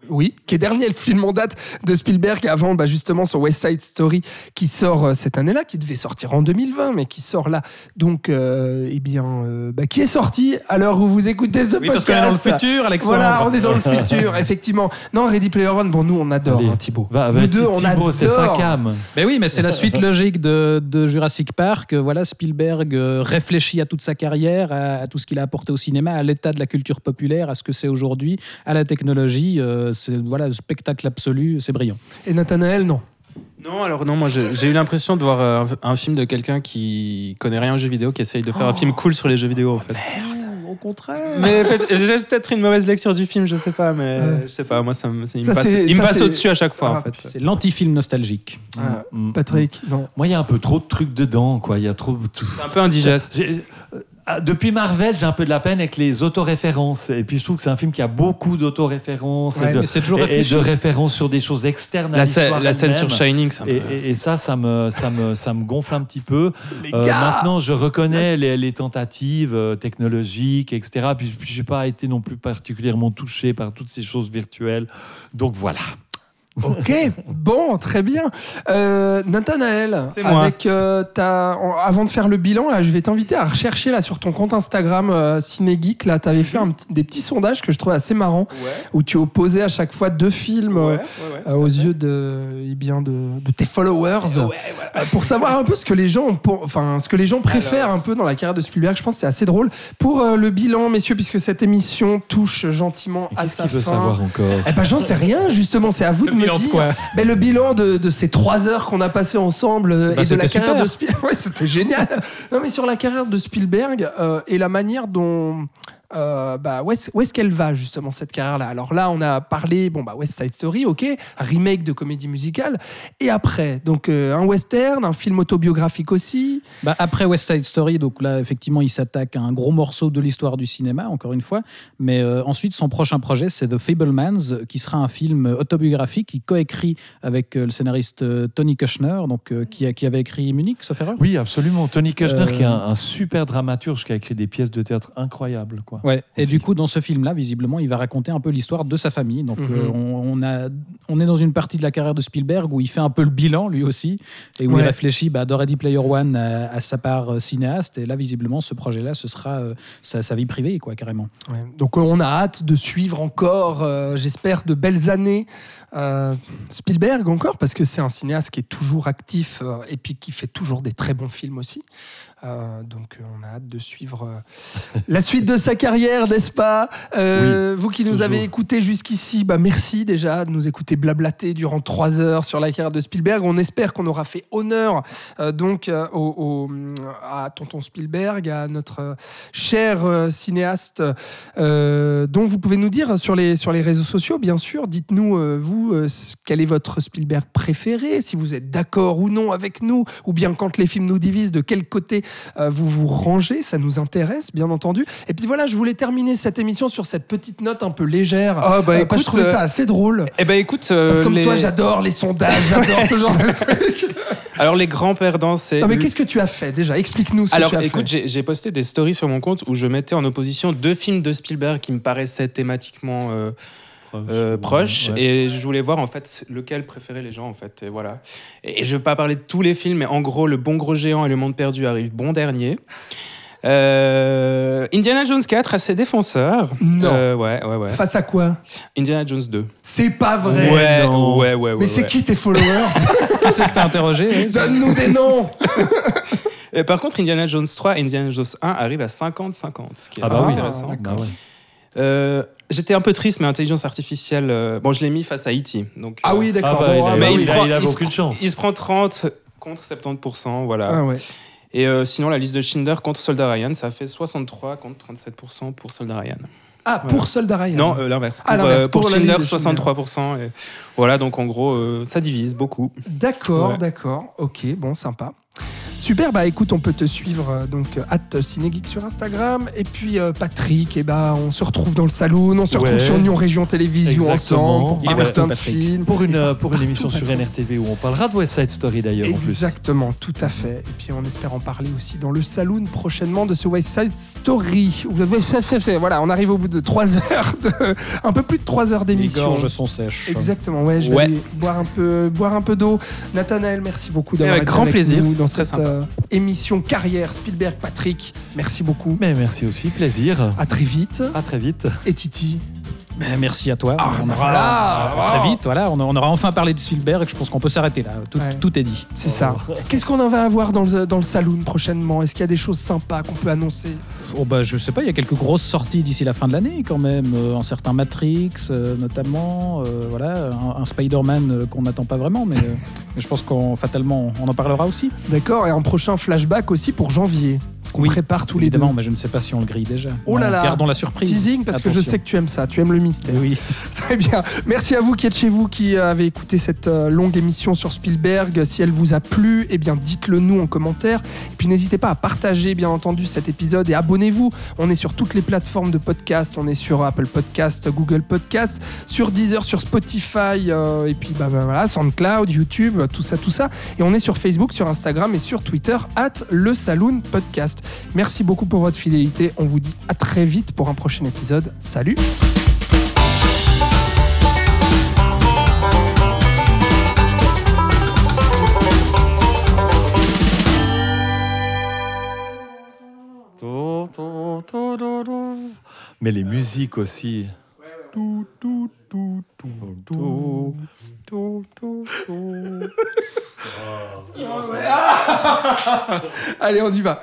Oui, qui est dernier le film en date de Spielberg avant justement son West Side Story qui sort cette année-là, qui devait sortir en 2020, mais qui sort là. Donc, qui est sorti à l'heure où vous écoutez ce podcast. Parce qu'on est dans le futur, Alexandre. Voilà, on est dans le futur, effectivement. Non, Ready Player One, bon, nous, on adore, hein, Thibaut. Nous deux, on adore. C'est sa cam. Mais oui, mais c'est la suite logique de Jurassic Park. Voilà, Spielberg réfléchit à toute sa carrière, à tout ce qu'il a apporté au cinéma, à l'état de la culture populaire, à ce que c'est aujourd'hui, à la technologie. C'est voilà, spectacle absolu, c'est brillant. Et Nathanaël, non. Non, alors non, moi j'ai eu l'impression de voir un film de quelqu'un qui connaît rien aux jeux vidéo, qui essaye de faire un film cool sur les jeux vidéo en fait. Merde, au contraire. Mais j'ai peut-être une mauvaise lecture du film, je sais pas, mais je sais pas, moi il me passe au-dessus à chaque fois en fait. C'est l'anti-film nostalgique. Ah, Patrick, non. Moi il y a un peu trop de trucs dedans, quoi. Il y a trop. C'est un peu indigeste. Depuis Marvel, j'ai un peu de la peine avec les autoréférences. Et puis je trouve que c'est un film qui a beaucoup d'autoréférences et de références sur des choses externes à l'histoire. La scène sur Shining, ça me... et ça me gonfle un petit peu. Maintenant, je reconnais les tentatives technologiques, etc. Puis j'ai pas été non plus particulièrement touché par toutes ces choses virtuelles. Donc voilà. Ok, bon, très bien. Nathanaël, avant de faire le bilan, là, je vais t'inviter à rechercher là, sur ton compte Instagram Cinégeek. Tu avais fait des petits sondages que je trouvais assez marrants, où tu opposais à chaque fois deux films aux yeux de tes followers, pour savoir un peu ce que les gens, préfèrent un peu dans la carrière de Spielberg. Je pense que c'est assez drôle. Pour le bilan, messieurs, puisque cette émission touche gentiment à sa fin. Qu'est-ce qu'il veut savoir encore ? J'en sais rien, justement, c'est à vous de me dire. Le bilan de ces 3 heures qu'on a passées ensemble et de la carrière de Spielberg. Ouais, c'était génial. Non, mais sur la carrière de Spielberg et la manière dont. Où est-ce qu'elle va justement cette carrière-là ? Alors là, on a parlé West Side Story, ok, remake de comédie musicale, et après donc un western, un film autobiographique aussi. Après West Side Story, donc là effectivement il s'attaque à un gros morceau de l'histoire du cinéma, encore une fois. Mais ensuite son prochain projet c'est The Fabelmans, qui sera un film autobiographique qui coécrit avec le scénariste Tony Kushner, donc qui avait écrit Munich, sauf erreur. Oui, absolument. Tony Kushner qui est un super dramaturge qui a écrit des pièces de théâtre incroyables, quoi. Ouais. Et du coup, dans ce film-là, visiblement, il va raconter un peu l'histoire de sa famille. Donc, on est dans une partie de la carrière de Spielberg où il fait un peu le bilan, lui aussi, et où il réfléchit de Ready Player One à sa part cinéaste. Et là, visiblement, ce projet-là, ce sera sa vie privée, quoi, carrément. Ouais. Donc, on a hâte de suivre encore, j'espère, de belles années. Spielberg encore, parce que c'est un cinéaste qui est toujours actif et puis qui fait toujours des très bons films aussi. Donc on a hâte de suivre la suite de sa carrière, n'est-ce pas ? Vous qui nous avez écoutés jusqu'ici, merci déjà de nous écouter blablater durant 3 heures sur la carrière de Spielberg. On espère qu'on aura fait honneur à tonton Spielberg, à notre cher cinéaste dont vous pouvez nous dire sur les réseaux sociaux, bien sûr. Dites-nous, vous, quel est votre Spielberg préféré, si vous êtes d'accord ou non avec nous, ou bien quand les films nous divisent, de quel côté vous vous rangez, ça nous intéresse bien entendu. Et puis voilà, je voulais terminer cette émission sur cette petite note un peu légère. Écoute, je trouvais ça assez drôle. Écoute, parce que comme toi, j'adore les sondages, j'adore ce genre de trucs. Alors les grands perdants, c'est... Non mais qu'est-ce que tu as fait déjà ? Explique-nous ce que tu as fait. Alors écoute, j'ai posté des stories sur mon compte où je mettais en opposition 2 films de Spielberg qui me paraissaient thématiquement... proche et je voulais voir en fait lequel préféraient les gens en fait, et voilà, et je vais pas parler de tous les films, mais en gros Le Bon Gros Géant et Le Monde Perdu arrivent dernier. Indiana Jones 4 a ses défenseurs. Non. Ouais. Face à quoi ? Indiana Jones 2. C'est pas vrai. Ouais. Mais c'est qui tes followers ? Ceux que t'as interrogés. Donne-nous des noms. Et par contre Indiana Jones 3 et Indiana Jones 1 arrivent à 50-50, ce qui est intéressant. D'accord. J'étais un peu triste, mais intelligence artificielle... je l'ai mis face à E.T. Donc, oui, d'accord. Il se prend 30 contre 70%, voilà. Ah, ouais. Et sinon, la liste de Schindler contre Soldat Ryan, ça fait 63 contre 37% pour Soldat Ryan. Ah, voilà. Pour Soldat Ryan. Non, l'inverse. Pour Schindler, 63%. Et voilà, donc en gros, ça divise beaucoup. D'accord, ok, bon, sympa. Super, bah écoute, on peut te suivre donc @cinégeek sur Instagram. Et puis Patrick, et bah on se retrouve dans le saloon, on se retrouve sur Nyon Région Télévision ensemble pour parler d'un film, pour une émission sur NRTV où on parlera de West Side Story d'ailleurs. Exactement, en plus. Tout à fait. Et puis on espère en parler aussi dans le saloon prochainement de ce West Side Story. Voilà, on arrive au bout de 3 heures, un peu plus de 3 heures d'émission. Les gorges sont sèches. Exactement, ouais, je vais aller boire un peu d'eau. Nathanaël, merci beaucoup d'avoir été avec nous dans cette émission carrière Spielberg. Patrick, merci beaucoup. Mais merci aussi, plaisir. À très vite. À très vite. Et Titi, ben, merci à toi. Très vite, voilà, on aura enfin parlé de Spielberg et je pense qu'on peut s'arrêter là. Tout est dit. C'est ça. Qu'est-ce qu'on va avoir dans le saloon prochainement ? Est-ce qu'il y a des choses sympas qu'on peut annoncer ? Oh bah, je sais pas, il y a quelques grosses sorties d'ici la fin de l'année quand même. Un certain Matrix notamment, voilà, un Spider-Man qu'on n'attend pas vraiment, mais je pense qu'on fatalement on en parlera aussi. D'accord, et un prochain flashback aussi pour janvier. On prépare tous les deux. Mais je ne sais pas si on le grille déjà. Oh là là. Gardons la surprise. Teasing, parce que je sais que tu aimes ça, tu aimes le mystère. Oui. Très bien. Merci à vous qui êtes chez vous, qui avez écouté cette longue émission sur Spielberg. Si elle vous a plu, eh bien dites-le nous en commentaire. Et puis n'hésitez pas à partager, bien entendu, cet épisode et abonnez-vous. On est sur toutes les plateformes de podcast. On est sur Apple Podcast, Google Podcast, sur Deezer, sur Spotify, et puis voilà, SoundCloud, YouTube, tout ça. Et on est sur Facebook, sur Instagram et sur Twitter @lesaloonpodcast. Merci beaucoup pour votre fidélité. On vous dit à très vite pour un prochain épisode. Salut! Mais les musiques aussi. Allez, on y va.